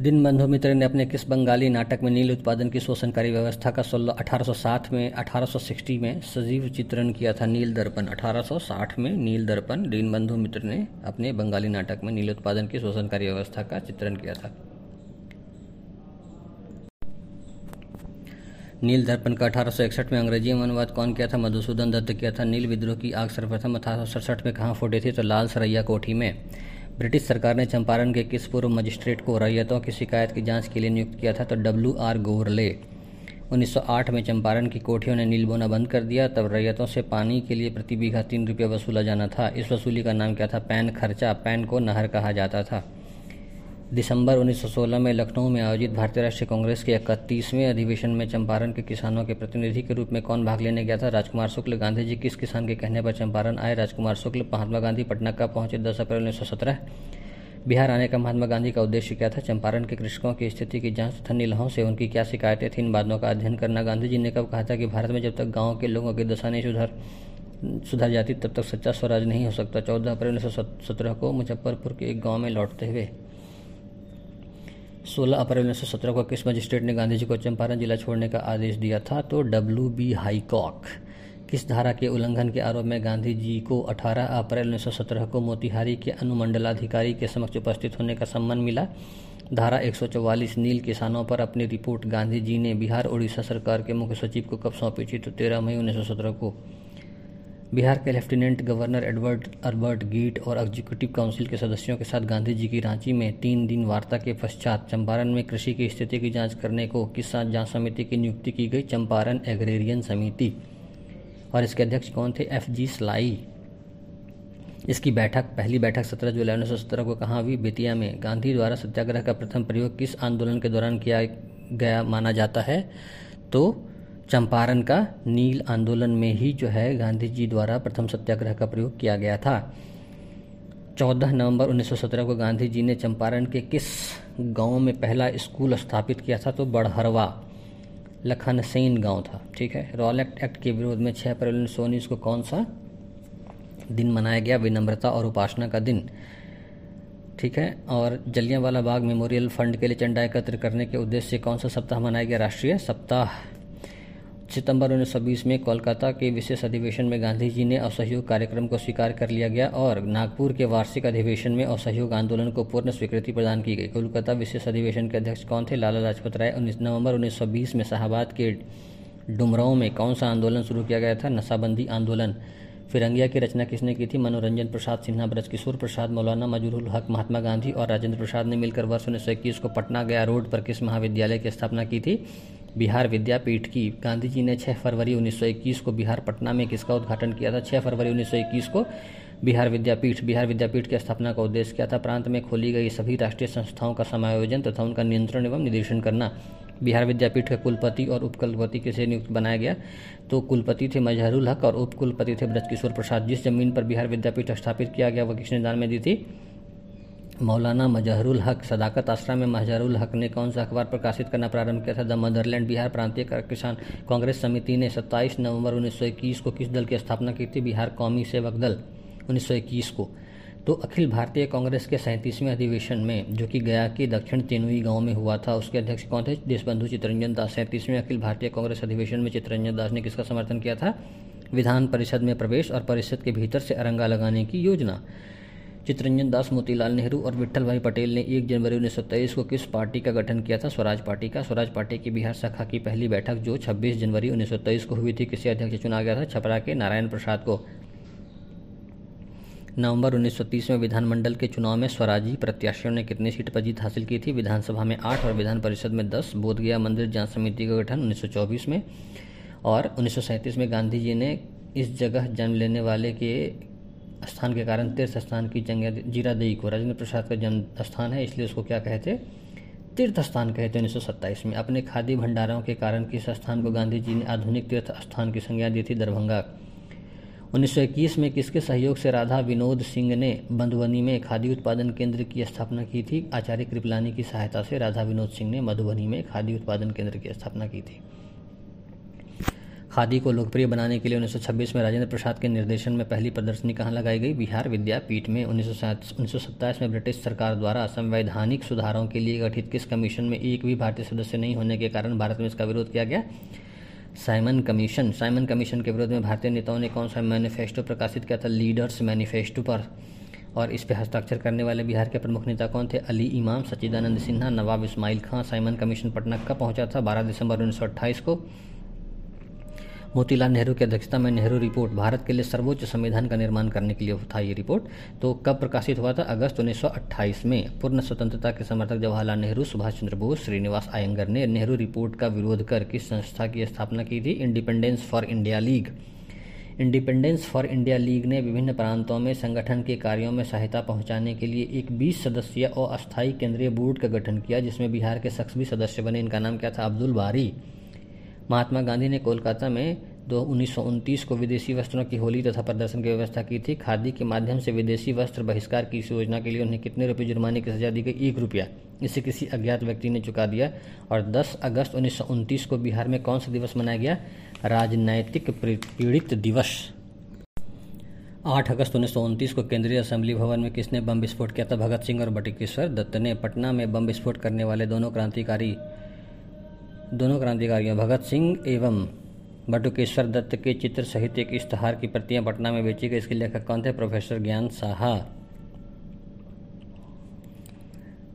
दीनबंधु मित्र ने अपने किस बंगाली नाटक में नील उत्पादन की शोषणकारी व्यवस्था का अठारह सौ साठ में अठारह सौ साठ में सजीव चित्रण किया था। नील दर्पण अठारह सौ साठ में नील दर्पण दीनबंधु मित्र ने अपने बंगाली नाटक में नील उत्पादन की शोषणकारी व्यवस्था का चित्रण किया था। नील दर्पण का अठारह सौ इकसठ में अंग्रेजी में अनुवाद कौन किया था? मधुसूदन दत्त किया था। नील विद्रोह की आग सर्वप्रथम अठारह सौ सड़सठ में कहाँ फोड़ी थी? तो लाल सरैया कोठी में। ब्रिटिश सरकार ने चंपारण के किस पूर्व मजिस्ट्रेट को रैयतों की शिकायत की जांच के लिए नियुक्त किया था? तो डब्ल्यू आर गोरले। उन्नीस सौ आठ में चंपारण की कोठियों ने नील बोना बंद कर दिया। तब रैयतों से पानी के लिए प्रति बीघा तीन रुपया वसूला जाना था। इस वसूली का नाम क्या था? पैन खर्चा। पैन को नहर कहा जाता था। दिसंबर उन्नीस सौ सोलह में लखनऊ में आयोजित भारतीय राष्ट्रीय कांग्रेस के इकतीसवें अधिवेशन में चंपारण के किसानों के प्रतिनिधि के रूप में कौन भाग लेने गया था? राजकुमार शुक्ल। गांधी जी किस किसान के कहने पर चंपारण आए? राजकुमार शुक्ल। महात्मा गांधी पटना कब पहुंचे? दस अप्रैल उन्नीस सौ सत्रह। बिहार आने का महात्मा गांधी का उद्देश्य क्या था? चंपारण के कृषकों की स्थिति की जांच तथा नीलहों से उनकी क्या शिकायतें थीं, इन बातों का अध्ययन करना। गांधी जी ने कब कहा था कि भारत में जब तक गाँव के लोगों की दशा नहीं सुधर सुधर जाती तब तक सच्चा स्वराज नहीं हो सकता? चौदह अप्रैल उन्नीस सौ सत्रह को मुजफ्फरपुर के एक गाँव में लौटते हुए। सोलह अप्रैल उन्नीस सौ सत्रह को किस मजिस्ट्रेट ने गांधी जी को चंपारण जिला छोड़ने का आदेश दिया था? तो डब्ल्यू बी हाईकॉक। किस धारा के उल्लंघन के आरोप में गांधी जी को अठारह अप्रैल उन्नीस सौ सत्रह को मोतिहारी के अनुमंडलाधिकारी के समक्ष उपस्थित होने का सम्मान मिला? धारा एक सौ चौवालीस। नील किसानों पर अपनी रिपोर्ट गांधी जी ने बिहार उड़ीसा सरकार के मुख्य सचिव को कब सौंपी थी? तो तेरह मई उन्नीस सौ सत्रह को। बिहार के lieutenant governor Edward Albert Gait और एग्जीक्यूटिव काउंसिल के सदस्यों के साथ गांधी जी की रांची में तीन दिन वार्ता के पश्चात चंपारण में कृषि की स्थिति की जांच करने को किस जांच समिति की नियुक्ति की गई? चंपारण एग्रेरियन समिति। और इसके अध्यक्ष कौन थे? F G Sly. इसकी बैठक पहली बैठक सत्रह जुलाई उन्नीस सौ सत्रह को कहाँ हुई? बेतिया में। गांधी द्वारा सत्याग्रह का प्रथम प्रयोग किस आंदोलन के दौरान किया गया माना जाता है? तो चंपारण का नील आंदोलन में ही जो है गांधी जी द्वारा प्रथम सत्याग्रह का प्रयोग किया गया था। चौदह नवंबर उन्नीस सौ सत्रह को गांधी जी ने चंपारण के किस गांव में पहला स्कूल स्थापित किया था? तो बड़हरवा। लखनसेन गांव था। ठीक है। रॉलेट एक्ट के विरोध में छः अप्रैल उन्नीस सौ उन्नीस को कौन सा दिन मनाया गया? विनम्रता और उपासना का दिन। ठीक है। और जलियांवाला बाग मेमोरियल फंड के लिए चंदा एकत्र करने के उद्देश्य से कौन सा सप्ताह मनाया गया? राष्ट्रीय सप्ताह। सितंबर उन्नीस सौ बीस में कोलकाता के विशेष अधिवेशन में गांधी जी ने असहयोग कार्यक्रम को स्वीकार कर लिया गया और नागपुर के वार्षिक अधिवेशन में असहयोग आंदोलन को पूर्ण स्वीकृति प्रदान की गई। कोलकाता विशेष अधिवेशन के अध्यक्ष कौन थे? लाला लाजपत राय। उन्नीस नवंबर उन्नीस सौ बीस में शाहबाद के डुमरांव में कौन सा आंदोलन शुरू किया गया था? नशाबंदी आंदोलन। फिरंगिया की रचना किसने की थी? मनोरंजन प्रसाद सिन्हा, ब्रजकिशोर प्रसाद, मौलाना मजहरुल हक, महात्मा गांधी और राजेंद्र प्रसाद ने मिलकर वर्ष उन्नीस सौ इक्कीस को पटना गया रोड पर किस महाविद्यालय की स्थापना की थी? बिहार विद्यापीठ की। गांधी जी ने छह फरवरी उन्नीस सौ इक्कीस को बिहार पटना में किसका उद्घाटन किया था? छह फरवरी उन्नीस सौ इक्कीस को बिहार विद्यापीठ। बिहार विद्यापीठ की स्थापना का उद्देश्य क्या था? प्रांत में खोली गई सभी राष्ट्रीय संस्थाओं का समायोजन तथा उनका नियंत्रण एवं निदेशन करना। बिहार विद्यापीठ का कुलपति और उपकुलपति किसे नियुक्त बनाया गया? तो कुलपति थे मजहरुल हक और उपकुलपति थे ब्रजकिशोर प्रसाद। जिस जमीन पर बिहार विद्यापीठ स्थापित किया गया वह किसने दान में दी थी? मौलाना मजहरुल हक। सदाकत आश्रम में मजहरुल हक ने कौन सा अखबार प्रकाशित करना प्रारंभ किया था? The Motherland. बिहार प्रांतीय किसान कांग्रेस समिति ने सत्ताईस नवंबर उन्नीस सौ इक्कीस को किस दल की स्थापना की थी? बिहार कौमी सेवक दल। उन्नीस सौ इक्कीस को। तो अखिल भारतीय कांग्रेस के सैंतीसवें अधिवेशन में जो कि गया के दक्षिण तेनुई गाँव में हुआ था उसके अध्यक्ष कौन थे? देशबंधु चित्तरंजन दास। सैंतीसवें अखिल भारतीय कांग्रेस अधिवेशन में चित्तरंजन दास ने किसका समर्थन किया था? विधान परिषद में प्रवेश और परिषद के भीतर से अरंगा लगाने की योजना। चित्तरंजन दास, मोतीलाल नेहरू और विट्ठल भाई पटेल ने एक जनवरी उन्नीस सौ तेईस को किस पार्टी का गठन किया था? स्वराज पार्टी का। स्वराज पार्टी की बिहार शाखा की पहली बैठक जो छब्बीस जनवरी उन्नीस सौ तेईस को हुई थी किसे अध्यक्ष चुना गया था? छपरा के नारायण प्रसाद को। नवंबर उन्नीस सौ तीस में विधानमंडल के चुनाव में स्वराजी प्रत्याशियों ने कितनी सीट पर जीत हासिल की थी? विधानसभा में आठ और विधान परिषद में दस। बोधगया मंदिर जांच समिति का गठन उन्नीस सौ चौबीस में। और उन्नीस सौ सैंतीस में गांधी जी ने इस जगह जन्म लेने वाले के स्थान के कारण तीर्थ स्थान की जंग जीरादेई को। राजेंद्र प्रसाद का जन्म स्थान है इसलिए उसको क्या कहते? तीर्थ स्थान कहते। उन्नीस सौ सत्ताईस में अपने खादी भंडारों के कारण किस स्थान को गांधी जी ने आधुनिक तीर्थ स्थान की संज्ञा दी थी? दरभंगा। उन्नीस सौ इक्कीस में किसके सहयोग से राधा विनोद सिंह ने मधुबनी में खादी उत्पादन केंद्र की स्थापना की थी? आचार्य कृपलानी की सहायता से राधा विनोद सिंह ने मधुबनी में खादी उत्पादन केंद्र की स्थापना की थी। खादी को लोकप्रिय बनाने के लिए उन्नीस सौ छब्बीस में राजेंद्र प्रसाद के निर्देशन में पहली प्रदर्शनी कहाँ लगाई गई? बिहार विद्यापीठ में। उन्नीस सौ सत्ताईस में ब्रिटिश सरकार द्वारा संवैधानिक सुधारों के लिए गठित किस कमीशन में एक भी भारतीय सदस्य नहीं होने के कारण भारत में इसका विरोध किया गया? Simon commission. साइमन कमीशन के विरोध में भारतीय नेताओं ने कौन सा मैनिफेस्टो प्रकाशित किया था? लीडर्स मैनिफेस्टो पर। और इस पर हस्ताक्षर करने वाले बिहार के प्रमुख नेता कौन थे? अली इमाम, सच्चिदानंद सिन्हा, नवाब इस्माइल खां। साइमन कमीशन पटना कब पहुंचा था? बारह दिसंबर उन्नीस सौ अट्ठाईस को। मोतीलाल नेहरू की अध्यक्षता में नेहरू रिपोर्ट भारत के लिए सर्वोच्च संविधान का निर्माण करने के लिए था। ये रिपोर्ट तो कब प्रकाशित हुआ था? अगस्त उन्नीस सौ अट्ठाईस में। पूर्ण स्वतंत्रता के समर्थक जवाहरलाल नेहरू, सुभाष चंद्र बोस, श्रीनिवास आयंगर ने नेहरू रिपोर्ट का विरोध कर किस संस्था की स्थापना की थी? Independence for India league. Independence for India league ने विभिन्न प्रांतों में संगठन के कार्यों में सहायता पहुंचाने के लिए एक बीस सदस्यीय और अस्थायी केंद्रीय बोर्ड का गठन किया, जिसमें बिहार के शख्स भी सदस्य बने। इनका नाम क्या था? अब्दुल बारी। महात्मा गांधी ने कोलकाता में दो उन्नीस सौ उनतीस को विदेशी वस्त्रों की होली तथा प्रदर्शन की व्यवस्था की थी। खादी के माध्यम से विदेशी वस्त्र बहिष्कार की इस योजना के लिए उन्हें कितने रुपये जुर्माने की सजा दी गई? एक रुपया। इसे किसी अज्ञात व्यक्ति ने चुका दिया। और दस अगस्त उन्नीस सौ उनतीस को बिहार में कौन सा दिवस मनाया गया? राजनैतिक पीड़ित दिवस। आठ अगस्त उन्नीस सौ उनतीस को केंद्रीय असेंबली भवन में किसने बम विस्फोट किया था? भगत सिंह और बटुकेश्वर दत्त ने। पटना में बम विस्फोट करने वाले दोनों क्रांतिकारी दोनों क्रांतिकारियों भगत सिंह एवं बटुकेश्वर दत्त के चित्र सहित एक इश्तहार की प्रतियां पटना में बेची गई। इसके लेखक कौन थे? प्रोफेसर ज्ञान साहा।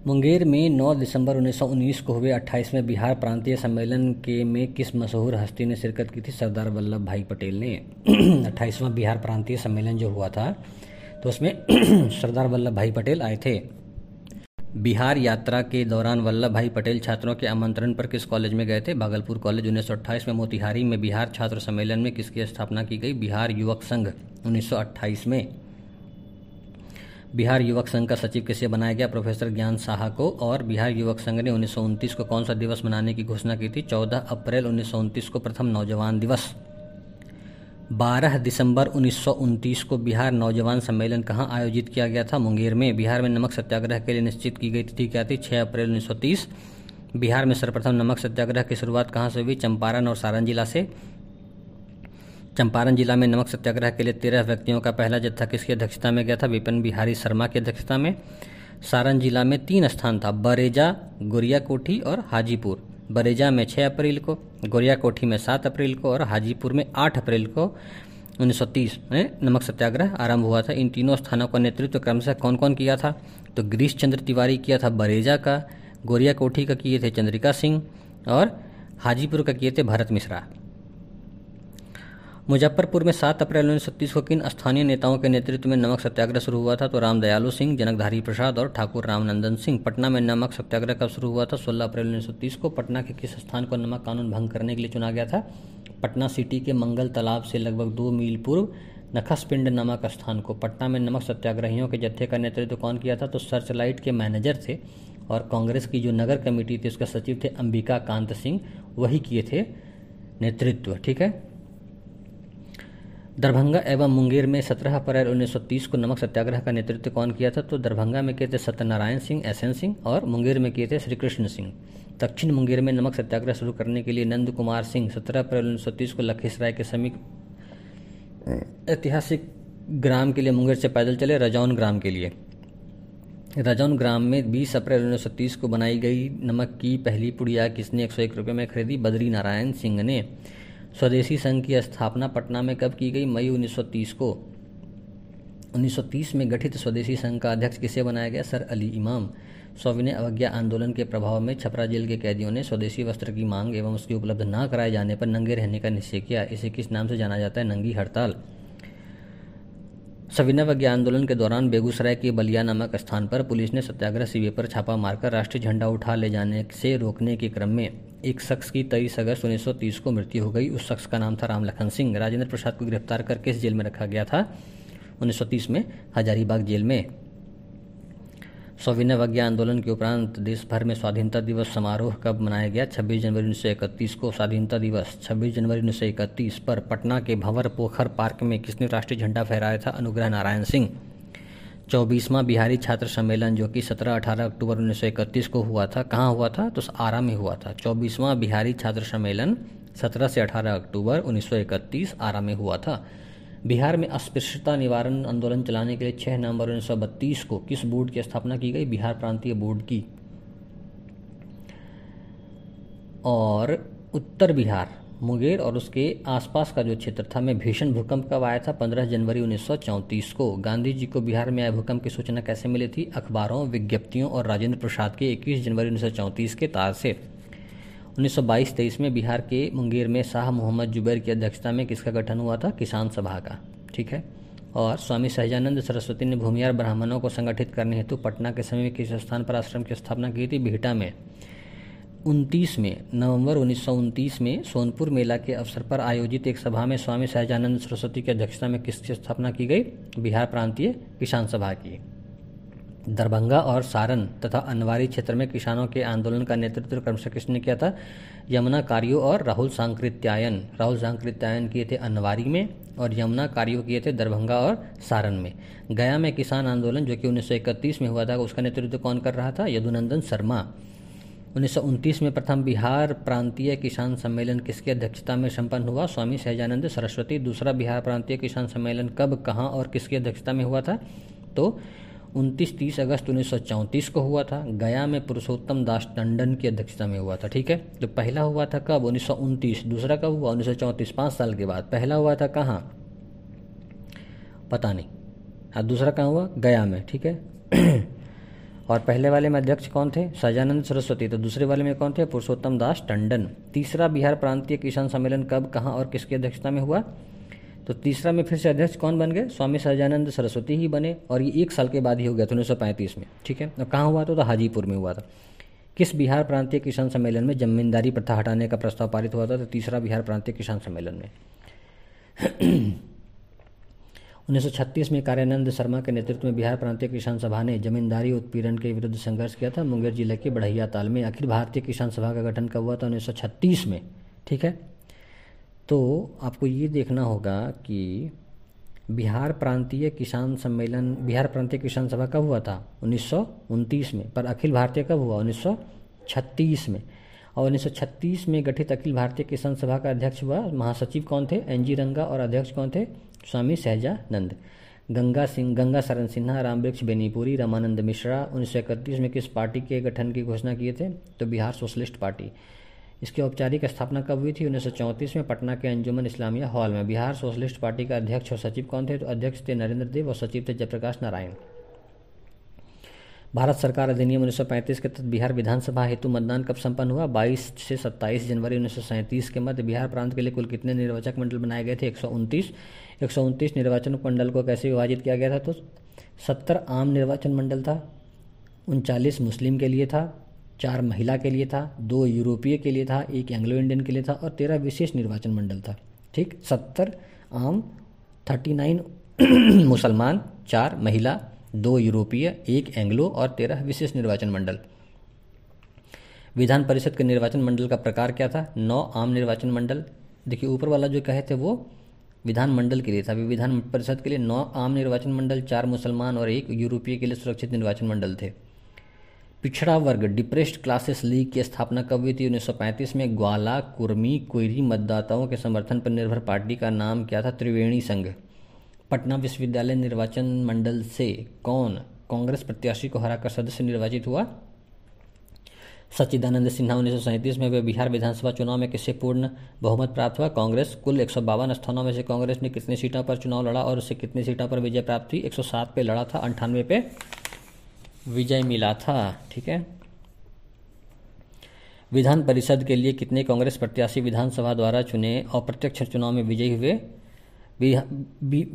मुंगेर में नौ दिसंबर उन्नीस सौ उन्नीस को हुए अट्ठाईसवें बिहार प्रांतीय सम्मेलन के में किस मशहूर हस्ती ने शिरकत की थी? सरदार वल्लभ भाई पटेल ने। अट्ठाईसवां बिहार प्रांतीय सम्मेलन जो हुआ था तो उसमें सरदार वल्लभ भाई पटेल आए थे। बिहार यात्रा के दौरान वल्लभ भाई पटेल छात्रों के आमंत्रण पर किस कॉलेज में गए थे? भागलपुर कॉलेज। उन्नीस सौ अट्ठाईस में मोतिहारी में बिहार छात्र सम्मेलन में किसकी स्थापना की गई? बिहार युवक संघ। उन्नीस सौ अट्ठाईस में बिहार युवक संघ का सचिव किसे बनाया गया? प्रोफेसर ज्ञान साहा को। और बिहार युवक संघ ने उन्नीस सौ उनतीस को कौन सा दिवस मनाने की घोषणा की थी? चौदह अप्रैल उन्नीस सौ उनतीस को प्रथम नौजवान दिवस। बारह दिसंबर उन्नीस सौ उनतीस को बिहार नौजवान सम्मेलन कहाँ आयोजित किया गया था? मुंगेर में। बिहार में नमक सत्याग्रह के लिए निश्चित की गई तिथि क्या थी? छह अप्रैल उन्नीस सौ तीस। बिहार में सर्वप्रथम नमक सत्याग्रह की शुरुआत कहाँ से हुई? चंपारण और सारण जिला से। चंपारण जिला में नमक सत्याग्रह के लिए तेरह व्यक्तियों का पहला जत्था किसकी अध्यक्षता में गया था? विपिन बिहारी शर्मा की अध्यक्षता में। सारण जिला में तीन स्थान था, बरेजा, गोरिया कोठी और हाजीपुर। बरेजा में छह अप्रैल को, गोरिया कोठी में सात अप्रैल को और हाजीपुर में आठ अप्रैल को उन्नीस सौ तीस में नमक सत्याग्रह आरंभ हुआ था। इन तीनों स्थानों का नेतृत्व क्रमशः कौन कौन किया था? तो गिरीश चंद्र तिवारी किया था बरेजा का, गोरिया कोठी का किए थे चंद्रिका सिंह और हाजीपुर का किए थे भरत मिश्रा। मुजफ्फरपुर में सात अप्रैल उन्नीस सौ तीस को किन स्थानीय नेताओं के नेतृत्व में नमक सत्याग्रह शुरू हुआ था? तो रामदयालु सिंह, जनकधारी प्रसाद और ठाकुर रामनंदन सिंह। पटना में नमक सत्याग्रह कब शुरू हुआ था? सोलह अप्रैल उन्नीस सौ तीस को। पटना के किस स्थान को नमक कानून भंग करने के लिए चुना गया था? पटना सिटी के मंगल तालाब से लगभग दो मील पूर्व नखसपिंड नामक स्थान को। पटना में नमक सत्याग्रहियों के जत्थे का नेतृत्व कौन किया था? तो सर्चलाइट के मैनेजर थे और कांग्रेस की जो नगर कमेटी थी उसका सचिव थे अंबिका कांत सिंह, वही किए थे नेतृत्व। ठीक है। दरभंगा एवं मुंगेर में सत्रह अप्रैल उन्नीस सौ तीस को नमक सत्याग्रह का नेतृत्व कौन किया था? तो दरभंगा में किए थे सत्यनारायण सिंह, एसएन सिंह और मुंगेर में किए थे श्रीकृष्ण सिंह। दक्षिण मुंगेर में नमक सत्याग्रह शुरू करने के लिए नंद कुमार सिंह सत्रह अप्रैल उन्नीस सौ तीस को लखीसराय के समीप ऐतिहासिक ग्राम के लिए मुंगेर से पैदल चले, रजौन ग्राम के लिए। रजौन ग्राम में बीस अप्रैल उन्नीस सौ तीस को बनाई गई नमक की पहली पुड़िया किसने एक सौ एक रुपये में खरीदी? बद्री नारायण सिंह ने। स्वदेशी संघ की स्थापना पटना में कब की गई? मई उन्नीस सौ तीस को। उन्नीस सौ तीस में गठित स्वदेशी संघ का अध्यक्ष किसे बनाया गया? सर अली इमाम। सौविनय अवज्ञा आंदोलन के प्रभाव में छपरा जेल के कैदियों ने स्वदेशी वस्त्र की मांग एवं उसकी उपलब्ध न कराए जाने पर नंगे रहने का निश्चय किया। इसे किस नाम से जाना जाता है? नंगी हड़ताल। सविनय अवज्ञा आंदोलन के दौरान बेगूसराय के बलिया नामक स्थान पर पुलिस ने सत्याग्रह शिविर पर छापा मारकर राष्ट्रीय झंडा उठा ले जाने से रोकने के क्रम में एक शख्स की तेईस अगस्त उन्नीस सौ तीस को मृत्यु हो गई। उस शख्स का नाम था राम लखन सिंह। राजेंद्र प्रसाद को गिरफ्तार कर किस जेल में रखा गया था? उन्नीस सौ तीस में हजारीबाग जेल में। सौविनय अवज्ञा आंदोलन के उपरांत देश भर में स्वाधीनता दिवस समारोह कब मनाया गया? छब्बीस जनवरी उन्नीस सौ इकतीस को। स्वाधीनता दिवस छब्बीस जनवरी उन्नीस सौ इकतीस पर पटना के भंवर पोखर पार्क में किसने राष्ट्रीय झंडा फहराया था? अनुग्रह नारायण सिंह। चौबीसवां बिहारी छात्र सम्मेलन जो कि सत्रह अठारह अक्टूबर उन्नीस सौ इकतीस को हुआ था, कहाँ हुआ था तो आरा में हुआ था। चौबीसवां बिहारी छात्र सम्मेलन सत्रह से अठारह अक्टूबर उन्नीस सौ इकतीस आरा में हुआ था। बिहार में अस्पृश्यता निवारण आंदोलन चलाने के लिए छह नवंबर उन्नीस सौ बत्तीस को किस बोर्ड की स्थापना की गई? बिहार प्रांतीय बोर्ड की। और उत्तर बिहार मुंगेर और उसके आसपास का जो क्षेत्र था में भीषण भूकंप कब आया था? पंद्रह जनवरी उन्नीस सौ चौंतीस को। गांधी जी को बिहार में आए भूकंप की सूचना कैसे मिली थी? अखबारों, विज्ञप्तियों और राजेंद्र प्रसाद के इक्कीस जनवरी उन्नीस सौ चौंतीस के तार से। उन्नीस सौ बाईस तेईस में बिहार के मुंगेर में शाह मोहम्मद जुबैर की अध्यक्षता में किसका गठन हुआ था? किसान सभा का। ठीक है। और स्वामी सहजानंद सरस्वती ने भूमिहार ब्राह्मणों को संगठित करने हेतु पटना के समीप किस स्थान पर आश्रम की स्थापना की थी? बिहटा में। उनतीस में नवंबर उन्नीस सौ उनतीस में सोनपुर मेला के अवसर पर आयोजित एक सभा में स्वामी सहजानंद सरस्वती की अध्यक्षता में किसकी स्थापना की गई? बिहार प्रांतीय किसान सभा की। दरभंगा और सारण तथा अनवारी क्षेत्र में किसानों के आंदोलन का नेतृत्व क्रमशः किसने किया था? यमुना कारियो और राहुल सांकृत्यायन। राहुल सांकृत्यायन किए थे अनवारी में और यमुना कारियो किए थे दरभंगा और सारण में। गया में किसान आंदोलन जो कि उन्नीस सौ इकतीस में हुआ था, उसका नेतृत्व कौन कर रहा था? यदुनंदन शर्मा। उन्नीस सौ उनतीस में प्रथम बिहार प्रांतीय किसान सम्मेलन किसकी अध्यक्षता में संपन्न हुआ? स्वामी सहजानंद सरस्वती। दूसरा बिहार प्रांतीय किसान सम्मेलन कब, कहाँ और किसकी अध्यक्षता में हुआ था? तो उनतीस तीस अगस्त उन्नीस सौ चौंतीस को हुआ था। गया में पुरुषोत्तम दास टंडन की अध्यक्षता में हुआ था। ठीक है। तो पहला हुआ था कब? उन्नीस सौ उनतीस। दूसरा कब हुआ? उन्नीस सौ चौंतीस, पाँच साल के बाद। पहला हुआ था कहाँ? पता नहीं। हाँ, दूसरा कहाँ हुआ? गया में। ठीक है। और पहले वाले में अध्यक्ष कौन थे? सहजानंद सरस्वती। तो दूसरे वाले में कौन थे? पुरुषोत्तम दास टंडन। तीसरा बिहार प्रांतीय किसान सम्मेलन कब, कहाँ और किसकी अध्यक्षता में हुआ? तो तीसरा में फिर से अध्यक्ष कौन बन गए? स्वामी सहजानंद सरस्वती ही बने। और ये एक साल के बाद ही हो गया था, उन्नीस सौ पैंतीस में। ठीक है। और कहाँ हुआ था? तो हाजीपुर में हुआ था। किस बिहार प्रांतीय किसान सम्मेलन में जमींदारी प्रथा हटाने का प्रस्ताव पारित हुआ था? तो तीसरा बिहार प्रांतीय किसान सम्मेलन में। उन्नीस सौ छत्तीस में कार्यानंद शर्मा के नेतृत्व में बिहार प्रांतीय किसान सभा ने जमींदारी उत्पीड़न के विरुद्ध संघर्ष किया था मुंगेर जिले के बढ़ैया ताल में। अखिल भारतीय किसान सभा का गठन कब हुआ था? उन्नीस सौ छत्तीस में। ठीक है। तो आपको ये देखना होगा कि बिहार प्रांतीय किसान सम्मेलन, बिहार प्रांतीय किसान सभा कब हुआ था? उन्नीस सौ उनतीस में। पर अखिल भारतीय कब हुआ? उन्नीस सौ छत्तीस में। और उन्नीस सौ छत्तीस में गठित अखिल भारतीय किसान सभा का अध्यक्ष हुआ, महासचिव कौन थे? N G Ranga. और अध्यक्ष कौन थे? स्वामी सहजानंद। गंगा सिंह, गंगा शरण सिन्हा, रामवृक्ष बेनीपुरी, रामानंद मिश्रा। उन्नीस सौ इकतीस में किस पार्टी के गठन की घोषणा किए थे? तो बिहार सोशलिस्ट पार्टी। इसकी औपचारिक स्थापना कब हुई थी? उन्नीस सौ चौंतीस में पटना के अंजुमन इस्लामिया हॉल में। बिहार सोशलिस्ट पार्टी का अध्यक्ष और सचिव कौन थे? तो अध्यक्ष थे नरेंद्र देव और सचिव थे जयप्रकाश नारायण। भारत सरकार अधिनियम उन्नीस सौ पैंतीस के तहत बिहार विधानसभा हेतु मतदान कब संपन्न हुआ? बाईस से सत्ताईस जनवरी उन्नीस सौ सैंतीस के मध्य। बिहार प्रांत के लिए कुल कितने निर्वाचक मंडल बनाए गए थे? एक सौ उनतीस। एक सौ उनतीस निर्वाचन मंडल को कैसे विभाजित किया गया था? तो सत्तर आम निर्वाचन मंडल था, उनचालीस मुस्लिम के लिए था, चार महिला के लिए था, दो यूरोपीय के लिए था, एक एंग्लो इंडियन के लिए था और तेरह विशेष निर्वाचन मंडल था। ठीक। सत्तर आम, थर्टी नाइन मुसलमान, चार महिला, दो यूरोपीय, एक एंग्लो और तेरह विशेष निर्वाचन मंडल। विधान परिषद के निर्वाचन मंडल का प्रकार क्या था? नौ आम निर्वाचन मंडल। देखिए ऊपर वाला जो कहे थे वो विधान मंडल के लिए था, अभी विधान परिषद के लिए नौ आम निर्वाचन मंडल, चार मुसलमान और एक यूरोपीय के लिए सुरक्षित निर्वाचन मंडल थे। पिछड़ा वर्ग डिप्रेस्ड क्लासेस लीग की स्थापना कब हुई थी? उन्नीस सौ पैंतीस में। ग्वाला, कुर्मी, कोयरी मतदाताओं के समर्थन पर निर्भर पार्टी का नाम क्या था? त्रिवेणी संघ। पटना विश्वविद्यालय निर्वाचन मंडल से कौन कांग्रेस प्रत्याशी को हराकर सदस्य निर्वाचित हुआ? सच्चिदानंद सिन्हा। उन्नीस सौ सैंतीस में वे बिहार विधानसभा चुनाव में किससे पूर्ण बहुमत प्राप्त हुआ? कांग्रेस। कुल एक सौ बावन स्थानों में से कांग्रेस ने कितनी सीटों पर चुनाव लड़ा और उसे कितनी सीटों पर विजय प्राप्त हुई? एक सौ सात पे लड़ा था, अंठानवे पे विजय मिला था। ठीक है। विधान परिषद के लिए कितने कांग्रेस प्रत्याशी विधानसभा द्वारा चुने अप्रत्यक्ष चुनाव में विजयी हुए?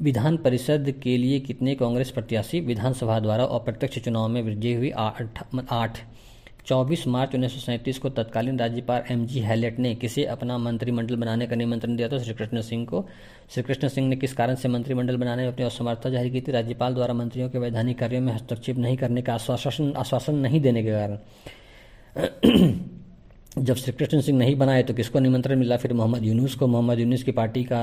विधान परिषद के लिए कितने कांग्रेस प्रत्याशी विधानसभा द्वारा अप्रत्यक्ष चुनाव में विजयी हुई? आठ। चौबीस मार्च उन्नीस सौ सैंतीस को तत्कालीन राज्यपाल एम जी हैलेट ने किसे अपना मंत्रिमंडल बनाने का निमंत्रण दिया था? श्रीकृष्ण सिंह को। श्रीकृष्ण सिंह ने किस कारण से मंत्रिमंडल बनाने में अपनी असमर्थता जाहिर की थी? राज्यपाल द्वारा मंत्रियों के वैधानिक कार्यों में हस्तक्षेप नहीं करने का आश्वासन आश्वासन नहीं देने के कारण। जब श्रीकृष्ण सिंह नहीं बनाए तो किसको निमंत्रण मिला? फिर मोहम्मद यूनुस को। मोहम्मद यूनुस की पार्टी का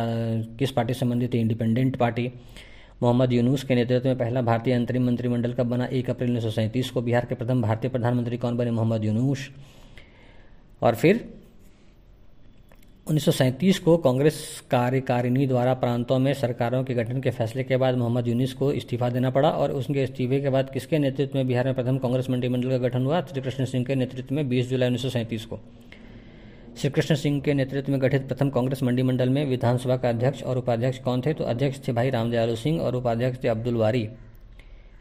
किस पार्टी संबंधित है? Independent party. मोहम्मद यूनुस के नेतृत्व में पहला भारतीय अंतरिम मंत्रिमंडल कब बना? एक अप्रैल उन्नीस सौ सैंतीस को। बिहार के प्रथम भारतीय प्रधानमंत्री कौन बने? मोहम्मद यूनुस। और फिर उन्नीस सौ सैंतीस को कांग्रेस कार्यकारिणी द्वारा प्रांतों में सरकारों के गठन के फैसले के बाद मोहम्मद यूनुस को इस्तीफा देना पड़ा और उसके इस्तीफे के बाद किसके नेतृत्व में बिहार में प्रथम कांग्रेस मंत्रिमंडल का गठन हुआ? श्रीकृष्ण सिंह के नेतृत्व में बीस जुलाई उन्नीस सौ सैंतीस को। श्रीकृष्ण सिंह के नेतृत्व में गठित प्रथम कांग्रेस मंत्रिमंडल में विधानसभा का अध्यक्ष और उपाध्यक्ष कौन थे? तो अध्यक्ष थे भाई रामदयालु सिंह और उपाध्यक्ष थे अब्दुल वारी।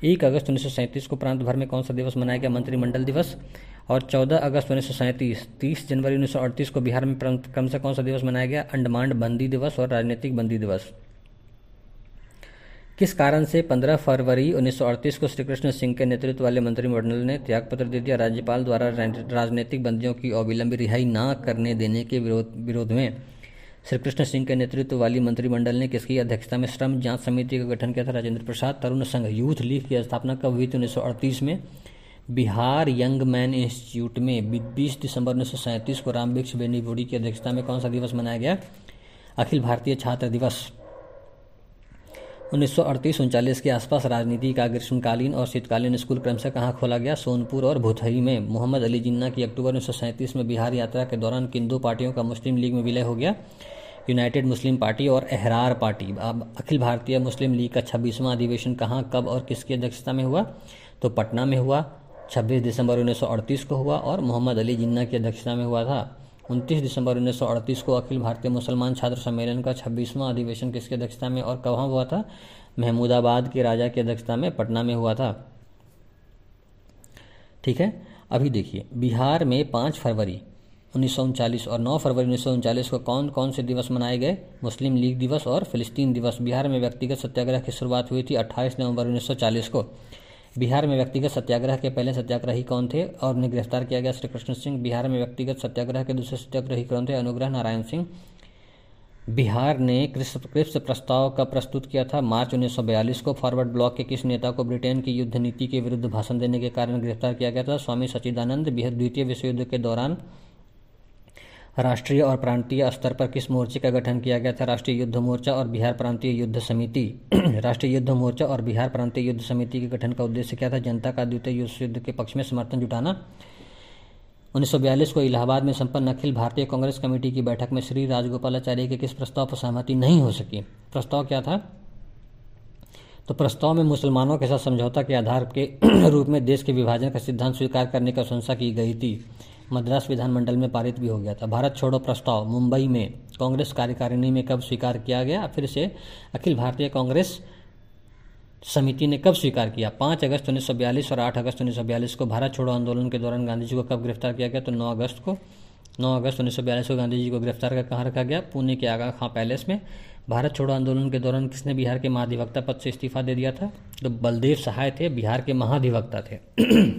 एक अगस्त उन्नीस सौ सैंतीस को प्रांत भर में कौन सा दिवस मनाया गया? मंत्रिमंडल दिवस। और चौदह अगस्त उन्नीस सौ सैंतीस, तीस जनवरी उन्नीस सौ अड़तीस को बिहार में क्रम से कौन सा दिवस मनाया गया? अंडमान बंदी दिवस और राजनीतिक बंदी दिवस। किस कारण से पंद्रह फरवरी उन्नीस सौ अड़तीस को श्रीकृष्ण सिंह के नेतृत्व वाले मंत्रिमंडल ने त्यागपत्र दे दिया? राज्यपाल द्वारा राजनीतिक बंदियों की अविलंब रिहाई ना करने देने के विरोध विरोध में श्रीकृष्ण सिंह के नेतृत्व वाली मंत्रिमंडल ने किसकी अध्यक्षता में श्रम जांच समिति का गठन किया था? राजेंद्र प्रसाद। तरुण संघ यूथ लीग की स्थापना कब हुई थी? उन्नीस सौ अड़तीस में बिहार यंग मैन इंस्टीट्यूट में। बीस दिसंबर उन्नीस सौ सैंतीस को राम वृक्ष बेनीपुरी की अध्यक्षता में कौन सा दिवस मनाया गया? अखिल भारतीय छात्र दिवस। उन्नीस सौ अड़तीस उनचालीस के आसपास राजनीति का ग्रीष्मकालीन और शीतकालीन स्कूल क्रम से कहाँ खोला गया? सोनपुर और भुथही में। मोहम्मद अली जिन्ना की अक्टूबर उन्नीस सौ सैंतीस में बिहार यात्रा के दौरान किन दो पार्टियों का मुस्लिम लीग में विलय हो गया? यूनाइटेड मुस्लिम पार्टी और एहरार पार्टी। अब अखिल भारतीय मुस्लिम लीग का छब्बीसवां अधिवेशन कहाँ, कब और किसकी अध्यक्षता में हुआ? तो पटना में हुआ, छब्बीस दिसंबर उन्नीस सौ अड़तीस को हुआ और मोहम्मद अली जिन्ना की अध्यक्षता में हुआ था। उनतीस दिसंबर उन्नीस सौ अड़तीस को अखिल भारतीय मुसलमान छात्र सम्मेलन का छब्बीसवां अधिवेशन किसकी अध्यक्षता में और कहाँ हुआ था? महमूदाबाद के राजा की अध्यक्षता में पटना में हुआ था। ठीक है, अभी देखिए बिहार में पाँच फरवरी उन्नीस सौ उनचालीस और नौ फरवरी उन्नीस सौ उनचालीस को कौन कौन से दिवस मनाए गए? मुस्लिम लीग दिवस और फिलिस्तीन दिवस। बिहार में व्यक्तिगत सत्याग्रह की शुरुआत हुई थी अट्ठाईस नवंबर उन्नीस सौ चालीस को। बिहार में व्यक्तिगत सत्याग्रह के पहले सत्याग्रही कौन थे और उन्हें गिरफ्तार किया गया? श्रीकृष्ण सिंह। बिहार में व्यक्तिगत सत्याग्रह के दूसरे सत्याग्रही कौन थे? अनुग्रह नारायण सिंह। बिहार ने क्रिप्स प्रस्ताव का प्रस्तुत किया था मार्च उन्नीस सौ बयालीस को। फॉरवर्ड ब्लॉक के किस नेता को ब्रिटेन की युद्ध नीति के विरुद्ध भाषण देने के कारण गिरफ्तार किया गया था? स्वामी सच्चिदानंद। द्वितीय विश्व युद्ध के दौरान राष्ट्रीय और प्रांतीय स्तर पर किस मोर्चे का गठन किया गया था? राष्ट्रीय युद्ध मोर्चा और बिहार प्रांतीय युद्ध समिति। राष्ट्रीय युद्ध मोर्चा और बिहार प्रांतीय युद्ध समिति के गठन का उद्देश्य क्या था? जनता का द्वितीय विश्व युद्ध के पक्ष में समर्थन जुटाना। उन्नीस सौ बयालीस को इलाहाबाद में संपन्न अखिल भारतीय कांग्रेस कमेटी की बैठक में श्री राजगोपालाचार्य के किस प्रस्ताव पर सहमति नहीं हो सकी? प्रस्ताव क्या था? तो प्रस्ताव में मुसलमानों के साथ समझौता के आधार के रूप में देश के विभाजन का सिद्धांत स्वीकार करने की अनुशंसा की गई थी। मद्रास विधानमंडल में पारित भी हो गया था। भारत छोड़ो प्रस्ताव मुंबई में कांग्रेस कार्यकारिणी में कब स्वीकार किया गया? फिर से अखिल भारतीय कांग्रेस समिति ने कब स्वीकार किया? पाँच अगस्त उन्नीस सौ बयालीस और आठ अगस्त उन्नीस सौ बयालीस को। भारत छोड़ो आंदोलन के दौरान गांधी जी को कब गिरफ्तार किया गया? तो नौ अगस्त को। नौ अगस्त उन्नीस सौ बयालीस को गांधी जी को गिरफ्तार कर कहाँ रखा गया? पुणे के आगा खां पैलेस में। भारत छोड़ो आंदोलन के दौरान किसने बिहार के महाधिवक्ता पद से इस्तीफा दे दिया था? तो बलदेव सहाय थे, बिहार के महाधिवक्ता थे।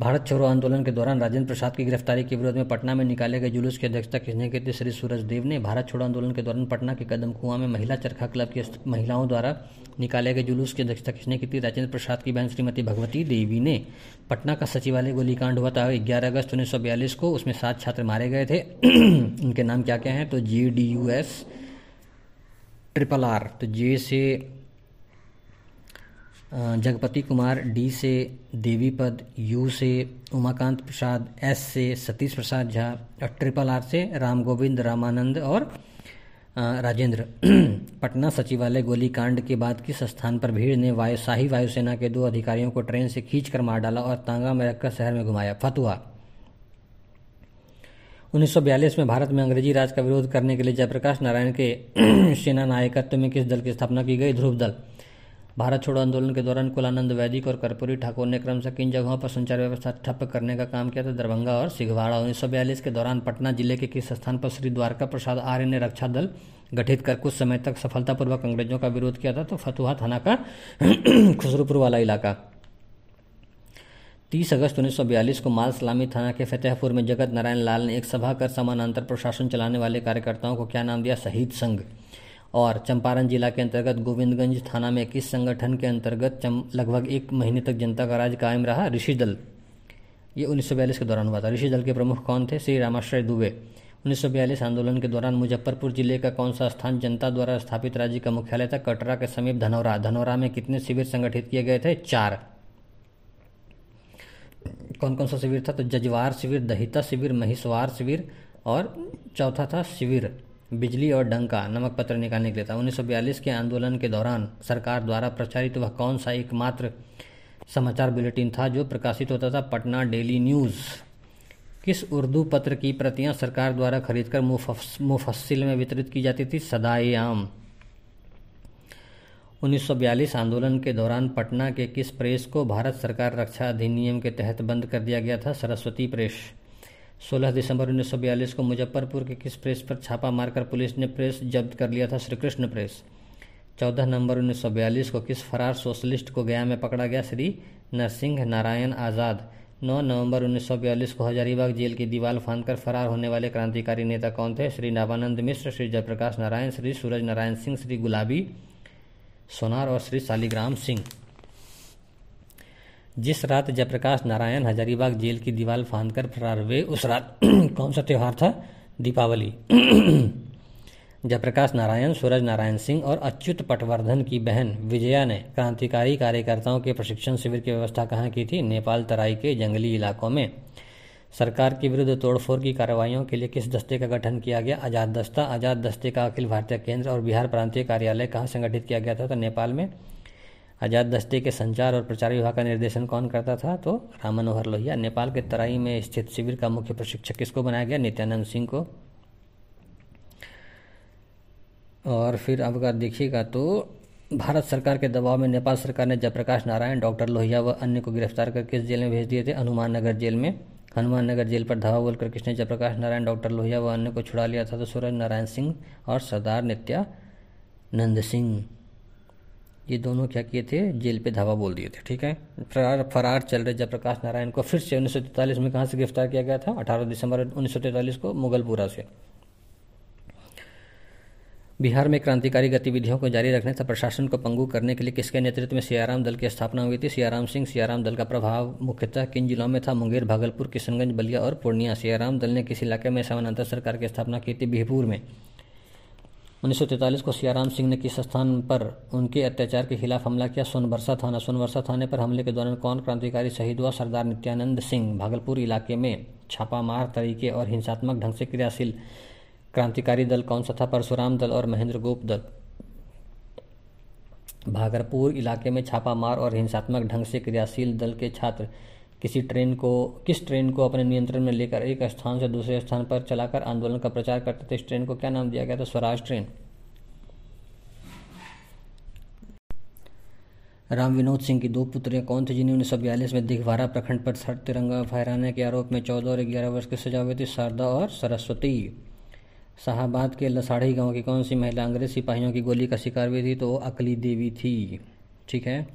भारत छोड़ो आंदोलन के दौरान राजेंद्र प्रसाद की गिरफ्तारी के विरोध में पटना में निकाले गए जुलूस की अध्यक्षता किसने की थी? श्री सूरज देव ने। भारत छोड़ो आंदोलन के दौरान पटना के कदम कुआं में महिला चरखा क्लब की महिलाओं द्वारा निकाले गए जुलूस की अध्यक्षता किसने की थी? राजेंद्र प्रसाद की बहन श्रीमती भगवती देवी ने। पटना का सचिवालय गोलीकांड हुआ था ग्यारह अगस्त उन्नीस सौ बयालीस को, उसमें सात छात्र मारे गए थे। उनके नाम क्या क्या हैं? तो J D U S triple R, तो जे से जगपति कुमार, डी से देवीपद, यू से उमाकांत प्रसाद, एस से सतीश प्रसाद झा और ट्रिपल आर से राम गोविंद रामानंद और राजेंद्र। पटना सचिवालय गोलीकांड के बाद किस स्थान पर भीड़ ने वायु शाही वायुसेना के दो अधिकारियों को ट्रेन से खींचकर मार डाला और तांगा में रखकर शहर में घुमाया? फतुहा। उन्नीस सौ बयालीस में भारत में अंग्रेजी राज का विरोध करने के लिए जयप्रकाश नारायण के सेना नायकत्व में किस दल की स्थापना की गई? ध्रुव दल। भारत छोड़ो आंदोलन के दौरान कुलानंद वैदिक और कर्पूरी ठाकुर ने क्रम से किन जगहों पर संचार व्यवस्था ठप्प करने का काम किया था? दरभंगा और सिंघवाड़ा। उन्नीस सौ बयालीस के दौरान पटना जिले के किस स्थान पर श्री द्वारका प्रसाद आर्य ने रक्षा दल गठित कर कुछ समय तक सफलतापूर्वक अंग्रेजों का विरोध किया था? तो फतुहा थाना का खुसरूपुर वाला इलाका। तीस अगस्त उन्नीस सौ बयालीस को माल सलामी थाना के फतेहपुर में जगत नारायण लाल ने एक सभा कर समानांतर प्रशासन चलाने वाले कार्यकर्ताओं को क्या नाम दिया? शहीद संघ। और चंपारण जिला के अंतर्गत गोविंदगंज थाना में किस संगठन के अंतर्गत लगभग एक महीने तक जनता का राज कायम रहा? ऋषि दल। ये उन्नीस सौ बयालीस के दौरान हुआ था। ऋषि दल के प्रमुख कौन थे? श्री रामाश्रय दुबे। उन्नीस सौ बयालीस आंदोलन के दौरान मुजफ्फरपुर जिले का कौन सा स्थान जनता द्वारा स्थापित राज्य का मुख्यालय था? कटरा के समीप धनौरा। धनौरा में कितने शिविर संगठित किए गए थे? चार। कौन कौन सा शिविर था? तो जजवार शिविर, दहिता शिविर, महिषवार शिविर और चौथा था शिविर बिजली और डंका नमक पत्र निकालने के लिए था। उन्नीस सौ बयालीस के आंदोलन के दौरान सरकार द्वारा प्रचारित वह कौन सा एकमात्र समाचार बुलेटिन था जो प्रकाशित होता था? Patna daily news. किस उर्दू पत्र की प्रतियां सरकार द्वारा खरीदकर मुफस्सिल में वितरित की जाती थी? सदाए आम। उन्नीस सौ बयालीस आंदोलन के दौरान पटना के किस प्रेस को भारत सरकार रक्षा अधिनियम के तहत बंद कर दिया गया था? सरस्वती प्रेस। सोलह दिसंबर उन्नीस सौ बयालीस को मुजफ्फरपुर के किस प्रेस पर छापा मारकर पुलिस ने प्रेस जब्त कर लिया था? श्रीकृष्ण प्रेस। चौदह नवंबर उन्नीस सौ बयालीस को किस फरार सोशलिस्ट को गया में पकड़ा गया? श्री नरसिंह नारायण आज़ाद। नौ नवंबर उन्नीस सौ बयालीस को हजारीबाग जेल की दीवार फांदकर फरार होने वाले क्रांतिकारी नेता कौन थे? श्री नवानंद मिश्र, श्री जयप्रकाश नारायण, श्री सूरज नारायण सिंह, श्री गुलाबी सोनार और श्री शालीग्राम सिंह। जिस रात जयप्रकाश नारायण हजारीबाग जेल की दीवार फांदकर फरार हुए उस रात कौन सा त्यौहार था? दीपावली। जयप्रकाश नारायण, सूरज नारायण सिंह और अच्युत पटवर्धन की बहन विजया ने क्रांतिकारी कार्यकर्ताओं के प्रशिक्षण शिविर की व्यवस्था कहाँ की थी? नेपाल तराई के जंगली इलाकों में। सरकार के विरुद्ध तोड़फोड़ की कार्रवाइयों के लिए किस दस्ते का गठन किया गया? आजाद दस्ता। आजाद दस्ते का अखिल भारतीय केंद्र और बिहार प्रांतीय कार्यालय कहाँ संगठित किया गया था? तो नेपाल में। आजाद दस्ते के संचार और प्रचार विभाग का निर्देशन कौन करता था? तो राम मनोहर लोहिया। नेपाल के तराई में स्थित शिविर का मुख्य प्रशिक्षक किसको बनाया गया? नित्यानंद सिंह को। और फिर अब अगर देखिएगा तो भारत सरकार के दबाव में नेपाल सरकार ने जयप्रकाश नारायण, डॉक्टर लोहिया व अन्य को गिरफ्तार कर किस जेल में भेज दिए थे? हनुमान नगर जेल में। हनुमान नगर जेल पर धावा बोलकर किसने जयप्रकाश नारायण, डॉक्टर लोहिया व अन्य को छुड़ा लिया था? तो सूरज नारायण सिंह और सरदार नित्यानंद सिंह। ये दोनों क्या किए थे? जेल पे धावा बोल दिए थे। ठीक है, फरार फरार चल रहे जयप्रकाश नारायण को फिर से उन्नीस सौ तैंतालीस में कहाँ से गिरफ्तार किया गया था? अठारह दिसंबर उन्नीस सौ तैंतालीस को मुगलपुरा से। बिहार में क्रांतिकारी गतिविधियों को जारी रखने तथा प्रशासन को पंगु करने के लिए किसके नेतृत्व में सियाराम दल की स्थापना हुई थी? सियाराम सिंह। सियाराम दल का प्रभाव मुख्यतः किन जिलों में था? मुंगेर, भागलपुर, किशनगंज, बलिया और पूर्णिया। सियाराम दल ने किस इलाके में समानांतर सरकार की स्थापना की थी? बिहपुर में। उन्नीस सौ तैंतालीस को सियाराम सिंह ने किस स्थान पर उनके अत्याचार के खिलाफ हमला किया? सोनबरसा थाना। सोनबरसा थाने पर हमले के दौरान कौन क्रांतिकारी शहीद हुआ? सरदार नित्यानंद सिंह। भागलपुर इलाके में छापामार तरीके और हिंसात्मक ढंग से क्रियाशील क्रांतिकारी दल कौन सा था? परशुराम दल और महेंद्र गोप दल। भागलपुर इलाके में छापामार और हिंसात्मक ढंग से क्रियाशील दल के छात्र किसी ट्रेन को किस ट्रेन को अपने नियंत्रण में लेकर एक स्थान से दूसरे स्थान पर चलाकर आंदोलन का प्रचार करते थे। इस ट्रेन को क्या नाम दिया गया था? स्वराज ट्रेन। राम विनोद सिंह की दो पुत्रियां कौन थी जिन्हें उन्नीस सौ बयालीस में दिघवारा प्रखंड पर सड़क तिरंगा फहराने के आरोप में चौदह और ग्यारह वर्ष की सजा हुई थी? शारदा और सरस्वती। शाहबाद के लसाढ़ी गाँव की कौन सी महिला अंग्रेज सिपाहियों की गोली का शिकार हुई थी? तो वो अकली देवी थी। ठीक है,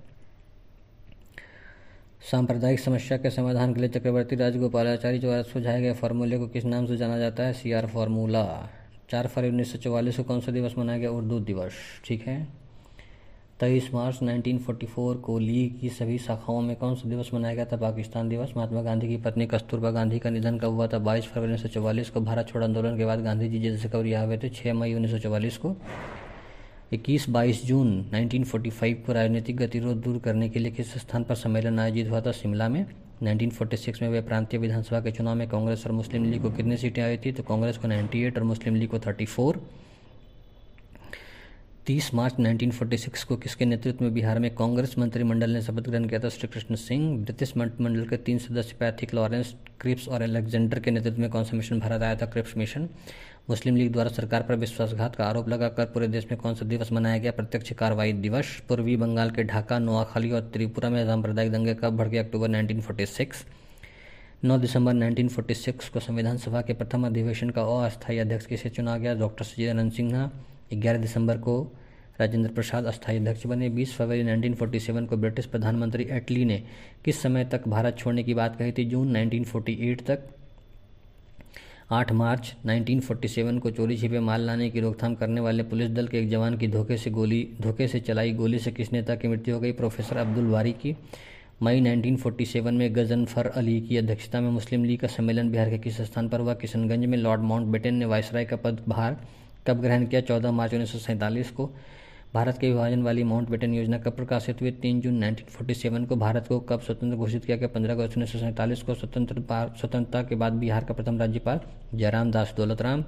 सांप्रदायिक समस्या के समाधान के लिए चक्रवर्ती राजगोपालाचारी द्वारा सुझाए गए फार्मूले को किस नाम से जाना जाता है? C R formula. चार फरवरी उन्नीस सौ चौवालीस को कौन सा दिवस मनाया गया? उर्दू दिवस। ठीक है, तेईस मार्च उन्नीस सौ चौवालीस को लीग की सभी शाखाओं में कौन सा दिवस मनाया गया था? पाकिस्तान दिवस। महात्मा गांधी की पत्नी कस्तूरबा गांधी का निधन कब हुआ था? बाईस फरवरी उन्नीस सौ चौवालीस को। भारत छोड़ो आंदोलन के बाद गांधी जी जेल से कब रिहा हुए थे? छः मई उन्नीस सौ चौवालीस को। इक्कीस बाईस जून उन्नीस सौ पैंतालीस को राजनीतिक गतिरोध दूर करने के लिए किस स्थान पर सम्मेलन आयोजित हुआ था? शिमला में। उन्नीस सौ छियालीस में वे प्रांतीय विधानसभा के चुनाव में कांग्रेस और मुस्लिम लीग को कितनी सीटें आई थी? तो कांग्रेस को अट्ठानवे और मुस्लिम लीग को चौंतीस। तीस मार्च उन्नीस सौ छियालीस को किसके नेतृत्व में बिहार में कांग्रेस मंत्रिमंडल ने शपथ ग्रहण किया था? श्रीकृष्ण सिंह। ब्रिटिश मंत्रिमंडल के तीन सदस्य पैथिक, लॉरेंस, क्रिप्स और अलेक्जेंडर के नेतृत्व में कौन सा मिशन भारत आया था? Cripps mission. मुस्लिम लीग द्वारा सरकार पर विश्वासघात का आरोप लगाकर पूरे देश में कौन सा दिवस मनाया गया? प्रत्यक्ष कार्रवाई दिवस। पूर्वी बंगाल के ढाका, नोआखाली और त्रिपुरा में सांप्रदायिक दंगे कब भड़के? अक्टूबर उन्नीस सौ छियालीस। नौ दिसंबर उन्नीस सौ छियालीस को संविधान सभा के प्रथम अधिवेशन का अस्थायी अध्यक्ष किसे चुना गया? डॉक्टर सच्चिदानंद सिन्हा। ग्यारह दिसंबर को राजेंद्र प्रसाद अस्थायी अध्यक्ष बने। बीस फरवरी उन्नीस सौ सैंतालीस को ब्रिटिश प्रधानमंत्री एटली ने किस समय तक भारत छोड़ने की बात कही थी? जून उन्नीस सौ अड़तालीस तक। आठ मार्च उन्नीस सौ सैंतालीस को चोरी छिपे माल लाने की रोकथाम करने वाले पुलिस दल के एक जवान की धोखे से गोली धोखे से चलाई गोली से किस नेता की मृत्यु हो गई? प्रोफेसर अब्दुल वारी की। मई उन्नीस सौ सैंतालीस में गजनफर अली की अध्यक्षता में मुस्लिम लीग का सम्मेलन बिहार के किस स्थान पर हुआ? किशनगंज में। लॉर्ड माउंटबेटन ने वायसराय का पदभार कब ग्रहण किया? चौदह मार्च उन्नीस सौ सैंतालीस को। भारत के विभाजन वाली माउंटबेटन योजना कब प्रकाशित हुई? तीन जून उन्नीस सौ सैंतालीस को। भारत को कब स्वतंत्र घोषित किया गया? पंद्रह अगस्त उन्नीस सौ सैंतालीस को। स्वतंत्र स्वतंत्रता के बाद बिहार का प्रथम राज्यपाल? जयराम दास दौलतराम।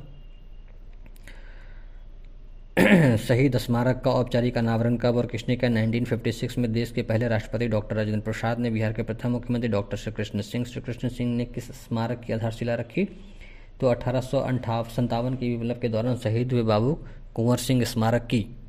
शहीद स्मारक का औपचारिक अनावरण कब और किसने किया? उन्नीस सौ छप्पन में। देश के पहले राष्ट्रपति डॉक्टर राजेंद्र प्रसाद ने बिहार के प्रथम मुख्यमंत्री डॉक्टर श्रीकृष्ण सिंह श्रीकृष्ण सिंह ने किस स्मारक की आधारशिला रखी? तो अठारह सौ अंठावन के विप्लव के दौरान शहीद हुए बाबू कुंवर सिंह स्मारक की।